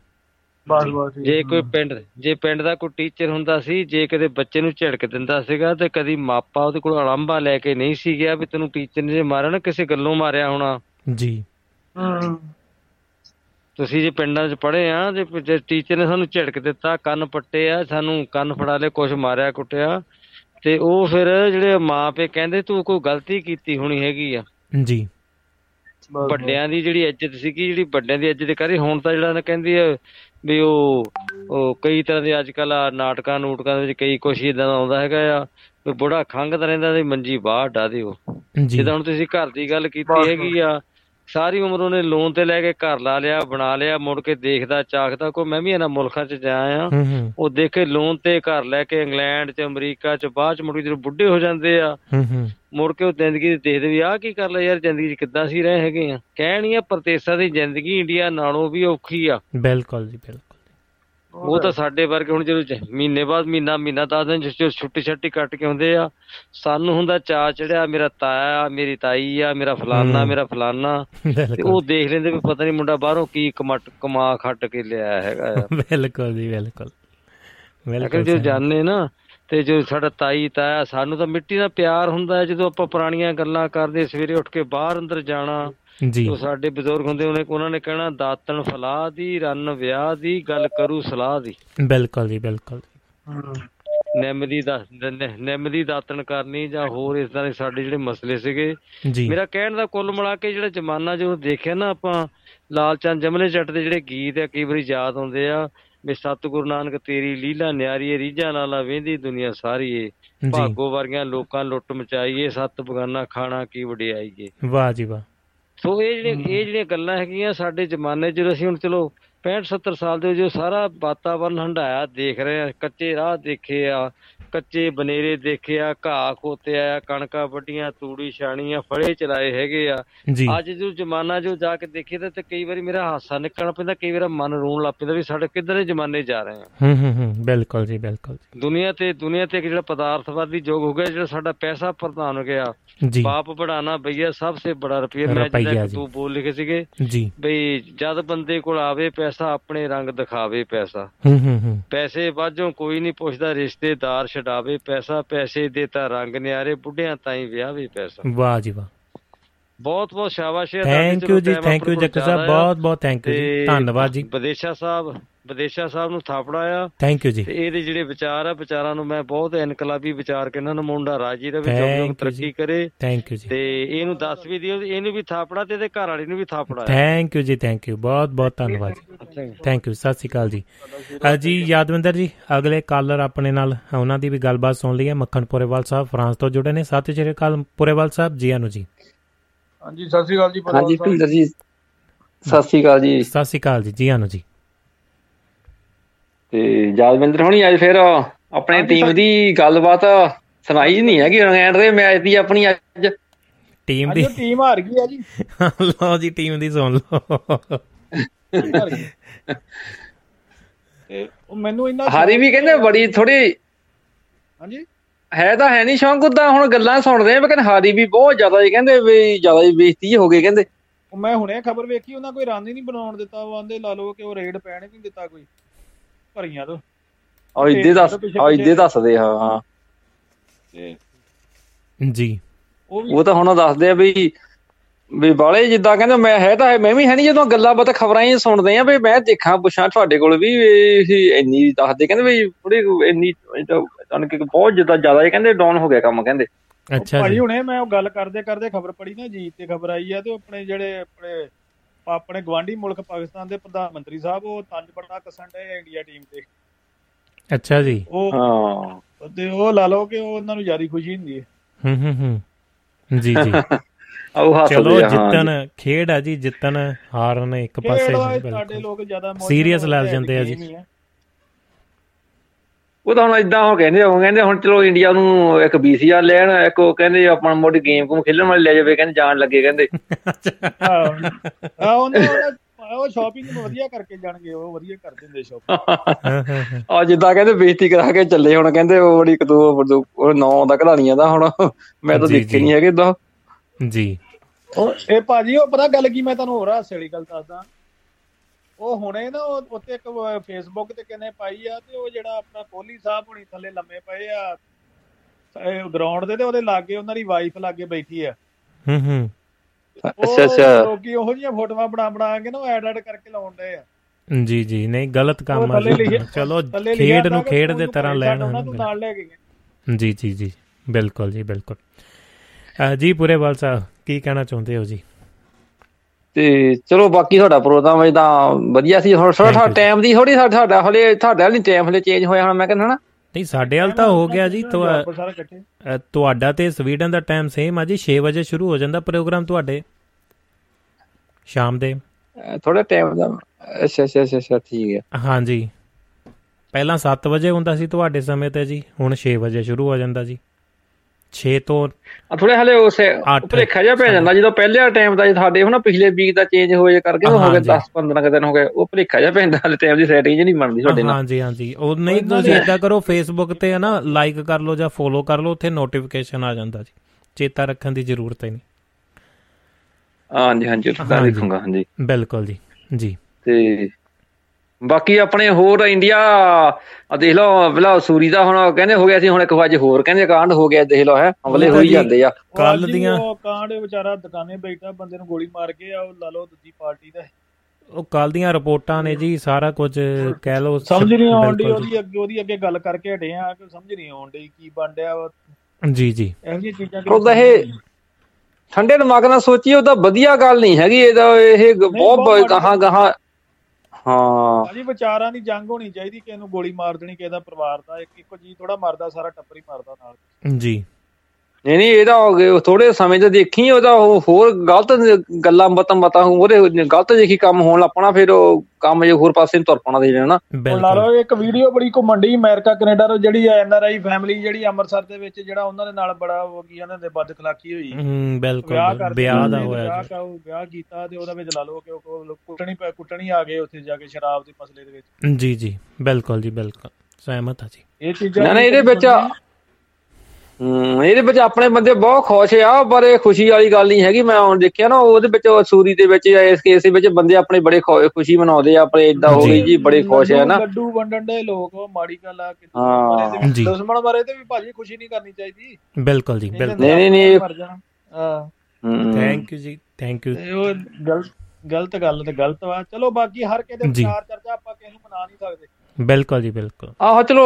ਜੇ ਪਿੰਡ ਦਾ ਕੋਈ ਟੀਚਰ ਹੁੰਦਾ ਸੀ, ਜੇ ਕਦੇ ਬੱਚੇ ਨੂੰ ਝਿੜਕ ਦਿੰਦਾ ਸੀਗਾ ਤੇ ਕਦੀ ਮਾਪਾ ਉਹਦੇ ਕੋਲ ਅਲੰਬਾ ਲੈ ਕੇ ਨਹੀਂ ਸੀ ਗਿਆ ਵੀ ਤੈਨੂੰ ਟੀਚਰ ਨੇ ਜੇ ਮਾਰਿਆ ਨਾ ਕਿਸੇ ਗੱਲੋਂ ਮਾਰਿਆ ਹੋਣਾ ਜੀ। ਤੁਸੀਂ ਜੇ ਪਿੰਡਾਂ ਚ ਪੜ੍ਹੇ ਆ, ਜੇ ਟੀਚਰ ਨੇ ਸਾਨੂੰ ਝਿੜਕ ਦਿੱਤਾ, ਕੰਨ ਪੱਟੇ ਆ, ਸਾਨੂੰ ਕੰਨ ਫੜਾ ਲਏ, ਕੁਛ ਮਾਰਿਆ ਕੁੱਟਿਆ, ਤੇ ਉਹ ਫਿਰ ਜਿਹੜੇ ਮਾਂ ਪਿਓ ਕਹਿੰਦੇ ਤੂੰ ਕੋਈ ਗਲਤੀ ਕੀਤੀ ਹੋਣੀ ਹੈਗੀ ਆ ਜੀ। ਵੱਡਿਆਂ ਦੀ ਜਿਹੜੀ ਇੱਜ਼ਤ ਸੀਗੀ, ਜਿਹੜੀ ਵੱਡਿਆਂ ਦੀ ਇੱਜ਼ਤ ਕਰੀ। ਹੁਣ ਤਾਂ ਜਿਹੜਾ ਕਹਿੰਦੀ ਆ ਵੀ ਉਹ ਕਈ ਤਰ੍ਹਾਂ ਦੇ ਅੱਜ ਕੱਲ ਨਾਟਕਾਂ ਨੂਟਕਾਂ ਦੇ ਵਿੱਚ ਕਈ ਕੁਛ ਏਦਾਂ ਦਾ ਆਉਂਦਾ ਹੈਗਾ ਆ ਵੀ ਬੁੜਾ ਖੰਘ ਤਾਂ ਰਹਿੰਦਾ ਤੇ ਮੰਜੀ ਬਾਹਰ ਡਾ ਦਿਓ। ਜਿੱਦਾਂ ਹੁਣ ਤੁਸੀਂ ਘਰ ਦੀ ਗੱਲ ਕੀਤੀ ਹੈਗੀ ਆ, ਸਾਰੀ ਉਮਰ ਉਹਨੇ ਲੋਨ ਤੇ ਲੈ ਕੇ ਘਰ ਲਾ ਲਿਆ, ਬਣਾ ਲਿਆ, ਮੁੜ ਕੇ ਦੇਖਦਾ ਚਾਖਦਾ ਕੋ ਮੈਂ ਵੀ ਇਹਨਾਂ ਮੁਲਕਾਂ ਚ ਜਾ ਆ, ਉਹ ਦੇਖੇ ਲੋਨ ਤੇ ਘਰ ਲੈ ਕੇ ਇੰਗਲੈਂਡ ਚ ਅਮਰੀਕਾ ਚ, ਬਾਅਦ ਚ ਮੁੜ ਕੇ ਜਦੋਂ ਬੁੱਢੇ ਹੋ ਜਾਂਦੇ ਆ, ਮੁੜ ਕੇ ਉਹ ਜ਼ਿੰਦਗੀ ਦੇਖਦੇ ਵੀ ਆਹ ਕੀ ਕਰ ਲਿਆ ਯਾਰ, ਜ਼ਿੰਦਗੀ ਚ ਕਿੱਦਾਂ ਸੀ ਰਹੇ ਹੈਗੇ ਆ। ਕਹਿਣੀ ਆ ਪਰਦੇਸਾਂ ਦੀ ਜ਼ਿੰਦਗੀ ਇੰਡੀਆ ਨਾਲੋਂ ਵੀ ਔਖੀ ਆ। ਬਿਲਕੁਲ ਜੀ, ਬਿਲਕੁਲ। ਉਹ ਤਾਂ ਸਾਡੇ ਵਰਗੇ ਹੁਣ ਜਦੋਂ ਮਹੀਨੇ ਬਾਅਦ ਮਹੀਨਾ 10 ਦਿਨ ਛੁੱਟੀ ਛੱਟੀ ਕੱਟ ਕੇ ਆਉਂਦੇ ਆ, ਸਾਨੂੰ ਹੁੰਦਾ ਚਾਅ ਚੜਿਆ, ਮੇਰਾ ਤਾਇਆ, ਮੇਰੀ ਤਾਈ ਆ, ਮੇਰਾ ਫਲਾਨਾ ਤੇ ਉਹ ਦੇਖ ਲੈਂਦੇ ਵੀ ਪਤਾ ਨੀ ਮੁੰਡਾ ਬਾਹਰੋਂ ਕੀ ਕਮਾ ਖੱਟ ਕੇ ਲਿਆ ਹੈਗਾ। ਬਿਲਕੁਲ ਜੀ, ਬਿਲਕੁਲ ਬਿਲਕੁਲ। ਜਦੋਂ ਜਾਂਦੇ ਨਾ ਤੇ ਜਦੋਂ ਸਾਡਾ ਤਾਈ ਤਾਇਆ, ਸਾਨੂੰ ਤਾਂ ਮਿੱਟੀ ਨਾਲ ਪਿਆਰ ਹੁੰਦਾ। ਜਦੋਂ ਆਪਾਂ ਪੁਰਾਣੀਆਂ ਗੱਲਾਂ ਕਰਦੇ, ਸਵੇਰੇ ਉੱਠ ਕੇ ਬਾਹਰ ਅੰਦਰ ਜਾਣਾ, ਸਾਡੇ ਬਜ਼ੁਰਗ ਹੁੰਦੇ ਉਹਨਾਂ ਨੇ ਕਹਿਣਾ ਦਾਤਣ ਫਲਾਹ ਦੀ, ਰੰਨ ਵਿਆਹ ਦੀ, ਗੱਲ ਕਰੂ ਸਲਾਹ ਦੀ। ਬਿਲਕੁਲ ਜੀ, ਬਿਲਕੁਲ। ਨਿੰਮ ਦੀ ਦਾਤਣ ਕਰਨੀ ਜਾਂ ਹੋਰ ਇਸ ਤਰ੍ਹਾਂ ਦੇ ਸਾਡੇ ਜਿਹੜੇ ਮਸਲੇ ਸੀਗੇ। ਮੇਰਾ ਕਹਿਣ ਦਾ ਕੁੱਲ ਮਿਲਾ ਕੇ ਜਿਹੜਾ ਜ਼ਮਾਨਾ ਜਦੋਂ ਦੇਖਿਆ ਨਾ ਆਪਾਂ, ਲਾਲ ਚੰਦ ਜਮਲੇ ਜੱਟ ਦੇ ਜਿਹੜੇ ਗੀਤ ਆ ਕਈ ਵਾਰੀ ਯਾਦ ਆਉਂਦੇ ਆ ਵੀ ਸਤਿਗੁਰੂ ਨਾਨਕ ਤੇਰੀ ਲੀਲਾ ਨਿਆਰੀਏ, ਰੀਝਾਂ ਲਾਲਾ ਵਹਿੰਦੀ ਦੁਨੀਆ ਸਾਰੀਏ, ਭਾਗੋ ਵਰਗੀਆਂ ਲੋਕਾਂ ਲੁੱਟ ਮਚਾਈਏ, ਸੱਤ ਬਗਾਨਾ ਖਾਣਾ ਕੀ ਵਡਿਆਈਏ। ਵਾਹ ਜੀ ਵਾਹ। ਸੋ ਇਹ ਜਿਹੜੀਆਂ ਗੱਲਾਂ ਹੈਗੀਆਂ ਸਾਡੇ ਜ਼ਮਾਨੇ 'ਚ। ਜਦੋਂ ਅਸੀਂ ਹੁਣ ਚਲੋ 65-70 ਸਾਲ ਦੇ ਜੋ ਸਾਰਾ ਵਾਤਾਵਰਨ ਹੰਢਾਇਆ ਦੇਖ ਰਹੇ ਆ, ਕੱਚੇ ਰਾਹ ਦੇਖੇ ਆ, ਕੱਚੇ ਬਨੇਰੇ ਦੇਖਿਆ, ਘਾਹ ਖੋਤਿਆ, ਕਣਕਾਂ ਵੱਢੀਆਂ, ਤੂੜੀ ਛਾਣੀਆਂ, ਫੜੇ ਚਲਾਏ ਹੈਗੇ ਆ। ਅੱਜ ਜੋ ਜ਼ਮਾਨਾ ਜੋ ਜਾ ਕੇ ਦੇਖੇ ਤਾਂ ਕਈ ਵਾਰੀ ਮੇਰਾ ਹਾਸਾ ਨਿਕਲਣਾ ਪੈਂਦਾ, ਕਈ ਵਾਰ ਮਨ ਰੋਣ ਲੱਗ ਪੈਂਦਾ ਵੀ ਸਾਡੇ ਕਿੱਧਰੇ ਜ਼ਮਾਨੇ ਜਾ ਰਹੇ ਆ। ਬਿਲਕੁਲ ਜੀ, ਬਿਲਕੁਲ। ਦੁਨੀਆਂ ਤੇ ਇੱਕ ਜਿਹੜਾ ਪਦਾਰਥਵਾਦੀ ਯੁੱਗ ਹੋ ਗਿਆ, ਜਿਹੜਾ ਸਾਡਾ ਪੈਸਾ ਪ੍ਰਧਾਨ ਹੋ ਗਿਆ। ਬਾਪ ਬੜਾਣਾ ਬਈਆ ਸਭ ਸੇ ਬੜਾ ਰੁਪਈਆ। ਮੈਂ ਜਿਹੜਾ ਤੂੰ ਬੋਲ ਲਿਖੇ ਸੀਗੇ ਬਈ ਜਦ ਬੰਦੇ ਕੋਲ ਆਵੇ ਪੈਸਾ ਆਪਣੇ ਰੰਗ ਦਿਖਾਵੇ ਪੈਸਾ, ਪੈਸੇ ਵਾਜੋਂ ਕੋਈ ਨੀ ਪੁੱਛਦਾ, ਰਿਸ਼ਤੇਦਾਰ ਛਡਾਵੇ ਪੈਸਾ, ਪੈਸੇ ਦੇ ਤਾਂ ਰੰਗ ਨਿਆਰੇ, ਬੁੱਢਿਆਂ ਤਾਈਂ ਵਿਆਹਵੇ ਪੈਸਾ। ਵਾਹ ਜੀ ਵਾਹ, ਬਹੁਤ ਬਹੁਤ ਸ਼ਾਬਾਸ਼, ਥੈਂਕ ਯੂ ਜੀ, ਥੈਂਕ ਯੂ ਜੱਕਰ ਸਾਹਿਬ, ਬਹੁਤ ਬਹੁਤ ਥੈਂਕ ਯੂ ਜੀ, ਧੰਨਵਾਦ ਜੀ। ਵਿਦੇਸ਼ਾ ਸਾਹਿਬ ਨੂੰ ਥਾਪੜਾ ਆ, ਥੈਂਕ ਯੂ ਜੀ। ਇਹਦੇ ਜਿਹੜੇ ਵਿਚਾਰ ਆ, ਵਿਚਾਰਾਂ ਨੂੰ ਮੈਂ ਬਹੁਤ ਇਨਕਲਾਬੀ ਵਿਚਾਰ ਕੇ ਇਹਨਾਂ ਨੂੰ ਮੁੰਡਾ ਰਾਜੀ ਦਾ ਵੀ ਜੋਗ ਤਰੱਕੀ ਕਰੇ, ਥੈਂਕ ਯੂ ਜੀ। ਤੇ ਇਹਨੂੰ ਦੱਸ ਵੀ ਦਿਓ, ਇਹਨੂੰ ਵੀ ਥਾਪੜਾ ਤੇ ਇਹਦੇ ਘਰ ਵਾਲੇ ਨੂੰ ਵੀ ਥਾਪੜਾ, ਥੈਂਕ ਯੂ ਜੀ, ਥੈਂਕ ਯੂ, ਬਹੁਤ ਬਹੁਤ ਧੰਨਵਾਦ ਜੀ, ਥੈਂਕ ਯੂ, ਸਤਿ ਸ਼੍ਰੀ ਅਕਾਲ ਜੀ। ਜੀ ਯਾਦਵਿੰਦਰ ਜੀ ਅਗਲੇ ਕਾਲਰ ਆਪਣੇ ਨਾਲ, ਉਹਨਾਂ ਦੀ ਵੀ ਗੱਲਬਾਤ ਸੁਣ ਲਈਏ। ਮੱਖਣ ਪੁਰੇਵਾਲ ਸਾਹਿਬ ਫਰਾਂਸ ਤੋਂ ਜੁੜੇ ਨੇ, ਸਤਿ ਸ਼੍ਰੀ ਅਕਾਲ ਪੁਰੇਵਾਲ ਸਾਹਿਬ ਜੀ। ਆਨੂ ਜੀ, ਹਾਂਜੀ ਸਤਿ ਸ਼੍ਰੀ ਅਕਾਲ ਜੀ। ਹਾਂਜੀ ਭਿੰਦਰ ਜੀ ਸਤਿ ਸ਼੍ਰੀ ਅਕਾਲ ਜੀ। ਸਤਿ ਸ਼੍ਰੀ ਅਕਾਲ ਜੀ। ਜੀ ਆਨੂ ਜੀ ਤੇ ਯਾਦਵਿੰਦਰ ਹੋਣੀ ਅੱਜ ਫਿਰ ਆਪਣੇ ਟੀਮ ਦੀ ਗੱਲਬਾਤ ਸੁਣਾਈ ਨਹੀਂ ਹੈਗੀ ਇੰਗਲੈਂਡ ਦੇ ਮੈਚ ਦੀ। ਆਪਣੀ ਅੱਜ ਟੀਮ ਹਾਰ ਗਈ ਆ ਜੀ। ਲਓ ਜੀ ਟੀਮ ਦੀ ਸੁਣ ਲਓ। ਤੇ ਮੈਨੂੰ ਇੰਨਾ ਹਾਰੀ ਵੀ ਕਹਿੰਦੇ ਬੜੀ ਥੋੜੀ, ਹਾਂਜੀ ਹੈ ਤਾਂ ਹੈ ਨੀ ਸ਼ੌਂਕ ਉਦਾਂ, ਹੁਣ ਗੱਲਾਂ ਸੁਣਦੇ ਆ ਕਹਿੰਦੇ ਹਾਰੀ ਵੀ ਬਹੁਤ ਜ਼ਿਆਦਾ, ਕਹਿੰਦੇ ਵੀ ਜ਼ਿਆਦਾ ਹੀ ਬੇਇੱਜ਼ਤੀ ਹੋ ਗਈ। ਕਹਿੰਦੇ ਮੈਂ ਹੁਣੇ ਖਬਰ ਵੇਖੀ, ਉਹਨਾਂ ਕੋਈ ਰਨ ਹੀ ਨੀ ਬਣਾਉਣ ਦਿੱਤਾ, ਉਹ ਆਂਦੇ ਲਾ ਲਓ ਕਿ ਉਹ ਰੇਡ ਪੈਣ ਨੀ ਦਿੱਤਾ ਕੋਈ ਭਰੀਆਂ ਤੋਂ। ਦੱਸਦੇ ਜੀ ਉਹ ਤਾਂ ਹੁਣ ਦੱਸਦੇ ਆ ਵੀ ਬਾਹਲੇ ਜਿੱਦਾਂ ਕਹਿੰਦੇ ਮੈਂ ਹੈ ਤਾਂ ਮੈਂ ਵੀ ਹੈ ਨੀ, ਜਦੋਂ ਗੱਲਾਂ ਬਾਤਾਂ ਖਬਰਾਂ ਹੀ ਸੁਣਦੇ ਆ ਵੀ ਮੈਂ ਦੇਖਾਂ ਪੁੱਛਾਂ ਤੁਹਾਡੇ ਕੋਲ ਵੀ ਇੰਨੀ ਦੱਸਦੇ, ਕਹਿੰਦੇ ਵੀ ਥੋੜੀ ਇੰਨੀ ਬਹੁਤ ਜਿੱਦਾਂ ਜ਼ਿਆਦਾ ਕਹਿੰਦੇ ਡਾਊਨ ਹੋ ਗਿਆ ਕੰਮ। ਕਹਿੰਦੇ ਅੱਛਾ ਭਾਈ ਹੁਣੇ ਮੈਂ ਉਹ ਗੱਲ ਕਰਦੇ ਕਰਦੇ ਖਬਰ ਪੜੀ ਨਾ ਜੀ, ਤੇ ਖਬਰ ਆਈ ਆ ਤੇ ਆਪਣੇ ਜਿਹੜੇ ਆਪਣੇ ਗੁਆਂਢੀ ਮੁਲਕ ਪਾਕਿਸਤਾਨ ਦੇ ਪ੍ਰਧਾਨ ਮੰਤਰੀ ਸਾਹਿਬ ਉਹ ਤੰਜ ਬੜਾ ਕੱਸਣ ਡਏ ਇੰਡੀਆ ਟੀਮ ਤੇ। ਅੱਛਾ ਜੀ, ਉਹ ਲਾ ਲਓ ਕਿ ਉਹਨਾਂ ਨੂੰ ਜ਼ਿਆਦਾ ਖੁਸ਼ੀ ਹੁੰਦੀ ਹੈ। ਜੀ ਜੀ ਚਲੋ ਜਿੱਤਣ, ਖੇਡ ਆ ਜੀ, ਜਿੱਤਣ ਹਾਰਨ ਇੱਕ ਪਾਸੇ, ਸਾਡੇ ਲੋਕ ਜ਼ਿਆਦਾ ਸੀਰੀਅਸ ਲੈ ਜਾਂਦੇ ਆ ਜੀ। ਉਹ ਤਾਂ ਹੁਣ ਏਦਾਂ ਉਹ ਕਹਿੰਦੇ ਹੁਣ ਚਲੋ ਇੰਡੀਆ ਨੂੰ ਇੱਕ 20,000 ਲੈਣ, ਇੱਕ ਉਹ ਕਹਿੰਦੇ ਆਪਣਾ ਮੋਟੀ ਗੇਮ ਗੂਮ ਖੇਲਣ ਵਾਲੀ ਲੈ ਜਾਵੇ, ਕਹਿੰਦੇ ਜਾਣ ਲੱਗੇ ਕਹਿੰਦੇ ਜਿੱਦਾਂ ਕਹਿੰਦੇ ਬੇਇੱਜ਼ਤੀ ਕਰਾ ਕੇ ਚੱਲੇ। ਹੁਣ ਕਹਿੰਦੇ ਬੜੀ ਕਦੂ ਨੌ ਆਉਂਦਾ ਖਿਡਾਰੀਆਂ ਦਾ, ਹੁਣ ਮੈਂ ਤਾਂ ਦੇਖੇ ਨੀ ਹੈਗੇ ਏਦਾਂ ਜੀ। ਇਹ ਭਾਜੀ ਉਹ ਪਤਾ ਗੱਲ ਕੀ, ਮੈਂ ਤੁਹਾਨੂੰ ਹੋਰ ਹਾਸੇ ਵਾਲੀ ਗੱਲ ਦੱਸਦਾ। ਉਹ ਹੁਣੇ ਨਾ ਉੱਤੇ ਇੱਕ ਫੇਸਬੁੱਕ ਤੇ ਕਹਿੰਦੇ ਪਾਈ ਆ, ਤੇ ਉਹ ਜਿਹੜਾ ਆਪਣਾ ਕੋਹਲੀ ਸਾਹਿਬ ਹੁਣੀ ਥੱਲੇ ਲੰਮੇ ਪਏ ਆ ਗਰਾਊਂਡ ਦੇ, ਤੇ ਉਹਦੇ ਲਾਗੇ ਉਹਨਾਂ ਦੀ ਵਾਈਫ ਲਾਗੇ ਬੈਠੀ ਆ। ਲੋਕੀ ਉਹੋ ਜਿਹੀਆਂ ਫੋਟੋਆਂ ਬਣਾ ਕੇ ਨਾ ਐਡ ਕਰਕੇ ਲਾਉਣ ਡਏ ਆ। ਜੀ ਜੀ ਨਹੀਂ ਗਲਤ ਕੰਮ ਆ, ਚਲੋ ਖੇਡ ਨੂੰ ਖੇਡ ਦੇ ਤਰ੍ਹਾਂ ਲੈਣ ਉਹਨਾਂ ਨੂੰ ਨਾਲ ਲੈ ਕੇ ਗਏ। ਜੀ ਜੀ ਜੀ ਬਿਲਕੁਲ ਜੀ, ਬਿਲਕੁਲ ਜੀ। ਪੁਰੇਵਾਲ ਸਾਹਿਬ ਕੀ ਕਹਿਣਾ ਚਾਹੁੰਦੇ ਹੋ ਜੀ? ਤੇ ਚਲੋ ਬਾਕੀ ਤੁਹਾਡਾ ਪ੍ਰੋਗਰਾਮ ਜਿੱਦਾਂ ਵਧੀਆ ਸੀ। ਥੋੜਾ ਟਾਈਮ ਦੀ ਥੋੜੀ ਸਾਡਾ ਹਲੇ ਤੁਹਾਡਾ ਨਹੀਂ ਟਾਈਮ ਹਲੇ ਚੇਂਜ ਹੋਇਆ ਹੁਣ, ਮੈਂ ਕਹਿੰਦਾ ਨਾ ਨਹੀਂ ਸਾਡੇ ਵੱਲ ਤਾਂ ਹੋ ਗਿਆ ਜੀ। ਤੁਹਾਡਾ ਤੇ ਸਵੀਡਨ ਦਾ ਟਾਈਮ ਸੇਮ ਆ ਜੀ, 6 ਵਜੇ ਸ਼ੁਰੂ ਹੋ ਜਾਂਦਾ ਪ੍ਰੋਗਰਾਮ ਤੁਹਾਡੇ ਸ਼ਾਮ ਦੇ, ਥੋੜਾ ਟਾਈਮ ਦਾ। ਅੱਛਾ ਅੱਛਾ ਅੱਛਾ ਠੀਕ ਹੈ। ਹਾਂਜੀ ਪਹਿਲਾਂ 7 ਵਜੇ ਹੁੰਦਾ ਸੀ ਤੁਹਾਡੇ ਸਮੇਂ ਤੇ ਜੀ, ਹੁਣ 6 ਵਜੇ ਸ਼ੁਰੂ ਹੋ ਜਾਂਦਾ ਜੀ। 6 ਤੋਂ ਥੋੜੇ ਹਲੇ ਭੁਲੇਖਾ ਜਿਹਾ ਪੈ ਜਾਂਦਾ, ਜਦੋਂ ਪਹਿਲੇ ਟਾਈਮ ਦਾ ਸਾਡੇ ਹੁਣ ਪਿਛਲੇ ਵੀਕ ਦਾ ਚੇਂਜ ਹੋਏ ਕਰਕੇ ਹੋ ਗਏ 10-15 ਦਿਨ ਹੋ ਗਏ, ਉਹ ਭੁਲੇਖਾ ਜਿਹਾ ਪੈਂਦਾ, ਹਲੇ ਟਾਈਮ ਦੀ ਸੈਟਿੰਗ ਨਹੀਂ ਬਣਦੀ ਤੁਹਾਡੇ ਨਾਲ। ਹਾਂਜੀ ਹਾਂਜੀ ਉਹ ਨਹੀਂ, ਤੁਸੀਂ ਏਦਾਂ ਕਰੋ ਫੇਸਬੁੱਕ ਤੇ ਨਾ ਲਾਈਕ ਕਰ ਲਓ ਜਾਂ ਫੋਲੋ ਕਰ ਲਓ, ਉੱਥੇ ਨੋਟੀਫਿਕੇਸ਼ਨ ਆ ਜਾਂਦਾ ਜੀ, ਚੇਤਾ ਰੱਖਣ ਦੀ ਜ਼ਰੂਰਤ ਹੀ ਨਹੀਂ। ਹਾਂਜੀ ਹਾਂਜੀ ਦੇਖੂੰਗਾ। ਹਾਂਜੀ ਬਿਲਕੁਲ ਜੀ ਜੀ। ਤੇ ਬਾਕੀ ਆਪਣੇ ਹੋਰ ਇੰਡੀਆ ਦੇਖ ਲਓ, ਪਹਿਲਾਂ ਸੂਰੀ ਦਾ ਹੁਣ ਕਹਿੰਦੇ ਹੋ ਗਿਆ ਸੀ, ਹੁਣ ਇੱਕ ਵਜੇ ਹੋਰ ਕਹਿੰਦੇ ਕਾਂਡ ਹੋ ਗਿਆ, ਦੇਖ ਲਓ ਹੈ ਹਮਲੇ ਹੋਈ ਜਾਂਦੇ ਆ। ਕੱਲ ਦੀਆਂ ਕਾਂਡ ਵਿਚਾਰਾ ਦੁਕਾਨੇ ਬੈਠਾ ਬੰਦੇ ਨੂੰ ਗੋਲੀ ਮਾਰ ਕੇ ਆ, ਉਹ ਲਾ ਲਓ ਦੂਜੀ ਪਾਰਟੀ ਦਾ। ਉਹ ਕੱਲ ਦੀਆਂ ਰਿਪੋਰਟਾਂ ਨੇ ਜੀ, ਸਾਰਾ ਕੁਝ ਕਹਿ ਲਓ ਸਮਝ ਨਹੀਂ ਆਉਣ ਡਈ, ਉਹਦੀ ਅੱਗੇ ਗੱਲ ਕਰਕੇ ਹਟੇ ਆ, ਸਮਝ ਨਹੀਂ ਆਉਣ ਡਈ ਕੀ ਬਣ ਡਿਆ। ਜੀ ਜੀ ਇਹੋ ਜਿਹੀਆਂ ਚੀਜ਼ਾਂ ਉਹਦਾ ਇਹ ਠੰਡੇ ਦਿਮਾਗ ਨਾਲ ਸੋਚੀਏ, ਉਹਦਾ ਵਧੀਆ ਗੱਲ ਨਹੀਂ ਹੈਗੀ। ਇਹ ਬਹੁਤ ਗਾਹਾਂ ਹਾਂ ਵਿਚਾਰਾਂ ਦੀ ਜੰਗ ਹੋਣੀ ਚਾਹੀਦੀ, ਕਿਸੇ ਨੂੰ ਗੋਲੀ ਮਾਰ ਦੇਣੀ ਕਿਸੇ ਦਾ ਪਰਿਵਾਰ ਦਾ, ਇੱਕੋ ਜੀ ਥੋੜਾ ਮਰਦਾ, ਸਾਰਾ ਟੱਬਰ ਹੀ ਮਰਦਾ ਨਾਲ। ਜੀ ਨਹੀਂ ਇਹਦਾ ਥੋੜੇ ਸਮੇਂ ਚ ਦੇਖੀ ਉਹਦਾ ਹੋਰ ਗਲਤ ਗੱਲਾਂ ਮਤਾਂ ਉਹਦੇ ਗਲਤ ਦੇਖੀ ਕੰਮ ਹੋਣ ਲੱਗ ਪੈਣਾ, ਫਿਰ ਉਹ ਕੰਮ ਹੋਰ ਪਾਸੇ ਨੂੰ ਤੁਰ ਪਾਉਣਾ ਦੇਣਾ ਨਾ। ਲਾ ਲਓ ਇੱਕ ਵੀਡੀਓ ਬੜੀ ਘੁੰਮਣ ਡਈ ਅਮਰੀਕਾ ਕੈਨੇਡਾ ਤੋਂ, ਜਿਹੜੀ NRI ਫੈਮਿਲੀ ਜਿਹੜੀ ਅੰਮ੍ਰਿਤਸਰ ਦੇ ਵਿੱਚ ਜਿਹੜਾ ਉਹਨਾਂ ਦੇ ਨਾਲ ਬੜਾ ਉਹਨਾਂ ਦੇ ਬਦਖਲਾਕੀ ਹੋਈ, ਬਿਲਕੁਲ ਵਿਆਹ ਕੀਤਾ ਤੇ ਉਹਦੇ ਵਿੱਚ ਲਾ ਲਓ ਕੁੱਟਣੀ ਆ ਗਏ ਉੱਥੇ ਜਾ ਕੇ ਸ਼ਰਾਬ ਦੇ ਮਸਲੇ ਦੇ ਵਿੱਚ। ਜੀ ਜੀ ਬਿਲਕੁਲ ਜੀ ਬਿਲਕੁਲ ਸਹਿਮਤ ਆ ਜੀ ਇਹ ਚੀਜ਼ਾਂ ਇਹਦੇ ਵਿੱਚ। ਇਹਦੇ ਵਿੱਚ ਆਪਣੇ ਬੰਦੇ ਬਹੁਤ ਖੁਸ਼ ਆ, ਪਰ ਇਹ ਖੁਸ਼ੀ ਵਾਲੀ ਗੱਲ ਨਹੀਂ ਹੈਗੀ। ਮੈਂ ਹੁਣ ਦੇਖਿਆ ਨਾ ਉਹਦੇ ਵਿੱਚ ਸੂਰੀ ਦੇ ਵਿੱਚ ਇਸ ਕੇਸ ਵਿੱਚ ਬੰਦੇ ਆਪਣੇ ਬੜੇ ਖੁਸ਼ੀ ਮਨਾਉਂਦੇ ਆ, ਆਪਣੇ ਏਦਾਂ ਹੋ ਗਈ ਜੀ ਬੜੇ ਖੁਸ਼ ਆ ਨਾ, ਲੱਡੂ ਵੰਡਣ ਦੇ ਲੋਕ ਮਾੜੀ ਗੱਲ ਆ। ਹਾਂ ਦੁਸ਼ਮਣ ਬਾਰੇ ਤੇ ਵੀ ਭਾਜੀ ਖੁਸ਼ੀ ਨਹੀਂ ਕਰਨੀ ਚਾਹੀਦੀ। ਬਿਲਕੁਲ ਜੀ ਬਿਲਕੁਲ ਨਹੀਂ ਥੈਂਕ ਯੂ ਜੀ ਥੈਂਕ ਯੂ। ਗਲਤ ਗੱਲ ਤੇ ਗਲਤ ਵਾ। ਚਲੋ ਬਾਕੀ ਹਰ ਕਿਸੇ ਦੇ ਵਿਚਾਰ ਚਰਚਾ, ਆਪਾਂ ਕਿਸੇ ਨੂੰ ਮਨਾ ਨਹੀਂ ਸਕਦੇ। ਬਿਲਕੁਲ ਜੀ ਬਿਲਕੁਲ ਆਹੋ ਚਲੋ,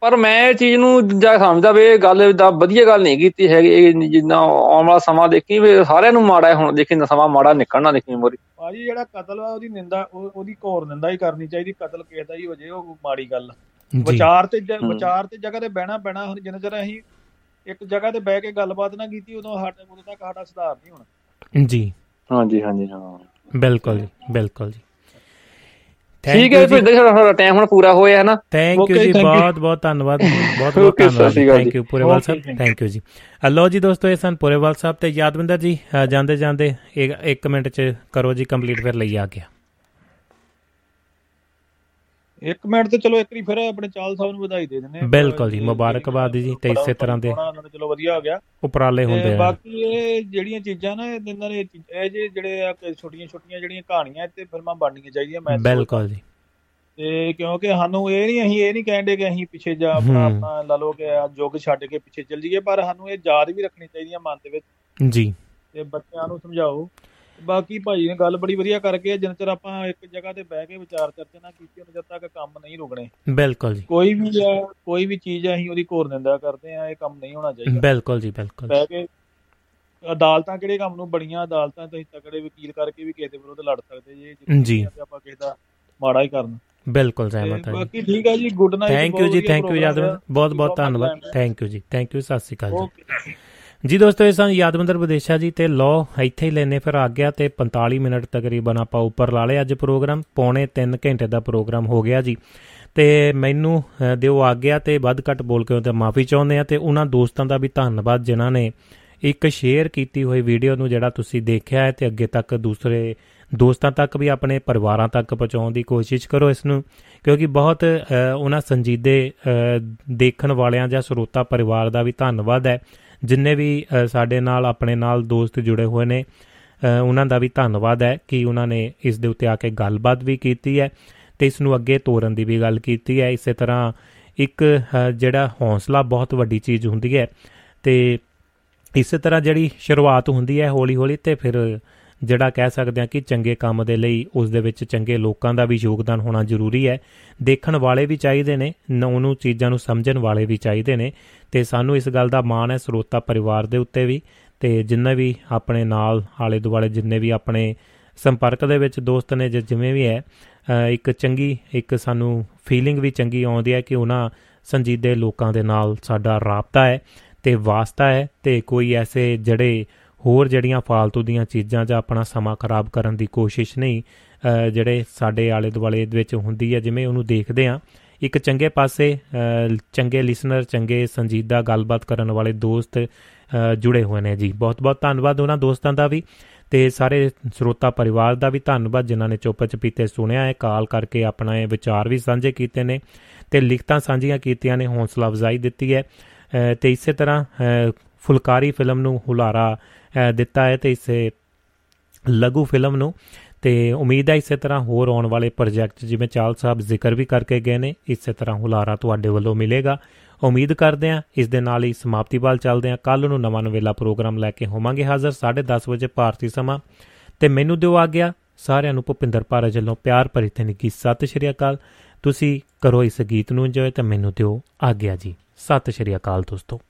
ਪਰ ਮੈਂ ਇਹ ਚੀਜ਼ ਨੂੰ ਜਾਂ ਸਮਝਦਾ ਵੀ ਇਹ ਗੱਲ ਦਾ ਵਧੀਆ ਗੱਲ ਨਹੀਂ ਕੀਤੀ ਹੈਗੀ। ਜਿੱਦਾਂ ਆਉਣ ਵਾਲਾ ਸਮਾਂ ਦੇਖੀ ਵੀ ਸਾਰਿਆਂ ਨੂੰ ਮਾੜਾ, ਹੁਣ ਦੇਖੀ ਸਮਾਂ ਮਾੜਾ ਨਿਕਲਣਾ ਦੇਖੀ ਮੋਰੀ। ਭਾਜੀ ਜਿਹੜਾ ਕਤਲ ਵਾ ਉਹਦੀ ਨਿੰਦਾ, ਉਹਦੀ ਘੋਰ ਨਿੰਦਾ ਹੀ ਕਰਨੀ ਚਾਹੀਦੀ। ਕਤਲ ਕਿਸੇ ਦਾ ਹੀ ਹੋ ਜੇ ਉਹ ਮਾੜੀ ਗੱਲ, ਵਿਚਾਰ ਤੇ ਜਗ੍ਹਾ ਤੇ ਬਹਿਣਾ ਪੈਣਾ। ਹੁਣ ਜਿੰਨਾ ਚਿਰ ਅਸੀਂ ਇੱਕ ਜਗ੍ਹਾ ਤੇ ਬਹਿ ਕੇ ਗੱਲਬਾਤ ਨਾ ਕੀਤੀ, ਉਦੋਂ ਤੱਕ ਸਾਡਾ ਸੁਧਾਰ ਨਹੀਂ ਹੋਣਾ। ਜੀ ਹਾਂਜੀ ਹਾਂਜੀ ਹਾਂ ਬਿਲਕੁਲ ਜੀ ਬਿਲਕੁਲ ਜੀ ਠੀਕ ਹੈ ਭਿੰਦਰ, ਸਾਡਾ ਟਾਈਮ ਹੁਣ ਪੂਰਾ ਹੋਇਆ ਹੈ ਨਾ। ਥੈਂਕ ਯੂ ਜੀ ਬਹੁਤ ਬਹੁਤ ਧੰਨਵਾਦ, ਬਹੁਤ ਬਹੁਤ ਧੰਨਵਾਦ, thank you Purewal Sahib, thank you ਜੀ। ਲਓ ਜੀ ਦੋਸਤੋ, ਇਹ ਸਨ ਪੁਰੇਵਾਲ ਸਾਹਿਬ ਤੇ ਯਾਦਵਿੰਦਰ ਜੀ। ਜਾਂਦੇ ਜਾਂਦੇ ਇੱਕ ਮਿੰਟ ਚ ਕਰੋ ਜੀ ਕੰਪਲੀਟ, ਫਿਰ ਲਈ ਆ ਗਿਆ ਇੱਕ ਮਿੰਟ ਤੇ। ਚਲੋ ਇੱਕ ਵਾਰੀ ਫਿਰ ਆਪਣੇ ਚਾਲ ਸਾਹਿਬ ਨੂੰ ਵਧਾਈ ਦੇ ਦਿੰਦੇ। ਬਿਲਕੁਲ ਜੀ ਮੁਬਾਰਕਬਾਦ ਜੀ, ਤੇ ਇਸੇ ਤਰ੍ਹਾਂ ਦੇ ਚਲੋ ਵਧੀਆ ਹੋ ਗਿਆ ਉਪਰਾਲੇ ਹੁੰਦੇ ਆ। ਬਾਕੀ ਇਹ ਜਿਹੜੀਆਂ ਚੀਜ਼ਾਂ ਨਾ ਇਹਨਾਂ ਨੇ ਇਹ ਜਿਹੜੇ ਛੋਟੀਆਂ ਛੋਟੀਆਂ ਜਿਹੜੀਆਂ ਕਹਾਣੀਆਂ ਤੇ ਫਿਲਮਾਂ ਬਣਨੀਆਂ ਚਾਹੀਦੀਆਂ। ਮੈਂ ਬਿਲਕੁਲ ਜੀ, ਤੇ ਕਿਉਂਕਿ ਸਾਨੂੰ ਇਹ ਨਹੀਂ, ਅਸੀਂ ਇਹ ਨਹੀਂ ਕਹਿੰਦੇ ਕਿ ਅਸੀਂ ਪਿੱਛੇ ਜਾ ਆਪਣਾ ਲਾ ਲਓ ਕਿ ਯੁੱਗ ਛੱਡ ਕੇ ਪਿੱਛੇ ਚੱਲ ਜਾਈਏ, ਪਰ ਸਾਨੂੰ ਇਹ ਯਾਦ ਵੀ ਰੱਖਣੀ ਚਾਹੀਦੀ ਆ ਮਨ ਦੇ ਵਿੱਚ ਜੀ, ਤੇ ਬੱਚਿਆਂ ਨੂੰ ਸਮਝਾਓ। ਬਾਕੀ ਭਾਜੀ ਨੇ ਗੱਲ ਬੜੀ ਵਧੀਆ ਕਰਕੇ, ਜਿੰਨਾ ਚਿਰ ਆਪਾਂ ਇੱਕ ਜਗ੍ਹਾ ਤੇ ਬਹਿ ਕੇ ਵਿਚਾਰ ਚਰਚਾ ਨਾ ਕੀਤੀ, ਉਹਨਾਂ ਚਿਰ ਤੱਕ ਕੰਮ ਨਹੀਂ ਰੁਕਣੇ। ਬਿਲਕੁਲ ਜੀ ਕੋਈ ਵੀ ਚੀਜ਼ ਅਸੀਂ ਉਹਦੀ ਘੋਰ ਨਿੰਦਾ ਕਰਦੇ ਆ, ਇਹ ਕੰਮ ਨਹੀਂ ਹੋਣਾ ਚਾਹੀਦਾ। ਬਿਲਕੁਲ ਜੀ ਬਿਲਕੁਲ ਬਹਿ ਕੇ ਅਦਾਲਤਾਂ ਕਿਹੜੇ ਕੰਮ ਨੂੰ ਬਣੀਆਂ, ਅਦਾਲਤਾਂ ਤੁਸੀਂ ਤਕੜੇ ਵਕੀਲ ਕਰਕੇ ਵੀ ਕਿਸੇ ਦੇ ਵਿਰੁੱਧ ਲੜ ਸਕਦੇ ਜੇ ਆਪਾਂ ਕਿਸੇ ਦਾ ਮਾੜਾ ਹੀ ਕਰਨਾ। ਬਿਲਕੁਲ ਸਹਿਮਤ ਹੈ। ਬਾਕੀ ਠੀਕ ਹੈ ਜੀ, ਗੁੱਡ ਨਾਈਟ, ਥੈਂਕ ਯੂ ਜੀ ਥੈਂਕ ਯੂ ਯਾਦਵਿੰਦਰ, ਬਹੁਤ ਬਹੁਤ ਧੰਨਵਾਦ, ਥੈਂਕ ਯੂ ਜੀ ਥੈਂਕ ਯੂ, ਸਤਿ ਸ਼੍ਰੀ ਅਕਾਲ ਜੀ। ਜੀ ਦੋਸਤੋ ਇਹ ਸਨ ਯਾਦਵਿੰਦਰ ਵਿਦੇਸ਼ਾ ਜੀ, ਤੇ ਲਓ ਇੱਥੇ ਹੀ ਲੈਨੇ ਫਿਰ ਆ ਗਿਆ ਤੇ 45 ਮਿੰਟ ਤਕਰੀਬਨ ਆਪਾਂ ਉੱਪਰ ਲਾ ਲਏ। ਅੱਜ ਪ੍ਰੋਗਰਾਮ ਪੌਣੇ 3 ਘੰਟੇ ਦਾ ਪ੍ਰੋਗਰਾਮ ਹੋ ਗਿਆ ਜੀ, ਤੇ ਮੈਨੂੰ ਦਿਓ ਆ ਗਿਆ ਤੇ ਵੱਧ ਘੱਟ ਬੋਲ ਕੇ ਤੇ ਮਾਫੀ ਚਾਹੁੰਦੇ ਆ, ਤੇ ਉਹਨਾਂ ਦੋਸਤਾਂ ਦਾ ਵੀ ਧੰਨਵਾਦ ਜਿਨ੍ਹਾਂ ਨੇ ਇੱਕ ਸ਼ੇਅਰ ਕੀਤੀ ਹੋਈ ਵੀਡੀਓ ਨੂੰ ਜਿਹੜਾ ਤੁਸੀਂ ਦੇਖਿਆ ਹੈ ਤੇ ਅੱਗੇ ਤੱਕ ਦੂਸਰੇ ਦੋਸਤਾਂ ਤੱਕ ਵੀ, ਆਪਣੇ ਪਰਿਵਾਰਾਂ ਤੱਕ ਪਹੁੰਚਾਉਣ ਦੀ ਕੋਸ਼ਿਸ਼ ਕਰੋ ਇਸ ਨੂੰ, ਕਿਉਂਕਿ ਬਹੁਤ ਉਹਨਾਂ ਸੰਜੀਦੇ ਦੇਖਣ ਵਾਲਿਆਂ ਜਾਂ ਸਰੋਤਾ ਪਰਿਵਾਰ ਦਾ ਵੀ ਧੰਨਵਾਦ ਹੈ। ਜਿੰਨੇ ਵੀ ਸਾਡੇ ਨਾਲ ਆਪਣੇ ਨਾਲ ਦੋਸਤ ਜੁੜੇ ਹੋਏ ਨੇ ਉਹਨਾਂ ਦਾ ਵੀ ਧੰਨਵਾਦ ਹੈ ਕਿ ਉਹਨਾਂ ਨੇ ਇਸ ਦੇ ਉੱਤੇ ਆ ਕੇ ਗੱਲਬਾਤ ਵੀ ਕੀਤੀ ਹੈ ਤੇ ਇਸ ਨੂੰ ਅੱਗੇ ਤੋਰਨ ਦੀ ਵੀ ਗੱਲ ਕੀਤੀ ਹੈ। ਇਸੇ ਤਰ੍ਹਾਂ ਇੱਕ ਜਿਹੜਾ ਹੌਸਲਾ ਬਹੁਤ ਵੱਡੀ ਚੀਜ਼ ਹੁੰਦੀ ਹੈ, ਤੇ ਇਸੇ ਤਰ੍ਹਾਂ ਜਿਹੜੀ ਸ਼ੁਰੂਆਤ ਹੁੰਦੀ ਹੈ ਹੌਲੀ ਹੌਲੀ, ਤੇ ਫਿਰ ਜਿਹੜਾ ਕਹਿ ਸਕਦੇ ਹਾਂ ਕਿ ਚੰਗੇ ਕੰਮ ਦੇ ਲਈ ਉਸ ਦੇ ਵਿੱਚ ਚੰਗੇ ਲੋਕਾਂ ਦਾ ਵੀ ਯੋਗਦਾਨ ਹੋਣਾ ਜ਼ਰੂਰੀ ਹੈ। ਦੇਖਣ ਵਾਲੇ ਵੀ ਚਾਹੀਦੇ ਨੇ, ਉਹਨੂੰ ਚੀਜ਼ਾਂ ਨੂੰ ਸਮਝਣ ਵਾਲੇ ਵੀ ਚਾਹੀਦੇ ਨੇ, ਤੇ ਸਾਨੂੰ ਇਸ ਗੱਲ ਦਾ ਮਾਣ ਹੈ ਸਰੋਤਾ ਪਰਿਵਾਰ ਦੇ ਉੱਤੇ ਵੀ, ਤੇ ਜਿੰਨੇ ਵੀ ਆਪਣੇ ਨਾਲ ਆਲੇ ਦੁਆਲੇ ਜਿੰਨੇ ਵੀ ਆਪਣੇ ਸੰਪਰਕ ਦੇ ਵਿੱਚ ਦੋਸਤ ਨੇ ਜਿਵੇਂ ਵੀ ਹੈ, ਇੱਕ ਸਾਨੂੰ ਫੀਲਿੰਗ ਵੀ ਚੰਗੀ ਆਉਂਦੀ ਹੈ ਕਿ ਉਹਨਾਂ ਸੰਜੀਦੇ ਲੋਕਾਂ ਦੇ ਨਾਲ ਸਾਡਾ ਰਾਬਤਾ ਹੈ ਤੇ ਵਾਸਤਾ ਹੈ, ਤੇ ਕੋਈ ਐਸੇ ਜਿਹੜੇ ਹੋਰ ਜਿਹੜੀਆਂ ਫਾਲਤੂ ਦੀਆਂ ਚੀਜ਼ਾਂ ਜਾਂ ਆਪਣਾ ਸਮਾਂ ਖਰਾਬ ਕਰਨ ਦੀ ਕੋਸ਼ਿਸ਼ ਨਹੀਂ, ਜਿਹੜੇ ਸਾਡੇ ਆਲੇ ਦੁਆਲੇ ਦੇ ਵਿੱਚ ਹੁੰਦੀ ਹੈ। ਜਿਵੇਂ ਉਹਨੂੰ ਦੇਖਦੇ ਹਾਂ ਇੱਕ ਚੰਗੇ ਪਾਸੇ, ਚੰਗੇ ਲਿਸਨਰ, ਚੰਗੇ ਸੰਜੀਦਾ ਗੱਲਬਾਤ ਕਰਨ ਵਾਲੇ ਦੋਸਤ ਜੁੜੇ ਹੋਏ ਨੇ ਜੀ। ਬਹੁਤ ਬਹੁਤ ਧੰਨਵਾਦ ਉਹਨਾਂ ਦੋਸਤਾਂ ਦਾ ਵੀ, ਤੇ ਸਾਰੇ ਸਰੋਤਾ ਪਰਿਵਾਰ ਦਾ ਵੀ ਧੰਨਵਾਦ ਜਿਨ੍ਹਾਂ ਨੇ ਚੁੱਪ ਚਪੀਤੇ ਸੁਣਿਆ ਹੈ, ਕਾਲ ਕਰਕੇ ਆਪਣਾ ਵਿਚਾਰ ਵੀ ਸਾਂਝੇ ਕੀਤੇ ਨੇ ਤੇ ਲਿਖਤਾਂ ਸਾਂਝੀਆਂ ਕੀਤੀਆਂ ਨੇ, ਹੌਸਲਾ ਅਫਜ਼ਾਈ ਦਿੱਤੀ ਹੈ। ਤੇ ਇਸੇ ਤਰ੍ਹਾਂ ਫੁਲਕਾਰੀ ਫਿਲਮ ਨੂੰ ਹੁਲਾਰਾ ਦਿੱਤਾ ਹੈ ਤੇ ਇਸੇ ਲਘੂ ਫਿਲਮ ਨੂੰ, ਤੇ ਉਮੀਦ ਹੈ ਇਸੇ ਤਰ੍ਹਾਂ ਹੋਰ ਆਉਣ ਵਾਲੇ ਪ੍ਰੋਜੈਕਟ ਜਿਵੇਂ ਚਾਲ ਸਾਹਿਬ ਜ਼ਿਕਰ ਵੀ ਕਰਕੇ ਗਏ ਨੇ, ਇਸੇ ਤਰ੍ਹਾਂ ਹੁਲਾਰਾ ਤੁਹਾਡੇ ਵੱਲੋਂ ਮਿਲੇਗਾ ਉਮੀਦ ਕਰਦੇ ਹਾਂ। ਇਸ ਦੇ ਨਾਲ ਹੀ ਸਮਾਪਤੀ ਵੱਲ ਚੱਲਦੇ ਹਾਂ। ਕੱਲ੍ਹ ਨੂੰ ਨਵਾਂ ਨਵੇਲਾ ਪ੍ਰੋਗਰਾਮ ਲੈ ਕੇ ਹੋਵਾਂਗੇ ਹਾਜ਼ਰ 10:30 ਵਜੇ ਭਾਰਤੀ ਸਮਾਂ, ਤੇ ਮੈਨੂੰ ਦਿਓ ਆ ਗਿਆ। ਸਾਰਿਆਂ ਨੂੰ ਭੁਪਿੰਦਰ ਭਾਰਜ ਵੱਲੋਂ ਪਿਆਰ ਭਰੀ ਤੇ ਨਿੱਘੀ ਸਤਿ ਸ਼੍ਰੀ ਅਕਾਲ। ਤੁਸੀਂ ਕਰੋ ਇਸ ਗੀਤ ਨੂੰ ਇੰਜੋਏ, ਤੇ ਮੈਨੂੰ ਦਿਓ ਆ ਗਿਆ ਜੀ। ਸਤਿ ਸ਼੍ਰੀ ਅਕਾਲ ਦੋਸਤੋ।